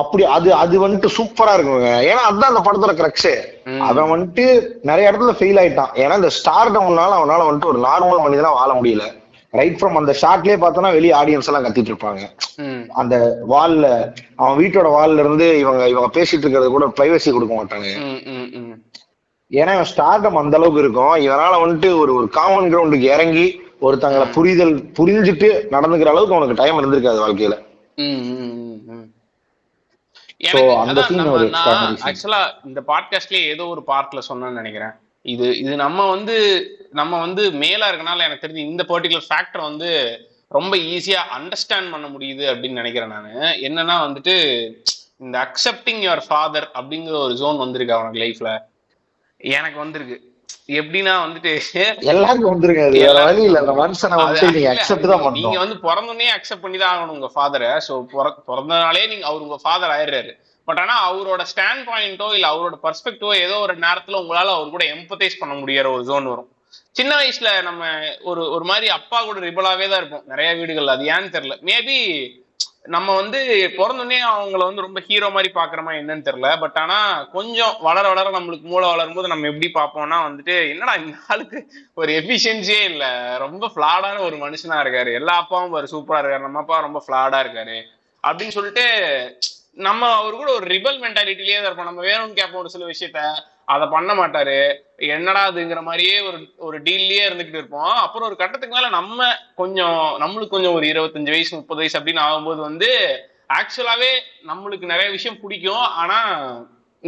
அப்படி அது அது வந்துட்டு சூப்பரா இருக்குங்க. ஏன்னா அதுதான் அந்த படத்தோட கிரக்ஸ். அவன் வந்துட்டு நிறைய இடத்துல ஃபெயில் ஆயிட்டான். ஏன்னா இந்த ஸ்டார்டம்னால அவனால வந்துட்டு ஒரு நார்மல் மனிதனா வாழ முடியல. ரைட் ஃப்ரம் அந்த ஷாட்லயே பார்த்தோன்னா வெளியே ஆடியன்ஸ் எல்லாம் கத்திட்டு இருப்பாங்க. அந்த வால்ல அவன் வீட்டோட வால்ல இருந்து இவங்க இவங்க பேசிட்டு இருக்கிறது கூட பிரைவசி கொடுக்க மாட்டாங்க. ஏன்னா இவன் ஸ்டார்டம் அந்த அளவுக்கு இருக்கும். இவனால வந்துட்டு ஒரு ஒரு காமன் கிரவுண்டுக்கு இறங்கி ஒருத்தங்களை புரிதல் புரிஞ்சுட்டு நடந்துக்கிற அளவுக்கு அவனுக்கு டைம் இருந்திருக்காது வாழ்க்கையில. ஆக்சுவலா இந்த பாட்காஸ்ட்லயே ஏதோ ஒரு பார்ட்ல சொன்னு நினைக்கிறேன், இது இது நம்ம வந்து நம்ம வந்து மேலா இருக்கனால எனக்கு தெரிஞ்சு இந்த பர்டிகுலர் ஃபேக்டர் வந்து ரொம்ப ஈஸியா அண்டர்ஸ்டாண்ட் பண்ண முடியுது அப்படின்னு நினைக்கிறேன் நான். என்னன்னா வந்துட்டு இந்த அக்செப்டிங் யுவர் ஃபாதர் அப்படிங்கிற ஒரு ஜோன் வந்திருக்கு அவனுக்கு லைஃப்ல. எனக்கு வந்திருக்கு எப்படின்னா வந்துட்டு எல்லாருக்கும் வந்துருக்கு. நீங்க வந்து பிறந்தோடனே அக்செப்ட் பண்ணி தான் ஆகணும் உங்க ஃபாதரை. ஸோ பிறந்தனாலே நீங்க அவர் உங்க ஃபாதர் ஆயிடுறாரு. பட் ஆனா அவரோட ஸ்டாண்ட் பாயிண்டோ இல்ல அவரோட பெர்ஸ்பெக்டிவோ ஏதோ ஒரு நேரத்துல உங்களால அவர் கூட எம்பத்தைஸ் பண்ண முடியற ஒரு ஜோன் வரும். சின்ன வயசுல நம்ம ஒரு ஒரு மாதிரி அப்பா கூட ரிபலாவே தான் இருப்போம் நிறைய வீடுகள். அது ஏன்னு தெரியல, மேபி நம்ம வந்து பிறந்தோடனே அவங்கள வந்து ரொம்ப ஹீரோ மாதிரி பாக்குறோமா என்னன்னு தெரியல. பட் ஆனா கொஞ்சம் வளர வளர நம்மளுக்கு மூளை வளரும் போது நம்ம எப்படி பார்ப்போம்னா வந்துட்டு என்னடா இந்த ஆளுக்கு ஒரு எஃபிஷியன்சியே இல்லை, ரொம்ப ஃபிளாடான ஒரு மனுஷனா இருக்காரு, எல்லா அப்பாவும் ஒரு சூப்பரா இருக்காரு, நம்ம அப்பா ரொம்ப ஃபிளாடா இருக்காரு அப்படின்னு சொல்லிட்டு நம்ம அவரு கூட ஒரு ரிபல் மென்டாலிட்டிலேயே தான் இருப்போம். நம்ம வேணும்னு கேட்போம் ஒரு சில விஷயத்த, அதை பண்ண மாட்டாரு, என்னடா அதுங்கிற மாதிரியே ஒரு ஒரு டீல்லயே இருந்துகிட்டு இருப்போம். அப்புறம் ஒரு கட்டத்துக்கு மேல நம்ம கொஞ்சம் நம்மளுக்கு கொஞ்சம் ஒரு இருபத்தஞ்சு வயசு முப்பது வயசு அப்படின்னு ஆகும்போது வந்து ஆக்சுவலாவே நம்மளுக்கு நிறைய விஷயம் பிடிக்கும், ஆனா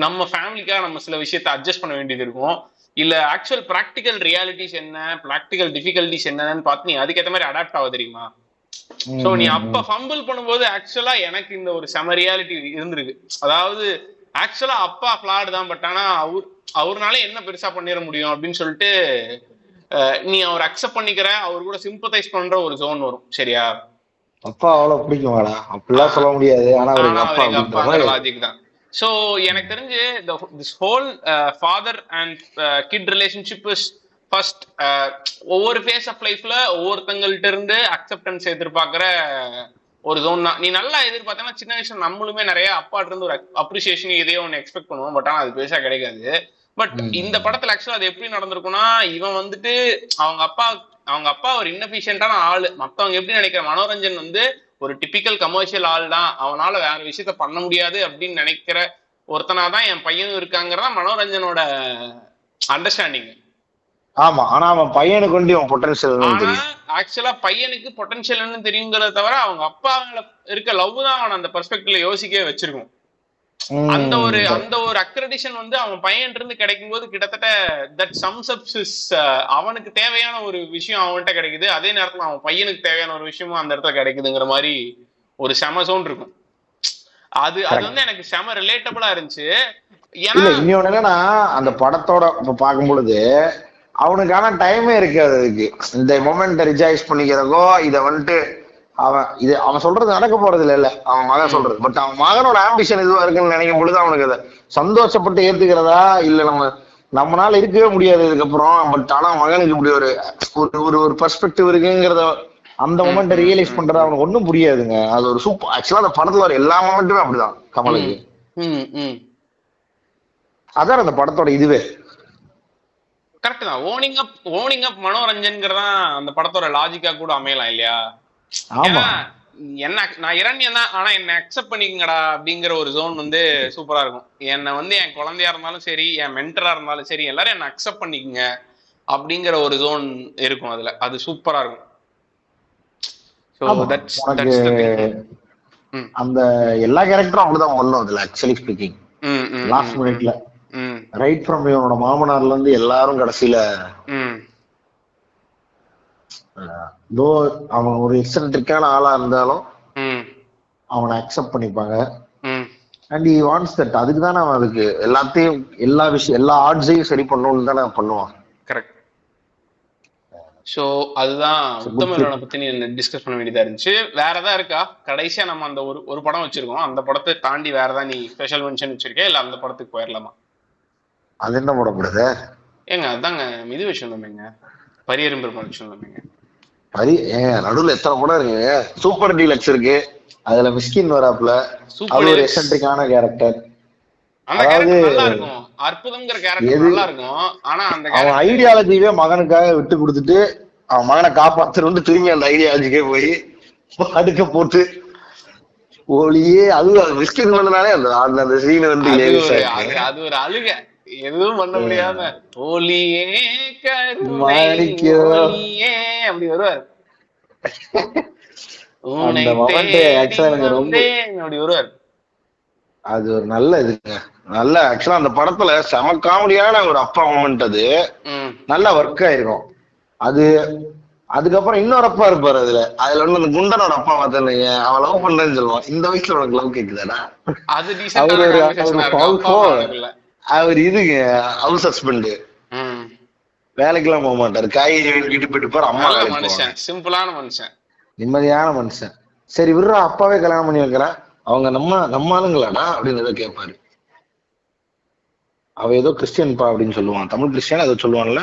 நம்ம ஃபேமிலிக்காக நம்ம சில விஷயத்த அட்ஜஸ்ட் பண்ண வேண்டியது இருக்கும். இல்ல ஆக்சுவல் ப்ராக்டிக்கல் ரியாலிட்டிஸ் என்ன, ப்ராக்டிக்கல் டிஃபிகல்டிஸ் என்னன்னு பார்த்து நீ அதுக்கேற்ற மாதிரி அடாப்ட் ஆக தெரியுமா. சோ நீ அப்ப ஃபம்பிள் பண்ணும்போது ஆக்சுவலா எனக்கு இந்த ஒரு செம ரியாலிட்டி இருந்திருக்கு. அதாவது ஆக்சுவலா அப்பா ஃபிளாட் தான், பட் ஆனா அவர் அவருனால என்ன பெருசா பண்ணிட முடியும் அப்படின்னு சொல்லிட்டு நீ அவர் அக்செப்ட் பண்ணிக்கிற, அவர் கூட சிம்பத்தைஸ் பண்ற ஒரு ஜோன் வரும். சரியா, அப்பா அவ்வளவு பிடிக்கும் வாடா அப்படிலாம் சொல்ல முடியாது, ஆனா அவருக்கு அப்பா லாஜிக் தான். சோ எனக்கு தெரிஞ்சு this whole father and kid relationship is first ஒவ்வொரு ஃபேஸ் ஆஃப் லைஃப்ல ஒவ்வொருத்தங்கள்ட்ட இருந்து அக்செப்டன்ஸ் எதிர்பார்க்கிற ஒரு ஜோன் தான். நீ நல்லா எதிர்பார்த்தனா சின்ன வயசுல நம்மளுமே நிறைய அப்பாட்ட இருந்து ஒரு அப்ரிசியேஷன் இதே ஒன்னு எக்ஸ்பெக்ட் பண்ணுவோம், பட் ஆனா அது பெருசா கிடைக்காது. பட் இந்த படத்துல ஆக்சுவலா அது எப்படி நடந்திருக்கும்னா, இவன் வந்துட்டு அவங்க அப்பா அவங்க அப்பா ஒரு இன்எஃபிஷியன்டான ஆளு, மத்தவங்க எப்படி நினைக்கிற மனோரஞ்சன் வந்து ஒரு டிபிக்கல் கமர்ஷியல் ஆள் தான், அவனால வேற விஷயத்த பண்ண முடியாது அப்படின்னு நினைக்கிற ஒருத்தனாதான் என் பையனும் இருக்காங்கிறதான் மனோரஞ்சனோட அண்டர்ஸ்டாண்டிங். ஆமா, ஆனா அவன் பையனுக்கு வந்து அவன் பொட்டன்ஷியல், ஆக்சுவலா பையனுக்கு பொட்டன்ஷியல்னு தெரியுங்கிறத தவிர அவங்க அப்பா இருக்க லவ் தான் அவன் அந்த பெர்ஸ்பெக்டிவ்ல யோசிக்கவே வச்சிருக்கும். அந்த ஒரு அந்த ஒரு அக்ரெடிஷன் வந்து அவன் பையன் இருந்து கிடைக்கும் போது கிட்டத்தட்ட தட் சம்ஸ் அப் ஹிஸ் அவனுக்கு தேவையான ஒரு விஷயம் அவன்கிட்ட கிடைக்குது, அதே நேரத்துல அவன் பையனுக்கு தேவையான ஒரு விஷயமும் அந்த இடத்துல கிடைக்குதுங்கிற மாதிரி ஒரு செம சவுண்ட் இருக்கும். அது அது வந்து எனக்கு செம ரிலேட்டபிளா இருந்துச்சு. ஏன்னா இன்னொன்னு என்னன்னா அந்த படத்தோட இப்ப பார்க்கும்பொழுது அவனுக்கான டைமே இருக்காது, அதுக்கு இந்த மொமெண்ட் ரிஜாய்ஸ் பண்ணிக்கிறதோ இதை வந்துட்டு அவன் இது அவன் சொல்றது நடக்க போறது இல்ல இல்ல அவன் மகன் சொல்றது, பட் அவன் மகனோட ஆம்பிஷன் இதுவா இருக்குன்னு நினைக்கும் பொழுது அவனுக்கு அதை சந்தோஷப்பட்டு ஏத்துக்கிறதா இல்ல நம்ம நம்மளால இருக்கவே முடியாது இதுக்கப்புறம், பட் ஆனா மகனுக்கு இப்படி ஒரு ஒரு ஒரு பெர்ஸ்பெக்டிவ் இருக்குங்கிறத அந்த மொமெண்ட் ரியலைஸ் பண்றது அவனுக்கு ஒன்றும் புரியாதுங்க. அது ஒரு சூப்பர் ஆக்சுவலா அந்த படத்துல வர எல்லா மொமெண்ட்டுமே அப்படிதான் கமலுக்கு. அதான் அந்த படத்தோட இதுவே கரெக்ட் தான். ஓனிங் அப் ஓனிங் அப் மனோரஞ்சன்ங்கிறதா அந்த படத்தோட லாஜிக்கா கூட அமையலாம் இல்லையா. ஆமா, என்ன நான் இரண்யம் தான், ஆனா என்ன அக்செப்ட் பண்ணிக்கங்கடா அப்படிங்கிற ஒரு ஜோன் வந்து சூப்பரா இருக்கும். என்னை வந்து என் குழந்தையா இருந்தாலும் சரி, என் மென்டரா இருந்தாலும் சரி, எல்லாரும் என்ன அக்செப்ட் பண்ணிக்கங்க அப்படிங்கிற ஒரு ஜோன் இருக்கும் அதுல. அது சூப்பரா இருக்கும். அந்த எல்லா கேரக்டரும் அப்படிதான் வரணும் அதுல. ஆக்சுவலி ஸ்பீக்கிங் லாஸ்ட் மினிட்ல ரைட் ஃப்ரம் இவனோட மாமனார்ல இருந்து எல்லாரும் கடைசியில தோ அவன் ஒரு எக்ஸென்ட்ரிக்கான ஆளா இருந்தாலும் அவனை அக்செப்ட் பண்ணிப்பாங்க. And he wants that. அதுக்கு தானே அவன் அதுக்கு எல்லாத்தையும் எல்லா விஷயம் எல்லா ஆட்ஸையும் சரி பண்ணணும்னு தானே பண்ணுவான். கரெக்ட். ஸோ அதுதான் உத்தமனை பத்தி டிஸ்கஸ் பண்ண வேண்டியதா இருந்துச்சு. வேற ஏதாவது இருக்கா? கடைசியா நம்ம அந்த ஒரு ஒரு படம் வச்சிருக்கோம், அந்த படத்தை தாண்டி வேற ஏதாவது நீ ஸ்பெஷல் மென்ஷன் வச்சிருக்கே இல்ல அந்த படத்துக்கு போயிடலாமா? அது என்ன போடப்படுது ஏங்க? அதாங்க மிது விஷயம் நம்பிங்க, பரியரும்பெருமாள் விஷயம் நம்பிங்க, பரி ஏங்க நடுவில் எத்தனை படம் இருக்குங்க. சூப்பர் டீலக்ஸ் இருக்கு, அதுல மிஸ்கின் வராப்புல, அது ஒரு எக்ஸென்ட்ரிக்கான கேரக்டர். அந்த கேரக்டர் நல்லா இருக்கும், அற்புதம்ங்கற கேரக்டர் நல்லா இருக்கும். ஆனா அந்த அவன் ஐடியாலஜியே மகனுக்காக விட்டு கொடுத்துட்டு அவன் மகனை காப்பாத்துறதுன்னு திரும்பி அந்த ஐடியாலஜிக்கே போய் அடுக்க போட்டு ஒளியே. அது மிஸ்கின் வந்தனாலே அந்த அந்த சீன் வந்து அது ஒரு அழுகை, எதுவும் பண்ண முடியாத ஓலியே கருணையே அப்படி வருவார். அது ஒரு நல்ல இதுங்க, நல்ல ஆக்சுவலா அந்த படத்துல செம காமெடியான ஒரு அப்பா மொமெண்ட், அது நல்லா ஒர்க் ஆயிருக்கும். அது அதுக்கப்புறம் இன்னொரு அப்பா இருப்பாரு அதுல, அதுல வந்து அந்த குண்டனோட அப்பா பார்த்தீங்க, அவன் லவ் பண்றேன்னு சொல்லுவான். இந்த வயசுல உனக்கு லவ் கேக்குதாடா? அவரு அவர் இதுங்க ஹவுஸ் ஹஸ்பண்ட், வேலைக்கெல்லாம் போக மாட்டாரு, காய்கறி வீட்டுக்கு போயிட்டு போற அம்மா மனுஷன், சிம்பிளான மனுஷன், நிம்மதியான மனுஷன். சரி விடுற அப்பாவே கல்யாணம் பண்ணி வைக்கிறேன், அவங்க நம்ம நம்ம ஆளுங்களாடா அப்படின்னு ஏதோ கேட்பாரு. அவ ஏதோ கிறிஸ்டியன்பா அப்படின்னு சொல்லுவான், தமிழ் கிறிஸ்டியன் ஏதோ சொல்லுவான்ல.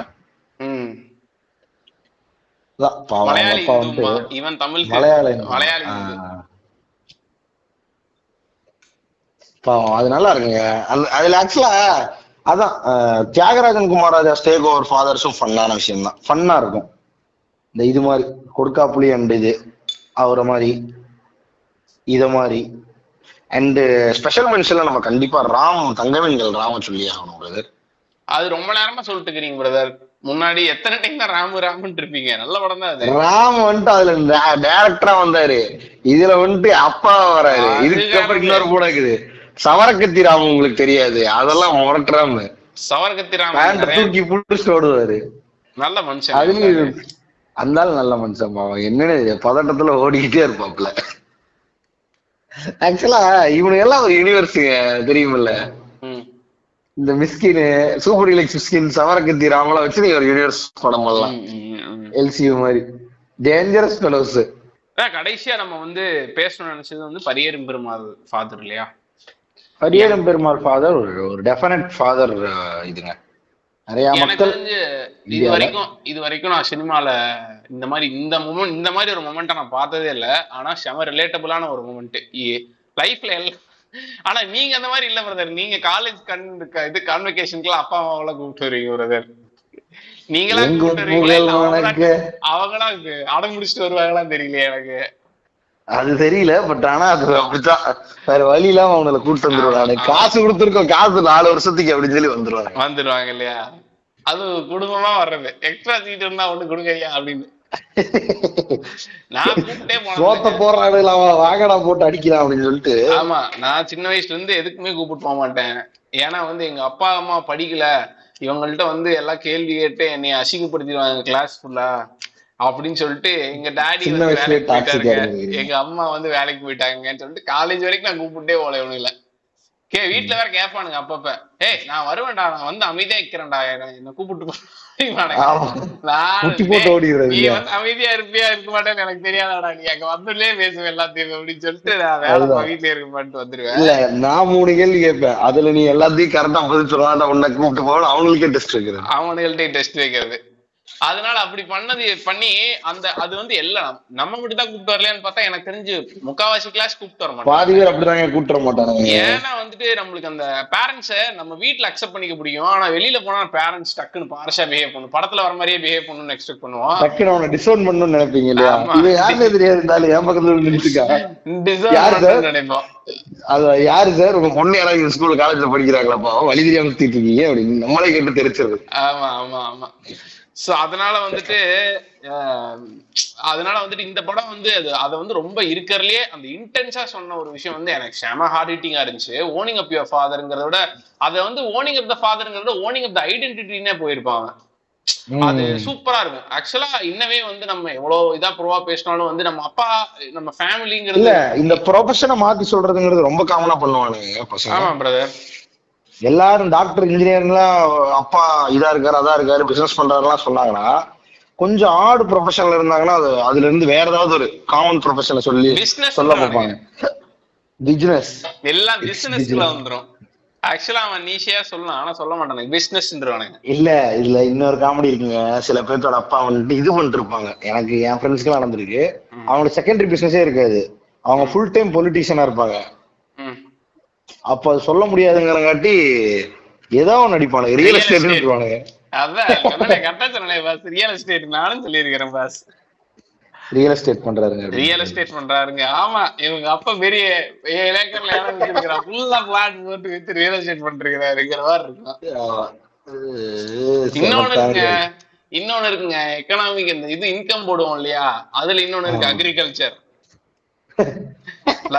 மலையாளி இவன் தமிழ் மலையாளி மலையாளி பாவம் அது நல்லா இருக்குங்க. அதுல ஆக்சுவலா அதான் தியாகராஜன் குமாரராஜா ஸ்டேக் ஓவர் ஃபாதர்ஸும் ஃபன்னான விஷயம் தான், ஃபன்னா இருக்கும். இந்த இது மாதிரி கொடுக்காப்புளி அண்ட் இது அவரை மாதிரி இதை மாதிரி அண்டு ஸ்பெஷல் மென்ஷன்ல நம்ம கண்டிப்பா ராம் தங்கவேல்கள் ராம சொல்லி ஆகணும் பிரதர். அது ரொம்ப நேரமா சொல்லிட்டு இருக்கிறீங்க பிரதர். முன்னாடி எத்தனை டைம் தான் ராமு ராமுன்னு இருப்பீங்க. நல்ல படம் தான் அது. ராம் வந்துட்டு அதுல டைரக்டரா வந்தாரு, இதுல வந்துட்டு அப்பா வராரு. இதுக்கப்புறம் இன்னொரு கூட இருக்குது சவரகத்தி ராம், உங்களுக்கு தெரியாது அதெல்லாம் முரட்டுறாம சவரகத்தி ராம் தூக்கி புடிச்சு ஓடுவாரு. நல்ல மனுஷன். அதுலயும் அந்த நல்ல மனுஷன் பாவம் என்னன்னு பதட்டத்துல ஓடிக்கிட்டே இருப்பாப்ல. ஆக்சுவலா இவனு எல்லாம் ஒரு யூனிவர்ஸுங்க தெரியுமில்ல. இந்த மிஸ்கின் சூப்பர் எலக்ஸ் மிஸ்கின் சவரகத்தி ராமலாம் வச்சு நீ ஒரு யூனிவர்ஸ் படம் எல்லாம் எல்சியூ மாதிரி டேஞ்சரஸ் ஃபெலோஸ். கடைசியா நம்ம வந்து பேசணும்னு நினைச்சது வந்து பரியேறும் பெருமாள் ஃபாதர் இல்லையா. பரியேறும் பெருமாள் ஃபாதர் ஒரு டெஃபினட் ஃபாதர் இதுங்க. நிறைய மக்கள் இது வரைக்கும் இது வரைக்கும் நான் சினிமால இந்த மாதிரி இந்த மொமெண்ட் இந்த மாதிரி ஒரு மொமெண்ட்டை நான் பார்த்ததே இல்லை. ஆனா செம ரிலேட்டபிளான ஒரு மொமெண்ட் லைஃப்ல எல்லாம். ஆனா நீங்க அந்த மாதிரி இல்ல பிரதர். நீங்க காலேஜ் கண் இது கான்வெகேஷனுக்குலாம் அப்பா அம்மாவெல்லாம் கூப்பிட்டு வரீங்க பிரதர். நீங்களா கூப்பிட்டு அவங்களா அடம் முடிச்சுட்டு வருவாங்களாம் தெரியலையே எனக்கு அது தெரியல. பட் ஆனா அது அப்படித்தான், வேற வழி இல்லாம அவங்களை கூப்பிட்டு வந்துருவாங்க. காசு கொடுத்துருக்கோம், காசு நாலு வருஷத்துக்கு அப்படின்னு சொல்லி வந்துருவாங்க வந்துருவாங்க இல்லையா. அது குடும்பமா வர்றது எக்ஸ்ட்ரா சீட் இருந்தா ஒண்ணு கொடுங்க ஐயா அப்படின்னு. நான் கூப்பிட்டே போனேன் போறாடு வாங்கடா போட்டு அடிக்கலாம் அப்படின்னு சொல்லிட்டு. ஆமா, நான் சின்ன வயசுல இருந்து எதுக்குமே கூப்பிட்டு போக மாட்டேன். ஏன்னா வந்து எங்க அப்பா அம்மா படிக்கல, இவங்கள்ட்ட வந்து எல்லாம் கேள்வி கேட்டு என்னை அசிங்கப்படுத்திடுவாங்க கிளாஸ் ஃபுல்லா அப்படின்னு சொல்லிட்டு. எங்க டாடி வேலைக்கு போயிட்டாங்க, எங்க அம்மா வந்து வேலைக்கு போயிட்டாங்கன்னு சொல்லிட்டு காலேஜ் வரைக்கும் நான் கூப்பிட்டே போல ஒண்ணும் இல்ல. கே வீட்டுல வேற கேப்பானுங்க அப்பப்ப, ஏய் நான் வருவேன்டா, நான் வந்து அமைதியா இருக்கிறேன்டா, என்ன கூப்பிட்டு போறேன், அமைதியா இருப்பியா இருக்க மாட்டேன்னு எனக்கு தெரியாதாடா, நீ அங்க வந்துடலே பேசுவேன் எல்லாத்தையும் அப்படின்னு சொல்லிட்டு நான் வேலை வீட்டுல இருக்க மாட்டேன் வந்துருவேன். இல்ல நான் மூணு கேள்வி கேட்பேன், அதுல நீ எல்லாத்தையும் கரெக்டா பதில் சொல்லுவாடா, உன்னை கூப்பிட்டு போகணும். அவங்களுக்கே டெஸ்ட் வைக்கிறது அவனுங்கள்ட்டே டெஸ்ட் வைக்கிறது. அதனால அப்படி பண்ணது பண்ணி அந்த அது வந்து எல்லாம் நம்ம மட்டும் தான் கூப்பிட்டு வரலையான்னு பார்த்தா எனக்கு தெரிஞ்சு முக்காவாசி கிளாஸ் கூப்பிட்டு வர மாட்டோம். அப்படிதான் கூப்பிட்டு வர மாட்டாங்க. ஏன்னா வந்துட்டு நம்மளுக்கு அந்த பேரண்ட்ஸை நம்ம வீட்டுல அக்செப்ட் பண்ணிக்க பிடிக்கும். ஆனா வெளியில போனா பேரண்ட்ஸ் டக்குன்னு பாரஷா பிஹேவ் பண்ணும், படத்துல வர மாதிரியே பிஹேவ் பண்ணணும்னு எக்ஸ்பெக்ட் பண்ணுவோம். டக்குன்னு அவனை டிசோன் பண்ணணும்னு நினைப்பீங்க இல்லையா. இது யாருன்னு தெரியாது, இருந்தாலும் என் பக்கத்துல நினைச்சுக்காரு நினைப்போம். அது யாரு சார் உங்க பொண்ணு யாராவது ஸ்கூல் காலேஜ்ல படிக்கிறாங்களாப்பா, வழி தெரியாம சுத்திட்டு இருக்கீங்க அப்படின்னு நம்மளே கேட்டு தெரிச்சிருக்கு. ஆமா ஆமா ஆமா. சோ அதனால வந்துட்டு அதனால வந்துட்டு இந்த படம் வந்து அது அதை வந்து ரொம்ப இருக்கிறதுலயே அந்த இன்டென்ஸா சொன்ன ஒரு விஷயம் வந்து எனக்கு செம ஹார்ட் ஹிட்டிங்கா இருந்துச்சு. ஓனிங் அப் யுவர் ஃபாதர்ங்கிறதோட அதை வந்து ஓனிங் அப் த ஃபாதர்ங்கிறதோட ஓனிங் அப் த ஐடென்டிட்டினே போயிருப்பாங்க. அது சூப்பரா இருக்கும். ஆக்சுவலா இன்னவே வந்து நம்ம எவ்வளவு இதா ப்ரோவா பேசினாலும் வந்து நம்ம அப்பா நம்ம ஃபேமிலிங்கிறது இந்த ப்ரொபஷனை மாத்தி சொல்றதுங்கிறது ரொம்ப காமனா பண்ணுவானுங்க. ஆமா பிரதர், எல்லாரும் டாக்டர் இன்ஜினியர்லாம் அப்பா இதா இருக்காரு அதா இருக்காரு பிசினஸ் பண்றாருலாம் சொன்னாங்கன்னா கொஞ்சம் ஆடு ப்ரொஃபஷன்ல இருந்தாங்கன்னா அது அதுல இருந்து வேற ஏதாவது ஒரு காமன் ப்ரொஃபஷனை சொல்லி சொல்ல பார்ப்பாங்க. பிசினஸ் எல்லாம் பிசினஸ்ல வந்துரும். ஆக்சுவலா அவன் நீஷியா சொல்லலாம், ஆனா சொல்ல மாட்டானுங்க பிசினஸ்ன்றானுங்க. இல்ல இதுல இன்னொரு காமெடி இருக்குங்க. சில பேர்த்தோட அப்பா வந்துட்டு இது பண்ணிட்டு இருப்பாங்க. எனக்கு என் ஃப்ரெண்ட்ஸ்க்குலாம் நடந்திருக்கு. அவங்களுக்கு செகண்டரி பிசினஸே இருக்காது, அவங்க ஃபுல் டைம் பொலிட்டீஷியனா இருப்பாங்க. அப்ப அது சொல்ல முடியாதுங்கிறங்காட்டி ஏதோ நடிப்பானு ரியல் எஸ்டேட் நடிப்பானுங்க. அதான் கரெக்டா சொன்னேன் பாஸ், ரியல் எஸ்டேட் நானும் சொல்லியிருக்கிறேன் பாஸ். ரியல் எஸ்டேட் பண்றாருங்க, ரியல் எஸ்டேட் பண்றாருங்க. ஆமா, இவங்க அப்பா பெரிய ஏக்கர்ல இடம் வச்சிருக்காரு, ஃபுல்லா பிளாட் போட்டு வித்து ரியல் எஸ்டேட் பண்றாருங்கிற மாதிரி இருக்கும். இன்னொன்னு இருக்குங்க இன்னொன்னு இருக்குங்க எக்கனாமிக் இந்த இது இன்கம் போடுவோம் இல்லையா, அதுல இன்னொன்னு இருக்கு அக்ரிகல்ச்சர்.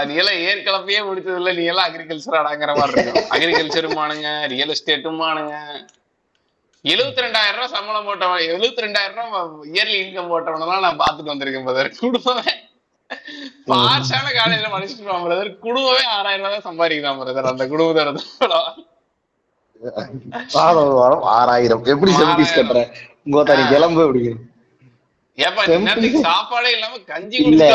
நீ எல்லாம் ஏற்கலப்பையே முடிச்சதுல நீ எல்லாம் அக்ரிகல்ச்சர் அடங்குற மாதிரி இருக்கும். அக்ரிகல்ச்சருமானுங்க, ரியல் எஸ்டேட்டுமானுங்க. எழுபத்தி ரெண்டாயிரம் ரூபாய் சம்பளம் போட்டவன், எழுபத்தி ரெண்டாயிரம் ரூபாய் இயர்லி இன்கம் போட்டவனெல்லாம் நான் பாத்துட்டு வந்திருக்கேன் பிரதர். குடும்பமே பார்ஷான காலையில மனுஷன் பிரதர், குடும்பமே ஆறாயிரம் ரூபாய் தான் சம்பாதிக்கிறான் பிரதர். அந்த குடும்பத்தோட வாரம் ஆறாயிரம் எப்படி சர்வீஸ் கட்டுற கோத்தாரி கிளம்பு எப்படி சாப்பாடே இல்லாம கஞ்சி குடிச்சு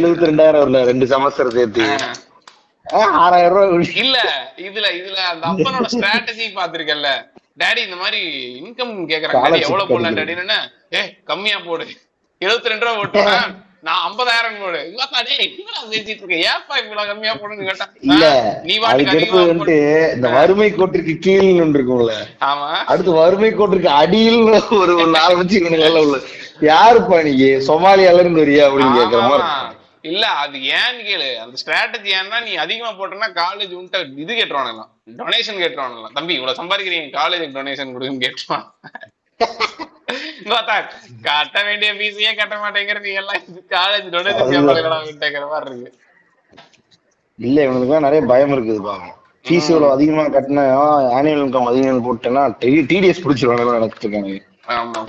எழுபத்தி ரெண்டாயிரம் ரெண்டு செமஸ்டர் சேர்த்து ஆறாயிரம் ரூபாய். இல்ல இதுல இதுல அந்த அப்பனோட ஸ்ட்ராட்டஜி பாத்திருக்கல, டேடி இந்த மாதிரி இன்கம் கேக்குறாங்க எவ்வளவு போடலாம் டேடின்னு, ஏ கம்மியா போடு எழுபத்தி ரெண்டு ரூபா போட்டுனா நான் ஐம்பதாயிரம் போடு கம்மியா போடுன்னு கேட்டா வறுமை கோட்டிற்கு கீழ் இருக்கும்ல. ஆமா அடுத்து வறுமை கோட்டிற்கு அடியில் ஒரு நாலு வச்சு யாருப்பா நீங்க சோமாலியால இருந்து வரியா அப்படின்னு கேக்குற மாதிரி இல்ல. அது ஏன்னு கேளு, அந்த ஸ்ட்ராட்டஜி ஏன்னா நீ அதிகமா போட்டனா காலேஜ் உன்ட்ட இது கேட்டுவானுலாம், டொனேஷன் கேட்டுவானுலாம். தம்பி இவ்வளவு சம்பாதிக்கிறீங்க காலேஜுக்கு டொனேஷன் கொடுக்குன்னு கேட்டுவான். கட்ட வேண்டிய பீஸையே கட்ட மாட்டேங்கிறது எல்லாம் காலேஜ் டொனேஷன் கேட்கற மாதிரி இருக்கு. இல்ல இவனுக்கு எல்லாம் நிறைய பயம் இருக்குது பாங்க. பீஸ் இவ்வளவு அதிகமா கட்டினா ஆனுவல் இன்கம் அதிகம் போட்டேன்னா டிடிஎஸ் பிடிச்சிருவானுலாம் நினைச்சிட்டு இருக்காங்க. ஆமா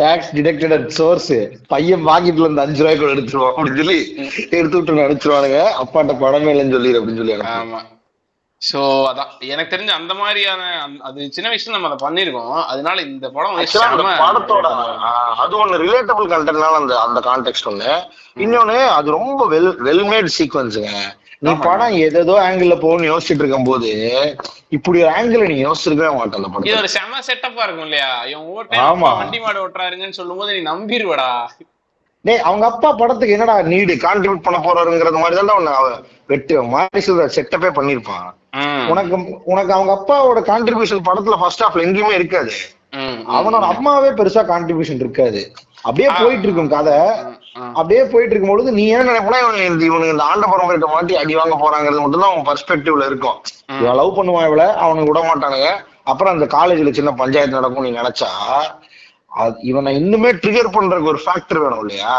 டாக்ஸ் டிடக்டட் அட் சோர்ஸ், பையன் பாக்கெட்ல இருந்து அஞ்சு ரூபாய் கூட எடுத்துருவான் அப்படின்னு சொல்லி எடுத்து விட்டு நினைச்சிருவானுங்க. அப்பாட்ட படமே இல்லைன்னு சொல்லி அப்படின்னு சொல்லி. ஆமா சோ அதான் எனக்கு தெரிஞ்ச அந்த மாதிரியான அது சின்ன வயசுல நம்ம அதை பண்ணிருக்கோம். அதனால இந்த படம் படத்தோட அது ஒண்ணு ரிலேட்டபிள் கண்டென்ட்னால அந்த அந்த கான்டெக்ட் ஒண்ணு. இன்னொன்னு அது ரொம்ப வெல் வெல்மேட் சீக்வன்ஸுங்க. நீ படம் ஏதோ ஆங்கிள் போகணும்னு யோசிச்சுட்டு இருக்கும் போது இப்படி ஒரு ஆங்கிள் நீ யோசிச்சிருக்கவே மாட்டேன். அந்த படம் ஒரு செம செட்டப்பா இருக்கும் இல்லையா? ஆமா வண்டி மாடு ஓட்டுறாருங்கன்னு சொல்லும் போது நீ நம்பிடுவடா. டே அவங்க அப்பா படத்துக்கு என்னடா நீடு கான்ட்ரிபியூட் பண்ண போறாருங்கிறது மாதிரி தான் அவன் வெட்டு மாதிரி சொல்ற செட்டப்பே பண்ணிருப்பான். உனக்கு உனக்கு அவங்க அப்பாவோட கான்ட்ரிபியூஷன் படத்துல ஃபர்ஸ்ட் ஹாஃப்ல எங்கேயுமே இருக்காது. அவனோட அம்மாவே பெருசா கான்ட்ரிபியூஷன் இருக்காது. அப்படியே போயிட்டு இருக்கும் கதை. அப்படியே போயிட்டு இருக்கும்பொழுது நீ என்ன நினைப்பா இவனுக்கு இந்த ஆண்ட பரம்பரை இருக்க மாட்டி அடி வாங்க போறாங்கிறது மட்டும் தான் அவன் பெர்ஸ்பெக்டிவ்ல இருக்கும். இவன் லவ் பண்ணுவான் இவள, அவனுக்கு விட மாட்டானுங்க. அப்புறம் அந்த காலேஜ்ல சின்ன பஞ்சாயத்து நடக்கும் நீ நினைச்சா இவனை இன்னுமே ட்ரிகர் பண்றதுக்கு ஒரு ஃபேக்டர் வேணும் இல்லையா?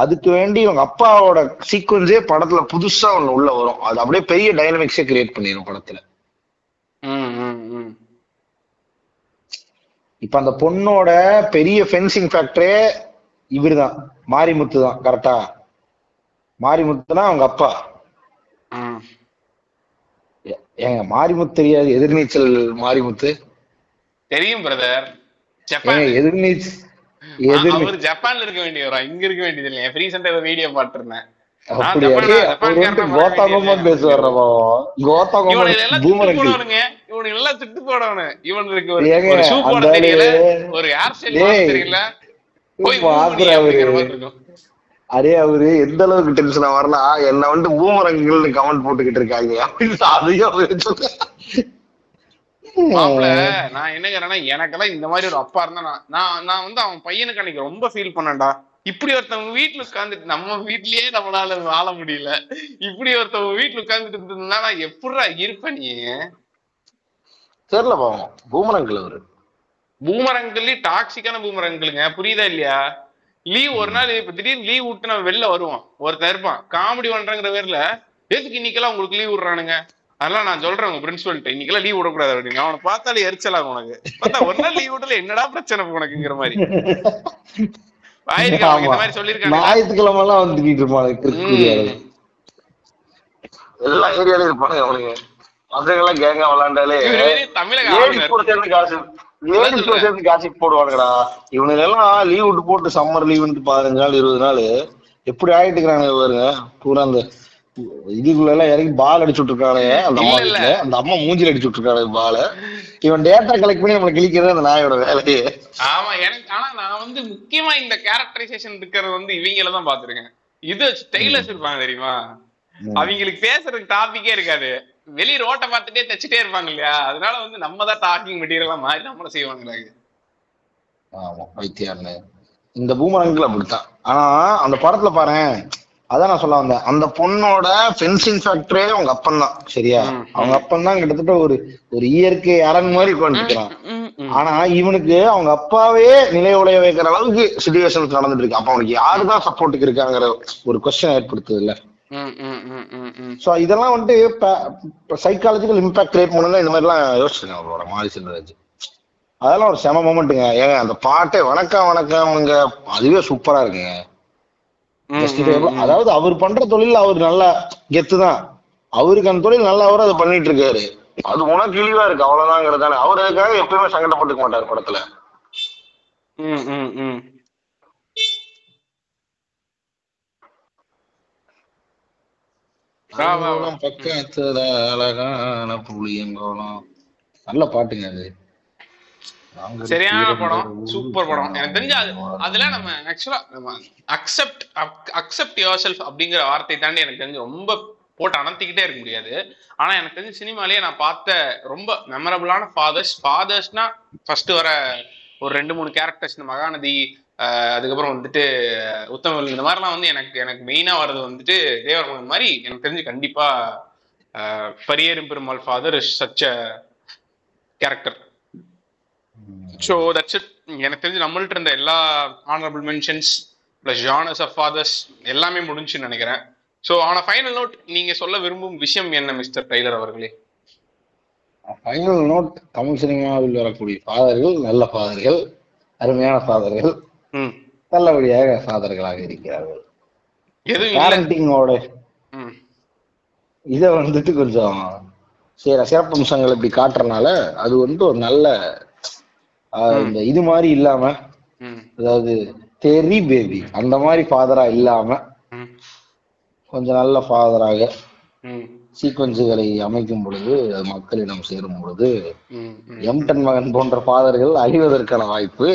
அதுக்கு வேண்டி இவங்க அப்பாவோட சீக்வன்ஸே படத்துல புதுசா ஒண்ணு உள்ள வரும். அது அப்படியே பெரிய டைனமிக்ஸே கிரியேட் பண்ணிடும் படத்துல. இப்ப அந்த பொண்ணோட பெரிய ஃபென்சிங் ஃபேக்டரே இவருதான், மாரிமுத்து தான். கரெக்டா மாரிமுத்துனா அவங்க அப்பா. ஏங்க மாரிமுத்து தெரியாது? எதிர்நீச்சல் மாரிமுத்து தெரியும் பிரதர். ஜப்பான்ல இருக்க வேண்டிய இங்க இருக்க வேண்டியது இல்லையா? வீடியோ பாத்துருந்தேன். அரே அவரு எந்த அளவுக்கு டென்ஷனா வரலாம், என்ன வந்து பூமரங்கள்னு கமெண்ட் போட்டுக்கிட்டு இருக்காங்க அப்படின்னு அதையும் நான் என்ன கேறேன்னா எனக்கெல்லாம் இந்த மாதிரி ஒரு அப்பா இருந்தா நான் நான் வந்து அவன் பையனுக்கு அன்னைக்கு ரொம்ப ஃபீல் பண்ணேன்டா. இப்படி ஒருத்தவங்க வீட்டுல உட்காந்துட்டு நம்ம வீட்லயே நம்மளால வாழ முடியல, இப்படி ஒருத்தவங்க வீட்டுல உட்காந்துட்டு இருந்ததுன்னா நான் எப்படா இருப்பேன் நீ தெரியல. பாவம் பூமரங்கள் அவரு பூமரங்கள்லயே டாக்ஸிக்கான பூமரங்களுங்க. புரியுதா இல்லையா? லீவ் ஒரு நாள் இப்ப திடீர்னு லீவ் விட்டு நம்ம வெளில வருவோம். ஒருத்தர் இருப்பான் காமெடி பண்றங்கிற பேர்ல எதுக்கு இன்னைக்கெல்லாம் உங்களுக்கு லீவ் விடுறானுங்க அதெல்லாம் நான் சொல்றேன் உங்க பிரின்சிபல்ட்ட இன்னைக்கெல்லாம் லீவ் விடக்கூடாது அப்படின்னு. அவனை பார்த்தாலே எரிச்சலாகும் உனக்கு. பார்த்தா ஒரு நாள் லீவ் விடல என்னடா பிரச்சனை உனக்குங்கிற மாதிரி வாயிருக்கு. அவங்க இந்த மாதிரி சொல்லியிருக்காங்க ஞாயிற்றுக்கிழமை எல்லாம் வந்துக்கிட்டு இருப்பாங்க எல்லா ஏரியாலையும் இருப்பாங்க. அவனுக்கு அதுக்கெல்லாம் கேங்க விளாண்டாலே தமிழக சேர்ந்து காசு போடுவானுங்கடா. இவனுக்கு எல்லாம் லீவ் விட்டு போட்டு சம்மர் லீவுன்னு பதினஞ்சு நாள் இருபது நாள் எப்படி ஆயிட்டு இருக்கிறாங்க பாருங்க. பூரா அந்த இதுக்குள்ள இறங்கி பால் அடிச்சுட்டு இருக்கானே அந்த அம்மா, அந்த அம்மா மூஞ்சில அடிச்சுட்டு இருக்கானே பால். இவன் டேட்டா கலெக்ட் பண்ணி நம்மளை கிழிக்கிறது அந்த நாயோட வேலையே. ஆமா எனக்கு ஆனா நான் வந்து முக்கியமா இந்த கேரக்டரைசேஷன் இருக்கிறது வந்து இவங்கள தான் பாத்துருக்கேன். இது ஸ்டைலஸ் இருப்பாங்க தெரியுமா? அவங்களுக்கு பேசுறதுக்கு டாபிக்கே இருக்காது. வெளி ரோட்டை பார்த்துட்டே தச்சுட்டே இருப்பாங்க இல்லையா? அதனால வந்து நம்மதான் டாக்கிங் மெட்டீரியலா மாறி நம்மள செய்வாங்களே. ஆமா பைத்தியார்ல இந்த பூமரங்கள்ல அப்படித்தான். ஆனா அந்த படத்துல பாரு அதான் நான் சொல்ல வந்தேன். அந்த பொண்ணோட ஃபென்சிங் ஃபேக்டரே அவங்க அப்பன் தான். சரியா? அவங்க அப்பன் தான் கிட்டத்தட்ட ஒரு ஒரு இயற்கை அரண் மாதிரி உட்காந்துருக்கிறான். ஆனா இவனுக்கு அவங்க அப்பாவே நிலை உலைய வைக்கிற அளவுக்கு சிச்சுவேஷன் நடந்துட்டு இருக்கு. அப்ப அவனுக்கு யாருதான் சப்போர்ட்டுக்கு இருக்காங்கிற ஒரு கொஸ்டின் ஏற்படுத்துது இல்ல? சோ இதெல்லாம் வந்து சைக்காலஜிக்கல் இம்பாக்ட் கிரியேட் பண்ணணும். இந்த மாதிரி எல்லாம் யோசிச்சிருக்கேன் அவரோட மாரி செல்வராஜ். அதெல்லாம் ஒரு செம மொமெண்ட்டுங்க. ஏங்க அந்த பாட்டே வணக்கம் வணக்கம்ங்க அதுவே சூப்பரா இருக்குங்க. அதாவது அவர் பண்ற தொழில் அவர் நல்லா கெத்துதான். அவருக்கு அந்த தொழில் நல்லா அவரு அதை பண்ணிட்டு இருக்காரு. அது உனக்கு இழிவா இருக்கு அவ்வளவுதான். அவரு அதுக்காக எப்பயுமே சங்கடப்பட்டுக்க மாட்டாரு படத்துல. பக்கத்துல அழகான புளியங்கோலம் நல்ல பாட்டுங்க அது. சரியான படம், சூப்பர் படம். எனக்கு தெரிஞ்ச அதெல்லாம் நம்ம ஆக்சுவலா நம்ம அக்செப்ட் அக்செப்ட் யுவர் செல்ஃப் அப்படிங்கிற வார்த்தை தாண்டி எனக்கு தெரிஞ்சு ரொம்ப போட்டு அனர்த்திக்கிட்டே இருக்க முடியாது. ஆனா எனக்கு தெரிஞ்ச சினிமாலேயே நான் பார்த்த ரொம்ப மெமரபிளான ஃபாதர்ஸ் ஃபாதர்ஸ்னா ஃபர்ஸ்ட் வர ஒரு ரெண்டு மூணு கேரக்டர்ஸ் இந்த மகாநதி, அதுக்கப்புறம் வந்துட்டு உத்தமவில், இந்த மாதிரிலாம் வந்து எனக்கு எனக்கு மெயினா வர்றது வந்துட்டு தேவர்மன் மாதிரி எனக்கு தெரிஞ்சு கண்டிப்பா Pariyerum Perumal father is such a character. So that's it. எனக்கு தெரிஞ்சு நம்மள்ட்ட இருந்த எல்லா honourable mentions plus genres of fathers எல்லாமே முடிஞ்சுன்னு நினைக்கிறேன். ஸோ ஆன ஃபைனல் நோட் நீங்க சொல்ல விரும்பும் விஷயம் என்ன மிஸ்டர் டைலர் அவர்களே? ஃபைனல் நோட், தமிழ் சினிமாவில் வரக்கூடிய ஃபாதர்கள் நல்ல ஃபாதர்கள், அருமையான ஃபாதர்கள், நல்லபடியாக ஃபாதர்களாக இருக்கிறார்கள். பேரண்டிங்கோட இதை வந்துட்டு கொஞ்சம் சிற சிறப்பம்சங்கள் இப்படி காட்டுறதுனால அது வந்து ஒரு நல்ல இந்த இது மாதிரி இல்லாம, அதாவது தெரி பேபி அந்த மாதிரி ஃபாதரா இல்லாம கொஞ்சம் நல்ல ஃபாதராக சீக்வன்ஸுகளை அமைக்கும் பொழுது மக்களிடம் சேரும் பொழுது எம்டன் மகன் போன்ற ஃபாதர்கள் அழிவதற்கான வாய்ப்பு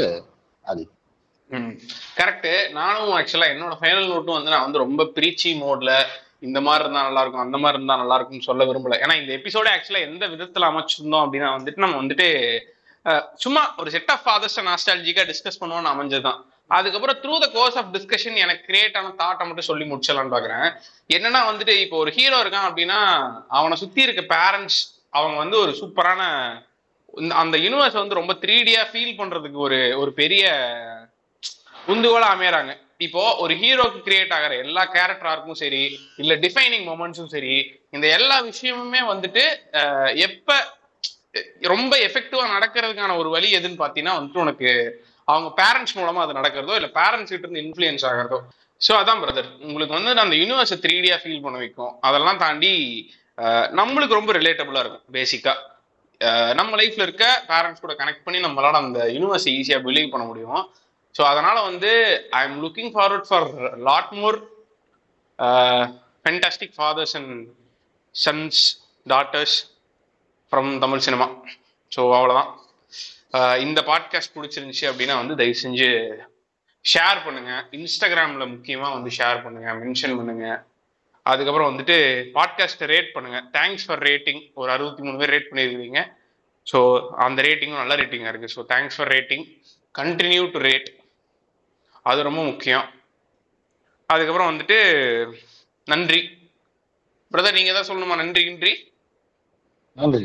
அது கரெக்ட். நானும் ஆக்சுவலா என்னோட ஃபைனல் நோட்டும் வந்து நான் வந்து ரொம்ப பிரீச்சி மோட்ல இந்த மாதிரி இருந்தா நல்லா இருக்கும், அந்த மாதிரி இருந்தா நல்லா இருக்கும்னு சொல்ல விரும்பல. ஏன்னா இந்த எபிசோட ஆக்சுவலா எந்த விதத்துல அமைச்சிருந்தோம் அப்படின்னா வந்துட்டு நம்ம வந்துட்டு சும்மா ஒரு செட் ஆஃப் ஃபாதர்ஸ் நாஸ்டால்ஜிக்கா டிஸ்கஸ் பண்ணுவோம்னு அமைஞ்சதுதான். அதுக்கப்புறம் through the course of discussion எனக்கு கிரியேட் ஆன தாட்டை மட்டும் சொல்லி முடிச்சலான்னு பாக்குறேன். என்னன்னா வந்துட்டு இப்போ ஒரு ஹீரோ இருக்கான் அப்படின்னா அவனை சுத்தி இருக்க பேரண்ட்ஸ் அவங்க வந்து ஒரு சூப்பரான அந்த யூனிவர்ஸ் வந்து ரொம்ப த்ரீ டியா ஃபீல் பண்றதுக்கு ஒரு ஒரு பெரிய உந்துகோல அமையறாங்க. இப்போ ஒரு ஹீரோக்கு கிரியேட் ஆகிற எல்லா கேரக்டராருக்கும் சரி, இல்ல டிஃபைனிங் மொமெண்ட்ஸும் சரி, இந்த எல்லா விஷயமுமே வந்துட்டு எப்ப ரொம்ப எஃபெக்டிவா நடக்கிறதுக்கான ஒரு வழி எதுன்னு பாத்தீங்கன்னா வந்துட்டு உனக்கு அவங்க பேரண்ட்ஸ் மூலமா அது நடக்கிறதோ இல்ல பேரண்ட்ஸ் கிட்ட இருந்து இன்ஃபுளுயன்ஸ் ஆகிறதோ. ஸோ அதான் பிரதர், உங்களுக்கு வந்து அந்த யூனிவர்ஸை த்ரீ டியா ஃபீல் பண்ண வைக்கும். அதெல்லாம் தாண்டி நம்மளுக்கு ரொம்ப ரிலேட்டபிளா இருக்கும். பேசிக்கா நம்ம லைஃப்ல இருக்க பேரண்ட்ஸ் கூட கனெக்ட் பண்ணி நம்மளால அந்த யூனிவர்ஸை ஈஸியா பிலீவ் பண்ண முடியும். ஸோ அதனால வந்து I am looking forward for lot more fantastic fathers and sons daughters from Tamil cinema. So அவ்வளோதான். இந்த பாட்காஸ்ட் பிடிச்சிருந்துச்சு அப்படின்னா வந்து தயவு செஞ்சு ஷேர் பண்ணுங்க, இன்ஸ்டாகிராமில் முக்கியமாக வந்து ஷேர் பண்ணுங்க, மென்ஷன் பண்ணுங்க. அதுக்கப்புறம் வந்துட்டு பாட்காஸ்ட்டை ரேட் பண்ணுங்க. Thanks for rating. ஒரு அறுபத்தி மூணு பேர் ரேட் பண்ணியிருக்கிறீங்க. ஸோ அந்த ரேட்டிங்கும் நல்ல ரேட்டிங்காக இருக்குது. So thanks for rating. Continue to rate, அது ரொம்ப முக்கியம். அதுக்கப்புறம் வந்துட்டு நன்றி பிரதர், நீங்க தான் சொல்லணுமா? நன்றி நன்றி நன்றி.